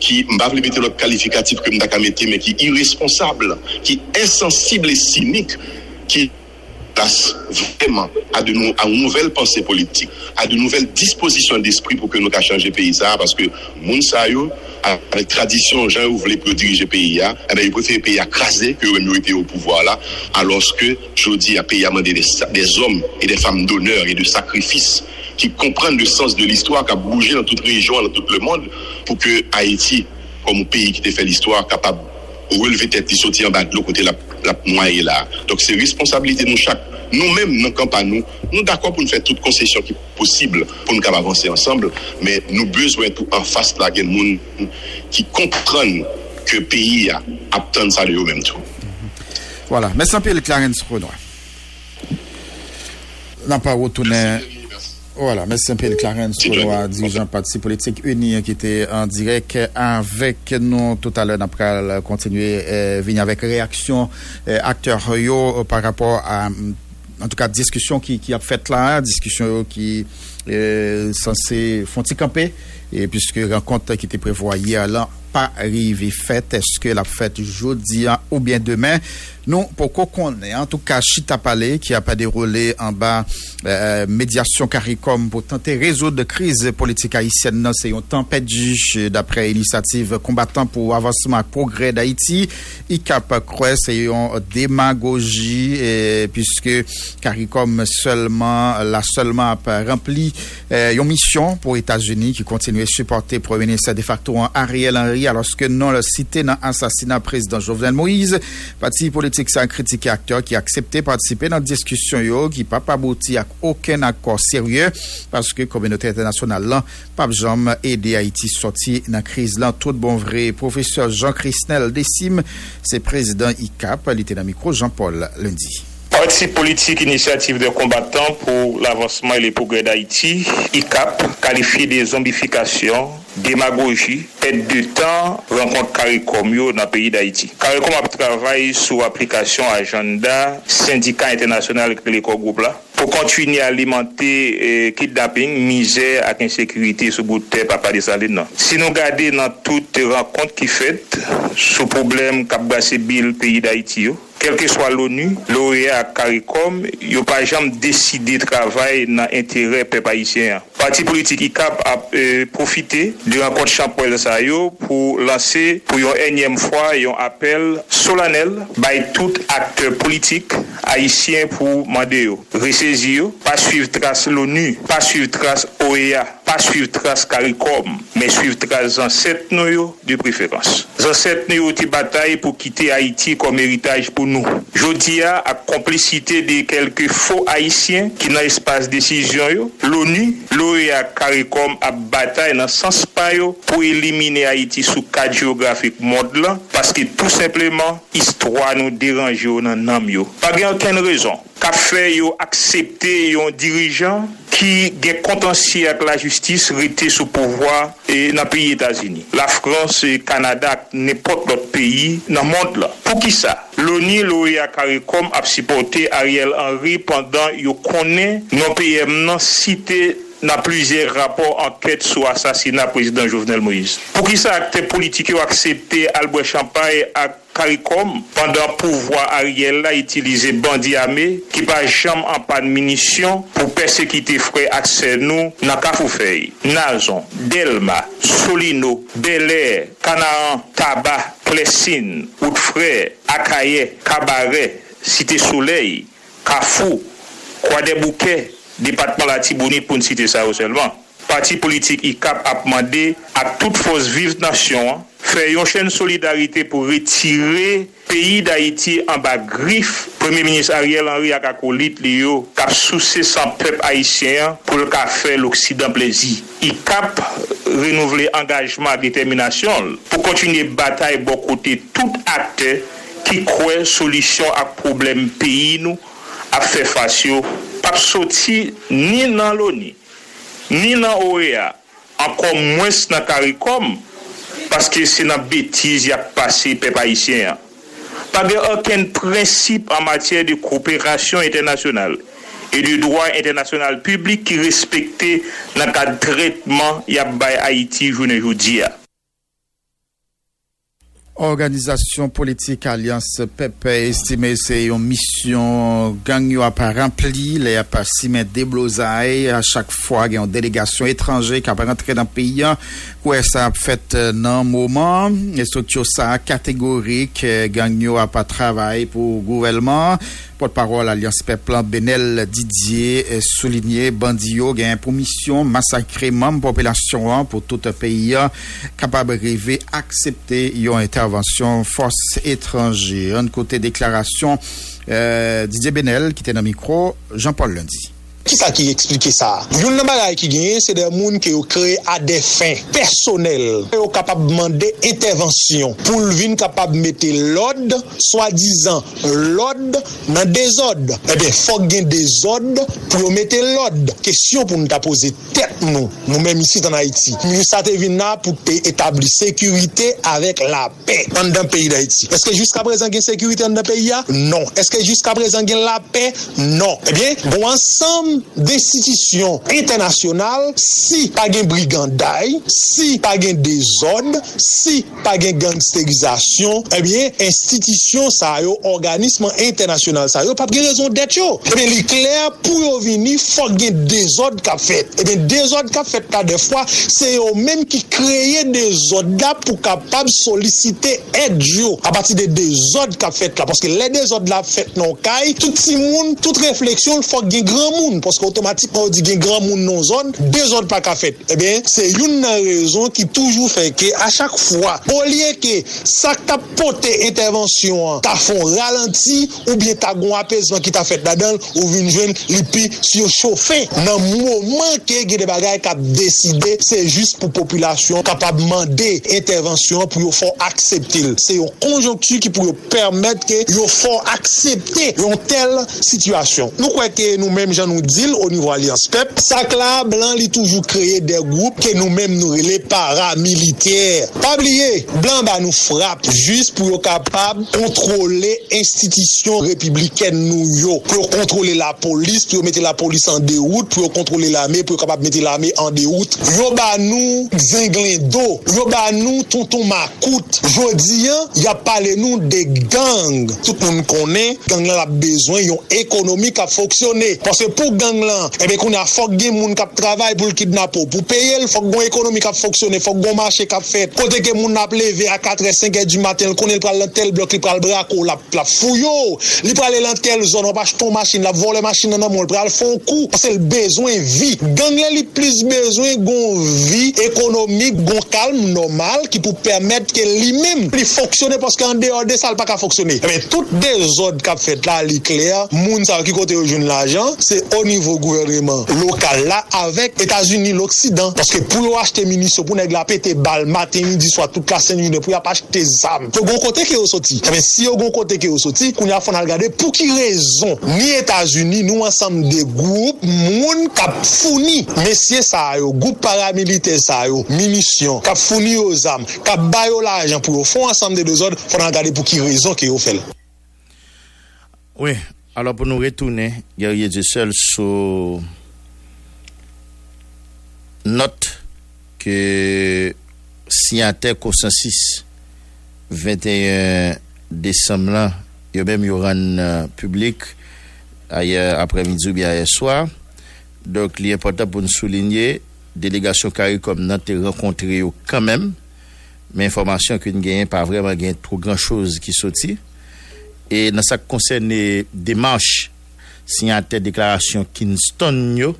qui, je ne vais pas mettre qualificatif que je vais mais qui est irresponsable, qui est insensible et cynique, qui place vraiment à de nou- à une nouvelle pensée politique, à de nouvelles dispositions d'esprit pour que nous changer le pays. Parce que Mounsayo, avec tradition, gens qui voulaient diriger le pays, eh bien, ils préfèrent le pays à craser que le minorité au pouvoir là, alors que, je dis, le pays a demandé des, des hommes et des femmes d'honneur et de sacrifice qui comprennent le sens de l'histoire, qui a bougé dans toute région, dans tout le monde, pour que Haïti, comme un pays qui a fait l'histoire, capable de relever tête, de sortir en bas de l'eau côté la, la moyenne là. Donc, c'est responsabilité de nous chaque. Nous-mêmes, dans le camp à nous, nous d'accord pour nous faire toute concession qui est possible pour nous avancer ensemble, mais nous avons besoin tout en face de la gens qui comprennent que le pays a atteint ça de eux-mêmes. Voilà. Merci un peu, Clarence Renoir. N'a pas retourné. Voilà, merci un peu, Clarence Renoir, dirigeant parti politique uni qui était en direct avec nous tout à l'heure. Après, continuer eh, venir avec réaction eh, acteurs yo par rapport à en tout cas discussion qui qui a fait là discussion qui euh censé fonti camper et puisque rencontre qui était prévoyée hier là pas arrivé faite est-ce que la fête jeudi ou bien demain nous pourquoi qu'on est en tout cas Chita Palais qui a pas déroulé en bas euh, médiation CARICOM pour tenter résoudre de crise politique haïtienne c'est une tempête d'après initiative combattant pour avancement progrès d'Haïti I C A P croit c'est une démagogie et, puisque CARICOM seulement la seulement rempli euh, une mission pour États-Unis qui continue à supporter premier ministre de facto Ariel Henry alors que non le cité dans assassinat président Jovenel Moïse parti politique sans critiquer acteurs qui acceptaient participer dans la discussion yo qui pas abouti à aucun accord sérieux parce que communauté internationale là pas jamais aider Haïti sortir dans crise là tout bon vrai professeur Jean-Christnet Decime c'est président I C A P il était dans micro Jean-Paul lundi. Parti politique initiative de combattants pour l'avancement et les progrès d'Haïti, I C A P qualifié des zombifications, démagogie, perte de temps, rencontre CARICOM yo dans le pays d'Haïti. CARICOM travaille sur application agenda, syndicat international et les groupes là. Pour continuer à alimenter eh, kidnapping, misère et insécurité sous bout de terre, papa de saline. Si nous regardons dans toutes les rencontres qui faites, sous problème qu'a brassé le pays d'Haïti, quel que soit l'ONU, lauréat CARICOM, ils n'ont pas jamais décidé de travailler dans l'intérêt peuple haïtien. Le parti politique I C A P a euh, profité de la rencontre Champoel Sayo pour lancer pour une énième fois un appel solennel par tout acteur politique haïtien pour demander. Pas suivre trace l'ONU, pas suivre trace O E A, pas suivre trace CARICOM, mais suivre trace ancêtres nous de préférence. Ancêtres nous qui bataille pour quitter Haïti comme héritage pour nous. Jodia à complicité de quelques faux haïtiens qui dans espace décision yo, l'ONU, l'O E A, CARICOM a bataille dans sens pa yo pour éliminer Haïti sous cadre géographique monde là parce que tout simplement histoire nous dérange dans nam yo. Pas aucune raison. qu'a fait accepter un dirigeant qui est contentieux avec la justice était sous pouvoir et dans le pays États-Unis. La France et le Canada, n'importe l'autre pays dans le monde là. Pour qui ça? L'ONU, l'O E A CARICOM a supporté Ariel Henry pendant qu'il connaît nos pays non cités dans plusieurs rapports enquêtes sur l'assassinat du président Jovenel Moïse. Pour qui ça acte politique a accepté Albert Champagne à CARICOM pendant pouvoir Ariel a utilisé bandits armés qui pas jamais en pas de munitions pour persécuter frère accès nous dans Cafoufeuille, Nazon, Delma, Solino, Bel Air, Canaan, Tabac, Plessine, Outfray, Akaye, Cabaret, Cité Soleil, Cafou, Croix des Bouquets, département la Tibouni pour ne citer ça seulement. Parti politique I C A P a demandé à toute force vive nation faire une chaîne solidarité pour retirer pays d'Haïti en bas griffe. Premier ministre Ariel Henry a kakolit liyo kap souci sans peuple haïtien pour le café l'Occident plaisir. I C A P renouveler engagement détermination pour continuer bataille bon côté tout acteur qui croit solution à problème pays nous a fait face pas sorti ni dans l'ONU ni dans l'O E A encore moins dans CARICOM parce que c'est dans bêtise y a passé peuple haïtien pas de aucun principe en matière de coopération internationale et du droit international public qui respectait dans cadre traitement y a bail Haïti journée aujourd'hui. Organisation politique Alliance P E P estime c'est une mission gang yo a pas rempli, les a pas si mais déblosaille à chaque fois une délégation étrangère qui a pas rentré dans pays ouais ça a fait dans moment structure ça catégorique gang yo a pas travail pour gouvernement. Porte-parole Alliance Peuple Benel Didier souligné bandio gain pour mission massacrer même population pour tout pays capable rêver accepter une intervention force étrangère. Un côté déclaration euh, Didier Benel qui était dans le micro Jean-Paul Lundi. Qui ça qui explique ça? Yon nan bagay qui gagne, c'est des moun qui ont créé à des fins personnelles. Ils sont capables de demander intervention pour venir capable mettre l'ordre, soi-disant l'ordre dans des ordres. Eh bien, faut gain des ordres pour mettre l'ordre. Question pour nous poser tête nous, nous-mêmes ici en Haïti. Nous ça te vinn là pour établir sécurité avec la paix dans le pays d'Haïti. Est-ce que jusqu'à présent gain sécurité dans le pays là? Non. Est-ce que jusqu'à présent gain la paix? Non. Eh bien, bon ensemble d'institutions internationales, si pas de brigandage, si pas de désordre, si pas de gangstérisation, eh bien, institutions, ça y est, organismes internationaux, ça y est, pas de raison d'être. Eh bien, il est clair, pour venir, il faut qu'il y ait des ordres qu'a fait. Eh bien, des ordres qu'a fait, des fois, c'est eux-mêmes qui créent des ordres pour capable solliciter aide à partir de des ordres qu'a fait. Parce que les désordres qu'a fait, tout le monde, toute réflexion, il faut qu'il y ait grand monde. Parce qu'automatiquement, on dit qu'il y a grand monde non zone, deux autres pas qu'à faire. Eh bien, c'est une raison qui toujours fait que, à chaque fois, au lieu que ça t'a porté intervention, t'a fait ralenti, ou bien t'a gon apaisement qui t'a fait là-dedans, ou vient jouer l'épée sur chauffer. Dans le moment que il y a des bagages qui a décidé, c'est juste pour la population capable de demander intervention pour faire accepter. C'est une conjoncture qui peut permettre que vous fassiez accepter une telle situation. Nous croyons que nous-mêmes, j'en nous dit au niveau Alliance P E P, ça là, Blanc lui toujours créé des groupes que nous-mêmes nous relais paramilitaires. Pas oublier, Blanc va nous frappe juste pour être capable de contrôler institutions républicaines nous yo, pour contrôler la police, pour mettre la police en déroute, pour contrôler l'armée, pour capable mettre l'armée en déroute. Yo ba nous Zinglendo, yo ba nous Tonton Macoute. Jodi an, y a parlé nous des gangs. Tout le monde connaît, gang là a besoin yon économie qui a fonctionné. Parce que pour gang là, eh bien qu'on a faut que moun k'ap travail pour le kidnapper, pour payer, il faut que l'économie k'ap fonctionner, faut que marché k'ap fait. Côté que moun n'a levé à quatre heures cinq heures du matin, qu'on est pral tel bloc, il pral braco la la fouyo, il pral aller dans telle zone, on pas ton machine, la voler machine dans mon pral font coup parce que le besoin vie. Gang là, il plus besoin gon vie économique, gon calme normal qui pour permettre que lui-même il fonctionner parce qu'en dehors de ça, il pas k'ap fonctionner. Eh bien toutes des ordres k'ap fait là, il clair, moun ça qui côté rejoindre l'argent, c'est niveau gouvernement local là avec États-Unis l'Occident, parce que pour acheter munitions pour nèg la pété balle matin midi soir toute la semaine pour y a pas acheter zam. Au bon côté qui au sorti. Mais si au bon côté qui au sorti, qu'on y a faut regarder pour qui raison ni États-Unis nous ensemble des groupes moun cap fourni messieurs ça yo groupe paramilitaire ça yo munitions cap fourni aux armes cap bail l'argent pour font ensemble des deux autres faut regarder pour qui raison qui au fait. Oui, alors pour nous retourner, Guerrier Jessel sur note que signataire consensus vingt et un décembre là, il y a même eu un public hier après-midi ou bien hier soir. Donc l'important pour nous souligner, délégation CARICOM n'a été rencontrée quand même, mais information que nous gagnons pas vraiment gain trop grand chose qui sortit. Et dans ce qui concerne les démarches signataires déclaration Kingston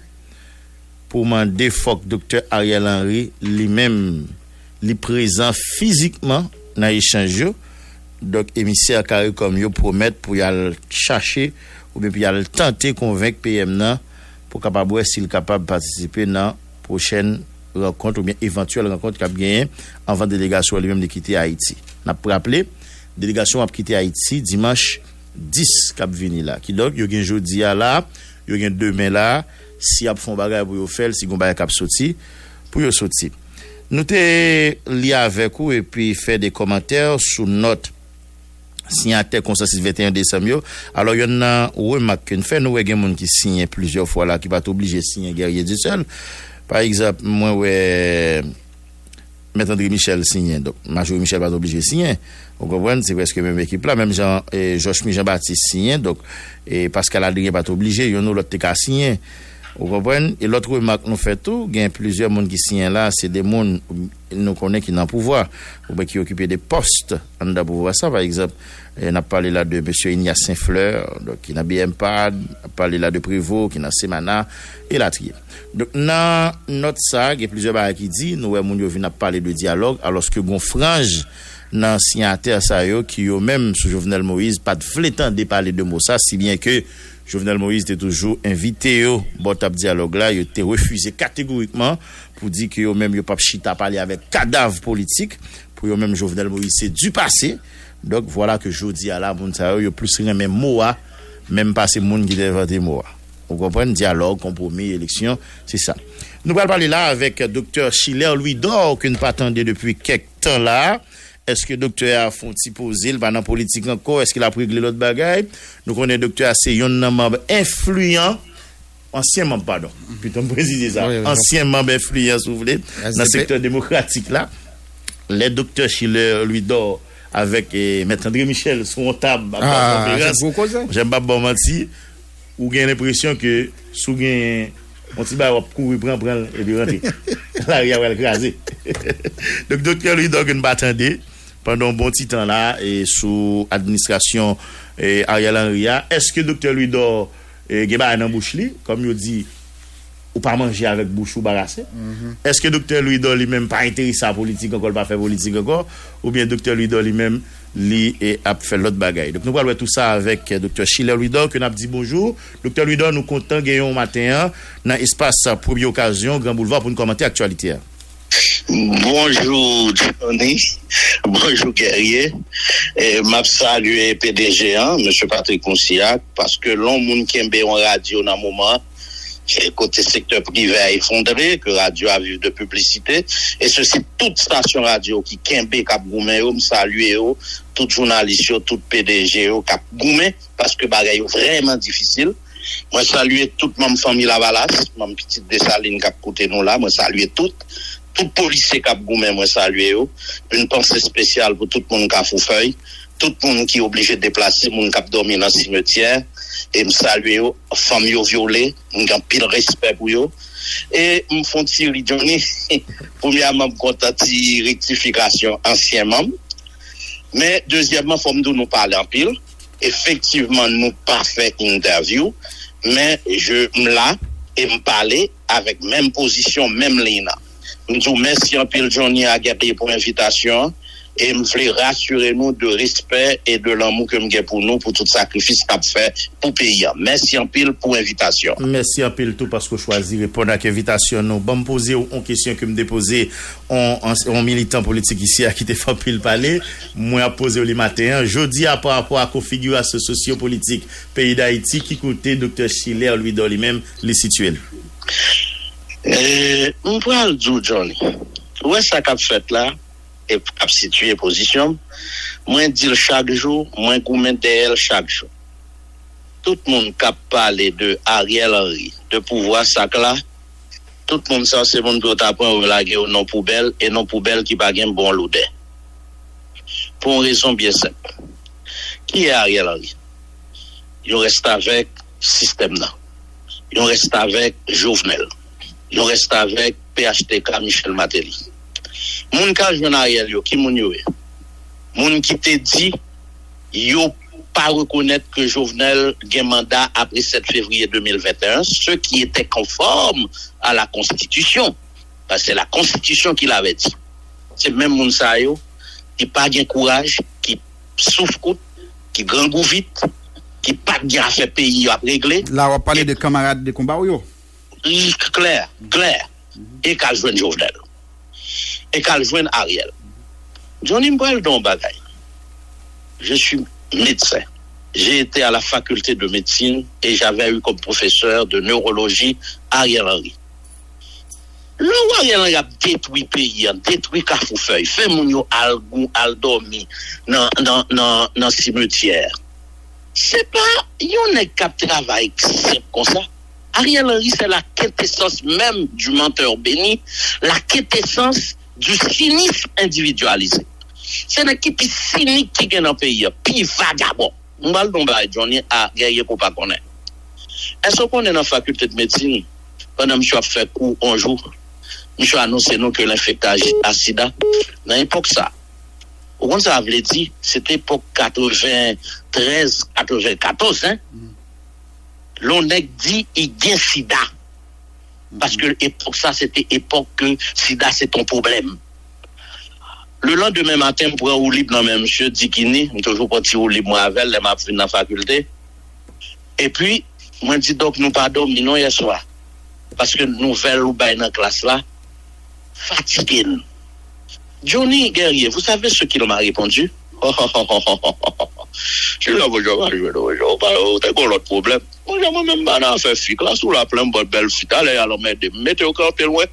pour demander faut que docteur Ariel Henry lui-même lui présent physiquement dans échange donc émissaire carré comme yo promettre pour y aller chercher ou bien pour y aller tenter convaincre P M nan pour capable s'il capable participer dans prochaine rencontre ou bien éventuelle rencontre qu'a gagné avant délégation lui-même de quitter Haïti. N'a pas rappelé délégation a quitté Haïti dimanche dix cap vini là qui donc yo gen jodi a là yo gen demain là si a font bagay pour yo faire si gon bagay cap sorti pour yo sorti nous te li avec ou et puis faire des commentaires sur notre signataire consensus vingt et un décembre. Alors il y en a remarque qu'on fait nous gen moun qui signe plusieurs fois là qui pas obligé signer Guerrier Jessel par exemple moi ouais Maître André Michel signé, donc Major Michel pas obligé signer. Vous comprenez, c'est presque même équipe là, même Jean et Josh Jean Baptiste signé, donc et Pascal Adrien pas obligé, yon l'autre te ka signé. Vous comprenez, et l'autre remarque nous fait tout, il y a plusieurs monde qui signent là, c'est des monde nous connaît qui dans pouvoir ou bien qui occupent des postes en dans pouvoir ça par exemple, on a parlé là de monsieur Ignace Saint-Fleur, donc qui n'a B M P A D, on a parlé là de Prévost qui dans Semana et la Trier. Donc dans notre ça, il y a plusieurs barres qui dit nous on yo vinn parler de dialogue alors que gon frange dans signataire ça yo qui yo même sous Jovenel Moïse pas de flétan de parler de mot ça si bien que Jovenel Moïse était toujours invité au bon tap dialogue là, il était refusé catégoriquement pour dire que eux-mêmes ils pas chita parler avec cadavre politique pour eux-mêmes Jovenel Moïse c'est du passé. Donc voilà que jodi à la moun ça yo plus rien même moa même pas c'est moun qui inventé moa. Vous comprenez dialogue, compromis, élection, c'est ça. Nous allons parler là avec docteur Schiller Louis Dor que nous pas attendait depuis quelque temps là. Est-ce que docteur a fonti poser le pendant politique encore est-ce qu'il a réglé l'autre bagaille nous connaît docteur c'est yon membre influent ancien membre pardon plutôt préciser ça oui, oui, ancien membre influent si vous voulez dans le secteur démocratique là les docteur Schiller Louis Dor avec eh, maître André Michel sont table ah, j'aime pas bon menti ou gain l'impression que sous gain on t'y va courir prendre prendre et puis rentrer là il va craser donc docteur Louis Dor ne pas attendre pendant un bon petit temps là et sous administration et Ariel Henry est-ce que docteur Louis Dor gè ba nan bouche li comme il dit ou pas manger avec bouche ou barassé mm-hmm. Est-ce que docteur Louis Dor lui-même pas intéressé à politique encore pas faire politique encore ou bien docteur Louis Dor lui-même li et a fait l'autre bagaille donc nous parlons tout ça avec docteur Schiller Louis Dor que n'a dit bonjour docteur Louis Dor nous content gagnons matin dans espace première occasion Grand Boulevard pour nous commenter actualité. Bonjour Johnny, bonjour Guerrier. Et m'a salué P D G hein, monsieur Patrick Conciac parce que l'on moun kembe en radio dans moment côté secteur privé a effondré que radio a vivre de publicité et ceci toute station radio qui kembe cap goumen yo me saluer yo tout journaliste yo tout P D G yo cap goumen parce que bagay yo vraiment difficile. Moi saluer toute ma famille Lavalas, ma petite Dessaline cap côté nous là, moi saluer toute tout policier cap goumen moi saluer yo une pensée spéciale pour tout monde cap Foufeuille tout monde qui obligé de déplacer monde cap dormir dans cimetière et me saluer yo famille yo violée on a pile respect pour yo et me font tirer Johnny premièrement content ti rectification ancien membre mais deuxièmement faut me dire nous parler en pile effectivement nous pas fait interview mais je me là et me parler avec même position même ligne. Nous merci en pile Johnny à Guerrier pour invitation et me voulait rassurer nous de respect et de l'amour que me gagne pour nous, pour tout sacrifice qu'a fait pour pays. Merci en pile pour invitation. Merci en pile tout parce que choisi répondre à l'invitation nous. Bon me poser une question que me déposer en en militant politique ici à qui te fait pile parler, moi poser le matin, jeudi à par rapport à configuration sociopolitique pays d'Haïti qui côté docteur Schiller lui donne lui-même les situer. Euh, on parle du Johnny. Ouais, ça qu'a fait là et à situer position, moins dire chaque jour, moins gourmand d'elle chaque jour. Tout le monde cap parler de Ariel Henry, de pouvoir ça là. Tout le monde ça c'est bon pour t'apprendre ou laguer ou non poubelle et non poubelle qui pas gain bon loudé. Pour une raison bien simple. Qui est Ariel Henry? Il reste avec système là. Il reste avec Jovenel. Il reste avec P H T K Michel Matéli. Moun ka jwenn Ariel yo ki moun yo e. Moun ki te di yo pa reconnaître que Jovenel gen mandat après sept février deux mille vingt et un, ce qui était conforme à la Constitution. Parce que c'est la Constitution qui l'avait dit. C'est même moun sa yo qui pa gen courage, qui souffre coûte, qui grand goût vite, qui pa gen a fait pays a régler. Là on parler de camarades de combat yo. Clair, clair. Et ka jwenn Jovenel. Et qu'elle joigne Ariel. Johnny Mbouel don bagay. Je suis médecin. J'ai été à la faculté de médecine et j'avais eu comme professeur de neurologie Ariel Henry. Le Ariel Henry a détruit pays, a détruit Carrefourfeuille, fait moun yo al goun al dormi dans dans dans dans cimetière. C'est pas yon nèg k'ap travail c'est comme ça. Ariel Henry, c'est la quintessence même du menteur béni, la quintessence du cynisme individualisé. C'est un qui plus cynique qui gagne dans le pays, puis vagabond. On va le nommer Johnny à Guerrier pour pas connaître. Est-ce qu'on est dans la faculté de médecine, quand M. a fait cours un jour, M. a annoncé que l'infectage à sida, dans l'époque ça, au moins ça avait dit, c'était l'époque quatre-vingt-treize quatre-vingt-quatorze, hein? L'on est dit, il y a sida. Parce que pour ça, c'était époque que sida, c'est ton problème. Le lendemain matin, pour un libre, non, mais monsieur Dikini, je toujours parti au libre, moi, avec, les m'a pris dans la faculté. Et puis, moi, dis donc, nous pas dormi, non, hier soir. Parce que nouvelle ou bain dans la classe là, fatigué. Johnny Guerrier, vous savez ce qu'il m'a répondu? Oh, oh, oh, oh, oh, oh, oh. Je suis là, je vais jouer, t'as quoi l'autre problème? Moi, j'ai moi-même pas d'en faire fic, là, sous la plaine, bonne belle fic, allez, alors, mettez, mettez au camp, t'es loin.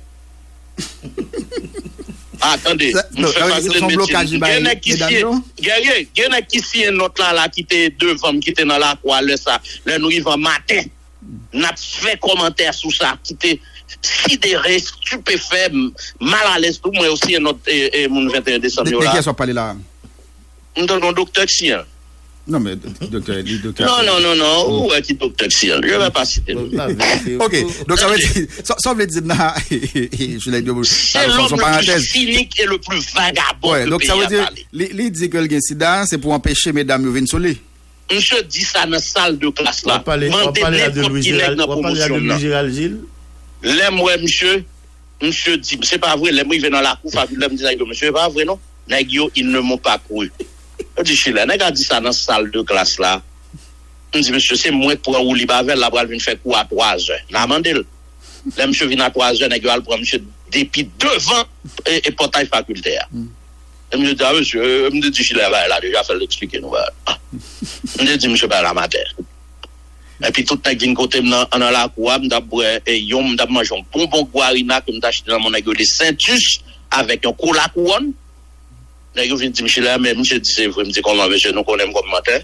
Attendez, nous faisons pas de médecine. Guerrier, guerrier, qui si est notre là, là, qui était devant, qui était dans la croix, là, ça, là, nous y va matin, n'a fait commentaire sur ça, qui était sidéré, stupéfait, mal à l'aise, tout, moi aussi, notre, et mon vingt et un décembre, là. Qui est-ce qu'on parle là? Nous donnons docteur Xien. Non, mais docteur, docteur. Non, non, non, non. Oh. Où est qui docteur Xien? Je ne vais pas citer. Ok. Donc, ça veut dire, ça veut dire, je l'ai dit, c'est l'homme le plus cynique et le plus vagabond. Ouais, donc, ça veut dire, il dit que le sida, c'est pour empêcher mesdames de venir soleil. Monsieur dit ça dans la salle de classe là. On parle de Louis Gérald Gilles. L'aime, monsieur. Monsieur dit, c'est pas vrai, l'aime, il vient dans la cour, l'aime dit, monsieur, c'est pas vrai, non? Ils ne m'ont pas cru. Je dis, je suis là, je dis ça dans la salle de classe là. Je dis, monsieur, c'est moi pour un Oulibavel, la brave vient faire cours à trois heures. La mandel. Le monsieur vient à trois heures, il a pour monsieur depuis devant et portail facultaire. Je me dis, monsieur, je me dis, je suis là, il a déjà fait l'expliquer. Je dis, monsieur, pas la matière. Et puis tout le monde côté en la cour, je mange un bonbon guarina que je acheté dans mon aiguille de Saint-Just avec un cola couronne. Je viens de dire, monsieur, mais monsieur dit, c'est vrai, je me dis, comment, monsieur, nous connaissons comme matin.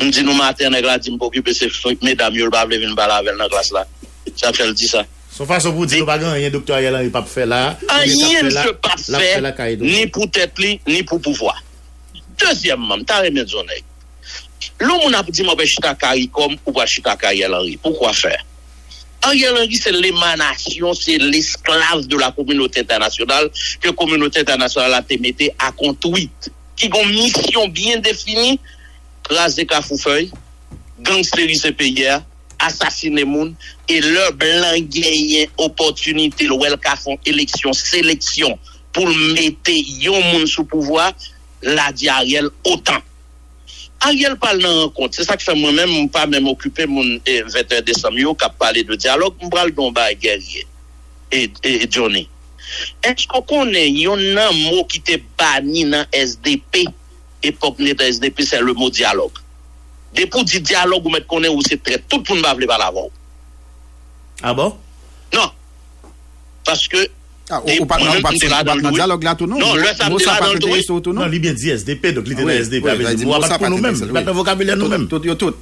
Je me dis, nous, matin, nous allons m'occuper de ces fruits, mesdames, nous ne pouvons pas aller dans la classe là. Ça fait le dire ça. Sauf façon vous dire, il y a un docteur Ariel Henry qui ne peut pas faire là. Rien ne peut pas faire, ni pour tête, ni pour pouvoir. Deuxièmement, tu as remis de zone. L'homme a dit, je suis à CARICOM ou je suis à Ariel Henry. Pourquoi faire? Ariel Henry, c'est l'émanation, c'est l'esclave de la communauté internationale que la communauté internationale a été à conduite, qui a une mission bien définie, raser Carrefourfeuille, gangsteriser pays, assassiner moun et leur blanc gagne opportunité, l'ouel ka font élection, sélection pour mettre yon moun sous pouvoir, la di Ariel autant. Ariel parle dans rencontre. C'est ça que fait moi-même, je ne pas même occuper mon vingt et un décembre, qui a parlé de dialogue, je parle de Guerrier et, et Johnny. Est-ce qu'on connaît un mot qui était banni dans S D P? Époque de S D P, c'est le mot dialogue. Depuis dit dialogue, vous mettez qu'on est où c'est très tout pour ne pas parler par l'avant. Ah bon? Non. Parce que. Ah, on ne parle pas de dialogue là tout non? Non, le S D P là tout non? Non, il bien dit S D P, donc il dit S D P avec nous. On va pas nous-mêmes. On va pas vocabulaire nous-mêmes. Tout, tout.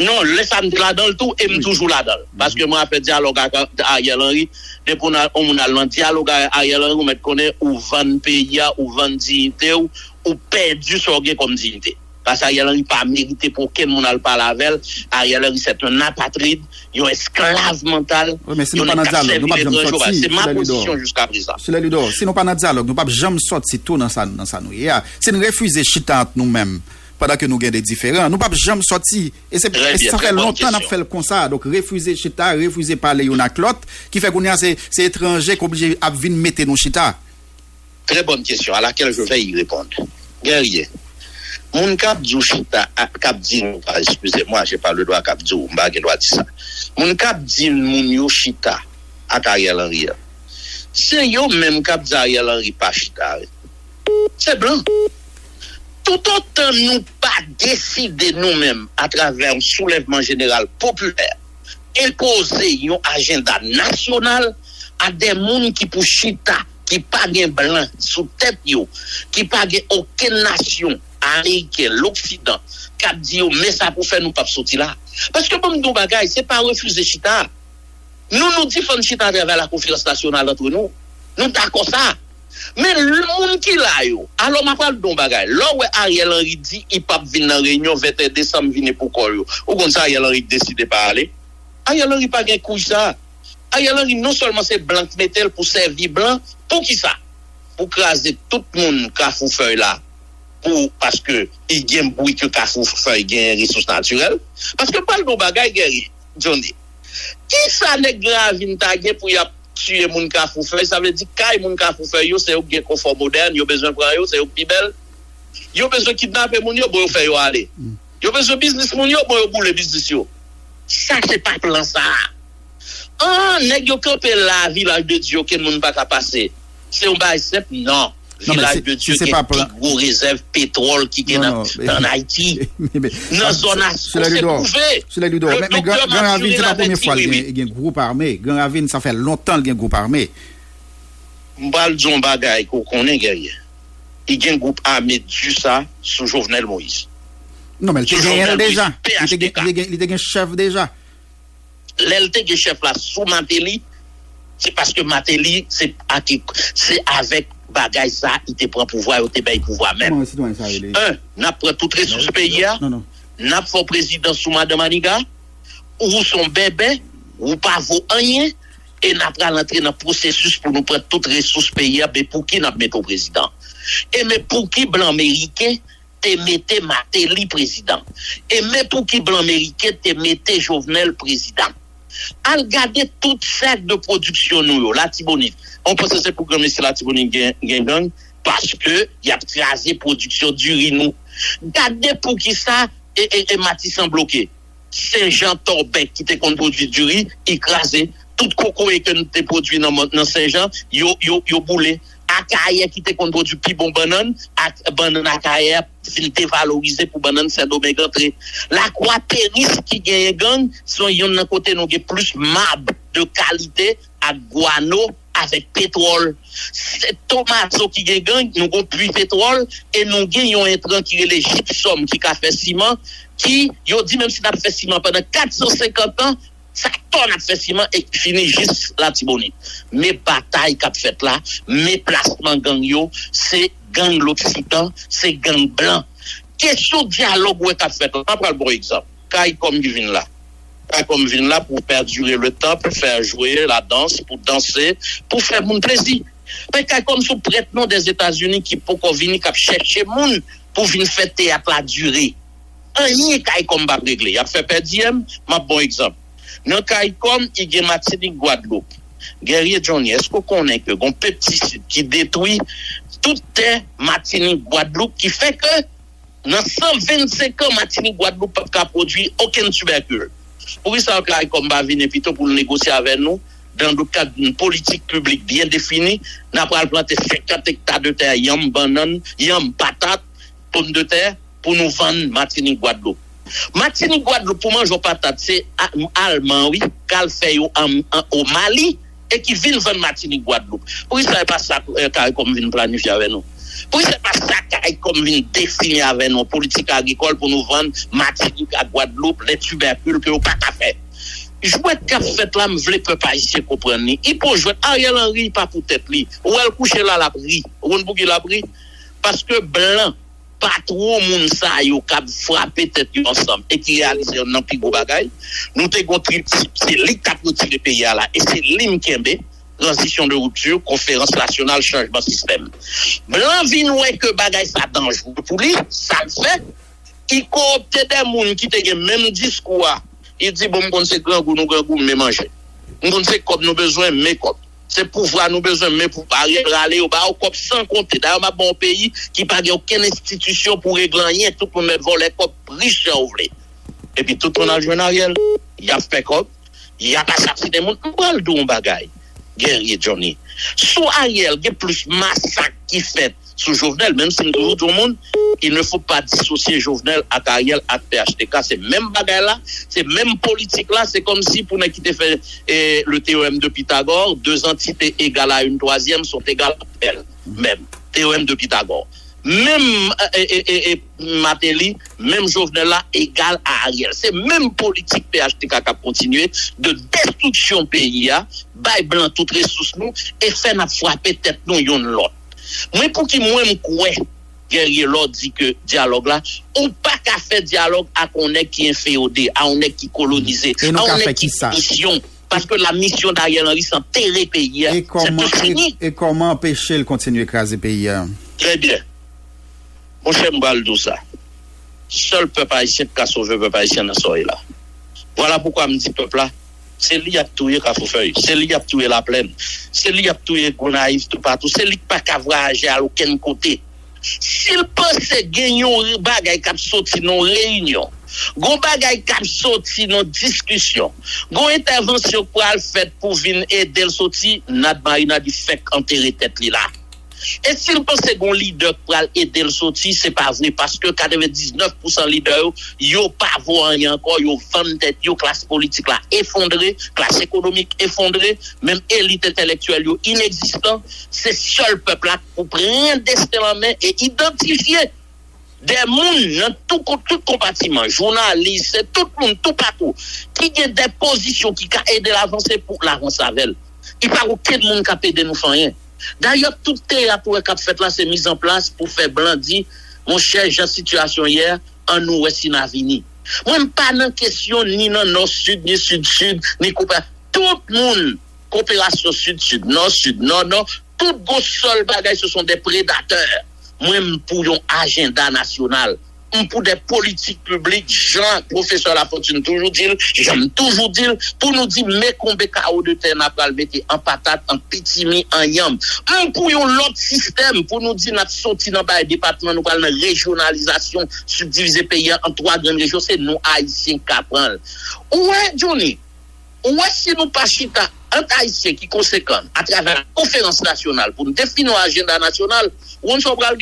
Non, laissez-moi là dans le tout et toujours là dans. Parce que moi, après dialogue avec Ariel Henry, dès qu'on a un dialogue avec Ariel Henry, vous mettez qu'on est où vingt pays, où vingt dignité, ou perdu sur gain comme dignité. Parce qu'Ariel Henry pas mérité pour qu'elle mon al parle avec elle. Ariel Henry c'est un apatride, un esclave mental. Oui, mais si nous pas dans dialogue, nous pas jamais sortir. C'est ma position jusqu'à présent. Cela lui dort. Si nous pas dans dialogue, nous pas jamais sortir tout dans ça dans ça nous. C'est nous refuser chita nous-mêmes pendant que nous gain des différents. Nous pas jamais sortir et c'est ça fait longtemps n'a fait comme ça. Donc refuser chita, refuser parler une avec l'autre qui fait qu'on c'est c'est étranger qu'on obligé à venir mettre nous chita. Très bonne question à laquelle je vais y répondre. Guerrier. Mon cap du chita, cap dit, excusez-moi, j'ai pas le droit cap du, m'a pas le droit de dire ça. Mon cap dit, mon yo chita, à Ariel Henry. C'est yo même cap d'Ariel Henry, pas chita. C'est blanc. Tout autant nous pas décider nous-mêmes à travers un soulèvement général populaire, imposer un agenda national à des mouns qui pour chita, qui pas gain blanc sous tête yo, qui pas gain aucune nation. Américain, l'Occident, cap dit, mais ça pour faire nous pas sortir là. Parce que bon, nous, bagaille, c'est pas refuser chita. Nous, nous diffusons chita à travers la conférence nationale entre nous. Nous, d'accord ça. Mais le monde qui l'a eu, alors, on parle de bagaille. Là où Ariel Henry dit, il pas venir dans la réunion, vingt et un décembre, venir pour quoi? Ou comme ça, Ariel Henry décide de pas aller. Ariel Henry pas gagne couche ça. Ariel Henry, non seulement c'est blanc métal pour servir blanc, pour qui ça? Pour craser tout le monde qui a fait feuille là. Ou parce que il y a un bruit que Kafou feuille gagne ressources naturelles. Parce que parle de bagaille, Guerrier, Johnny. Qui ça n'est grave une tague pour y tuer mon Kafou feuille? Ça veut dire que mon Kafou feuille, c'est un confort moderne, il a besoin de prendre, c'est un plus belle. Il a besoin de kidnapper mon yo, bon, faire aller. Il a besoin de business mon yo, bon, pour le business yo. Ça, c'est pas plan ça. Ah, n'est-ce que quand la village de Dieu, que mon pas qu'à passer. C'est un bail simple, non. Village de Dieu qui a plus gros réserve pétrole qui est dans Haïti. Non, zone à sauver. Cela lui doit. Mais Grand Ravine, c'est la première fois qu'il y a un groupe armé. Grand Ravine, ça fait longtemps qu'il y a un groupe armé. On parle d'un bagaille qu'on connaît, Guerrier. Il y a un groupe armé du ça sous Jovenel Moïse. Non, mais il était déjà. Il était un chef déjà. L'L T qui chef là sous Matéli, c'est parce que Matéli, c'est avec. Bagay ça, il te prend pouvoir, il te baille pouvoir même. Un, n'a pris toutes les ressources pays, n'a pas président sous madame Maniga, ou son bébé, ou pas vos rien, et n'a pas l'entrée dans le processus pour nous prendre toutes les ressources pays, mais pour qui n'a pas mis au président? Et mais pour qui blanc américain, te mette Matéli président? Et mais pour qui blanc américain, te mette Jovenel président? À regarder toute cette de production nous, la Tibonite. On pense que c'est pour que la Tibonite gagne parce que y a tracé production du rinou. Regardez pour qui ça et, et, et Matissan bloqué. Saint-Jean Torbec qui te compte produit du riz, écrasé. Tout coco et que nous te produit dans, dans Saint-Jean, yo, yo, yo boulé. Akaye qui te compte produit pi bon banane, banane akaye, il te valorisé pour banane Saint-Domingue entré. La croix péris qui gagne gang, sont yon nan côté nou ge plus mab de qualité à guano avec pétrole. C'est tomato qui gagne gang, nous gon plus pétrole et nous gagnons un train qui relé gypsum qui ka fait ciment qui yo dit même si n'a fait ciment pendant quatre cent cinquante ans, ça tourne à faire ciment et finit juste la Tibonite. Mes batailles qu'a fait là, mes placements gang yo, c'est gang l'Occident, c'est gang blanc. Question dialogue ou qu'a fait là. On prend le bon exemple. Kaï comme vin là. Kaï comme vin là pour perdurer le temps, pour faire jouer la danse, pour danser, pour faire mon plaisir. Mais kaï comme sous prétendant des États-Unis qui pour qu'on vienne qu'a chercher moun pour venir fêter à la durée. Un rien kaï comme pas régler. Il a fait perdre, ma bon exemple. Dans Caïcom, il y a Martinique Guadeloupe. Guerrier Johnny, est-ce qu'on connaît que gon pesticide qui détruit toute terre Martinique Guadeloupe qui fait que dans cent vingt-cinq ans Martinique Guadeloupe pas capable produire aucun tubercule. Pour ça Caraïbe comme va venir plutôt pour négocier avec nous dans le cadre d'une politique publique bien définie, n'a pas planté cinquante hectares de terre, yam banane, yam patate, pommes de terre pour nous vendre Martinique Guadeloupe. Martinique Guadeloupe pour manger patate c'est allemand oui, qu'elle fait au, au Mali et qui vient vendre Martinique Guadeloupe. Pour ça c'est pas ça Caraïbe comme vient planifier avec nous. Pour ça c'est pas ça Caraïbe comme vient définir avec nous politique agricole pour nous vendre Martinique à Guadeloupe les tubercules que on pas faire. Jouet qu'a fait là, m'vle peuple haïtien comprendre ni. Il peut jouer Ariel Henry pas pour tête li. Ou elle coucher là la pri. Ou on bougi la pri parce que blanc pas trop moun sa yo cap frapper tête ensemble et qui réaliser un plus gros bagay. Nous te gon trip c'est li cap retirer pays là et c'est li kembe transition de rupture conférence nationale changement système. Blanc vinn ouais que bagay ça dangereux pour lui, ça le fait. Il coopte des moun qui te gen même discours. Il dit bon qu'on sait grand goût nous grand goût mais manger. On sait comme nous besoin mais comme c'est pouvoir nous besoin mais pour aller au bas au cop sans compter d'ailleurs ma bon pays qui pas aucune institution pour régler rien tout pour mettre voler cop riche ouvrir. Et puis tout on a jeune Ariel, il a fait cop, il a pas sorti des monde pour don bagaille. Guerrier Johnny. Sous Ariel, il y a plus massacre qui fait sous Jovenel même si nous tout le monde il ne faut pas dissocier Jovenel à Ariel à P H T K, c'est même bagaille là, c'est même politique là, c'est comme si pour ne quitter fait eh, le théorème de Pythagore, deux entités égales à une troisième sont égales à elles. Même théorème de Pythagore. Même eh, eh, eh, Matéli, même Jovenel là égal à Ariel. C'est même politique P H T K qui a continué de destruction pays là, bail blanc toutes ressources nous et fait n'a frapper tête nous yon l'autre. Moi pour qui moi me croit Guerrier l'autre dit que dialogue là on pas qu'à faire dialogue à qu'on est qui inféodé à on est qui colonisé à on est qui mission parce que la mission d'Ariel Henry c'est enterrer pays et comment et, et comment empêcher le continuer écraser pays très bien mon cher Mbaldo ça seul peuple haïtien qui a sauvé peuple haïtien dans soirée là voilà pourquoi me dit peuple là c'est lui qui a tué Cafofeuille, c'est lui qui a tué la plaine, c'est lui qui a tué Gonaïves tout partout, c'est lui qui pas qu'à voyager à aucun côté. S'il pensait gagner un bagay qui a sorti dans réunion, un bagay qui a sorti dans discussion, une intervention pour le fait pour venir aider le sorti, Nad Marina dit fait enterrer tête là. Et s'il pensait qu'on leader pour aider le sorti, c'est pas vrai parce que quatre-vingt-dix-neuf pour cent leader yo pas voir rien encore, yo vendre tête, yo classe politique là effondrée, classe économique effondrée, même élite intellectuelle yo inexistant, c'est seul peuple là pour prendre destin en main et identifier des monde dans tout tout compartiment, journalistes, tout monde tout partout qui a des positions qui ca aider l'avancer pour l'avance avec. Il pas aucun monde qui aider nous faire rien. D'ailleurs, tout théâtre qui a fait là, c'est mis en place pour faire blandi, mon cher, j'ai situation hier, en ouest in avini. Moi, je pas dans question ni dans nord-sud, ni sud-sud, ni coopération. Tout le monde, coopération sud-sud, nord-sud, nord-nord, tout gros sol bagay, ce sont des prédateurs. Moi, je pour un agenda national, pour des politiques publiques, Jean, professeur Lafortune, toujours dire, j'aime toujours dire, pour nous dire, mais combien K O de terre n'a pas le mettre en patate, en pitimi, en yam. Un pour l'autre système, pour nous dire, n'a sorti dans le département, nous parlons de régionalisation, subdiviser pays en trois grandes régions, c'est nous, haïtiens, capral. Ouais, Johnny, ouais, si nous pas chita, un haïtien qui conséquent, à travers la conférence nationale, pour nous définir l'agenda national, où on s'en parle,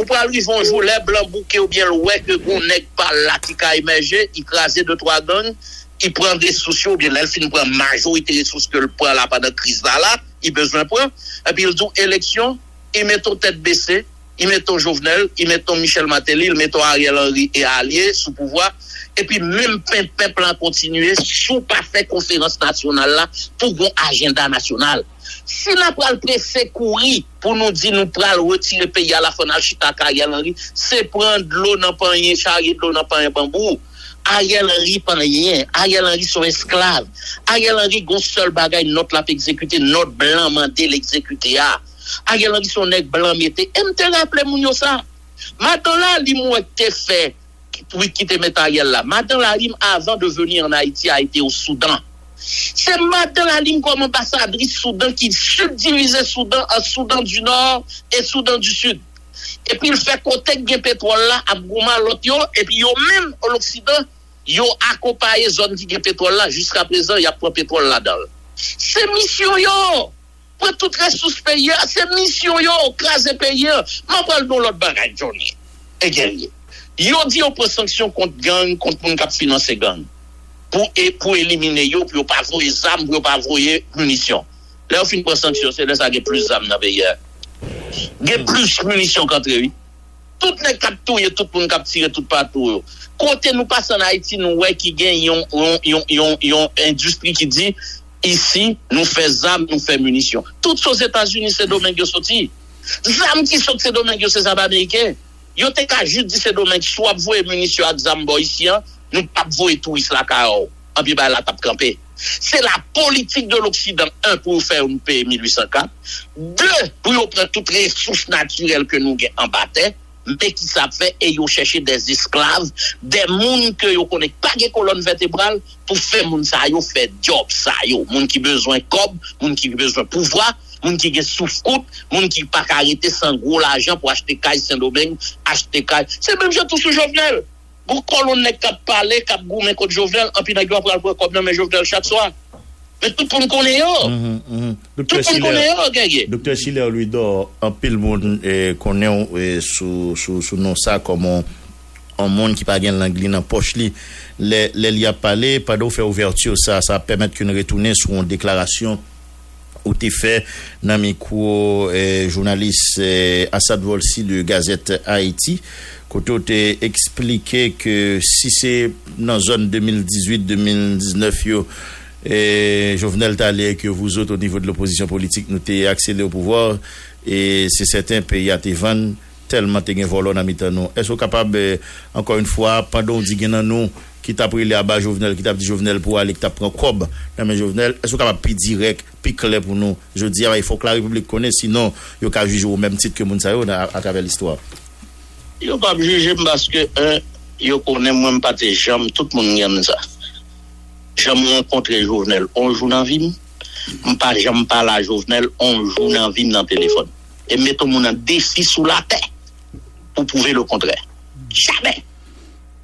ou pour arriver un jour, les blancs bouquets ou bien le ouais que qu'on n'est pas là qui a émergé, il crase deux, trois gangs, il prend des ressources ou bien l'elfine prend majorité des ressources que le prend là pendant la crise là, là, il besoin prend. Et puis il dit élection, il met ton tête baissée, il met ton Jovenel, il met ton Michel Matéli, il met ton Ariel Henry et Allié sous pouvoir. Et puis même peuple a continué sous parfaite conférence nationale là pour un agenda national. Si la pral préfet courir pour nous dire nous pral retirer pays à la fin chita Ariel Henry, c'est prendre l'eau dans panier, charrier de l'eau dans panier bambou. Ariel Henry pas rien, Ariel Henry sont esclaves. Ariel Henry gon seul bagaille notre la exécuter, notre blanc mandé l'exécuter a. Ariel Henry son nèg blanc metté. Et me te rappeler moun yo ça. Maintenant là li mou te fait oui qui te met Ariel là. Maintenant la rime avant de venir en Haïti a été au Soudan. C'est matin la ligne comme ambassadrice Soudan qui subdivise Soudan en Soudan du Nord et Soudan du Sud. Et puis il fait côté de pétrole là à Gouma l'autre et puis yo même l'Occident yo accompagné zone qui pétrole là jusqu'à présent il y a pas pétrole là-dedans. C'est mission yo pour toutes les ressources payées, c'est mission yo craser payé. M'en parle dans l'autre bagage Johnny et Guerrier. Yo dit on prend sanction contre gang, contre moun qui finance gang. Pour, et pour éliminer yo, pour pas voyer zam, pour pas voyer munitions. Là, on finit par sanction, c'est là ça y a plus zam dans le pays. Il y a plus munitions qu'entre eux. Tout le monde cap touye, tout le monde cap tire, tout partout. Côté nous passons en Haïti, nous ouais qui gagne yon yon yon yon industrie qui dit ici nous fait zam, nous fait munitions. Toutes aux États-Unis c'est domaine qui sorti. Zam qui sorti c'est domaine qui c'est zam américain. Yo te ka juste dit c'est domaine soit voyer munitions à zam boy ici. Nous pas voyer touristes la cao en puis ba la tap camper. C'est la politique de l'Occident un pour faire un pays mille huit cent quatre, deux pour prendre toutes les ressources naturelles que nous gagnons en bataille, mais qui ça fait et yo chercher des esclaves, des moun que yo connaît pas des colonne vertébrale pour faire moun ça yo faire job ça yo, moun qui besoin cob, moun qui besoin pouvoir, moun qui gagne souffroute, moun qui pas arrêter sans gros l'argent pour acheter caille Saint-Domingue, acheter caille. C'est même je tout ce Jovenel. Pour colonne cap parler cap goumen contre Jovenel en puis d'ailleurs pour le comme mais Jovenel chaque soir mais tout pour connait yo tout pour connait yo gagné docteur Schiller lui dort en pile monde connait sous sous sous non ça comme un monde qui pas gagne l'anglais dans poche li les les y a parlé pas d'au faire ouverture ça ça permet qu'une retourner sur une déclaration ou t'es fait dans micro eh, journaliste eh, Assad Volsi de Gazette Haïti côté t'es expliqué que si c'est dans zone deux mille dix-huit deux mille dix-neuf yo eh, Jovenel Talé que vous autres au niveau de l'opposition politique nous t'es accédé au pouvoir et c'est certains pays à t'es vendre tellement t'es gain volant dans mitan nous est-ce capable eh, encore une fois pendant dit gain nous qui t'a pris les abats Jovenel, qui t'a dit Jovenel pour aller, qui t'a pris Cob, non mais Jovenel, est-ce qu'on va plus direct, plus clair pour nous? Je dis, il faut que la République connaisse, sinon, il y a juger au même titre que Mounsayo à travers l'histoire. Il n'y a pas juger parce que, un, il connaît même pas tes jambes, tout le monde aime ça. J'aime rencontrer Jovenel, on joue dans la vie, j'aime pas la Jovenel, on joue dans la vie dans le téléphone. Et mettons mon un défi sous la tête pour prouver le contraire. Jamais!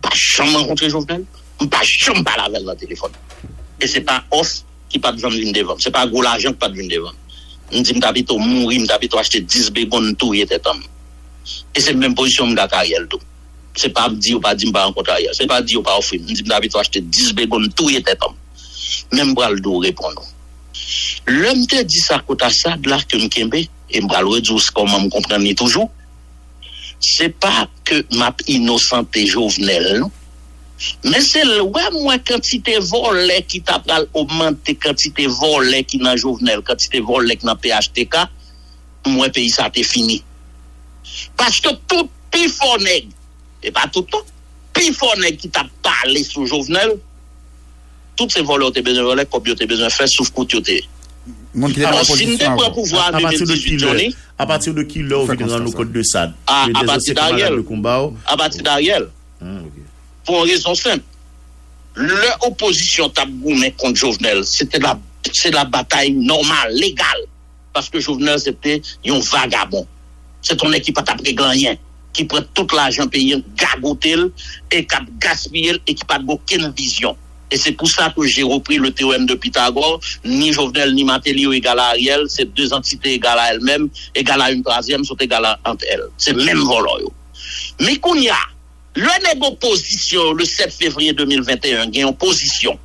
Pas jamais rencontré Jovenel, pas jamais parlé avec le téléphone. Et c'est pas off qui pas de vendre l'une devant, c'est pas gros l'argent qui pas de l'une devant. On dit m'habite au mourir, m'habite au acheter dix bégones tout y était homme. Et c'est même position de Ariel tout. C'est pas dit ou pas dit pas rencontrer Ariel, c'est pas dit ou pas offrir. On dit m'habite au acheter dix bégones tout y était homme. Même bras le dos répondre. L'homme te dit ça côté ça de là que m'kembe et bras le redire comment me comprendre ni toujours. C'est pas que m'a innocenté Jovenel, non? Mais c'est le ouais, moi, quantité volée qui t'a pral augmenté, quantité volée qui n'a Jovenel, quantité volée qui n'a P H T K, moi, pays, ça t'est fini. Parce que tout pifonègue, et pas tout tout, pifonègue qui t'a parlé sous Jovenel, toutes ces volées, t'es besoin de volées, comme t'es besoin de faire, sauf que t'es. Alors, si nous devons pouvoir deux mille dix-huit, à partir de qui l'on vit dans le code de S A D? À partir d'Ariel. À partir d'Ariel. Pour une raison simple. L'opposition Taboumet contre Jovenel, c'était la, c'est la bataille normale, légale. Parce que Jovenel, c'était un vagabond. C'est ton équipe à taper rien qui prend tout l'argent payé, gagotel, et qui gaspille, et qui n'a aucune vision. Et c'est pour ça que j'ai repris le théorème de Pythagore. Ni Jovenel, ni Matélio égale à Ariel. C'est deux entités égales à elles-mêmes, égales à une troisième, sont égales à entre elles. C'est même volant. Mais qu'on y a, le négo position, le sept février deux mille vingt et un, il y a une position.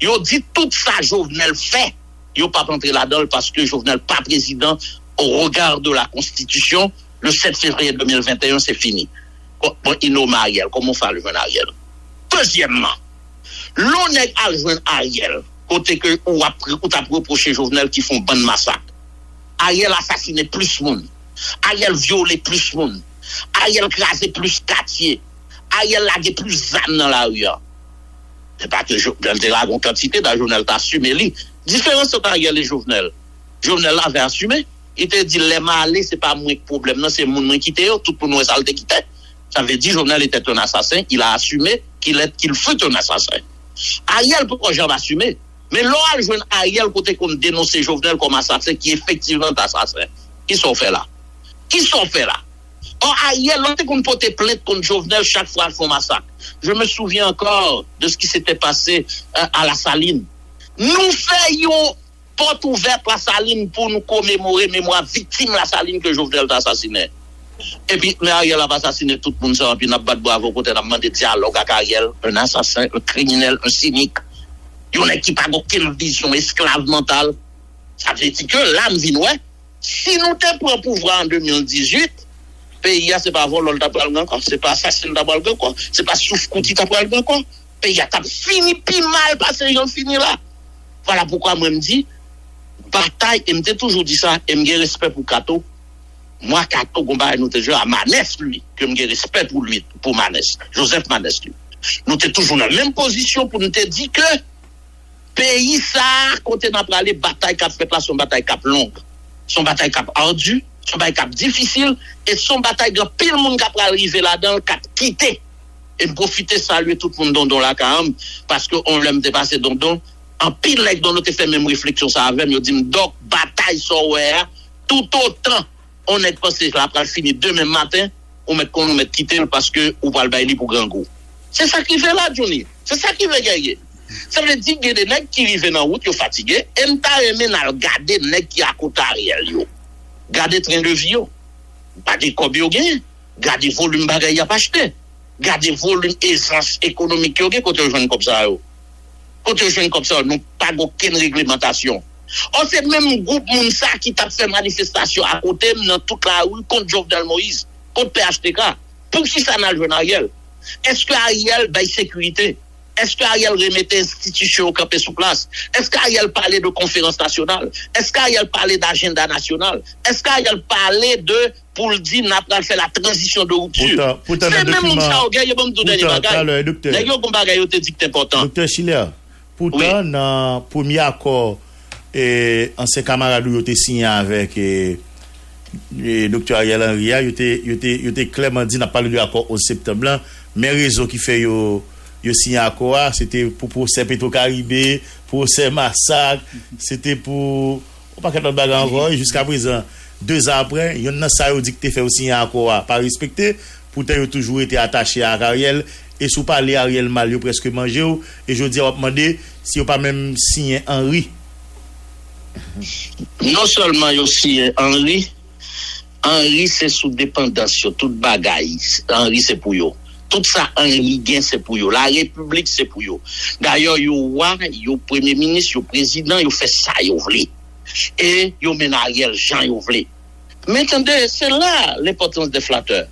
Il dit tout ça, Jovenel fait. Il pas rentré là-dedans parce que Jovenel pas président au regard de la Constitution. Le sept février deux mille vingt et un, c'est fini. Bon, il nomme Ariel. Comment faire le jeune Ariel? Deuxièmement, l'on est à joindre Ariel, côté que ou a reproché Jovenel qui font bonne massacre. Ariel assassiné plus monde. Ariel violé plus monde. Ariel crasé plus quartier. Ariel lagué plus âme dans la rue. C'est pas que Jovenel te la grande quantité, dans Jovenel t'a assumé li. Différence entre Ariel et Jovenel. Jovenel l'avait assumé. Il te dit, les malais, c'est pas moi le problème, non, c'est mon qui te tout pour nous exalter qui te. Ça veut dire Jovenel était un assassin, il a assumé qu'il est, qu'il fut un assassin. Ariel, pourquoi j'en assumer? Mais l'on joue Ariel côté qu'on dénonce Jovenel comme assassin, qui est effectivement assassin. Qui sont fait là? Qui sont fait là? Or, Ariel, l'on te qu'on porte plainte contre Jovenel chaque fois qu'on massacre. Je me souviens encore de ce qui s'était passé à la Saline. Nous faisons porte ouverte la Saline pour nous commémorer mémoire victime la Saline que Jovenel a assassiné. Et puis, mais Ariel a assassiné tout le monde, puis n'a pas de bravo côté, n'a demandé dialogue à Ariel, un assassin, un criminel, un cynique. Il y en a qui n'ont pas aucune vision esclave mentale. Ça veut dire que l'âme vinoise, si nous te prenons pouvoir en deux mille dix-huit, pays, ce n'est pas vol, d'après le encore, ce n'est pas assassin d'après le encore, ce n'est pas souffre-couti d'après le encore. Pays, t'as fini, puis mal, parce que j'en finis là. Voilà pourquoi moi, je me dis, bataille, et je me toujours dit ça, et je me respect pour Kato. Moi, Kato, combat, nous te jouons à Manès, lui, que je me respect pour lui, pour Manès, Joseph Manès, lui. Nous te toujours dans la même position pour nous te dire que, pays, ça, côté n'a pas les batailles cap fait là, son bataille cap longue, son bataille cap ardue, son bataille cap difficile, et son bataille grand pile monde cap arriver là-dedans, cap quitter. Et profiter, saluer tout le monde dondon là, quand même, parce qu'on l'aime dépasser dondon. En pile, là, dont on te fait même réflexion, ça avait, me dit, donc, bataille, ça, ouais, tout autant, on est passé là, après finir demain matin, on met qu'on nous met quitter parce que, on va le bailler pour grand goût. C'est ça qui fait là, Johnny. C'est ça qui veut gagner. Ça veut dire que des nègres qui vivent en route, ils sont fatigués. Et ils ont regardé les nègres qui sont à côté d'Ariel. Regardez le train de vie. Regardez le cob. Regardez le volume de bagaille qu'ils n'ont pas acheté. Regardez le volume d'essence économique qu'ils ont quand ils jouent comme ça. Quand ils jouent comme ça, nous n'avons pas aucune réglementation. On sait même groupe Mounsa qui a fait manifestation à côté dans toute la rue contre Jovenel Moïse, contre P H T K. Pour qui ça n'a joué Ariel? Est-ce que Ariel baille sécurité? Est-ce qu'Ariel remettait institution au campé sous place? Est-ce qu'Ariel parlait de conférence nationale? Est-ce qu'Ariel parlait d'agenda national? Est-ce qu'Ariel parlait de, pour le dire, n'a pas fait la transition de rupture? C'est même mon ça, il y a beaucoup de derniers bagages. D'ailleurs, il y a beaucoup de bagages qui disent que c'est important. Docteur Schiller, pourtant, dans le premier accord, ancien camarade, il était signé avec le docteur Ariel Henry, il était clairement dit, n'a pas eu l'accord au septembre, mais réseau qui fait. Yo signé à quoi? C'était pour procès Petro-Caribé, procès massacre, c'était pour on pas qu'être bagarre encore jusqu'à présent. Deux ans après, il y en a ça yo dicté fait aussi à quoi? Pas respecté, pourtant yo toujours été attaché à Ariel et sous parler Ariel mal yo presque manger et je dis on demander si yo pas même signé Henry. Non seulement yo signé Henry, Henry c'est sous dépendance sur toute bagaille. Henry c'est pour yo. Tout ça, Henri Guin, c'est pour eux. La République, c'est pour eux. D'ailleurs, yo roi, yo premier ministre, yo président, yo fait ça, yo vle. Et yo mène Ariel Jean, yo vle. Mais attendez, c'est là l'importance des flatteurs.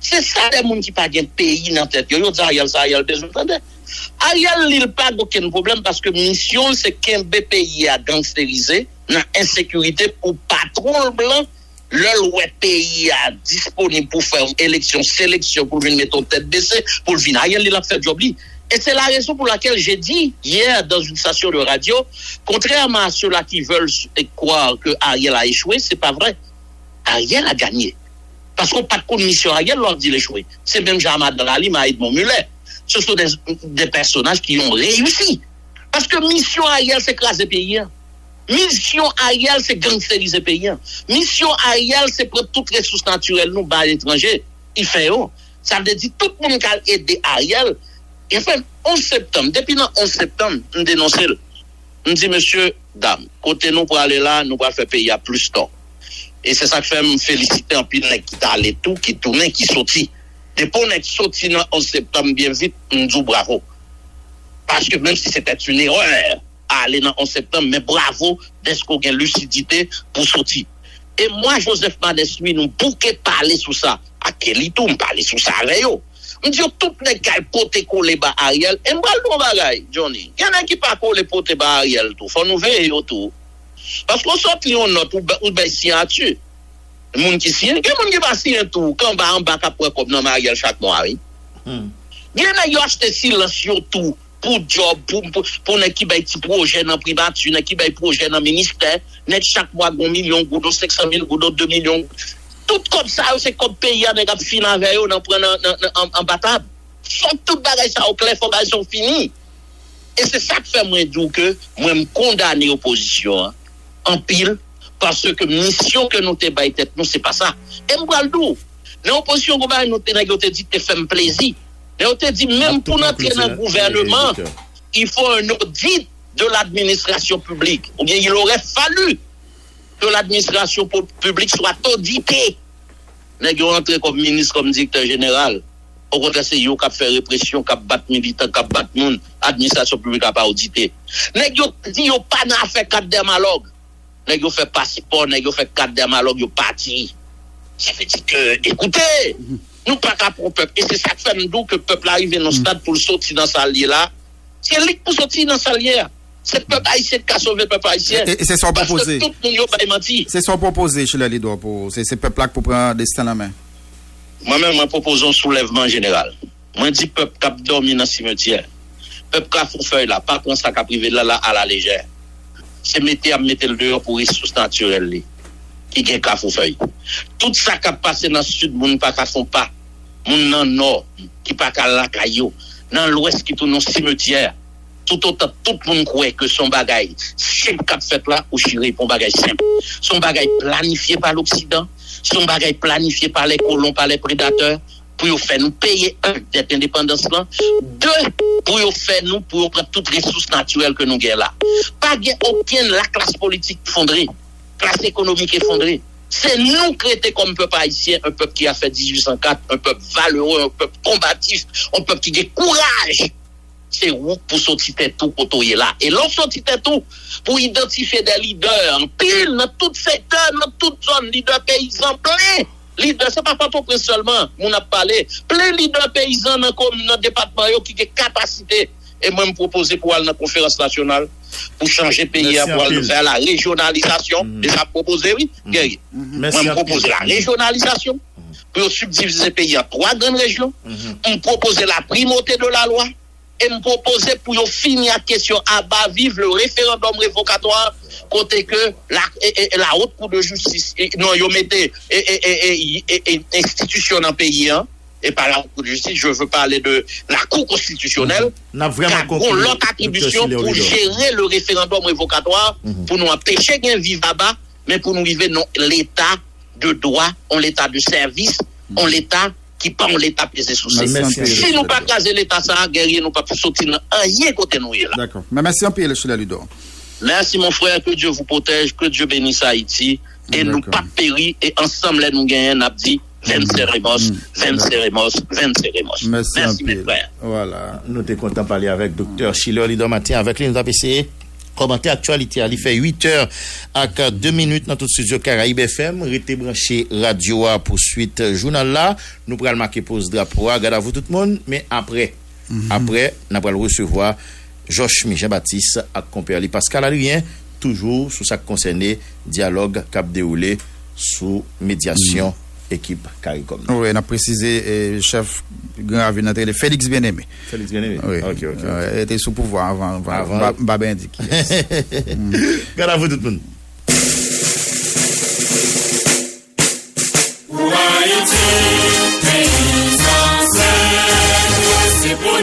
C'est ça les gens qui pas gain pays dans tête. Yo dit Ariel, ça, Ariel, des entendez. Ariel, il pas aucun problème parce que mission, c'est qu'un pays a gangstérisé, dans insécurité pour patron blanc. Le pays a disponible pour faire une élection, sélection, pour venir mettre en tête baissée, pour venir ailleurs, il a fait job. Et c'est la raison pour laquelle j'ai dit hier dans une station de radio, contrairement à ceux-là qui veulent croire que Ariel a échoué, c'est pas vrai. Ariel a gagné. Parce qu'on n'a pas de commission Ariel leur dit l'échouer. C'est même Jamad Rali, Maïd Momulet. Ce sont des, des personnages qui ont réussi. Parce que mission Ariel, c'est craser pays. Mission Ariel, c'est gangsteriser pays. Mission Ariel, c'est prendre toutes les ressources naturelles nous bas à l'étranger. Il fait oh. Ça veut dire tout le monde qui a aidé Ariel. Et fait onze septembre, depuis le onze septembre, on dénonce. On dit, monsieur, dame, côté nous pour aller là, nous pour faire payer à plus temps. Et c'est ça que fait me féliciter en pile qui t'a allé tout, qui tourne, qui sortit. Depuis qu'on est sorti le onze septembre, bien vite, on dit bravo. Parce que même si c'était une erreur, aller dans onze septembre, mais bravo d'être qu'on a lucidité pour sortir. Et moi, Joseph Manès, lui, nous bouquet parler sur ça. À quel itou, on parle sur ça avec yo. On dit, tout le monde pote collé par Ariel, et m'bral ton bagay, Johnny. Il y en a qui pas collé pote par Ariel, tout. Faut nous veiller tout. Parce qu'on sortit on note, ou ben si on tue. Le monde qui signe, quel monde qui va signer tout, quand on va en bas après comme dans Ariel chaque mois, oui. Il y en a qui achètent silence tout. Pour job, pour pour une équipe qui projet dans privature, une équipe qui projet dans ministère, net chaque mois un million, goudon cinq cent mille, goudon deux millions. Tout comme ça, c'est comme pays avec un fin avec eux, on prend en battable. Faut tout bagage ça au clair, faut bagage fini. Et c'est ça qui fait moi dire que moi me condamner opposition en pile parce que mission que nous te bail tête nous c'est pas ça. Et moi le dire dans opposition qu'on bail nous te nèg te dit te fait plaisir. On te dit même pour entrer dans le gouvernement, il faut un audit de l'administration publique. Ou bien il aurait fallu que l'administration publique soit auditée. Nèg yo entrer comme ministre comme directeur général. Au contraire, c'est yo qui fait répression, qui bat militant, qui bat monde, administration publique a pas audité. Nèg yo dit yo pas n'a fait quatre démalogues. Nèg yo fait passeport, nèg yo fait quatre démalogues, yo parti. Ça veut dire que écoutez, nous pas cap pour peuple et c'est ça qui fait nous que peuple arrive dans stade pour sortir dans sa lié là. C'est lui pour sortir dans sa lié. C'est le peuple haïtien qui a sauvé le peuple haïtien. Et, et c'est son proposé. C'est son proposé chez les doigts pour c'est ce peuple là pour prendre destin la main. Moi-même, je propose un soulèvement général. Je dis peuple qui a dormi dans le cimetière. Peuple qui a fait feuille là, pas prendre ça qui a privé là, là, à la légère. C'est mettre à mettre le dehors pour ressources naturelles. Qui gagne qu'à faire feuille. Tout ça qui a passé dans le sud, moun pas qu'à font pas. Moun dans le nord, qui pas qu'à la caillou. Dans l'ouest, qui tourne dans le cimetière. Tout autant, tout le monde croit que son bagage simple qu'a fait là, ou chiré pour bagage simple. Son bagage planifié par l'Occident. Son bagage planifié par les colons, par les prédateurs, pour nous faire nous payer, un, cette indépendance-là, deux, pour nous faire nous, pour nous prendre toutes les ressources naturelles que nous avons là. Pas aucune la classe politique effondrée, classe économique effondrée. C'est nous créés comme peuple haïtien, un peuple qui a fait dix-huit cent quatre, un peuple valeureux, un peuple combatif, un peuple qui a courage. C'est où pour sortir tout quand on est là. Et l'on sortit tout pour identifier des leaders en pile dans tout secteur, dans toute zone, leaders paysans, plein leaders, c'est pas pas seulement, on a parlé, plein leaders paysans dans le département qui ont capacité. Et moi, je me propose pour aller dans la conférence nationale, pour changer le pays, pour aller vers la régionalisation. Mm. Déjà proposé, oui, mm. Guerrier. Mm. Je me propose la régionalisation, mm. pour subdiviser le pays en trois grandes régions. Mm. On me propose la primauté de la loi. Et me proposer pour finir la question à bas vivre le référendum révocatoire côté que la, et, et, la haute cour de justice et, non yo mettez et, et, et, et, et, institution dans pays hein, et par la haute cour de justice je veux parler de la cour constitutionnelle qui a l'autre attribution pour gérer le référendum révocatoire mm-hmm. pour nous empêcher de vivre là-bas mais pour nous vivre dans l'état de droit, en l'état de service, en l'état qui pas on l'état des soucis. Si nous pas caser l'état ça guerrier nous pas pour sortir rien côté nous là. D'accord. Mais merci en pile le cela Ludo. Merci mon frère, que Dieu vous protège, que Dieu bénisse Haïti et nous pas périr et ensemble nous gagnons n'a dit vingt-sept remords, vingt-sept remords, vingt-sept remords. Merci mes frères. Voilà, nous t'es content parler avec docteur Schiller Ludo matin avec lui nous a passé commenter actualité. Il fait huit heures et deux minutes dans tout studio Caraïbe F M. Restez branché radio à poursuite journal là. Nous prenons marquer pause drapeau. Gardez à vous tout le monde. Mais après, mm-hmm. après, nous allons recevoir Josh Michel-Baptiste à compagnie Pascal Alurien. Toujours sous ça concerné dialogue cap déroulé sous médiation mm-hmm. équipe CARICOM. Oui, on a précisé eh, chef grand avenant Félix Bien-Aimé. Félix Bien-Aimé. Oui. OK, OK. Il euh, était sous pouvoir avant avant Babin indiqué. Garde à vous tout le monde. C'est pour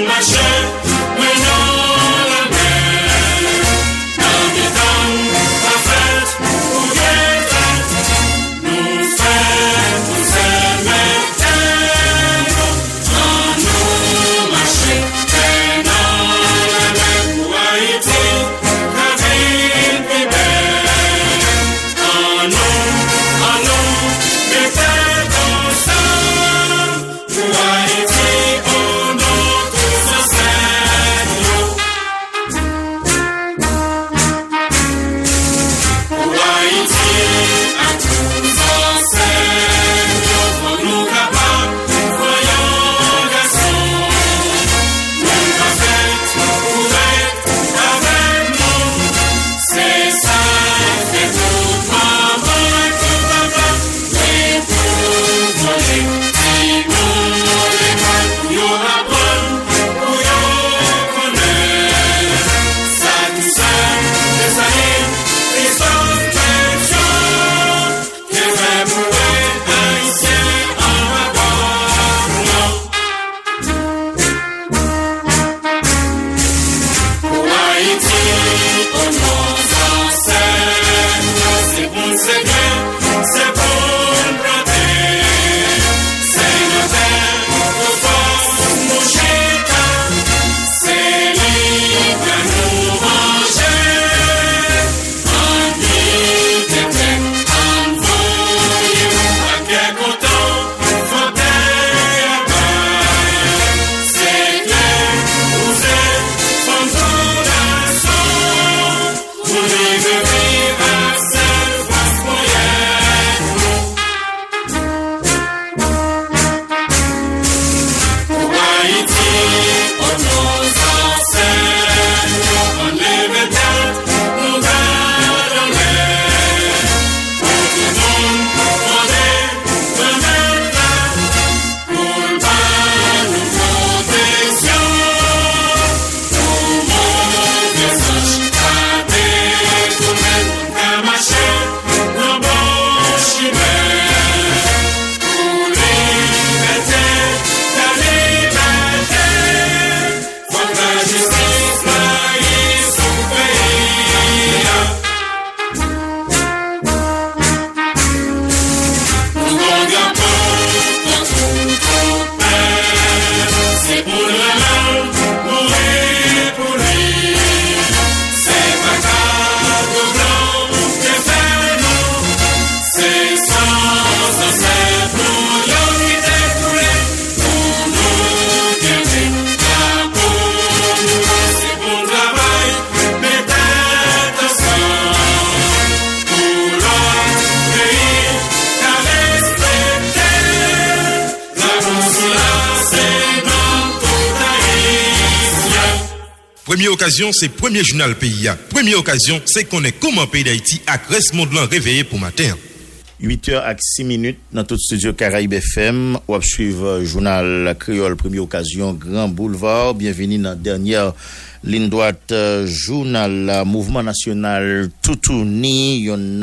Première occasion, c'est premier journal pays. Première occasion, c'est qu'on est comme un pays d'Haïti à reste monde l'an réveillé pour matin. huit heures et six minutes dans tout studio Caraïbe F M. On va suivre journal Créole, première occasion, Grand Boulevard. Bienvenue dans la dernière ligne droite, journal Mouvement National Toutouni. Yon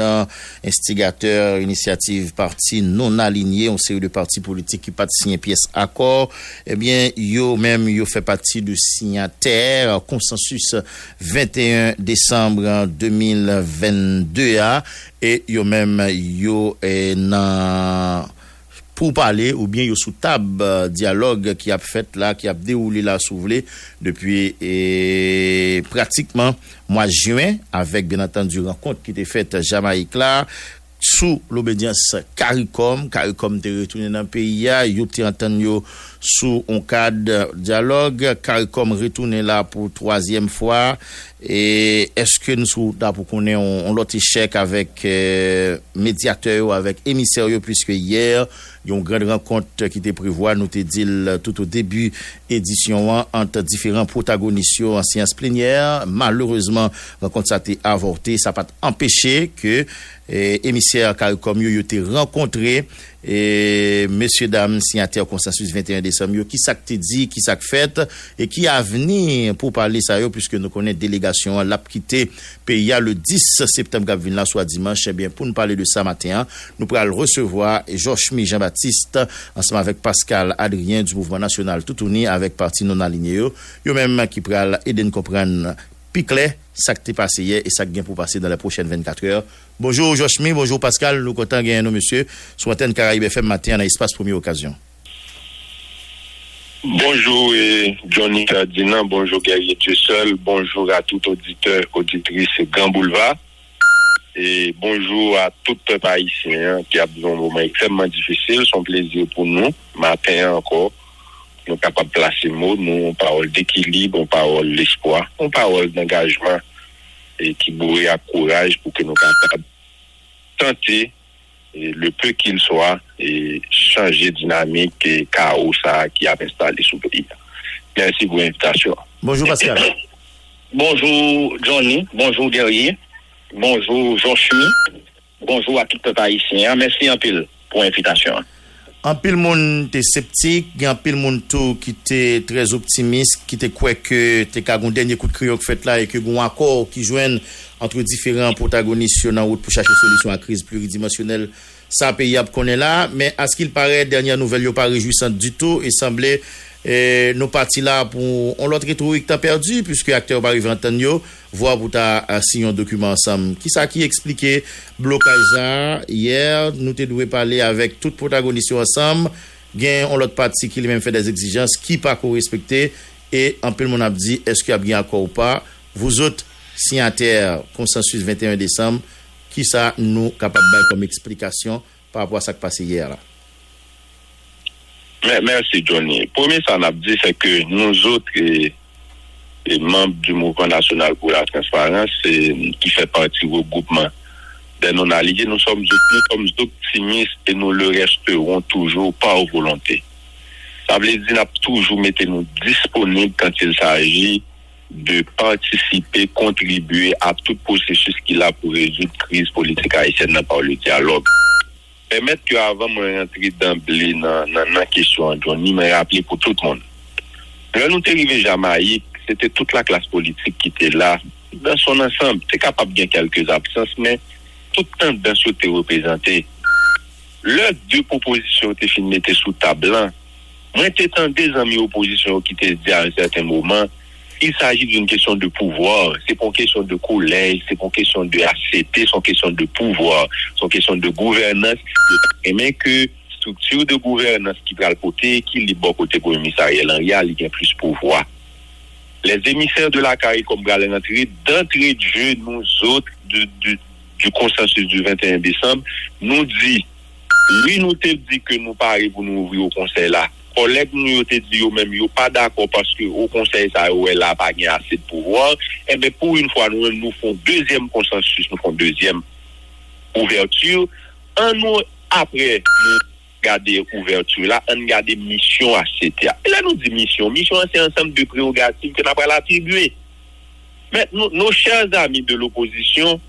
instigateur, initiative, parti non aligné, une série de partis politiques qui pas signé pièce accord. Eh bien, yo même yo fait partie de signataire consensus vingt et un décembre deux mille vingt-deux a. Et yo même yo est nan pour parler ou bien yo sous table dialogue qui a fait là qui a déroulé là souvelé depuis et pratiquement mois juin avec bien entendu rencontre qui était faite Jamaïque là sous l'obédience CARICOM CARICOM te retourné dans pays là yo te entendre yo sous un cadre dialogue CARICOM retourné là pour troisième fois et est-ce que nous sommes là pour qu'on ait un lot échec avec euh, médiateur ou avec émissaire puisque hier il y a une grande rencontre qui était prévue nous te dit tout au début édition entre différents protagonistes en séance plénière malheureusement rencontre ça a été avorté ça pas empêché que eh, émissaire CARICOM yo été rencontré et messieurs dames signataires consensus vingt et un décembre qui ça te dit qui ça fait et qui a venir pour parler ça yo puisque nous connaît délégation l'a quitté pays le dix septembre Cap Venabuto soit dimanche eh bien pour nous parler de ça matin nous pral recevoir Georges Mi Jean-Baptiste ensemble avec Pascal Adrien du Mouvement National Toutouni avec parti non aligné yo yo même qui pral aider nous comprendre piclet ça qui t'est passé hier et ça qui vient pour passer dans les prochaines vingt-quatre heures. Bonjour Joachim, bonjour Pascal, nous content gain nos monsieur sur antenne Caraïbe F M matin dans espace première occasion. Bonjour et Johnny Ferdinand, bonjour Guerrier Jessel, bonjour à tout auditeur, auditrice Grand Boulevard et bonjour à tout peuple haïtien qui a besoin d'un moment extrêmement difficile, son plaisir pour nous matin encore. Nous sommes capables de placer mots, nous, une parole d'équilibre, une parole d'espoir, une parole d'engagement et qui bourrait à courage pour que nous sommes capables de tenter, et le peu qu'il soit, et changer dynamique et chaos ça, qui a installé sous le pays. Merci pour l'invitation. Bonjour Pascal. Bonjour Johnny, bonjour Guerrier, bonjour Jean-Chimie, bonjour à tout le haïtien. Merci un peu pour l'invitation. En pile monde t'es sceptique, en pile monde tout qui t'es très optimiste, qui t'es croit que t'es qu'à un dernier coup de crayon fait là et que un accord qui joigne entre différents protagonistes sur la route pour chercher solution à la crise pluridimensionnelle, ça payable qu'on est là, mais à ce qu'il paraît dernière nouvelle yo pas réjouissante du tout et semblait eh, nos partis là pour on l'autre rhétorique t'as perdu puisque acteur pas arrivé entendre yo voir pour ta signer un document ensemble. Qui ça qui expliquait blocage hier, nous t'es dû parler avec toutes protagonistes ensemble, gain on l'autre parti qui lui-même fait des exigences qui pas respecté et en pile mon a dit est-ce qu'il y a bien accord ou pas? Vous autres signataires consensus vingt et un décembre qui ça nous capable de comme explication par rapport à ça qui passé hier là. Merci Johnny. Premier ça n'a dit c'est que nous autres et, et membres du Mouvement national pour la transparence et, qui fait partie du regroupement des non-alignés, nous sommes nous sommes optimistes et nous le resterons toujours par volonté. Ça veut dire nous avons toujours mettez nous disponibles quand il s'agit de participer, contribuer à tout processus qu'il a pour résoudre la crise politique haïtienne par le dialogue. Permettre que avant de rentrer d'emblée dans la question, Johnny m'a rappelé pour tout le monde. Quand nous sommes arrivés à Jamaïque, c'était toute la classe politique qui était là, dans son ensemble. C'est capable de quelques absences, mais tout le temps dans ce qui représenté. Leurs deux propositions étaient finies sous table. Moi, j'étais en des amis opposition qui étaient dit à un certain moment. Il s'agit d'une question de pouvoir, c'est pas une question de collège, c'est pas une question de A C T, c'est une question de pouvoir, c'est une question de gouvernance. Et même que structure de gouvernance qui va le côté, qui est bon côté pour l'émissaire Ariel Henry, il y a plus de pouvoir. Les émissaires de la C A I comme Galen Entrée, d'entrée de jeu, nous autres, du, du, du consensus du vingt et un décembre, nous dit, lui nous te dit que nous parlons pour nous ouvrir au conseil là. Collègues nous ont dit eux même yo pas d'accord parce que au conseil ça ouais là pas gain assez de pouvoir et ben pour une fois nous nous font deuxième consensus nous font deuxième ouverture un an après nous garder ouverture là on garder mission à C T A et là nous dit mission mission c'est ensemble de prérogatives que n'a pas l'attribuer Maintenant, nos chers amis de l'opposition,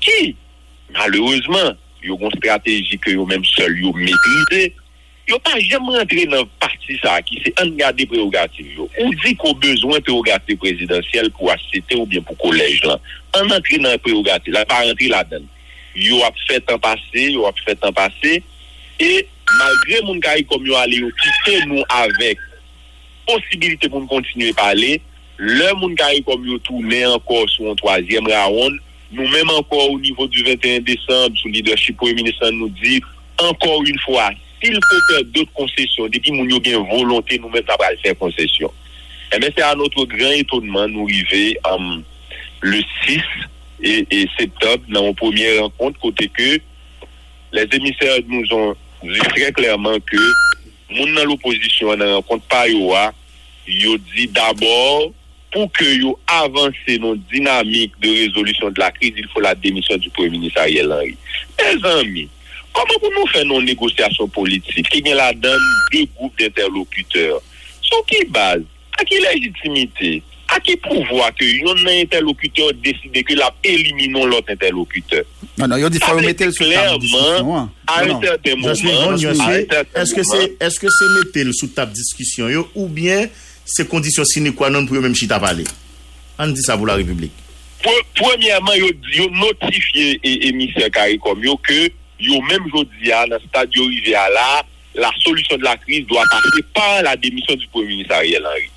qui, malheureusement, ils ont une stratégie que eux même seuls ils maîtrisent, ils n'ont pas jamais rentré dans le parti ça, qui c'est un garde prérogative. On dit qu'on a besoin de prérogative présidentielle pour A C T ou bien pour collège. On rentre dans le prérogative, la pas rentré là-dedans. Ils ont fait un passé, ils ont fait un passé, et malgré mon gars, comme ils ont allé, quitter nous avec possibilité pour nous continuer à parler, le monde qui comme yo tourner encore sur un troisième round, nous même encore au niveau du vingt et un décembre, sous leadership premier ministre nous dit encore une fois, s'il faut faire d'autres concessions, depuis moun yo gen volonté nous même pas faire concession. Et bien c'est à notre grand étonnement nous arriver um, le six et, et septembre dans une première rencontre côté que les émissaires nous ont dit très clairement que moun dans l'opposition dans rencontre pa yo a yo dit d'abord pour que yo avancez nos dynamiques de résolution de la crise, il faut la démission du Premier ministre Ariel Henry. Mes amis, comment pour nous faire nos négociations politiques qui vient la donne deux groupes d'interlocuteurs? Sur qui base? À qui légitimité? À qui pouvoir que yon un interlocuteur décide que la éliminons l'autre interlocuteur? Non, non, yon dit faut mettre le sous table discussion. À un certain moment, est-ce que c'est est-ce que c'est mettre le sous table discussion yo ou bien ces conditions sine qua non pour eux-mêmes chita parler. On dit ça pour la République. Premièrement, ils ont notifié et émissaire Caricom que ils ont même aujourd'hui à stade arrivé à là, la solution de la crise doit passer par la démission du Premier ministre Ariel Henry.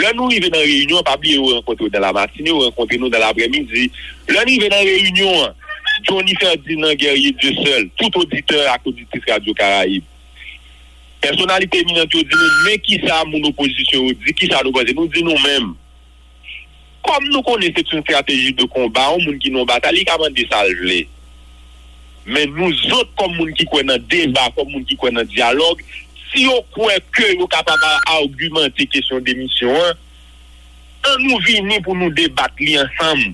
Là nous arrivons dans réunion, pas oublier ou rencontrer dans la matinée ou rencontrer nous dans l'après-midi. Là nous arrivons dans réunion, Johnny Ferdinand, Guerrier Jessel, tout auditeur à auditrice Radio Caraïbe. Personnalité éminente, nous disons, mais qui ça, mon opposition, dit, qui ça, nous disons nous-mêmes. Comme nous connaissons une stratégie de combat, on moun qui nous bataille, comment désalver. Mais nous autres, comme moun qui connaît un débat, comme moun qui connaît un dialogue, si on croit que nous capable d'argumenter question d'émission, on nous vient pour nous débattre ensemble.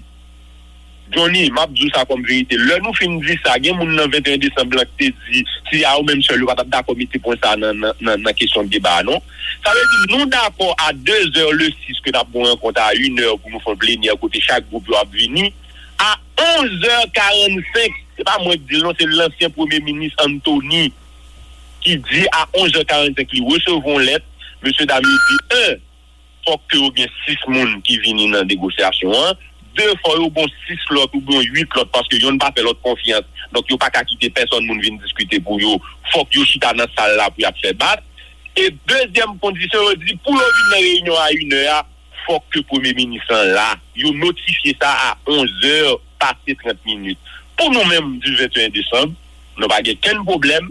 Johnny, m'a dit ça comme vérité. Là, nous finissons de dire ça. Il y a un vingt et un décembre qui te dit si y a ou même seul, il n'y a pas d'accord pour ça dans la question de débat, non? Ça veut dire nous d'accord à deux heures le six que nous avons rencontré à une heure pour nous faire plénière côté chaque groupe qui a venu. À onze heures quarante-cinq, c'est pas moi qui dis non, c'est l'ancien Premier ministre Anthony qui dit à onze heures quarante-cinq, nous recevons lettre. Monsieur Dami dit un, faut que vous ayez six personnes qui viennent dans la négociation. Hein? Deux fois, il y a bon six lots ou bon huit lots parce que yon pas fait l'autre confiance. Donc, il n'y a pas qu'à quitter personne, moun vient discuter pour yo. Faut que yo chita dans salle là pour y faire battre. Et deuxième condition, on dit, pour yon vient dans réunion à une heure, faut que le Premier ministre là, yon notifie ça à onze heures, passé trente minutes. Pour nous-mêmes, du vingt et un décembre, nous n'avons aucun problème.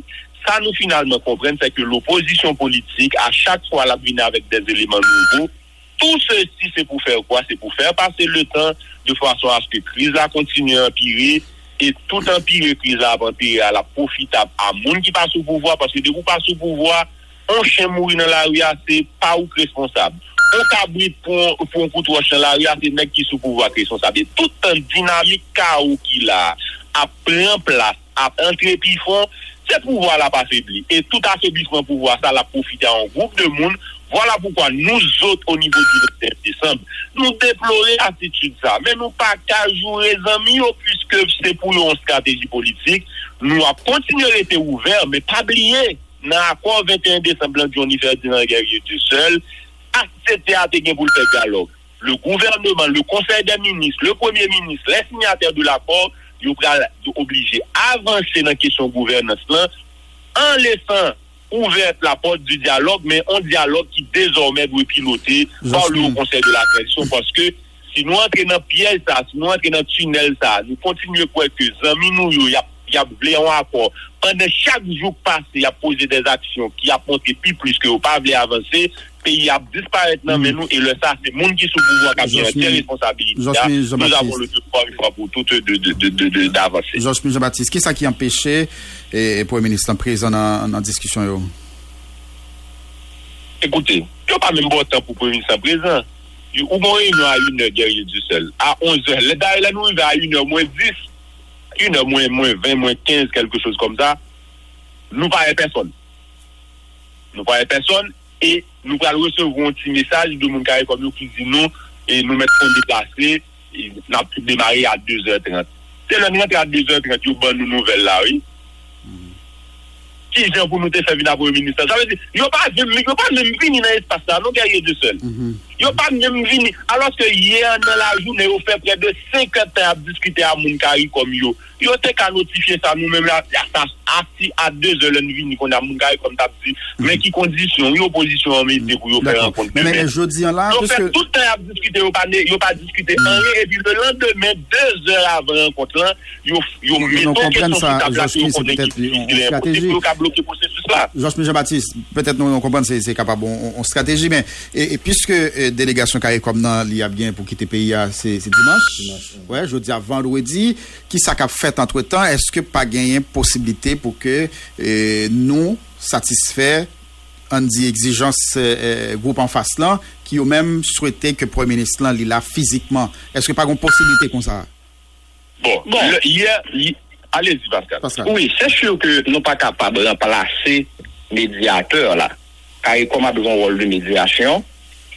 Ça, nous finalement comprenons, c'est que l'opposition politique, à chaque fois, la vient avec des éléments nouveaux. Tout ceci, c'est pour faire quoi? C'est pour faire passer le temps de façon à ce que la crise continue à empirer et tout empirer, crise à empirer à la profitable à moun qui passe au pouvoir parce que de vous passe au pouvoir, on chien mourir dans la rue, c'est pas ou responsable. On cabrit pour un couteau dans la rue, c'est mec qui sous pouvoir responsable. Et tout un dynamique chaos qui là, à plein place, à entrer pifon, c'est pouvoir la pas faibli. Et tout affaiblissement pouvoir, ça la profite à un groupe de monde. Voilà pourquoi nous autres, au niveau du vingt et un décembre, nous déplorons l'attitude ça. Mais nous pas qu'à jouer les amis, puisque c'est pour une stratégie politique. Nous avons continué à être ouverts, mais pas oublier. Dans l'accord vingt et un décembre, Johnny Ferdinand Guerrier tout seul, A C T a été pour le dialogue. Le gouvernement, le conseil des ministres, le premier ministre, les signataires de l'accord, ils sont obligés d'avancer dans la question gouvernance là, en laissant ouverte la porte du dialogue, mais un dialogue qui désormais doit être piloté par le Conseil de la transition, parce que si nous entrons dans le piège, si nous entrons dans le tunnel, ça, nous continuons à croire que Zami nous, il y a un accord. Pendant chaque jour passé, il y a posé des actions qui apportent plus plus que vous ne voulez pas avancer, pays a disparu dans mm. nous et le ça c'est monde qui sous pouvoir qui a une responsabilité. Nous avons le devoir une fois pour toutes de de de, de, de d'avancer. Jean-Claude Jean-Baptiste, qu'est-ce qui empêchait et pour le ministre en présent en, en discussion yo? Écoutez, il n'y a pas même bon temps pour le ministre en présent. Au moins nous à une heure Guerrier du seul à onze heures. Le d'ailleurs nous va à une heure moins dix, une heure moins moins vingt moins quinze quelque chose comme ça. Nous pas personne. Nous pas personne. Et nous allons recevoir un petit message de mon carré comme nous qui dit non et nous mettre en déplacé n'a démarré à deux heures trente. C'est l'on rentre à deux heures trente, il y a une bonne nouvelle là, oui. Qui vient pour nous te faire venir à premier ministre? Ça veut dire, il n'y a pas de venir dans l'espace là, nous guerriers de seul. Il n'y a pas de venir, alors que hier dans la journée, on fait près de cinquante ans à discuter à Mounkari comme yo. Il n'y a pas de notifier ça nous-mêmes là, assis à deux heures, l'on vient qu'on a Mounkari comme t'as dit. Mais qui condition, il opposition en métier pour faire rencontre. Mais je dis en là, on fait tout le temps à discuter, il n'y a pas discuter rien, et puis le lendemain, deux heures avant rencontre, il y a une question sur la place, il y a une bloquer processus là. Georges Jean-Baptiste, peut-être nous comprenons c'est c'est capable on, on stratégie mais et, et puisque euh, délégation Caraïbe nan li a bien pour quitter pays c'est c'est dimanche. Ouais, jeudi à vendredi, qui ça qu'a fait entre-temps, est-ce que pas gagné possibilité pour que euh, nous satisfaire on dit exigence euh, groupe en face là qui ont même souhaité que premier ministre là là physiquement. Est-ce que pas une possibilité comme ça? Bon, bon. Le, hier y... Allez-y, Pascal. Pascal. Oui, c'est sûr que nous ne sommes pas capables de remplacer médiateur là. Car il a besoin de rôle de médiation.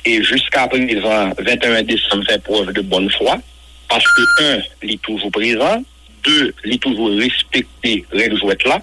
Et jusqu'à présent, vingt et un décembre, fait preuve de bonne foi. Parce que, un, il est toujours présent. Deux, il est toujours respecté, règle jouette là.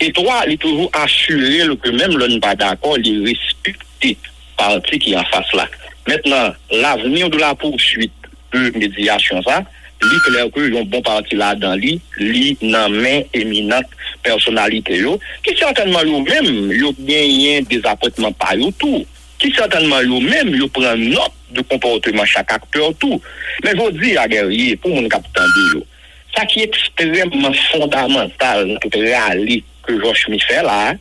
Et trois, il est toujours assuré que même l'on n'est pas d'accord, il est respecté parti qui est en face là. Maintenant, l'avenir de la poursuite de médiation, ça, lui clair que yon bon parti là dans lui lui nan main éminente personnalité yo qui certainement yo même yo gagné des apportements par yo tout qui certainement yo même yo prend note de comportement chaque acteur tout mais je dis à guerrier pour mon capitaine de yo ça qui est extrêmement fondamental tout rallye que Josh Michel là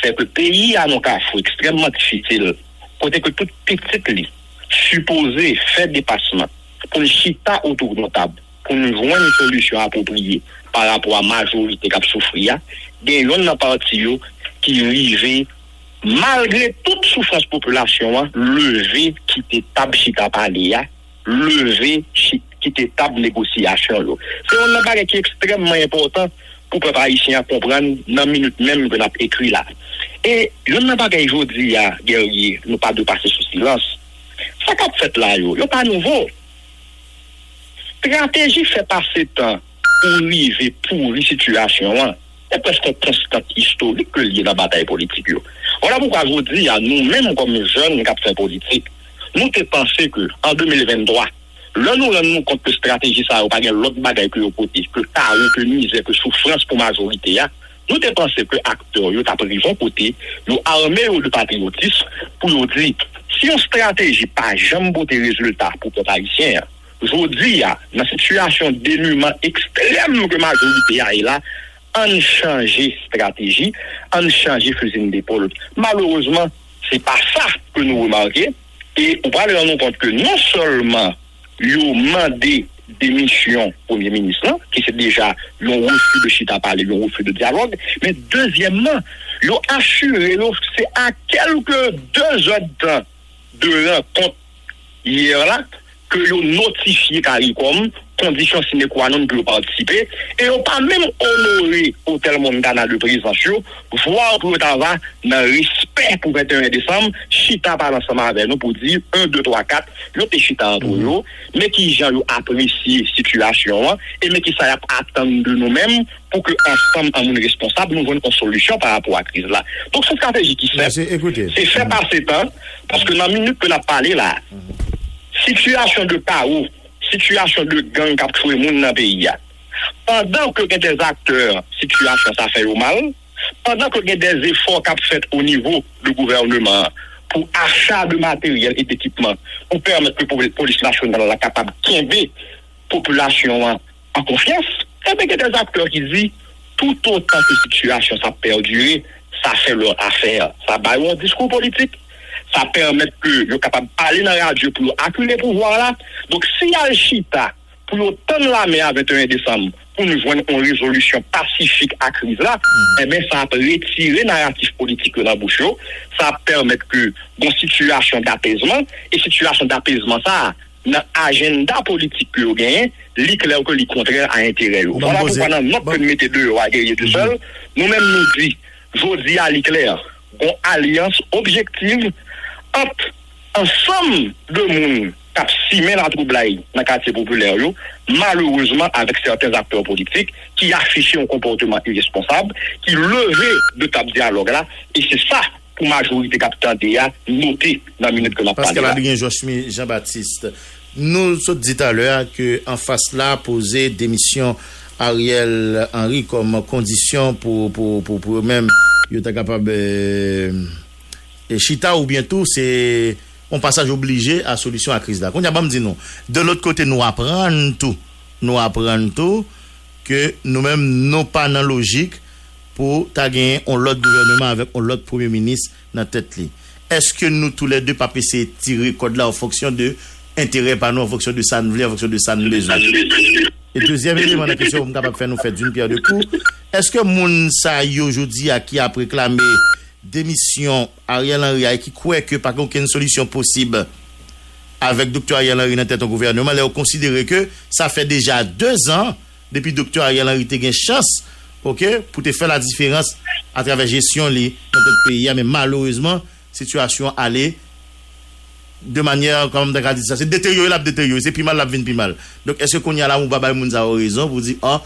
c'est que pays a non cas extrêmement difficile côté que toute petite li supposé faire dépassement pour le chita autour de la table, pour nous voir une solution appropriée par rapport à la majorité qui souffre, il y a un parti qui vivait, malgré toute souffrance population, lever qui était table chita palia, lever qui était table négociation. C'est un bagage qui est extrêmement important pour les Haïtiens comprendre dans la minute même que nous avons écrit là. Et un bagage aujourd'hui, guerrier, nous pas de passer sous silence. Ça qu'a fait là, il n'y a pas nouveau. Stratégie fait passer temps pour arriver pour une situation. C'est presque une constante historique que liée à la bataille politique. Voilà pourquoi je vous dis à nous-mêmes, comme jeunes qui fait politique, nous te pensons que en deux mille vingt-trois, là nous rendons compte que stratégie ça n'a pas l'autre bataille que côté, que chaos, que misère, que souffrance pour majorité. Nous te pensons que acteurs, ils ont pris son côté, ils ont armé de patriotisme pour nous dire si on stratégie pas jamais beau des résultats pour les Haïtiens. Aujourd'hui, dans la situation d'énument extrême que la majorité est là, on change stratégie, on change fusil d'épaule. Malheureusement, ce n'est pas ça que nous remarquons. Et on va nous rendre compte que non seulement ils ont demandé des missions au Premier ministre, qui c'est déjà ils ont refusé de chita parler, ils ont refusé de dialogue, mais deuxièmement, ils ont assuré que c'est à quelques deux heures de temps de rencontre hier là, que l'on notifie CARICOM, condition sine qua non que l'on participe, et l'on pas même honoré au tel monde canal de présidentiel, voire pour avoir dans respect pour vingt et un décembre, chita par l'ensemble avec nous pour dire un, deux, trois, quatre, l'on te chita entre nous, mais qui j'en apprécie situation, et mais qui s'en attendent de nous-mêmes, pour que ensemble, en monde responsable, nous voyons une solution par rapport à la crise là. Donc, cette stratégie qui fait, c'est fait par ces temps, parce que dans la minute que l'on a parlé là, situation de chaos, situation de gang qui a trouvé le monde dans le pays. Pendant que des acteurs, situation ça fait au mal, pendant que des efforts qui ont fait au niveau du gouvernement pour achat de matériel et d'équipement, pour permettre que la police nationale soit capable de quitter la population en confiance, et bien des acteurs qui disent tout autant que la situation ça perdure, ça fait leur affaire. Ça va un discours politique. Ça permet que nous capable d'aller dans la radio pour acculer le pouvoir là. Donc, si Alchita, pour nous tendre la main à vingt et un décembre, pour nous joindre une résolution pacifique à la crise là, mm. eh bien, ça retire le narratif politique dans bouche. Ça permet que, une situation d'apaisement, et situation d'apaisement, ça, dans l'agenda politique que vous gagnez, c'est clair que le contraire à l'intérêt. Voilà pourquoi dans notre communauté de guerrier tout seul, nous-mêmes nous disons, je dis à l'éclair, une alliance objective entre ensemble de monde qui a simé la trouble dans le quartier populaire, malheureusement avec certains acteurs politiques qui affichent un comportement irresponsable, qui levaient de table dialogue là, et c'est ça pour la majorité qui a noté dans la minute que l'on parle. Parce que la bien Jean-Baptiste, nous sommes dit à l'heure qu'en face là, poser démission Ariel Henry comme condition pour pour pour, pour eux-mêmes, ils étaient capables. Et Chita ou bientôt, c'est un passage obligé à solution à la crise. On y a pas me dit non. De l'autre côté, nous apprenons tout. Nous apprenons tout que nous-mêmes, nous pas dans logique pour gagner un autre gouvernement avec un autre premier ministre dans la tête. Est-ce que nous, tous les deux, pas essayer de tirer le code là en fonction de l'intérêt par nous, en fonction de ça nous en fonction de ça nous les autres? Et deuxième élément de la question, on est capable de faire nous faire d'une pierre deux coups. Est-ce que moun sa yo aujourd'hui à qui a préclamé démission Ariel Henry qui croit que par contre qu'il y a une solution possible avec Dr Ariel Henry dans tête au gouvernement, là on considère que ça fait déjà deux ans depuis Dr Ariel Henry t'ai gain chance, OK, pour te faire la différence à travers gestion li dans notre pays, mais malheureusement situation allait de manière comme on a dit ça, c'est détérioré la détérioré, c'est plus mal la vient plus mal. Donc est-ce qu'on y a là ou baba moun za horizon pour dire ah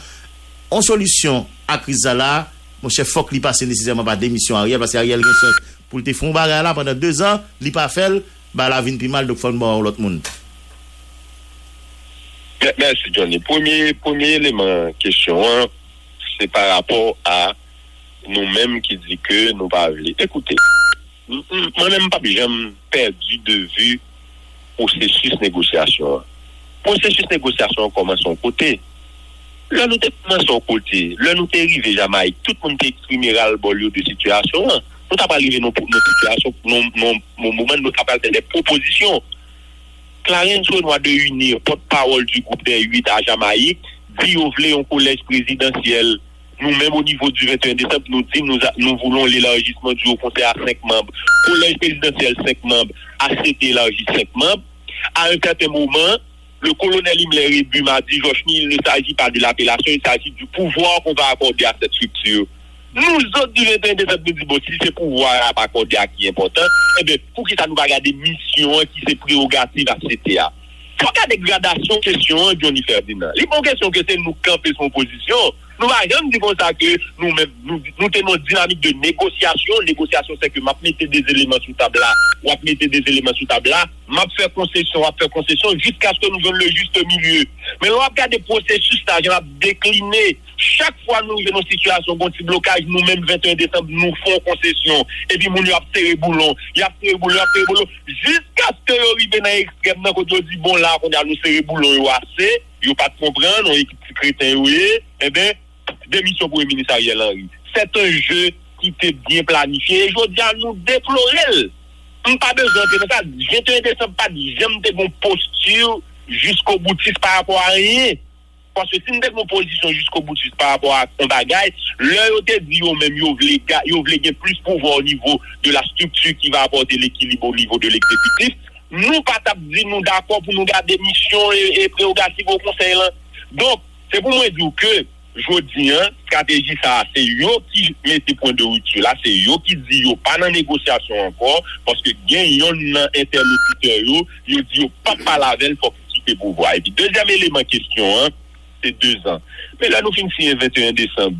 en solution à crise là mon chef, faut qu'il passe nécessairement par démission Ariel, parce qu'Ariel Henry, pour le faire barrer là pendant deux ans, il n'a pas fait, bah, la vie n'est plus mal, donc il faut mort l'autre monde. Merci, Johnny. Premier, premier élément, question un, c'est par rapport à nous-mêmes qui disons que nous ne pas voulons. Écoutez, moi-même, pas jamais perdu de vue le processus négociation. Le processus négociation commence à son côté. Là, nous sommes sur côté. Là, nous sommes arrivés à Jamaïque. Tout le monde est exprimé à l'bol de situation. Nous sommes arrivés à nos situations, nos moments, nous sommes arrivés à des propositions. Clarence Renoir de Unir, porte-parole du groupe des huit à Jamaïque, dit au voulez un collège présidentiel. Nous-mêmes, au niveau du vingt et un décembre, nous disons nous, nous voulons l'élargissement du haut conseil à cinq membres. Collège présidentiel, cinq membres. A C T élargi, cinq membres. À un certain moment, le colonel Imler et Buma dit, Josh, il ne s'agit pas de l'appellation, il s'agit du pouvoir qu'on va accorder à cette structure. Nous autres du vingt et un décembre, nous disons, si ce pouvoir à pas accorder à qui est important, eh bien, pour qui ça nous va garder mission qui c'est prérogative à C T A. Faut qu'il y a des gradations, question, Johnny Ferdinand. Les bonnes questions que c'est nous camper son position, nous va jamais dire comme ça que nous-mêmes, nous, nous tenons une dynamique de négociation. Négociation, c'est que m'a mettez des éléments sous table là, ou m'a mettez des éléments sous table là, m'a faire concession, m'a faire concession, jusqu'à ce que nous venions le juste milieu. Mais on va regarder le processus, là, on va décliner. Chaque fois nous venons en situation, bon petit blocage, nous-mêmes, vingt et un décembre, nous faisons concession. Et puis, nous, nous avons serré boulon, nous avons serré boulon, nous avons serré boulon. Jusqu'à ce que nous arrivions dans l'extrême, nous avons dit, bon, là, on a nous serré boulon, nous avons assez, nous n'avons pas de comprendre, nous avons équipe secrétaire, eh bien, démission pour le ministre Ariel Henry. C'est un jeu qui était bien planifié. Et je dis à nous déplorer. Nous n'avons pas besoin de ça. vingt et un décembre, pas de j'aime de bonne posture jusqu'au boutiste par rapport à rien. Parce que si nous avons une position jusqu'au bout de par rapport à son bagage, l'heure te dit même yo vle plus pouvoir au niveau de la structure qui va apporter l'équilibre au niveau de l'exécutif. Nous pas dire nous d'accord pour nous garder mission et, et prérogatives au conseil. Donc, c'est pour moi dire que je dis hein, stratégie ça, c'est yo qui met des points de rupture là, c'est yo qui dit yo pas dans négociation encore, parce que gen yon nan interlocuteur yo, yo dit yo pas palavel pour quitter pouvoir. Et puis deuxième élément question hein, c'est deux ans. Mais là, nous finissons le vingt et un décembre.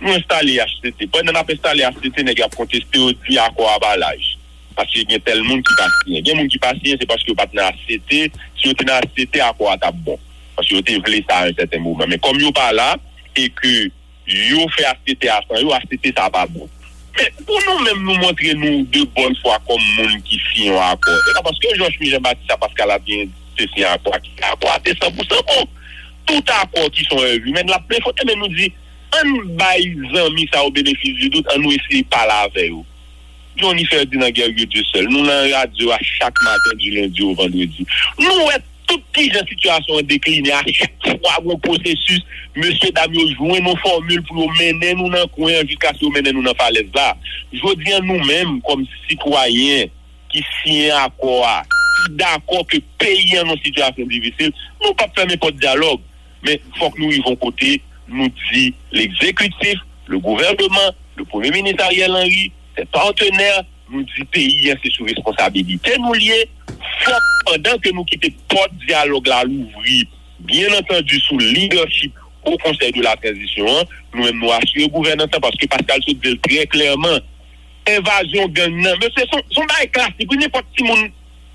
Nous installons H C T. Pendant qu'on a installé H C T, nous avons contesté au dit à quoi abalage. Parce qu'il y a tel monde qui passe. Il y a des gens qui passent, c'est parce que vous n'avez pas de H C T. Si vous n'avez pas de H C T, à quoi t'as bon. Parce que vous voulez ça à un certain moment. Mais comme vous pas là, et que vous faites H C T à cent, vous H C T, ça pas bon. Mais pour nous-mêmes, nous montrer nous de bonne foi comme monde qui signe un accord. Parce que Jean-Michel Baptiste, parce qu'elle a bien c'est un accord qui a apporté cent pour cent bon. Tout accord qui sont revus. Même la plaie, il faut même nous dire, on baille mis ça au bénéfice du doute, on nous essaye pas la avec eux. Johnny Ferdinand Guerrier Jessel, nous l'en radio à chaque matin du lundi au vendredi. Nous, toutes les situations déclinées à chaque fois, gros processus, monsieur Damio, jouer nos formules pour mener nous dans le coin jusqu'à ce que nous mener nous dans la falaise là. Je dis à nous-mêmes, comme citoyens qui signent un accord, d'accord que pays en situation difficile, nous ne pouvons pas faire pas de dialogue. Mais il faut que nous yvons côté, nous dit l'exécutif, le gouvernement, le premier ministre Ariel Henry, ses partenaires, nous dit pays, c'est sous responsabilité nous liés, pendant que nous quittons porte dialogue là, l'ouvrir, bien entendu, sous leadership au Conseil de la transition, nous-mêmes nous assurons le gouvernement, parce que Pascal se dit très clairement, invasion d'un homme, mais c'est son, son bail classique, n'importe qui, mon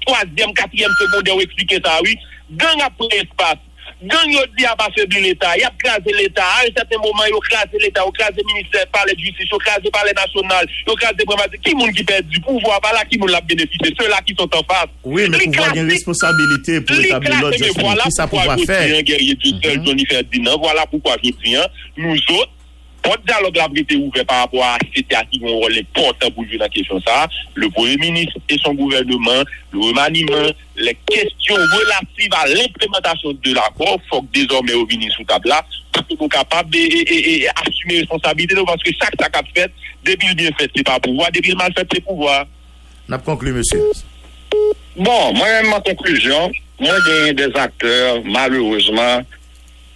troisième, quatrième secondaire, vous expliquez ça, oui, gang après espace, gang yon dit à passer de l'État, il a crasé l'État, à un certain moment, il a crasé l'État, il a crasé le ministère, parler de justice, il a crasé le Palais national, il a crasé le privé, qui moun qui perd du pouvoir, pas là qui moun l'a bénéficié, ceux-là qui sont en face. Oui, mais pouvoir avoir une responsabilité pour établir l'ordre, qui ça pouvoir faire. Guerrier Jessel, Johnny Ferdinand, voilà pourquoi je dis, nous autres, votre dialogue a été ouvert par rapport à C T A qui vont rôle important pour jouer la question ça. Le Premier ministre et son gouvernement, le remaniement, les questions relatives à l'implémentation de l'accord, il faut que désormais au ministre sous table là, pour capable d'assumer responsabilité parce que chaque sac à fait, depuis le bien fait, c'est pas pouvoir, depuis le mal fait, c'est pouvoir. On a conclu, monsieur. Bon, moi-même, en conclusion, moi, j'ai des acteurs, malheureusement,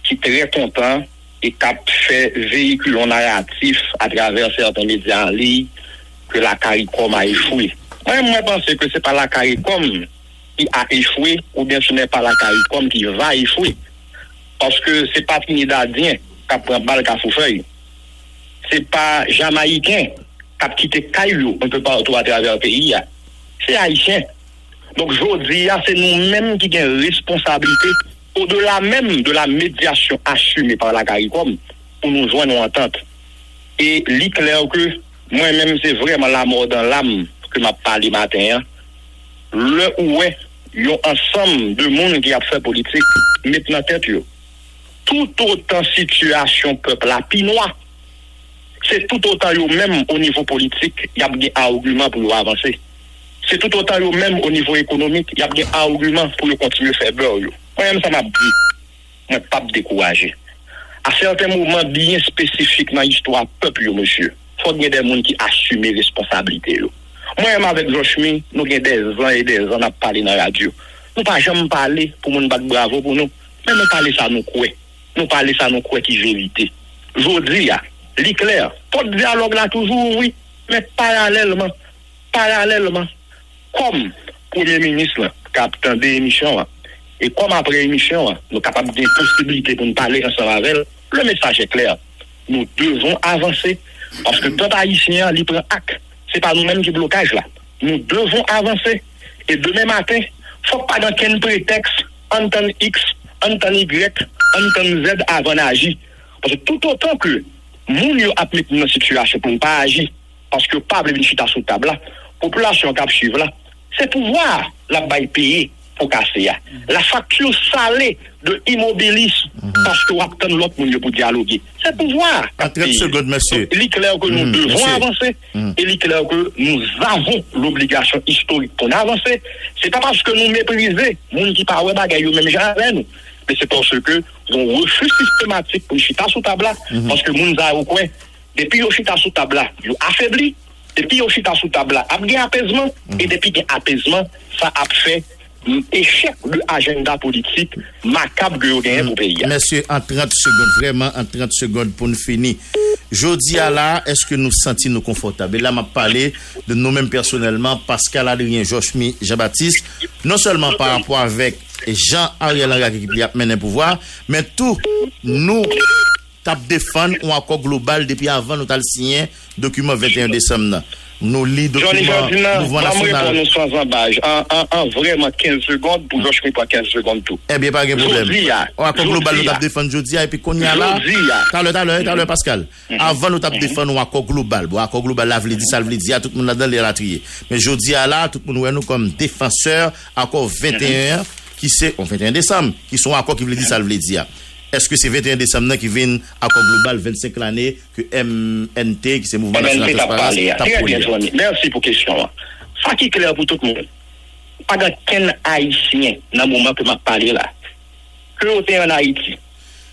qui sont très contents et cap fait véhicule en narratif à travers certains médias en ligne que la CARICOM a échoué. Moi, moi, je pense que c'est pas la CARICOM qui a échoué, ou bien ce n'est pas la CARICOM qui va échouer. Parce que c'est pas Trinidadien qui prend balle qui a fouffeuille. C'est pas Jamaïcain qui a quitté Caillou un peu partout à travers le pays. C'est Haïtien. Donc, je dis, c'est nous-mêmes qui avons responsabilité au-delà même de la médiation assumée par la CARICOM, pour nous joindre en entente. Et l'éclair que moi-même, c'est vraiment la mort dans l'âme que m'a parlé matin. Hein. Le ouais, il y a ensemble de monde qui a fait politique, maintenant tête. Tout autant situation peuple à pinois, c'est tout autant yo même au niveau politique, il y a des arguments pour avancer. C'est tout autant yo même au niveau économique, il y a des arguments pour continuer à faire beurre. Moi-même, ça m'a dit, je ne suis pas découragé. À certains moments bien spécifiques dans l'histoire du peuple, monsieur, il faut qu'il y ait des gens qui assument les responsabilités. Moi-même, avec Joshmi, nous avons des ans et des ans à parler dans la radio. Nous ne jamais parler pour nous battre bravo pour nous, mais nous parler ça nous croire. Nous parler ça nous croire qui est vérité. Aujourd'hui, c'est clair, pas de dialogue là toujours, oui, mais parallèlement, parallèlement, comme Premier ministre, capitaine des émissions, et comme après l'émission, nous sommes capables de possibilités pour nous parler ensemble avec elle, le message est clair. Nous devons avancer parce que peuple haïtien, il prend acte. Ce n'est pas nous-mêmes qui blocage là. Nous devons avancer. Et demain matin, il ne faut pas dans quel prétexte, on donne X, on donne Y, on donne Z avant d'agir. Parce que tout autant que nous appliquons notre situation pour ne pas agir, parce que pas de chita sous table, la population qui suivre là, c'est pouvoir la baille payer. Pour casser. La facture salée de immobilisme mm-hmm. parce qu'on attend l'autre monde pour dialoguer. C'est pouvoir. À trente secondes, monsieur. Il est clair que nous mm, devons monsieur. avancer. Mm. Il est clair que nous avons l'obligation historique pour avancer. C'est pas parce que nous méprisons les gens qui parlent de même jamais nous. Mais c'est parce que nous refusons systématique pour chita sous table. Mm-hmm. Parce que les gens au coin, depuis le chita sous table, ils ont affaibli. Depuis le chita sous table, ils ont apaisement. Mm-hmm. Et depuis l'apaisement, ça a fait échec de l'agenda politique macabre que vous gagnez pour le pays. Monsieur, en trente secondes, vraiment en trente secondes pour nous finir. Jodi à là, est-ce que nous sentons nous confortables? Et là, je parle de nous-mêmes personnellement, Pascal Adrien, Joshmi, Jean-Baptiste, non seulement par rapport avec Jean-Ariel Henry qui a mené le pouvoir, mais tout, nous, tape défendre ou accord global depuis avant nous avons signé le document vingt et un décembre. Nous lisons documents, nous voyons national. En, en, en vraiment quinze secondes, pour Joshmi pas quinze secondes tout. Eh bien, pas de problème. On a accord global, nous avons défendu Jodia, et puis qu'on y a là. T'as l'heure, t'as l'heure, t'as l'heure, Pascal. Avant, nous avons défendu un accord global. Bon, accord global, là, vous l'avez dit, ça, vous l'avez dit, tout le monde là-dedans, les ratriers. Mais Jodia là, tout le monde, nous comme défenseurs, accord vingt et un, qui c'est, on vingt et un décembre, qui sont accords qui vous l'avez dit, ça, vous l'avez dit. Est-ce que c'est vingt et un décembre qui vient accord global vingt-cinq l'année que M N T, qui c'est Mouvement National de Transparence? Merci pour la question. Ça qui est clair pour tout le monde, pas de quel Haïtien dans le moment que je parle là, que vous êtes en Haïti,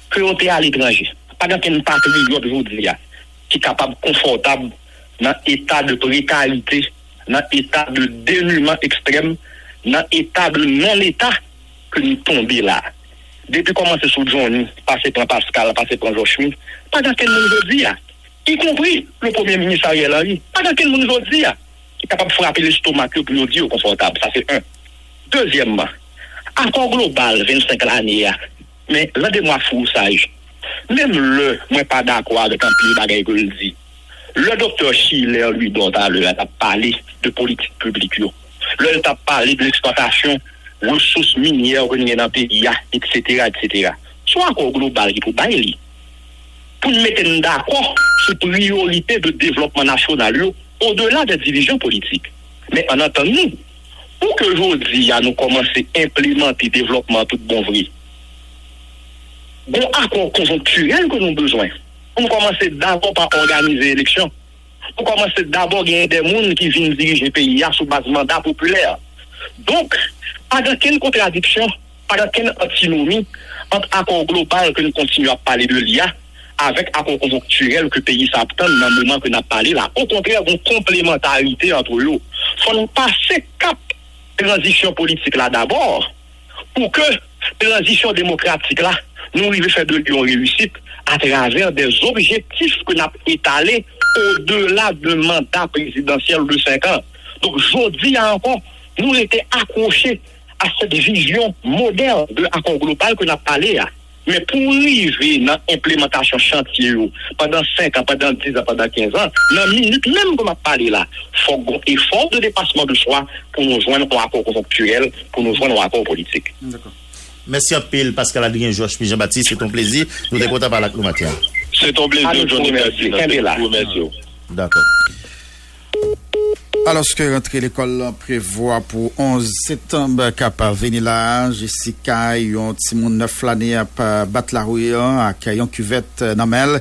que vous êtes à l'étranger, pas de quel patriote aujourd'hui qui est capable, confortable, dans l'état de précarité, dans l'état de dénuement extrême, dans l'état de non-état que nous tombons là. Depuis commencer sous Johnny, passer par Pascal, passer par Joshmi, pas dans quel monde vous dire, y compris le Premier ministre Ariel Henry, pas dans quel monde vous dire, qui est capable de frapper l'estomac pour nous dire confortable, ça c'est un. Deuxièmement, accord global vingt-cinq l'année, mais l'un des mois foussage. Même le, moi pas d'accord avec un pile bagay que le dit. Le docteur Schiller, lui, dont il a parlé de politique publique. Le il a parlé de l'exploitation, ressources minières que nous avons dans le pays, et cetera, et cetera. Soit accord global qui peut bailler. Pour nous mettre d'accord sur la priorité de développement national au-delà des divisions politiques. Mais en attendant, pour que aujourd'hui, nous commençons à implémenter le développement tout bon vrai, bon accord conjoncturel que nous avons besoin. Nous commençons d'abord par organiser l'élection. Nous commençons d'abord à gagner des gens qui viennent diriger le pays sous base mandat populaire. Donc, pas de quelle contradiction, pas de quelle antinomie entre accord global que nous continuons à parler de l'I A avec accord conjoncturel que le pays s'attend dans le moment que nous avons parlé là. Au contraire, une complémentarité entre eux. Il faut nous passer cap transition politique là d'abord pour que transition démocratique là, nous arrivons à faire de l'Union réussite à travers des objectifs que nous avons étalés au-delà du mandat présidentiel de cinq ans. Donc, je dis encore, nous étions accrochés à cette vision moderne de l'accord global que nous avons parlé. Mais pour arriver dans l'implémentation chantier pendant cinq ans, pendant dix ans, pendant quinze ans, dans la minute même que nous avons parlé là, il faut un effort de dépassement de soi pour nous joindre au accord conjoncturel, pour nous joindre au accord politique. D'accord. Merci à pile, Pascal Adrien, Georges, puis Jean-Baptiste. C'est ton plaisir. Nous sommes contents de parler avec nous, Mathieu. C'est ton plaisir, Johnny. Merci. Merci. D'accord. Alors, ce que rentrée l'école prévoit pour onze septembre, cap à Venila, Jessica, yon Timon neuf l'année à battre la rue, à Cayon Cuvette, Namel.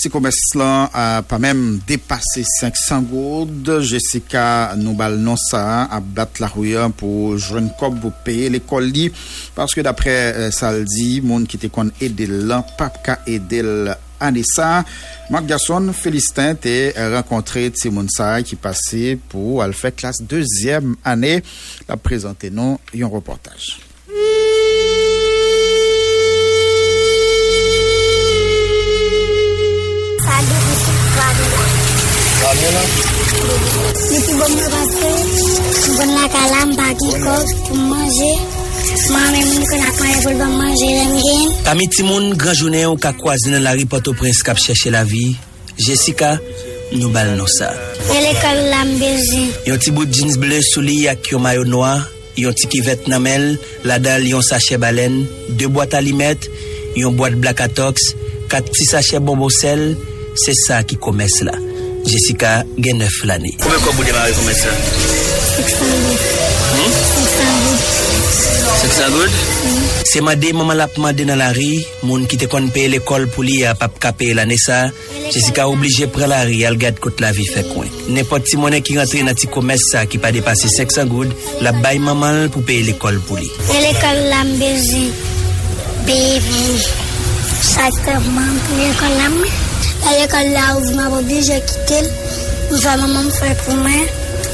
Si commerce là a pas même dépassé cinq cents gourdes, Jessica nous balance à battre la rue pour jeune cob pour payer l'école li parce que d'après Saldi, monde qui était qu'on aider là, pas qu'à aider là. Anissa, Marc Gasson, Félistin, t'es rencontré Timon Saï qui passait pour elle fait classe deuxième année. La présenter non, y un reportage. Ta mi timoun grand journée ou ka croisé dans la rue Port-au-Prince cap chercher la vie. Jessica nous balnon ça. L'école la mbezi. Yon ti bout de jeans bleu sous li ak yon maillot noir, yon ti kivet nan mel, la dal yon sachet baleine, deux boîtes à limettes, yon boîte black atox, quatre petits sachets bonbon sel, c'est ça qui commerce là. Jessica gen neuf l'année. Combien ko boudi mari commerce ça? six cents goud. C'est ma dé maman l'a demandé dans la rue, moun qui te kon payer l'école pour li a pas capé l'année ça. Jessica obligé prendre la rue, elle garde côté la vie fait coin. N'importe ti monnaie qui rentre dans ti commerce ça qui pas dépasser cinq cents goud, la baille maman pour payer l'école pour li. L'école la mbezi. Baby. Ça te manque l'école la m. L'école là où m'a obligé quitter. Nous va maman faire pour moi.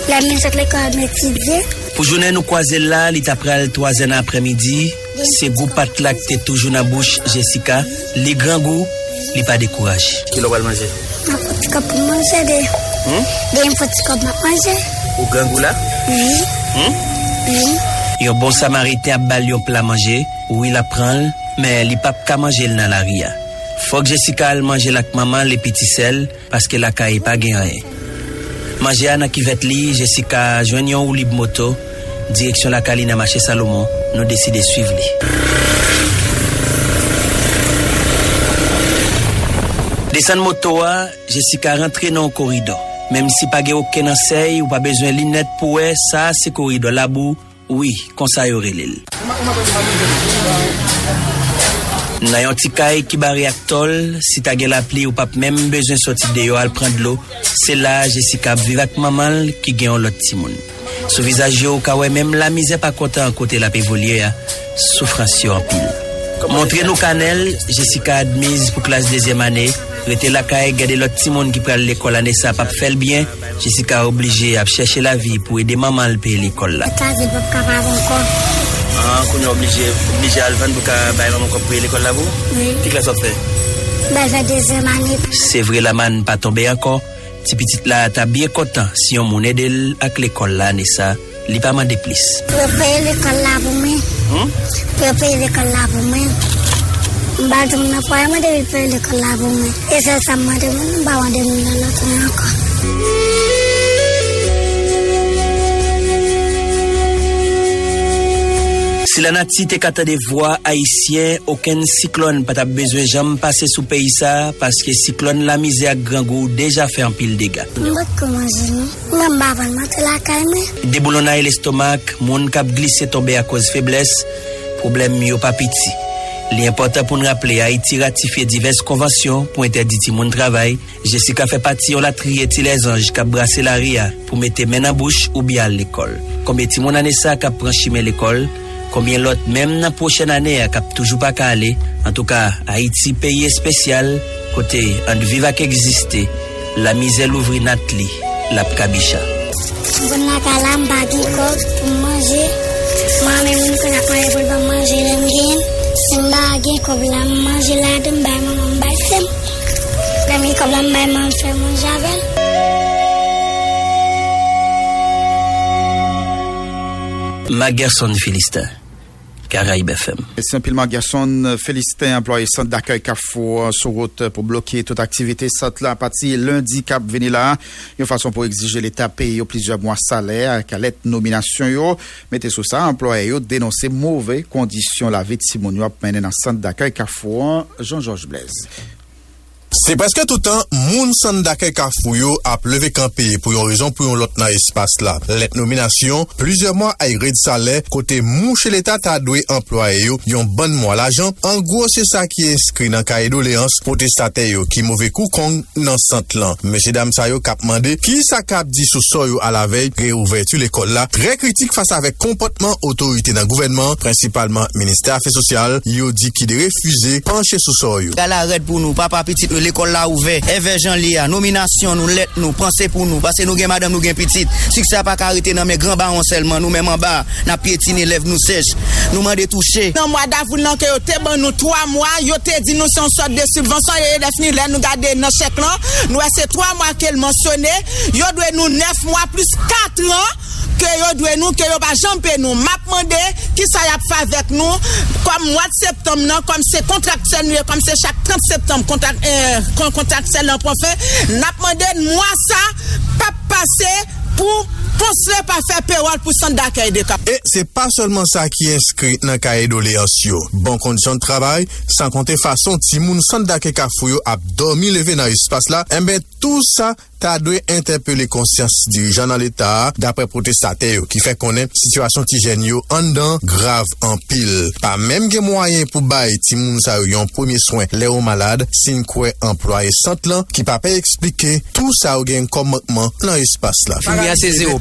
La mise à l'école m'étudier. Pour journée nous croiser là, il t'après trois heures après-midi, c'est goût patlak t'es toujours dans bouche Jessica, les grands goûts, il pas décourage. Qui l'a pas manger? Un petit coup pour manger des. Hum? Des petits coup pour manger. Au grand goût là? Oui. Hum? Oui. Il y a un bon samaritain à balion plat manger, où il apprend, mais il pas qu'à manger dans la ria. Faut que Jessica elle manger avec maman les petits sel parce que la caille pas gagné. Manger à Nakivetli, Jessica, joignon ou libre moto, direction la Caline à marché Salomon, nous décidons de suivre. Descend moto, Jessica rentre dans le corridor. Même si pas aucun enseigne ou pas besoin de lunettes pour elle, ça c'est corridor là bout, oui, conseil au relève. Nan yon ti kay ki bari ak tol, si ta gen la pli ou pap même besoin sorti de yo al prendre l'eau, c'est là Jessica vive ak maman qui gen l'autre ti moun. Sou visage yo ka wè même la misère pas content côté la pévolier, souffrance yo en pile. Montre nous Canel, Jessica admise pour classe deuxième année, rete la kay garder l'autre ti moun ki pral l'école année ça pa fèl bien, Jessica obligé à chercher la vie pour aider maman le payer l'école là. Ah, qu'on est obligé, obligé à le vendre pour qu'on paye l'école là-bas? Oui. Qui classe on fait? Ben, la deuxième année. C'est vrai, la manne pas tombée encore. Ti petite là, t'as bien content si on m'en aide avec l'école là, Nessa. il pas demander plus. Préparer l'école là pour moi. Préparer l'école là pour moi. Bah je ne pas demander préparer l'école là pour moi. Et ça ça m'a demandé bah on demande là encore. Si la nati te kata de voix haïtien, aucun cyclone pas besoin jamais passer sous pays ça parce que cyclone la misère grand goût déjà fait un pile dégâts. Déboulonnage l'estomac, mon cap glissé tombé à cause faiblesse, problème yo pas petit. L'important pour nous rappeler Haïti ratifié diverses conventions pour interdire mon travail. Jessica fait partie on la trier les anges qui brasser la ria pour mettre main en bouche ou bien à l'école. Combien ti mon année ça qui franchi l'école? Combien l'autre, même la prochaine année, a cap toujours pas qu'à aller. En tout cas, Haïti, pays spécial, côté, on viva qu'existe, la misère l'ouvre natli, la pkabisha. Bon, la calam, bagui, coque, pour manger. Moi-même, je ne connais pas pour manger l'engin. C'est bagui, comme la manger la dame, bah, maman, bah, c'est. Comme comme la maman, fait mon javel. Mackenson Félistin, Caraïbe F M. Simplement, Mackenson Félistin, employé centre d'accueil Carrefour sur route pour bloquer toute activité. Centre là à partir lundi Cap Venabuto. Une façon pour exiger l'État paye plusieurs mois salaire, calette nomination yo. Mettez sous ça, employé yo dénoncer mauvaises conditions la vie de Simonio mené dans centre d'accueil Carrefour Jean-Georges Blaise. C'est presque tout le temps, moun san d'accueil Kafouyo a levé campé pour une raison pour l'autre dans l'espace là. Les nominations, plusieurs mois à de salaire, côté moun chez l'État t'a doué employé yo, yon bon mois l'argent. En gros, c'est ça qui est inscrit dans cahier doléance protestataire yo, qui mauvais coup kong dans centre là. Monsieur dame sa yo kap mandé, qui sa kap dit sous so yo à la veille, réouverture l'école là, très critique face avec comportement autorité dans gouvernement, principalement ministère affaires sociales, yo dit qu'il est refusé, penché sous so yo. Gala arrête pour nous, papa petit, l'école là ouvert, Eve Jean Lia, nomination, nous lettres, nous pensez pour nous, parce que nous gagnons madame, nous gagnons petite. Succès pas arrêté dans mes grands barons seulement, nous même en bas, nous piétinons, lèvres nous sèches, nous demandons toucher. Dans le mois d'avril, nous avons trois mois, nous avons dit nous sommes sortes de subventions, nous avons fini, nous gardons nos chèques là, nous avons trois mois qu'elle mentionnait, nous avons neuf mois plus quatre ans. Que yo doit nous, que yo pas jambe nous. M'a demandé qui ça y a fait avec nous, comme mois de septembre, non, comme c'est contractuel, comme c'est chaque trente septembre, contract, euh, contractuel, en profet. N'a demandé, moi ça, pas passer pour. Pour cela, pas faire payroll pour centre d'accueil de Cap. Et c'est pas seulement ça qui est inscrit dans cahier doléances. Bon condition de travail, sans compter façon timoun centre d'accueil Kafouyo a dormi levé dans l'espace là. Et ben tout ça t'a dû interpeller conscience dirigeant dans l'État d'après protestataire qui fait connaître situation tigène yo en dedans grave en pile. Pas même que moyen pour bailler timoun sa yon premier soin les aux malades, signe quoi employé centre là qui pas expliquer tout ça ou gain commandement dans l'espace là.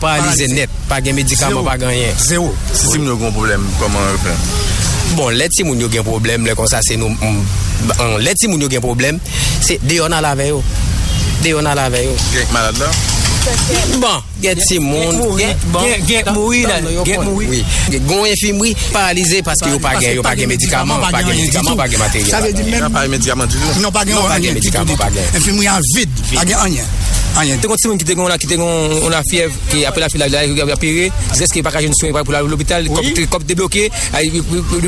Paralysé net, pas de médicaments, pas gagné. Zéro. Si vous avez un problème, comment on fait? Bon, les gens qui ont un problème, les gens qui ont un problème, c'est de on a la veille. De on a la veille. Malade là? Bon, get Simon, get get mourir, get mourir. Gon infirmier paralysé parce que yo pas gain, yo pas gain médicament, pas gain médicament, pas gain matériel. Ça veut dire même pas médicament du tout. Non pas gain, pas gain médicament, pas gain. Infirmier en vide, pas gain rien. Rien. Te continue qui te on a qui te on a fièvre qui après la fièvre la opéré, c'est ce qui pas gain soin pour l'hôpital comme comme débloqué,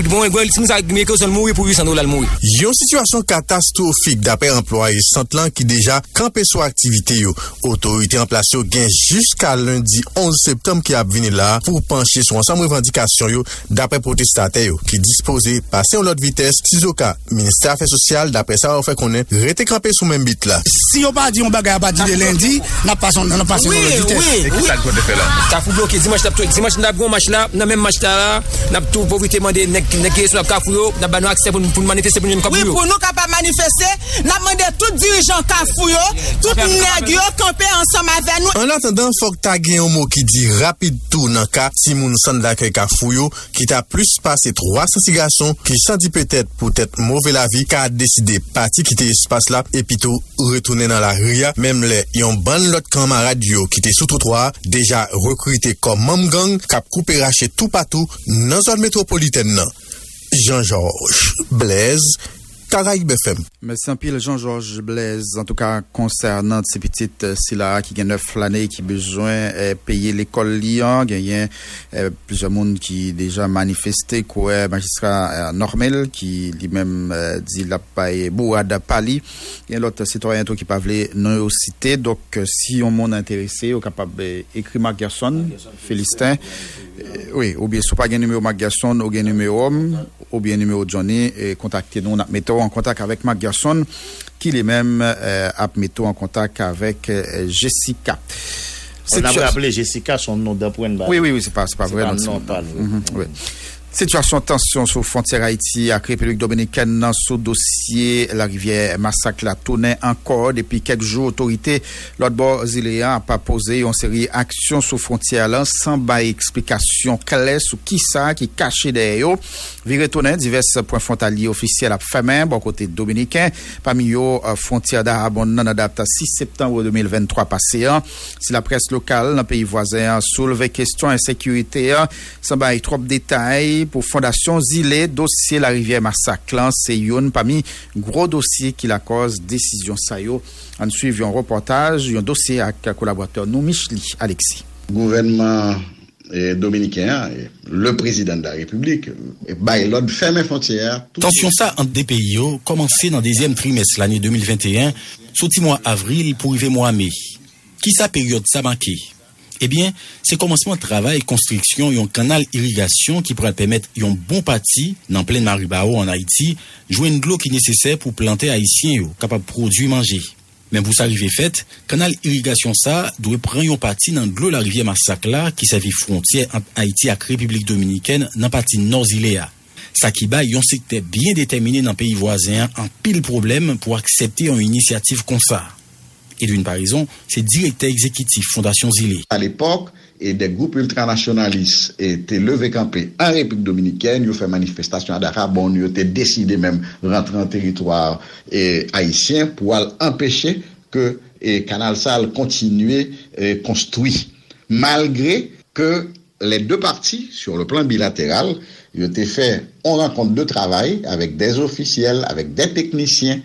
bon bon si ça mieux que son mourir pour huit cents dollars mourir. Une situation catastrophique d'après employé Santlan qui déjà campé sur activité yo. Autorité en place gain jusqu'à lundi onze septembre qui a venu là pour pencher sur ensemble revendication yo d'après protestataire qui disposé passer en l'autre vitesse Sizoka ministère affaires sociales d'après ça on fait qu'on est resté crampé sous même bit là si on pas dit on bagarre pas dit lundi n'a pas on n'a pas sur l'autre vitesse et qui ça doit faire là ça faut bloquer dimanche dimanche n'a bon match là n'a même match là n'a tout pauvreté demander nèg nèg sur Kafouyo n'a pas nous accès pour manifester pour nous comme oui pour nous capable manifester n'a demander tout dirigeant Kafouyo tout nèg yo camper ensemble avec. En attendant, faut que t'as gagné un mot qui dit rapide tout dans le cas si moun san d'accueil Kafouyo qui t'a plus passé trois cents garçons qui s'en dit peut-être peut-être mauvais la vie qui a décidé parti quitter espace là et puis tout retourner dans la ria même les yon ban l'autre camarade yo qui était sous trottoir déjà recruté comme mam gang cap couper racher tout partout dans zone métropolitaine. Jean-Georges Blaise Caraïbe F M. Merci en pile Jean-Georges Blaise. En tout cas, concernant ces petites Silla qui gagnent neuf l'année qui besoin eh, payer l'école Lyon, gagnent eh, plusieurs monde qui déjà manifesté quoi magistrat eh, Normel qui lui-même eh, dit la paye Bouada Pali. Il y a l'autre citoyen qui parle non cité. Donc si on monde intéressé, on capable écrire Mackerson, Félistin. Eh, oui, ou bien si pas gagne numéro Mackerson, ou gagne numéro ou bien numéro Johnny et contactez nous mettons en contact avec Marc Garçon qui les mêmes euh, mettons en contact avec euh, Jessica. On a appelé Jessica son nom d'un point de base. Oui oui oui, c'est pas c'est pas c'est vrai pas non. Pas, oui. Mm-hmm, mm-hmm. Oui. Situation tension sur frontière Haïti avec République dominicaine dans ce dossier la rivière massacre la tournée encore depuis quelques jours autorité l'autre bord ziléa a pas posé une série action sur frontière là sans bail explication claire sur qui ça qui caché derrière viré tournée divers points frontaliers officiels à fermer bon côté dominicain parmi eux frontière d'Arabon non adapté six septembre deux mille vingt-trois passé si la presse locale dans pays voisin soulevé question insécurité sans bail trop détails pour Fondation Zilé, dossier la rivière Massaclan, c'est une parmi gros dossier qui la cause décision Sayo. En suivant un reportage, un dossier avec collaborateur nous Michli Alexis. Gouvernement dominicain, le président de la République, bail l'autre ferme frontière. Tension ça entre des pays commencé dans deuxième trimestre l'année deux mille vingt et un, sorti mois avril pour arriver mois mai. Qui sa période ça manqué? Eh bien, c'est commencement de travail et construction d'un canal irrigation qui pourrait permettre un bon parti dans plein Maribao en Haïti, joindre de l'eau qui est nécessaire pour planter haïtiens capables de produire et manger. Mais pour ça arriver fait, canal irrigation ça doit prendre un parti dans de l'eau la rivière Massacla qui servit frontière entre Haïti et la République dominicaine dans partie nord Iléa. Ça qui bat un secteur bien déterminé dans le pays voisin en pile problème pour accepter une initiative comme ça. Et d'une raison, c'est directeur exécutif Fondation Zilé. À l'époque, et des groupes ultranationalistes étaient levés campés en République dominicaine, ils ont fait manifestation à Dakar, bon, ils ont décidé même de rentrer en territoire et, haïtien pour empêcher que et, Canal Sal continue et, construit. Malgré que les deux parties, sur le plan bilatéral, ils ont fait une rencontre de travail avec des officiels, avec des techniciens,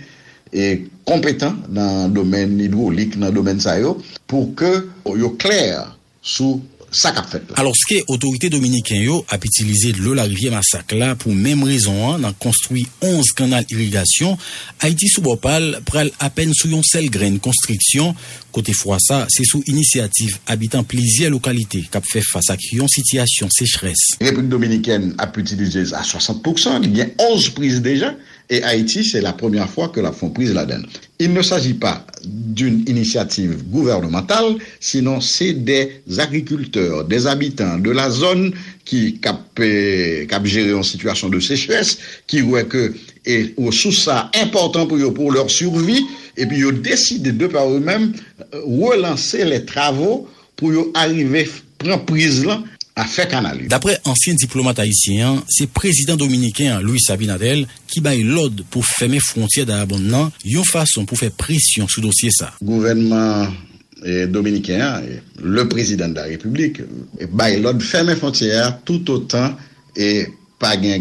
et compétent dans le domaine hydraulique, dans le domaine ça yo, pour que yo clair sur ça qu'a fait. Alors ce que autorité dominicaine yo a utilisé l'eau la rivière Massacla pour même raison dans construit onze canaux irrigation, Haïti sous Bopal pral à peine sous yon seul grain construction côté fois ça, c'est sous initiative habitant plusieurs localités qu'a fait face à une situation sécheresse. République dominicaine a pu utiliser à soixante pour cent, il y a onze prises déjà. Et Haïti, c'est la première fois que la font prise la donne. Il ne s'agit pas d'une initiative gouvernementale, sinon c'est des agriculteurs, des habitants de la zone qui cap cap gérer en situation de sécheresse, qui voient que et au sous ça important pour eux, pour leur survie, et puis ils décident de par eux-mêmes relancer les travaux pour eux arriver prendre prise là. D'après ancien diplomate haïtien, c'est président dominicain Luis Abinadel qui baille l'ordre pour fermer frontière d'Arabonnan, une façon pour faire pression sur dossier ça. Gouvernement dominicain, le président de la République, baille l'ordre fermer frontière tout autant et pas gain